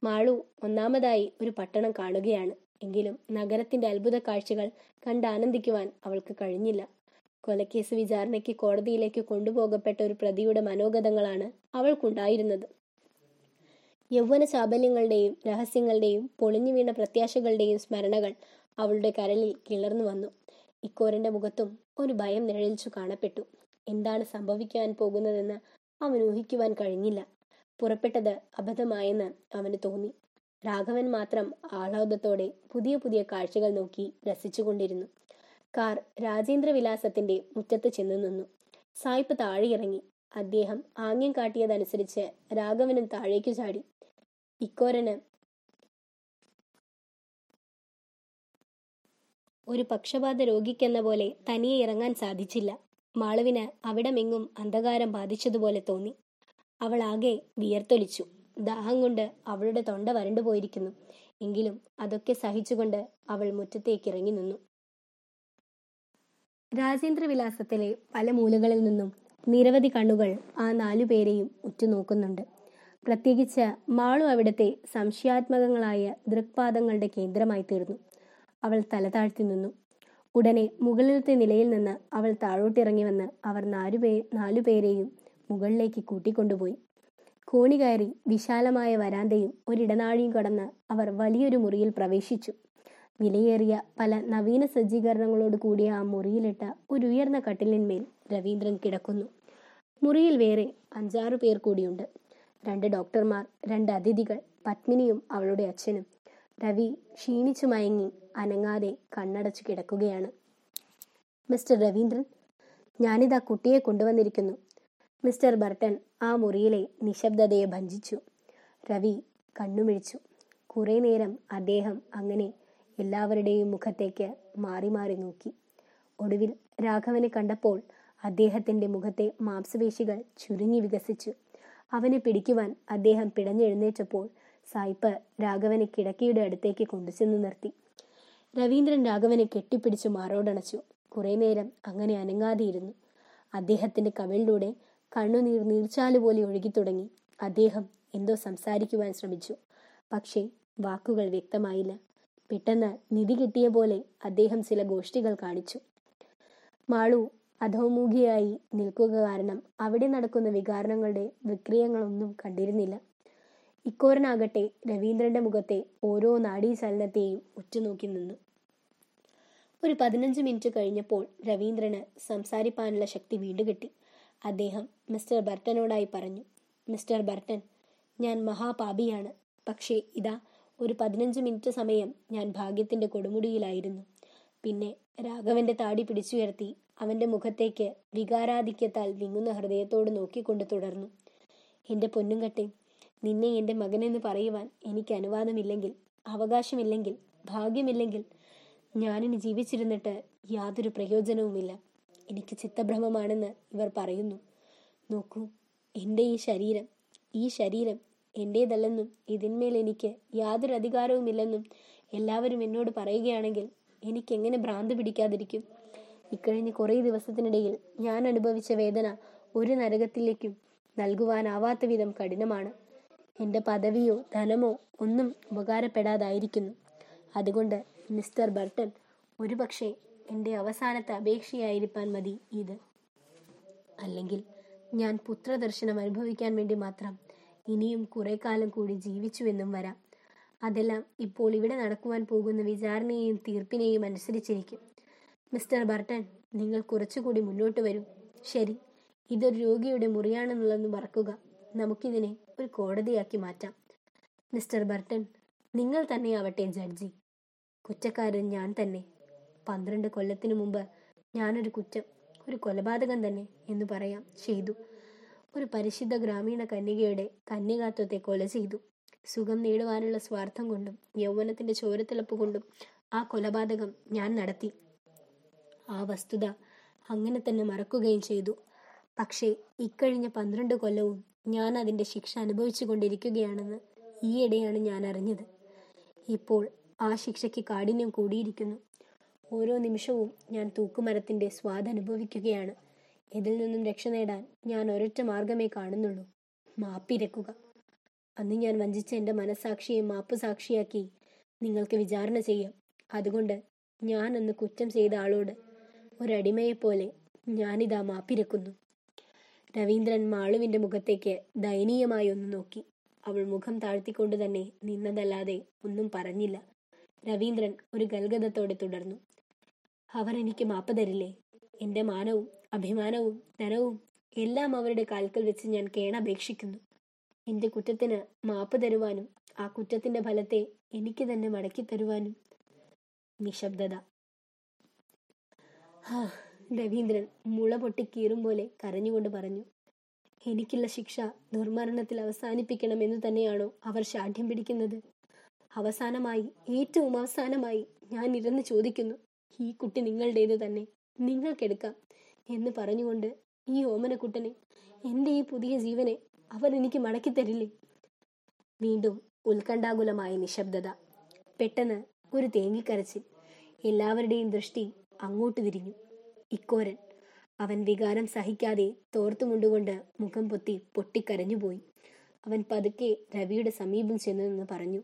മാളു ഒന്നാമതായി ഒരു പട്ടണം കാണുകയാണ്. എങ്കിലും നഗരത്തിന്റെ അത്ഭുത കാഴ്ചകൾ കണ്ടാനന്ദിക്കുവാൻ അവൾക്ക് കഴിഞ്ഞില്ല. കൊലക്കേസ് വിചാരണയ്ക്ക് കോടതിയിലേക്ക് കൊണ്ടുപോകപ്പെട്ട ഒരു പ്രതിയുടെ മനോഗതങ്ങളാണ് അവൾക്കുണ്ടായിരുന്നത്. യൗവന ചാബല്യങ്ങളുടെയും രഹസ്യങ്ങളുടെയും പൊളിഞ്ഞു വീണ പ്രത്യാശകളുടെയും സ്മരണകൾ അവളുടെ കരളിൽ കിളർന്നു വന്നു. ഇക്കോരന്റെ മുഖത്തും ഒരു ഭയം നിഴലിച്ചു കാണപ്പെട്ടു. എന്താണ് സംഭവിക്കാൻ പോകുന്നതെന്ന് അവൻ ഊഹിക്കുവാൻ കഴിഞ്ഞില്ല. പുറപ്പെട്ടത് അബദ്ധമായെന്ന് അവന് തോന്നി. രാഘവൻ മാത്രം ആഹ്ലാദത്തോടെ പുതിയ പുതിയ കാഴ്ചകൾ നോക്കി രസിച്ചുകൊണ്ടിരുന്നു. കാർ രാജേന്ദ്രവിലാസത്തിന്റെ മുറ്റത്ത് ചെന്ന് നിന്നു. സായിപ്പ് താഴെയിറങ്ങി. അദ്ദേഹം ആംഗ്യം കാട്ടിയതനുസരിച്ച് രാഘവനും താഴേക്കു ചാടി. ഇക്കോരന് ഒരു പക്ഷപാത രോഗിക്കെന്ന പോലെ തനിയെ ഇറങ്ങാൻ സാധിച്ചില്ല. മാളുവിന് അവിടമെങ്ങും അന്ധകാരം ബാധിച്ചതുപോലെ തോന്നി. അവൾ ആകെ വിയർത്തൊലിച്ചു. ദാഹം കൊണ്ട് അവളുടെ തൊണ്ട വരണ്ടുപോയിരിക്കുന്നു. എങ്കിലും അതൊക്കെ സഹിച്ചുകൊണ്ട് അവൾ മുറ്റത്തേക്ക് ഇറങ്ങി നിന്നു. രാജേന്ദ്രവിലാസത്തിലെ പല മൂലകളിൽ നിന്നും നിരവധി കണ്ണുകൾ ആ 4 പേരെയും ഉറ്റുനോക്കുന്നുണ്ട്. പ്രത്യേകിച്ച് മാളു അവിടുത്തെ സംശയാത്മകങ്ങളായ ദൃക്പാദങ്ങളുടെ കേന്ദ്രമായി തീർന്നു. അവൾ തല താഴ്ത്തി നിന്നു. ഉടനെ മുകളിലത്തെ നിലയിൽ നിന്ന് അവൾ താഴോട്ടിറങ്ങി വന്ന് അവർ 4 പേരെയും മുകളിലേക്ക് കൂട്ടിക്കൊണ്ടുപോയി. കോണി കയറി വിശാലമായ വരാന്തയും ഒരിടനാഴിയും കടന്ന് അവർ വലിയൊരു മുറിയിൽ പ്രവേശിച്ചു. വിലയേറിയ പല നവീന സജ്ജീകരണങ്ങളോട് കൂടിയ ആ മുറിയിലിട്ട ഒരു ഉയർന്ന കട്ടിലിന്മേൽ രവീന്ദ്രൻ കിടക്കുന്നു. മുറിയിൽ വേറെ 5-6 പേർ കൂടിയുണ്ട്. 2 ഡോക്ടർമാർ, 2 അതിഥികൾ, പത്മിനിയും അവളുടെ അച്ഛനും. രവി ക്ഷീണിച്ചു മയങ്ങി അനങ്ങാതെ കണ്ണടച്ചു കിടക്കുകയാണ്. മിസ്റ്റർ രവീന്ദ്രൻ, ഞാനിതാ കുട്ടിയെ കൊണ്ടുവന്നിരിക്കുന്നു. മിസ്റ്റർ ബർട്ടൻ ആ മുറിയിലെ നിശബ്ദതയെ ഭഞ്ജിച്ചു. രവി കണ്ണുമിഴിച്ചു. കുറേ നേരം അദ്ദേഹം അങ്ങനെ എല്ലാവരുടെയും മുഖത്തേക്ക് മാറി മാറി നോക്കി. ഒടുവിൽ രാഘവനെ കണ്ടപ്പോൾ അദ്ദേഹത്തിൻ്റെ മുഖത്തെ മാംസപേശികൾ ചുരുങ്ങി വികസിച്ചു. അവനെ പിടിക്കുവാൻ അദ്ദേഹം പിടഞ്ഞെഴുന്നേറ്റപ്പോൾ സായിപ്പ് രാഘവനെ കിടക്കയുടെ അടുത്തേക്ക് കൊണ്ടുചെന്ന് നിർത്തി. രവീന്ദ്രൻ രാഘവനെ കെട്ടിപ്പിടിച്ചു മാറോടണച്ചു. കുറേ നേരം അങ്ങനെ അനങ്ങാതെയിരുന്നു. അദ്ദേഹത്തിൻ്റെ കവിളിലൂടെ കണ്ണുനീർ നീർച്ചാലുപോലെ ഒഴുകിത്തുടങ്ങി. അദ്ദേഹം എന്തോ സംസാരിക്കുവാൻ ശ്രമിച്ചു, പക്ഷേ വാക്കുകൾ വ്യക്തമായില്ല. പെട്ടെന്ന് നിധി കിട്ടിയ പോലെ അദ്ദേഹം ചില ഗോഷ്ഠികൾ കാണിച്ചു. മാളു അധോമുഖിയായി നിൽക്കുക കാരണം അവിടെ നടക്കുന്ന വികാരണങ്ങളുടെ വിക്രിയങ്ങളൊന്നും കണ്ടിരുന്നില്ല. ഇക്കോരനാകട്ടെ രവീന്ദ്രന്റെ മുഖത്തെ ഓരോ നാഡീചലനത്തെയും ഉറ്റുനോക്കി നിന്നു. ഒരു 15 മിനിറ്റ് കഴിഞ്ഞപ്പോൾ രവീന്ദ്രന് സംസാരിപ്പാനുള്ള ശക്തി വീണ്ടും കിട്ടി. അദ്ദേഹം മിസ്റ്റർ ബർട്ടനോടായി പറഞ്ഞു, മിസ്റ്റർ ബർട്ടൻ, ഞാൻ മഹാപാപിയാണ്. പക്ഷേ ഇതാ ഒരു 15 മിനിറ്റ് സമയം ഞാൻ ഭാഗ്യത്തിൻ്റെ കൊടുമുടിയിലായിരുന്നു. പിന്നെ രാഘവന്റെ താടി പിടിച്ചുയർത്തി അവൻ്റെ മുഖത്തേക്ക് വികാരാധിക്യത്താൽ വിങ്ങുന്ന ഹൃദയത്തോട് നോക്കിക്കൊണ്ട് തുടർന്നു. എൻ്റെ പൊന്നുംകട്ടെ, നിന്നെ എൻ്റെ മകനെന്ന് പറയുവാൻ എനിക്ക് അനുവാദമില്ലെങ്കിൽ, അവകാശമില്ലെങ്കിൽ, ഭാഗ്യമില്ലെങ്കിൽ ഞാനിനി ജീവിച്ചിരുന്നിട്ട് യാതൊരു പ്രയോജനവുമില്ല. എനിക്ക് ചിത്തഭ്രമമാണെന്ന് ഇവർ പറയുന്നു. നോക്കൂ, എൻ്റെ ഈ ശരീരം എൻ്റേതല്ലെന്നും ഇതിന്മേൽ എനിക്ക് യാതൊരു അധികാരവുമില്ലെന്നും എല്ലാവരും എന്നോട് പറയുകയാണെങ്കിൽ എനിക്കെങ്ങനെ ഭ്രാന്ത് പിടിക്കാതിരിക്കും? ഇക്കഴിഞ്ഞ കുറേ ദിവസത്തിനിടയിൽ ഞാൻ അനുഭവിച്ച വേദന ഒരു നരകത്തിലേക്കും നൽകുവാനാവാത്ത വിധം കഠിനമാണ്. എൻ്റെ പദവിയോ ധനമോ ഒന്നും ഉപകാരപ്പെടാതായിരിക്കുന്നു. അതുകൊണ്ട് മിസ്റ്റർ ബർട്ടൻ, ഒരുപക്ഷെ എൻ്റെ അവസാനത്തെ അപേക്ഷയായിരിക്കാൻ മതി ഇത്. അല്ലെങ്കിൽ ഞാൻ പുത്രദർശനം അനുഭവിക്കാൻ വേണ്ടി മാത്രം ഇനിയും കുറേ കാലം കൂടി ജീവിച്ചു എന്നും വരാം. അതെല്ലാം ഇപ്പോൾ ഇവിടെ നടക്കുവാൻ പോകുന്ന വിചാരണയെയും തീർപ്പിനെയും അനുസരിച്ചിരിക്കും. മിസ്റ്റർ ബർട്ടൻ, നിങ്ങൾ കുറച്ചുകൂടി മുന്നോട്ട് വരൂ. ശരി, ഇതൊരു രോഗിയുടെ മുറിയാണെന്നുള്ളതെന്ന് മറക്കുക. നമുക്കിതിനെ ഒരു കോടതിയാക്കി മാറ്റാം. മിസ്റ്റർ ബർട്ടൻ, നിങ്ങൾ തന്നെയാവട്ടെ ജഡ്ജി. കുറ്റക്കാരൻ ഞാൻ തന്നെ. 12 കൊല്ലത്തിനു മുമ്പ് ഞാനൊരു കുറ്റം, ഒരു കൊലപാതകം തന്നെ എന്ന് പറയാം, ചെയ്തു. ഒരു പരിശുദ്ധ ഗ്രാമീണ കന്യകയുടെ കന്യകാത്വത്തെ കൊല ചെയ്തു. സുഖം നേടുവാനുള്ള സ്വാർത്ഥം കൊണ്ടും യൗവനത്തിന്റെ ചോരത്തിളപ്പ് കൊണ്ടും ആ കൊലപാതകം ഞാൻ നടത്തി. ആ വസ്തുത അങ്ങനെ തന്നെ മറക്കുകയും ചെയ്തു. പക്ഷേ ഇക്കഴിഞ്ഞ 12 കൊല്ലവും ഞാൻ അതിൻ്റെ ശിക്ഷ അനുഭവിച്ചു കൊണ്ടിരിക്കുകയാണെന്ന് ഈയിടെയാണ് ഞാൻ അറിഞ്ഞത്. ഇപ്പോൾ ആ ശിക്ഷയ്ക്ക് കാഠിന്യം കൂടിയിരിക്കുന്നു. ഓരോ നിമിഷവും ഞാൻ തൂക്കുമരത്തിൻ്റെ സ്വാദനുഭവിക്കുകയാണ്. ഇതിൽ നിന്നും രക്ഷ നേടാൻ ഞാൻ ഒരൊറ്റ മാർഗമേ കാണുന്നുള്ളൂ, മാപ്പിരക്കുക. അന്ന് ഞാൻ വഞ്ചിച്ച എൻ്റെ മനസാക്ഷിയെ മാപ്പുസാക്ഷിയാക്കി നിങ്ങൾക്ക് വിചാരണ ചെയ്യാം. അതുകൊണ്ട് ഞാൻ അന്ന് കുറ്റം ചെയ്ത ആളോട് ഒരടിമയെപ്പോലെ ഞാനിതാ മാപ്പിരക്കുന്നു. രവീന്ദ്രൻ മാളുവിൻ്റെ മുഖത്തേക്ക് ദയനീയമായി ഒന്ന് നോക്കി. അവൾ മുഖം താഴ്ത്തിക്കൊണ്ട് തന്നെ നിന്നതല്ലാതെ ഒന്നും പറഞ്ഞില്ല. രവീന്ദ്രൻ ഒരു ഗൽഗതത്തോടെ തുടർന്നു, അവർ എനിക്ക് മാപ്പ് തരില്ലേ? എൻ്റെ മാനവും അഭിമാനവും ധനവും എല്ലാം അവരുടെ കാൽക്കൽ വെച്ച് ഞാൻ കേണപേക്ഷിക്കുന്നു. എൻ്റെ കുറ്റത്തിന് മാപ്പ് തരുവാനും ആ കുറ്റത്തിൻ്റെ ഫലത്തെ എനിക്ക് തന്നെ മടക്കി തരുവാനും. നിശബ്ദത. രവീന്ദ്രൻ മുള പൊട്ടി കീറും പോലെ കരഞ്ഞുകൊണ്ട് പറഞ്ഞു, എനിക്കുള്ള ശിക്ഷ ദുർമരണത്തിൽ അവസാനിപ്പിക്കണമെന്ന് തന്നെയാണോ അവർ ശാഠ്യം പിടിക്കുന്നത്? അവസാനമായി, ഏറ്റവും അവസാനമായി ഞാൻ ഇരുന്ന് ചോദിക്കുന്നു, ഈ കുട്ടി നിങ്ങളുടേത് തന്നെ, നിങ്ങൾക്കെടുക്കാം എന്ന് പറഞ്ഞുകൊണ്ട് ഈ ഓമനക്കുട്ടനെ, എൻ്റെ ഈ പുതിയ ജീവനെ അവർ എനിക്ക് മടക്കി തരില്ലേ? വീണ്ടും ഉത്കണ്ഠാകുലമായ നിശബ്ദത. പെട്ടെന്ന് ഒരു തേങ്ങിക്കരച്ചിൽ. എല്ലാവരുടെയും ദൃഷ്ടി അങ്ങോട്ട് തിരിഞ്ഞു. ഇക്കോരൻ അവൻ വികാരം സഹിക്കാതെ തോർത്തുമുണ്ടുകൊണ്ട് മുഖം പൊത്തി പൊട്ടിക്കരഞ്ഞുപോയി. അവൻ പതുക്കെ രവിയുടെ സമീപം ചെന്നു നിന്ന് പറഞ്ഞു,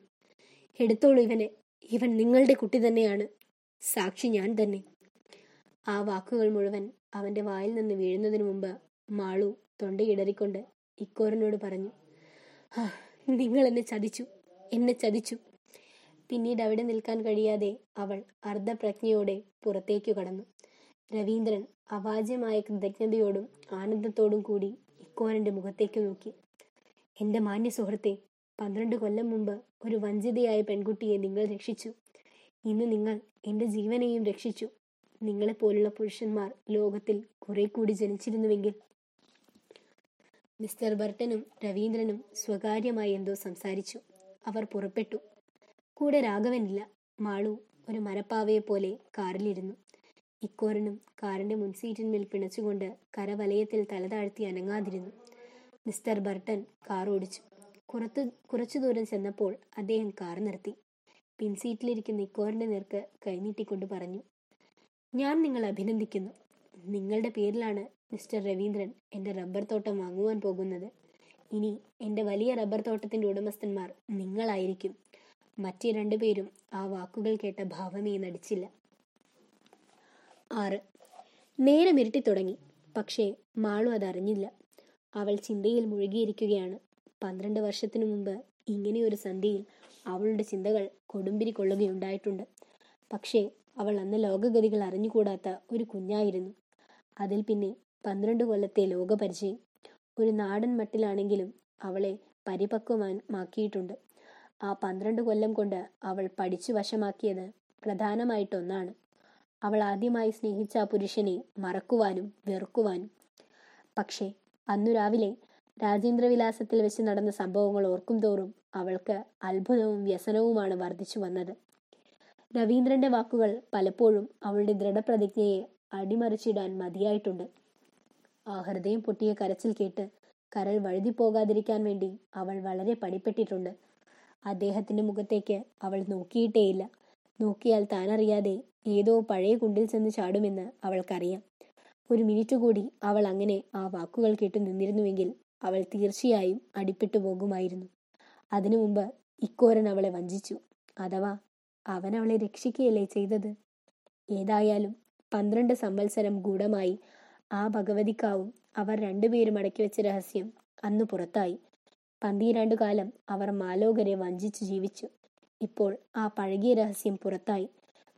എടുത്തോളൂ ഇവനെ, ഇവൻ നിങ്ങളുടെ കുട്ടി തന്നെയാണ്, സാക്ഷി ഞാൻ തന്നെ. ആ വാക്കുകൾ മുഴുവൻ അവൻ്റെ വായിൽ നിന്ന് വീഴുന്നതിന് മുമ്പ് മാളു തൊണ്ടയിടറിക്കൊണ്ട് ഇക്കോരനോട് പറഞ്ഞു, നിങ്ങൾ എന്നെ ചതിച്ചു. പിന്നീട് അവിടെ നിൽക്കാൻ കഴിയാതെ അവൾ അർദ്ധപ്രജ്ഞയോടെ പുറത്തേക്കു കടന്നു. രവീന്ദ്രൻ അവാജ്യമായ കൃതജ്ഞതയോടും ആനന്ദത്തോടും കൂടി ഇക്കോരൻ്റെ മുഖത്തേക്ക് നോക്കി. എൻ്റെ മാന്യ സുഹൃത്തെ, 12 കൊല്ലം മുമ്പ് ഒരു വഞ്ചിതയായ പെൺകുട്ടിയെ നിങ്ങൾ രക്ഷിച്ചു. ഇന്ന് നിങ്ങൾ എൻ്റെ ജീവനെയും രക്ഷിച്ചു. നിങ്ങളെപ്പോലുള്ള പുരുഷന്മാർ ലോകത്തിൽ കുറെ കൂടി ജനിച്ചിരുന്നുവെങ്കിൽ. മിസ്റ്റർ ബർട്ടനും രവീന്ദ്രനും സ്വകാര്യമായി എന്തോ സംസാരിച്ചു. അവർ പുറപ്പെട്ടു. കൂടെ രാഘവനില്ല. മാളു ഒരു മരപ്പാവയെപ്പോലെ കാറിലിരുന്നു. ഇക്കോരനും കാറിന്റെ മുൻസീറ്റിന്മേൽ പിണച്ചുകൊണ്ട് കരവലയത്തിൽ തലതാഴ്ത്തി അനങ്ങാതിരുന്നു. മിസ്റ്റർ ബർട്ടൺ കാർ ഓടിച്ചു. കുറച്ചു ദൂരം ചെന്നപ്പോൾ അദ്ദേഹം കാർ നിർത്തി. പിൻസീറ്റിലിരിക്കുന്ന ഇക്കോറിന്റെ നേർക്ക് കൈനീട്ടിക്കൊണ്ട് പറഞ്ഞു, ഞാൻ നിങ്ങളെ അഭിനന്ദിക്കുന്നു. നിങ്ങളുടെ പേരിലാണ് മിസ്റ്റർ രവീന്ദ്രൻ എൻ്റെ റബ്ബർ തോട്ടം വാങ്ങുവാൻ പോകുന്നത്. ഇനി എൻ്റെ വലിയ റബ്ബർ തോട്ടത്തിൻ്റെ ഉടമസ്ഥന്മാർ നിങ്ങളായിരിക്കും. മറ്റേ രണ്ടുപേരും ആ വാക്കുകൾ കേട്ട ഭാവമേ നടിച്ചില്ല. 6. നേരം ഇരുട്ടി തുടങ്ങി. പക്ഷേ മാളു അതറിഞ്ഞില്ല. അവൾ ചിന്തയിൽ മുഴുകിയിരിക്കുകയാണ്. 12 വർഷത്തിനു മുമ്പ് ഇങ്ങനെയൊരു സന്ധ്യയിൽ അവളുടെ ചിന്തകൾ കൊടുമ്പിരി കൊള്ളുകയുണ്ടായിട്ടുണ്ട്. പക്ഷേ അവൾ അന്ന് ലോകഗതികൾ അറിഞ്ഞുകൂടാത്ത ഒരു കുഞ്ഞായിരുന്നു. അതിൽ പിന്നെ 12 കൊല്ലത്തെ ലോകപരിചയം ഒരു നാടൻ മട്ടിലാണെങ്കിലും അവളെ പരിപക്വമാക്കിയിട്ടുണ്ട്. ആ 12 കൊല്ലം കൊണ്ട് അവൾ പഠിച്ചു വശമാക്കിയത് പ്രധാനമായിട്ടൊന്നാണ്: അവൾ ആദ്യമായി സ്നേഹിച്ച ആ പുരുഷനെ മറക്കുവാനും വെറുക്കുവാനും. പക്ഷേ അന്നു രാവിലെ രാജേന്ദ്രവിലാസത്തിൽ വെച്ച് നടന്ന സംഭവങ്ങൾ ഓർക്കും തോറും അവൾക്ക് അത്ഭുതവും വ്യസനവുമാണ് വർദ്ധിച്ചു വന്നത്. രവീന്ദ്രന്റെ വാക്കുകൾ പലപ്പോഴും അവളുടെ ദൃഢപ്രതിജ്ഞയെ അടിമറിച്ചിടാൻ മതിയായിട്ടുണ്ട്. ആ ഹൃദയം പൊട്ടിയ കരച്ചിൽ കേട്ട് കരൾ വഴുതിപ്പോകാതിരിക്കാൻ വേണ്ടി അവൾ വളരെ പണിപ്പെട്ടിട്ടുണ്ട്. അദ്ദേഹത്തിന്റെ മുഖത്തേക്ക് അവൾ നോക്കിയിട്ടേയില്ല. നോക്കിയാൽ താനറിയാതെ ഏതോ പഴയ കുണ്ടിൽ ചെന്ന് ചാടുമെന്ന് അവൾക്കറിയാം. 1 മിനിറ്റ് കൂടി അവൾ അങ്ങനെ ആ വാക്കുകൾ കേട്ട് നിന്നിരുന്നുവെങ്കിൽ അവൾ തീർച്ചയായും അടിപ്പെട്ടു പോകുമായിരുന്നു. അതിനു മുമ്പ് ഇക്കോരൻ അവളെ വഞ്ചിച്ചു. അഥവാ അവനവളെ രക്ഷിക്കുകയല്ലേ ചെയ്തത്? ഏതായാലും 12 സംവത്സരം ഗൂഢമായി ആ ഭഗവതിക്കാവും അവർ രണ്ടുപേരും അടക്കി വെച്ച രഹസ്യം അന്ന് പുറത്തായി. 12 കാലം അവർ മാലോകരെ വഞ്ചിച്ചു ജീവിച്ചു. ഇപ്പോൾ ആ പഴകിയ രഹസ്യം പുറത്തായി.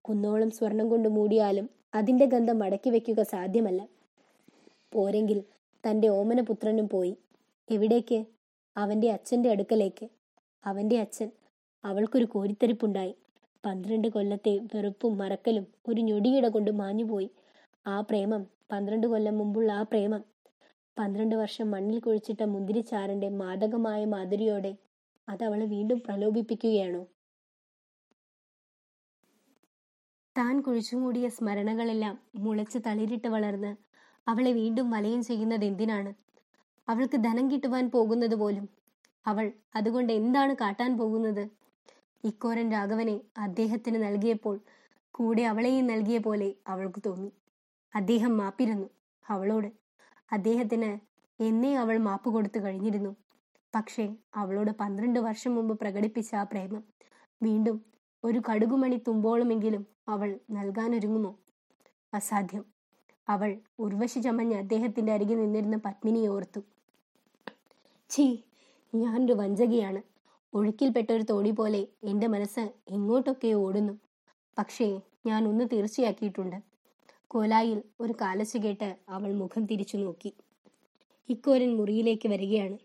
കുന്നോളം സ്വർണം കൊണ്ട് മൂടിയാലും അതിന്റെ ഗന്ധം മടക്കി വെക്കുക സാധ്യമല്ല. പോരെങ്കിൽ തൻ്റെ ഓമനപുത്രനും പോയി. എവിടേക്ക്? അവൻ്റെ അച്ഛൻ്റെ അടുക്കലേക്ക്. അവൻ്റെ അച്ഛൻ. അവൾക്കൊരു കോരിത്തെരിപ്പുണ്ടായി. 12 കൊല്ലത്തെ വെറുപ്പും മറക്കലും ഒരു ഞൊടിയിട കൊണ്ട് മാഞ്ഞുപോയി. ആ പ്രേമം, 12 കൊല്ലം മുമ്പുള്ള ആ പ്രേമം, 12 വർഷം മണ്ണിൽ കുഴിച്ചിട്ട മുന്തിരിച്ചാറിന്റെ മാദകമായ മാധുരിയോടെ അതവളെ വീണ്ടും പ്രലോഭിപ്പിക്കുകയാണോ? താൻ കുഴിച്ചുമൂടിയ സ്മരണകളെല്ലാം മുളച്ച് തളിരിട്ട് വളർന്ന് അവളെ വീണ്ടും വലയം ചെയ്യുന്നത് എന്തിനാണ്? അവൾക്ക് ധനം കിട്ടുവാൻ പോകുന്നത് പോലും. അവൾ അതുകൊണ്ട് എന്താണ് കാട്ടാൻ പോകുന്നത്? ഇക്കോരൻ രാഘവനെ അദ്ദേഹത്തിന് നൽകിയപ്പോൾ കൂടെ അവളെയും നൽകിയ പോലെ അവൾക്ക് തോന്നി. അദ്ദേഹം മാപ്പിരുന്നു അവളോട്. അദ്ദേഹത്തിന് എന്നേ അവൾ മാപ്പ് കൊടുത്തു കഴിഞ്ഞിരുന്നു. പക്ഷേ അവളോട് 12 വർഷം മുമ്പ് പ്രകടിപ്പിച്ച ആ പ്രേമം വീണ്ടും ഒരു കടുകുമണി തുമ്പോളമെങ്കിലും അവൾ നൽകാനൊരുങ്ങുമോ? അസാധ്യം. അവൾ ഉർവശി ചമഞ്ഞ് അദ്ദേഹത്തിന്റെ അരികിൽ നിന്നിരുന്ന പത്മിനിയെ ഓർത്തു. ഛീ, ഞാനൊരു വഞ്ചകയാണ്. ഒഴുക്കിൽപ്പെട്ട ഒരു തോണി പോലെ എൻ്റെ മനസ്സ് എങ്ങോട്ടൊക്കെ ഓടുന്നു. പക്ഷേ ഞാൻ ഒന്ന് തീർച്ചയാക്കിയിട്ടുണ്ട്. കോലായിൽ ഒരു കാലശ കേട്ട് അവൾ മുഖം തിരിച്ചു നോക്കി. ഇക്കോരൻ മുറിയിലേക്ക് വരികയാണ്.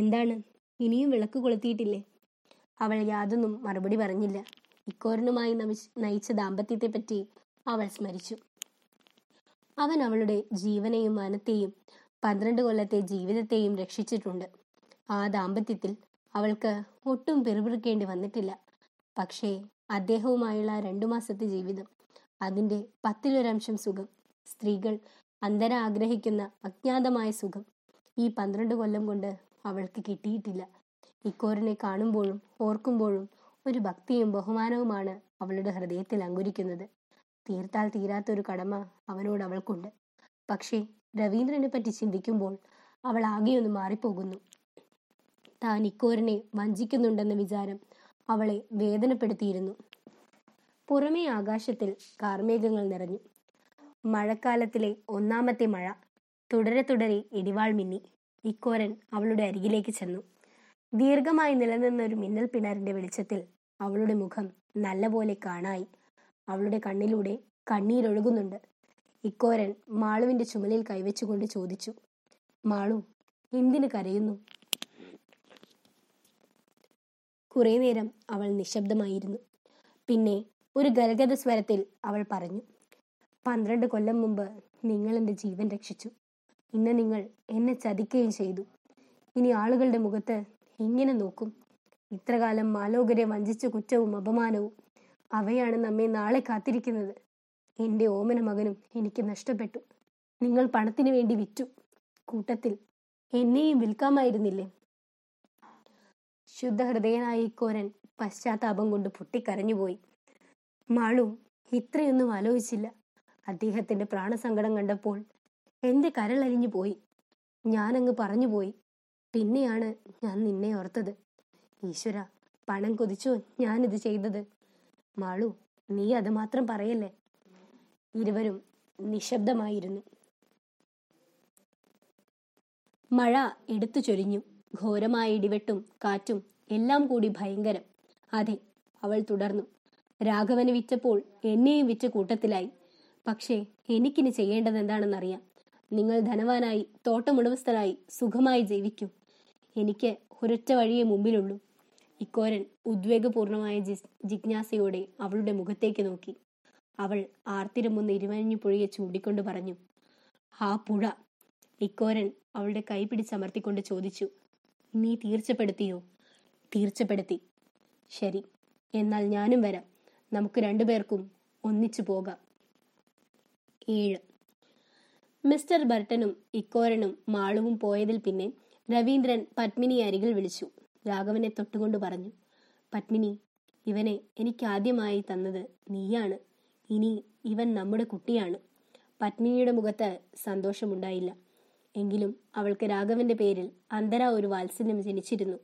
എന്താണ്, ഇനിയും വിളക്ക് കൊളുത്തിയിട്ടില്ലേ? അവൾ യാതൊന്നും മറുപടി പറഞ്ഞില്ല. ഇക്കോരനുമായി നയിച്ച ദാമ്പത്യത്തെപ്പറ്റി അവൾ സ്മരിച്ചു. അവൻ അവളുടെ ജീവനെയും മനത്തെയും 12 കൊല്ലത്തെ ജീവിതത്തെയും രക്ഷിച്ചിട്ടുണ്ട്. ആ ദാമ്പത്യത്തിൽ അവൾക്ക് ഒട്ടും പിറുപിറുക്കേണ്ടി വന്നിട്ടില്ല. പക്ഷേ അദ്ദേഹവുമായുള്ള 2 മാസത്തെ ജീവിതം, അതിൻ്റെ 10% സുഖം, സ്ത്രീകൾ അന്തര ആഗ്രഹിക്കുന്ന അജ്ഞാതമായ സുഖം, ഈ 12 കൊല്ലം കൊണ്ട് അവൾക്ക് കിട്ടിയിട്ടില്ല. ഇക്കോരനെ കാണുമ്പോഴും ഓർക്കുമ്പോഴും ഒരു ഭക്തിയും ബഹുമാനവുമാണ് അവളുടെ ഹൃദയത്തിൽ അങ്കുരിക്കുന്നത്. തീർത്താൽ തീരാത്തൊരു കടമ അവനോട് അവൾക്കുണ്ട്. പക്ഷേ രവീന്ദ്രനെ പറ്റി ചിന്തിക്കുമ്പോൾ അവൾ ആകെയൊന്ന് മാറിപ്പോകുന്നു. താൻ ഇക്കോരനെ വഞ്ചിക്കുന്നുണ്ടെന്ന വിചാരം അവളെ വേദനപ്പെടുത്തിയിരുന്നു. പുറമേ ആകാശത്തിൽ കാർമേഘങ്ങൾ നിറഞ്ഞു. മഴക്കാലത്തിലെ 1ാമത്തെ മഴ. തുടരെ തുടരെ ഇടിവാൾ മിന്നി. ഇക്കോരൻ അവളുടെ അരികിലേക്ക് ചെന്നു. ദീർഘമായി നിലനിന്ന ഒരു മിന്നൽ പിണറിന്റെ വെളിച്ചത്തിൽ അവളുടെ മുഖം നല്ലപോലെ കാണായി. അവളുടെ കണ്ണിലൂടെ കണ്ണീരൊഴുകുന്നുണ്ട്. ഇക്കോരൻ മാളുവിന്റെ ചുമലിൽ കൈവച്ചുകൊണ്ട് ചോദിച്ചു, മാളു, എന്തിനു കരയുന്നു? കുറേ നേരം അവൾ നിശബ്ദമായിരുന്നു. പിന്നെ ഒരു ഗൽഗത സ്വരത്തിൽ അവൾ പറഞ്ഞു, 12 കൊല്ലം മുമ്പ് നിങ്ങൾ എൻ്റെ ജീവൻ രക്ഷിച്ചു. ഇന്ന് നിങ്ങൾ എന്നെ ചതിക്കുകയും ചെയ്തു. ഇനി ആളുകളുടെ മുഖത്ത് എങ്ങനെ നോക്കും? ഇത്രകാലം മാലോകരെ വഞ്ചിച്ച കുറ്റവും അപമാനവും അവയാണ് നമ്മെ നാളെ കാത്തിരിക്കുന്നത്. എൻ്റെ ഓമന മകനും എനിക്ക് നഷ്ടപ്പെട്ടു. നിങ്ങൾ പണത്തിനു വേണ്ടി വിറ്റു. കൂട്ടത്തിൽ എന്നെയും വിൽക്കാമായിരുന്നില്ലേ? ശുദ്ധഹൃദയനായ ഇക്കോരൻ പശ്ചാത്താപം കൊണ്ട് പൊട്ടിക്കരഞ്ഞുപോയി. മാളു ഇത്രയൊന്നും ആലോചിച്ചില്ല. അദ്ദേഹത്തിന്റെ പ്രാണസങ്കടം കണ്ടപ്പോൾ എൻ്റെ കരളലിഞ്ഞു പോയി. ഞാനങ്ങ് പറഞ്ഞുപോയി. പിന്നെയാണ് ഞാൻ നിന്നെ ഓർത്തത്. ഈശ്വര, പണം കൊതിച്ചോ ഞാനിത് ചെയ്തത്? മാളു, നീ അത് മാത്രം പറയല്ലേ. ഇരുവരും നിശബ്ദമായിരുന്നു. മഴ എടുത്തു ചൊരിഞ്ഞു. ഘോരമായ ഇടിവെട്ടും കാറ്റും എല്ലാം കൂടി ഭയങ്കരം. അതെ, അവൾ തുടർന്നു. രാഘവനെ വിറ്റപ്പോൾ എന്നെയും വിറ്റ കൂട്ടത്തിലായി. പക്ഷേ എനിക്കിനി ചെയ്യേണ്ടത് എന്താണെന്നറിയാം. നിങ്ങൾ ധനവാനായി തോട്ടമുടമസ്ഥനായി സുഖമായി ജീവിക്കും. എനിക്ക് ഒരൊറ്റ വഴിയേ മുമ്പിലുള്ളൂ. ഇക്കോരൻ ഉദ്വേഗപൂർണമായ ജിജ്ഞാസയോടെ അവളുടെ മുഖത്തേക്ക് നോക്കി. അവൾ ആർത്തിരമൊന്ന് ഇരുമഞ്ഞു പുഴയെ ചൂണ്ടിക്കൊണ്ട് പറഞ്ഞു, ആ പുഴ. ഇക്കോരൻ അവളുടെ കൈ പിടിച്ചമർത്തിക്കൊണ്ട് ചോദിച്ചു, നീ തീർച്ചപ്പെടുത്തിയോ? തീർച്ചപ്പെടുത്തി. ശരി, എന്നാൽ ഞാനും വരാം. നമുക്ക് രണ്ടുപേർക്കും ഒന്നിച്ചു പോകാം. 7. മിസ്റ്റർ ബർട്ടനും ഇക്കോരനും മാളുവും പോയതിൽ പിന്നെ രവീന്ദ്രൻ പത്മിനിയെ അരികിൽ വിളിച്ചു. രാഘവനെ തൊട്ടുകൊണ്ട് പറഞ്ഞു, പത്മിനി, ഇവനെ എനിക്കാദ്യമായി തന്നത് നീയാണ്. ഇനി ഇവൻ നമ്മുടെ കുട്ടിയാണ്. പത്മിനിയുടെ മുഖത്ത് സന്തോഷമുണ്ടായില്ല. എങ്കിലും അവൾക്ക് രാഘവന്റെ പേരിൽ അന്തരാ ഒരു വാത്സല്യം ജനിച്ചിരുന്നു.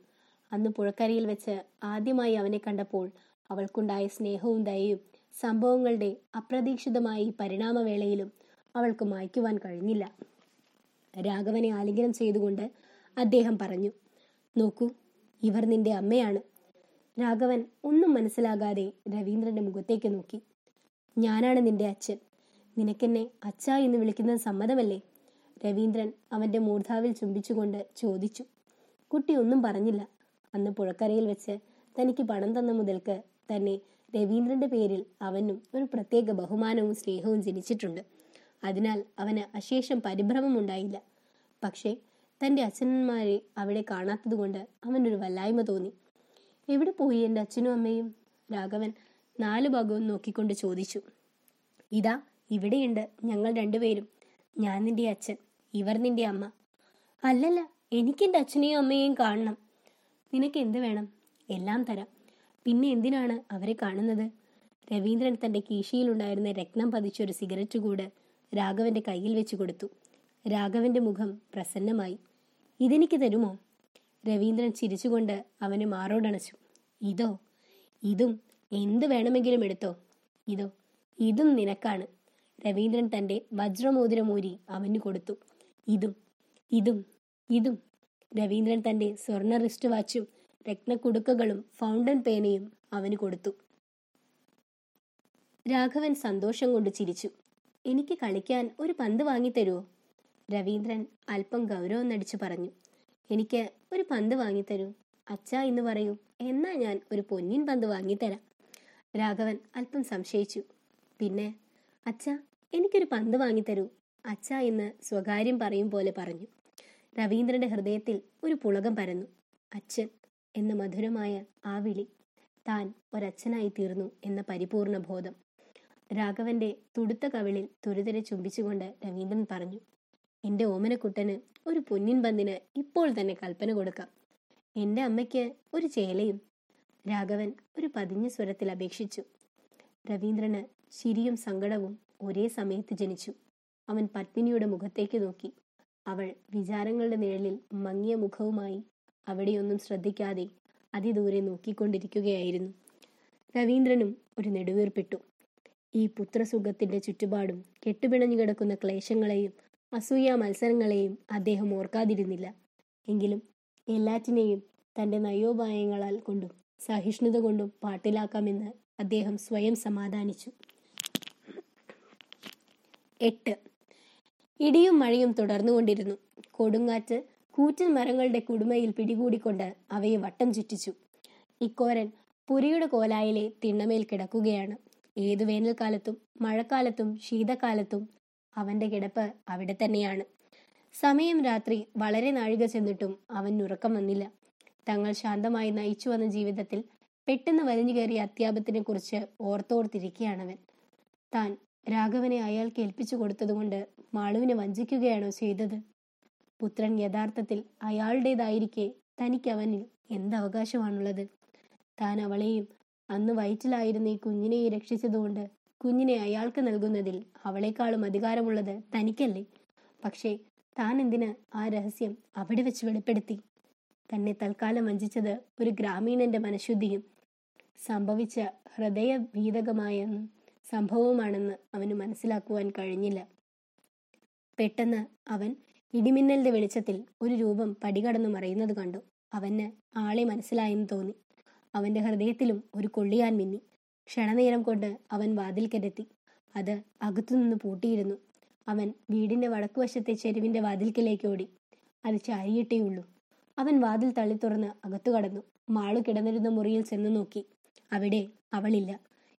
അന്ന് പുഴക്കരയിൽ വെച്ച് ആദ്യമായി അവനെ കണ്ടപ്പോൾ അവൾക്കുണ്ടായ സ്നേഹവും ദയയും സംഭവങ്ങളുടെ അപ്രതീക്ഷിതമായ ഈ പരിണാമവേളയിലും അവൾക്ക് മായ്ക്കുവാൻ കഴിഞ്ഞില്ല. രാഘവനെ ആലിംഗനം ചെയ്തുകൊണ്ട് അദ്ദേഹം പറഞ്ഞു, നോക്കൂ, ഇവർ നിന്റെ അമ്മയാണ്. രാഘവൻ ഒന്നും മനസ്സിലാകാതെ രവീന്ദ്രന്റെ മുഖത്തേക്ക് നോക്കി. ഞാനാണ് നിന്റെ അച്ഛൻ. നിനക്കെന്നെ അച്ഛാ എന്ന് വിളിക്കുന്നത് സമ്മതമല്ലേ? രവീന്ദ്രൻ അവന്റെ മൂർധാവിൽ ചുംബിച്ചുകൊണ്ട് ചോദിച്ചു. കുട്ടി ഒന്നും പറഞ്ഞില്ല. അന്ന് പുഴക്കരയിൽ വെച്ച് തനിക്ക് പണം തന്ന മുതൽക്ക് തന്നെ രവീന്ദ്രന്റെ പേരിൽ അവനും ഒരു പ്രത്യേക ബഹുമാനവും സ്നേഹവും ജനിച്ചിട്ടുണ്ട്. അതിനാൽ അവന് അശേഷം പരിഭ്രമമുണ്ടായില്ല. പക്ഷേ തൻ്റെ അച്ഛനന്മാരെ അവിടെ കാണാത്തതുകൊണ്ട് അവനൊരു വല്ലായ്മ തോന്നി. എവിടെ പോയി എൻ്റെ അച്ഛനും അമ്മയും? രാഘവൻ നാലു ഭാഗവും നോക്കിക്കൊണ്ട് ചോദിച്ചു. ഇതാ ഇവിടെയുണ്ട് ഞങ്ങൾ രണ്ടുപേരും. ഞാൻ നിന്റെ അച്ഛൻ, ഇവർ നിന്റെ അമ്മ. അല്ലല്ല, എനിക്കെൻ്റെ അച്ഛനെയും അമ്മയെയും കാണണം. നിനക്ക് എന്ത് വേണം? എല്ലാം തരാം. പിന്നെ എന്തിനാണ് അവരെ കാണുന്നത്? രവീന്ദ്രൻ തൻ്റെ കീശയിലുണ്ടായിരുന്ന രത്നം പതിച്ചൊരു സിഗരറ്റ് കൂട് രാഘവന്റെ കയ്യിൽ വെച്ച് കൊടുത്തു. രാഘവന്റെ മുഖം പ്രസന്നമായി. ഇതെനിക്ക് തരുമോ? രവീന്ദ്രൻ ചിരിച്ചുകൊണ്ട് അവന് മാറോടണച്ചു. ഇതോ? ഇതും എന്ത് വേണമെങ്കിലും എടുത്തോ. ഇതോ, ഇതും നിനക്കാണ്. രവീന്ദ്രൻ തൻ്റെ വജ്രമോതിരമൂരി അവന് കൊടുത്തു. ഇതും ഇതും ഇതും. രവീന്ദ്രൻ തൻ്റെ സ്വർണ്ണ റിസ്റ്റ് വാച്ചും രത്നക്കുടുക്കകളും ഫൗണ്ടൻ പേനയും അവന് കൊടുത്തു. രാഘവൻ സന്തോഷം കൊണ്ട് ചിരിച്ചു. എനിക്ക് കളിക്കാൻ ഒരു പന്ത് വാങ്ങിത്തരുമോ? രവീന്ദ്രൻ അല്പം ഗൗരവം നടിച്ചു പറഞ്ഞു, എനിക്ക് ഒരു പന്ത് വാങ്ങിത്തരൂ അച്ഛാ എന്ന് പറയൂ. എന്നാ ഞാൻ ഒരു പൊന്നിൻ പന്ത് വാങ്ങിത്തരാം. രാഘവൻ അല്പം സംശയിച്ചു. പിന്നെ അച്ഛാ, എനിക്കൊരു പന്ത് വാങ്ങിത്തരൂ അച്ഛാ എന്ന് സ്വകാര്യം പറയും പോലെ പറഞ്ഞു. രവീന്ദ്രന്റെ ഹൃദയത്തിൽ ഒരു പുളകം പരന്നു. അച്ഛൻ എന്ന മധുരമായ ആ വിളി, താൻ ഒരച്ഛനായി തീർന്നു എന്ന പരിപൂർണ ബോധം. രാഘവന്റെ തുടുത്ത കവിളിൽ തുരുതരെ ചുംബിച്ചുകൊണ്ട് രവീന്ദ്രൻ പറഞ്ഞു, എൻ്റെ ഓമനക്കുട്ടന് ഒരു പൊന്നിൻ പന്തിന് ഇപ്പോൾ തന്നെ കൽപ്പന കൊടുക്കാം. എൻ്റെ അമ്മയ്ക്ക് ഒരു ചേലയും. രാഘവൻ ഒരു പതിഞ്ഞ സ്വരത്തിൽ അപേക്ഷിച്ചു. രവീന്ദ്രന് ശിരിയും സങ്കടവും ഒരേ സമയത്ത് ജനിച്ചു. അവൻ പത്മിനിയുടെ മുഖത്തേക്ക് നോക്കി. അവൾ വിചാരങ്ങളുടെ നിഴലിൽ മങ്ങിയ മുഖവുമായി അവിടെയൊന്നും ശ്രദ്ധിക്കാതെ അതിദൂരെ നോക്കിക്കൊണ്ടിരിക്കുകയായിരുന്നു. രവീന്ദ്രനും ഒരു നെടുവീർപ്പിട്ടു. ഈ പുത്രസുഖത്തിന്റെ ചുറ്റുപാടും കെട്ടുപിണഞ്ഞു കിടക്കുന്ന ക്ലേശങ്ങളെയും അസൂയാ മത്സരങ്ങളെയും അദ്ദേഹം ഓർക്കാതിരുന്നില്ല. എങ്കിലും എല്ലാറ്റിനെയും തൻ്റെ നയോപായങ്ങളാൽ കൊണ്ടും സഹിഷ്ണുത കൊണ്ടും പാട്ടിലാക്കാമെന്ന് അദ്ദേഹം സ്വയം സമാധാനിച്ചു. 8. ഇടിയും മഴയും തുടർന്നുകൊണ്ടിരുന്നു. കൊടുങ്കാറ്റ് കൂറ്റൻ മരങ്ങളുടെ കുടുമയിൽ പിടികൂടിക്കൊണ്ട് അവയെ വട്ടം ചുറ്റിച്ചു. ഇക്കോരൻ പുരയുടെ കോലായിലെ തിണ്ണമേൽ കിടക്കുകയാണ്. ഏതു വേനൽക്കാലത്തും മഴക്കാലത്തും ശീതകാലത്തും അവന്റെ കിടപ്പ് അവിടെ തന്നെയാണ്. സമയം രാത്രി വളരെ നാഴിക ചെന്നിട്ടും അവൻ ഉറക്കം വന്നില്ല. തങ്ങൾ ശാന്തമായി നയിച്ചു വന്ന ജീവിതത്തിൽ പെട്ടെന്ന് വലിഞ്ഞു കയറിയ അത്യാപത്തിനെ കുറിച്ച് ഓർത്തോർത്തിരിക്കുകയാണവൻ. താൻ രാഘവനെ അയാൾക്ക് ഏൽപ്പിച്ചു കൊടുത്തതുകൊണ്ട് മാളുവിനെ വഞ്ചിക്കുകയാണോ ചെയ്തത്? പുത്രൻ യഥാർത്ഥത്തിൽ അയാളുടേതായിരിക്കെ തനിക്കവനിൽ എന്തവകാശമാണുള്ളത്? താൻ അവളെയും അന്ന് വയറ്റിലായിരുന്ന ഈ കുഞ്ഞിനെയും രക്ഷിച്ചതുകൊണ്ട് കുഞ്ഞിനെ അയാൾക്ക് നൽകുന്നതിൽ അവളെക്കാളും അധികാരമുള്ളത് തനിക്കല്ലേ? പക്ഷേ താൻ എന്തിന് ആ രഹസ്യം അവിടെ വെച്ച് വെളിപ്പെടുത്തി? തന്നെ തൽക്കാലം വഞ്ചിച്ചത് ഒരു ഗ്രാമീണന്റെ മനഃശുദ്ധിയും സംഭവിച്ച ഹൃദയഭീതകമായ സംഭവമാണെന്ന് അവന് മനസ്സിലാക്കുവാൻ കഴിഞ്ഞില്ല. പെട്ടെന്ന് അവൻ ഇടിമിന്നലിന്റെ വെളിച്ചത്തിൽ ഒരു രൂപം പടികടന്നു മറയുന്നത് കണ്ടു. അവന് ആളെ മനസ്സിലായെന്ന് തോന്നി. അവന്റെ ഹൃദയത്തിലും ഒരു കൊള്ളിയാൻ മിന്നി. ക്ഷണനേരം കൊണ്ട് അവൻ വാതിൽക്കലെത്തി. അത് അകത്തുനിന്ന് പൂട്ടിയിരുന്നു. അവൻ വീടിന്റെ വടക്കുവശത്തെ ചെരുവിന്റെ വാതിൽക്കലേക്ക് ഓടി. അത് ചാരിയിട്ടേയുള്ളൂ. അവൻ വാതിൽ തള്ളി തുറന്ന് അകത്തു കടന്നു. മാളു കിടന്നിരുന്ന മുറിയിൽ ചെന്ന് നോക്കി. അവിടെ അവളില്ല.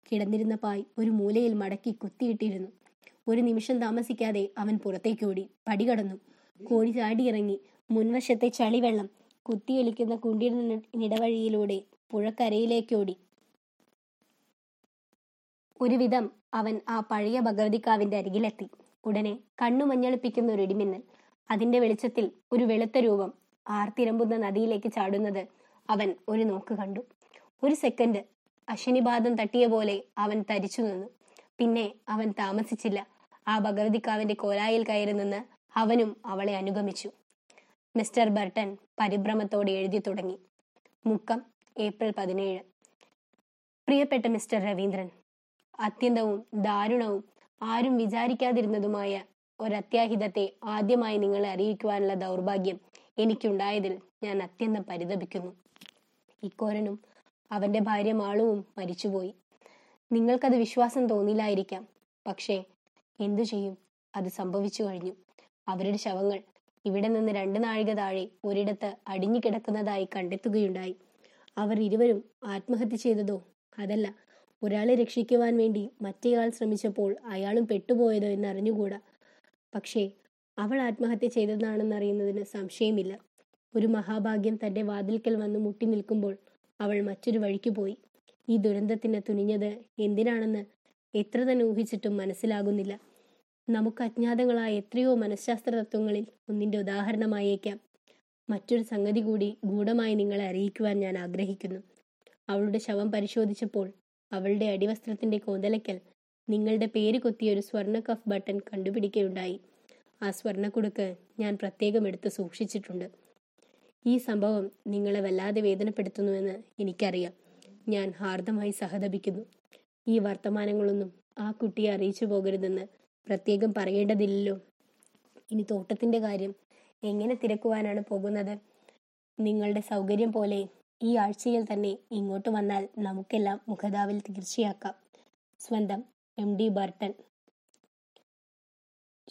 കിടന്നിരുന്ന പായ് ഒരു മൂലയിൽ മടക്കി കുത്തിയിട്ടിരുന്നു. ഒരു നിമിഷം താമസിക്കാതെ അവൻ പുറത്തേക്ക് ഓടി പടി കടന്നു. കോഴി ചാടിയിറങ്ങി മുൻവശത്തെ ചളിവെള്ളം കുത്തിയൊലിക്കുന്ന കുണ്ടിരുന്ന ഇടവഴിയിലൂടെ പുഴക്കരയിലേക്കോടി. ഒരുവിധം അവൻ ആ പഴയ ഭഗവതിക്കാവിന്റെ അരികിലെത്തി. ഉടനെ കണ്ണു മഞ്ഞളിപ്പിക്കുന്ന ഒരു ഇടിമിന്നൽ. അതിന്റെ വെളിച്ചത്തിൽ ഒരു വെളുത്ത രൂപം ആർത്തിരമ്പുന്ന നദിയിലേക്ക് ചാടുന്നത് അവൻ ഒരു നോക്ക് കണ്ടു. ഒരു സെക്കൻഡ് അശ്വനിപാദം തട്ടിയ പോലെ അവൻ തരിച്ചു നിന്നു. പിന്നെ അവൻ താമസിച്ചില്ല. ആ ഭഗവതിക്കാവിന്റെ കോലായിൽ കയറി നിന്ന് അവനും അവളെ അനുഗമിച്ചു. മിസ്റ്റർ ബർട്ടൺ പരിഭ്രമത്തോടെ എഴുതി തുടങ്ങി. മുക്കം, ഏപ്രിൽ 17. പ്രിയപ്പെട്ട മിസ്റ്റർ രവീന്ദ്രൻ, അത്യന്തവും ദാരുണവും ആരും വിചാരിക്കാതിരുന്നതുമായ ഒരത്യാഹിതത്തെ ആദ്യമായി നിങ്ങളെ അറിയിക്കുവാനുള്ള ദൗർഭാഗ്യം എനിക്കുണ്ടായതിൽ ഞാൻ അത്യന്തം പരിതപിക്കുന്നു. ഇക്കോരനും അവന്റെ ഭാര്യ മാളുവും മരിച്ചുപോയി. നിങ്ങൾക്കത് വിശ്വാസം തോന്നില്ലായിരിക്കാം, പക്ഷേ എന്തു ചെയ്യും, അത് സംഭവിച്ചു കഴിഞ്ഞു. അവരുടെ ശവങ്ങൾ ഇവിടെ നിന്ന് 2 നാഴിക താഴെ ഒരിടത്ത് അടിഞ്ഞു കിടക്കുന്നതായി കണ്ടെത്തുകയുണ്ടായി. അവർ ഇരുവരും ആത്മഹത്യ ചെയ്തതോ അതല്ല, ഒരാളെ രക്ഷിക്കുവാൻ വേണ്ടി മറ്റേയാൾ ശ്രമിച്ചപ്പോൾ അയാളും പെട്ടുപോയതോ എന്നറിഞ്ഞുകൂടാ. പക്ഷേ അവൾ ആത്മഹത്യ ചെയ്തതാണെന്നറിയുന്നതിന് സംശയമില്ല. ഒരു മഹാഭാഗ്യം തന്റെ വാതിൽക്കൽ വന്ന് മുട്ടി നിൽക്കുമ്പോൾ അവൾ മറ്റൊരു വഴിക്ക് പോയി. ഈ ദുരന്തത്തിന് തുനിഞ്ഞത് എന്തിനാണെന്ന് എത്ര തന്നെ ഊഹിച്ചിട്ടും മനസ്സിലാകുന്നില്ല. നമുക്ക് അജ്ഞാതങ്ങളായ എത്രയോ മനഃശാസ്ത്ര തത്വങ്ങളിൽ ഒന്നിന്റെ ഉദാഹരണമായേക്കാം. മറ്റൊരു സംഗതി കൂടി ഗൂഢമായി നിങ്ങളെ അറിയിക്കുവാൻ ഞാൻ ആഗ്രഹിക്കുന്നു. അവളുടെ ശവം പരിശോധിച്ചപ്പോൾ അവളുടെ അടിവസ്ത്രത്തിന്റെ കോന്തലക്കൽ നിങ്ങളുടെ പേര് കൊത്തിയ ഒരു സ്വർണ്ണ കഫ് ബട്ടൺ കണ്ടുപിടിക്കുകയുണ്ടായി. ആ സ്വർണ്ണക്കുടുക്ക് ഞാൻ പ്രത്യേകം എടുത്ത് സൂക്ഷിച്ചിട്ടുണ്ട്. ഈ സംഭവം നിങ്ങളെ വല്ലാതെ വേദനപ്പെടുത്തുന്നുവെന്ന് എനിക്കറിയാം. ഞാൻ ഹാർദമായി സഹതപിക്കുന്നു. ഈ വർത്തമാനങ്ങളൊന്നും ആ കുട്ടിയെ അറിയിച്ചു പോകരുതെന്ന് പ്രത്യേകം പറയേണ്ടതില്ലല്ലോ. ഇനി തോട്ടത്തിന്റെ കാര്യം എങ്ങനെ തിരക്കുവാനാണ് പോകുന്നത്? നിങ്ങളുടെ സൗകര്യം പോലെ ഈ ആഴ്ചയിൽ തന്നെ ഇങ്ങോട്ട് വന്നാൽ നമുക്കെല്ലാം മുഖതാവിൽ തീർച്ചയാക്കാം. സ്വന്തം MD ബർട്ടൺ.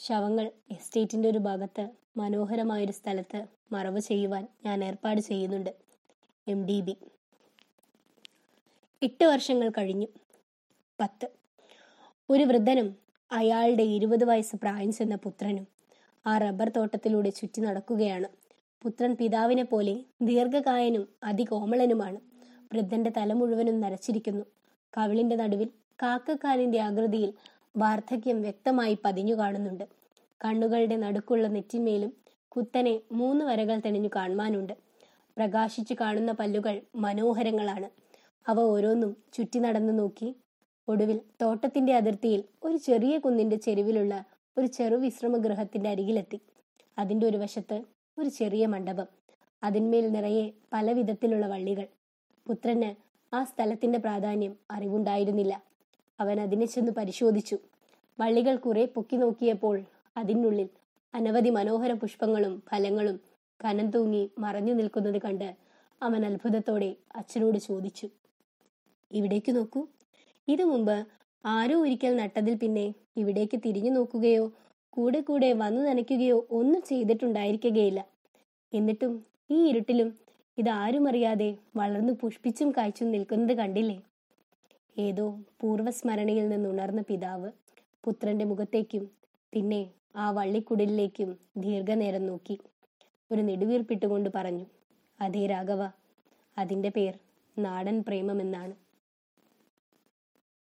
ശവങ്ങൾ എസ്റ്റേറ്റിന്റെ ഒരു ഭാഗത്ത് മനോഹരമായൊരു സ്ഥലത്ത് മറവ് ചെയ്യുവാൻ ഞാൻ ഏർപ്പാട് ചെയ്യുന്നുണ്ട്. MDB. 8 വർഷങ്ങൾ കഴിഞ്ഞു. 10. ഒരു വൃദ്ധനും അയാളുടെ 20 വയസ്സ് പ്രായം ചെന്ന പുത്രനും ആ റബ്ബർ തോട്ടത്തിലൂടെ ചുറ്റി നടക്കുകയാണ്. പുത്രൻ പിതാവിനെ പോലെ ദീർഘകായനും അതികോമളനുമാണ്. വൃദ്ധന്റെ തല മുഴുവനും നരച്ചിരിക്കുന്നു. കവിളിന്റെ നടുവിൽ കാക്കക്കാലിന്റെ ആകൃതിയിൽ വാർദ്ധക്യം വ്യക്തമായി പതിഞ്ഞു കാണുന്നുണ്ട്. കണ്ണുകളുടെ നടുക്കുള്ള നെറ്റിന്മേലും കുത്തനെ 3 വരകൾ തെളിഞ്ഞു കാണുവാനുണ്ട്. പ്രകാശിച്ചു കാണുന്ന പല്ലുകൾ മനോഹരങ്ങളാണ്. അവ ഓരോന്നും ചുറ്റി നടന്നു നോക്കി ഒടുവിൽ തോട്ടത്തിന്റെ അതിർത്തിയിൽ ഒരു ചെറിയ കുന്നിന്റെ ചെരുവിലുള്ള ഒരു ചെറു വിശ്രമഗൃഹത്തിന്റെ അരികിലെത്തി. അതിന്റെ ഒരു വശത്ത് ഒരു ചെറിയ മണ്ഡപം, അതിന്മേൽ നിറയെ പല വിധത്തിലുള്ള വള്ളികൾ. പുത്രന് ആ സ്ഥലത്തിന്റെ പ്രാധാന്യം അറിവുണ്ടായിരുന്നില്ല. അവൻ അതിനെ ചെന്ന് പരിശോധിച്ചു. വള്ളികൾ കുറെ പൊക്കി നോക്കിയപ്പോൾ അതിനുള്ളിൽ അനവധി മനോഹര പുഷ്പങ്ങളും ഫലങ്ങളും കനം തൂങ്ങി മറഞ്ഞു നിൽക്കുന്നത് കണ്ട് അവൻ അത്ഭുതത്തോടെ അച്ഛനോട് ചോദിച്ചു, "ഇവിടേക്ക് നോക്കൂ. ഇത് മുമ്പ് ആരോ ഒരിക്കൽ നട്ടതിൽ പിന്നെ ഇവിടേക്ക് തിരിഞ്ഞു നോക്കുകയോ കൂടെ കൂടെ വന്നു നനയ്ക്കുകയോ ഒന്നും ചെയ്തിട്ടുണ്ടായിരിക്കുകയില്ല. എന്നിട്ടും ഈ ഇരുട്ടിലും ഇത് ആരുമറിയാതെ വളർന്നു പുഷ്പിച്ചും കായ്ച്ചും നിൽക്കുന്നത് കണ്ടില്ലേ?" ഏതോ പൂർവ്വസ്മരണയിൽ നിന്നുണർന്ന പിതാവ് പുത്രന്റെ മുഖത്തേക്കും പിന്നെ ആ വള്ളിക്കുടലിലേക്കും ദീർഘനേരം നോക്കി. ഒരു നെടുവീർപ്പിട്ടുകൊണ്ട് പറഞ്ഞു, "അതേ രാഘവ, അതിൻ്റെ പേർ നാടൻ പ്രേമം എന്നാണ്.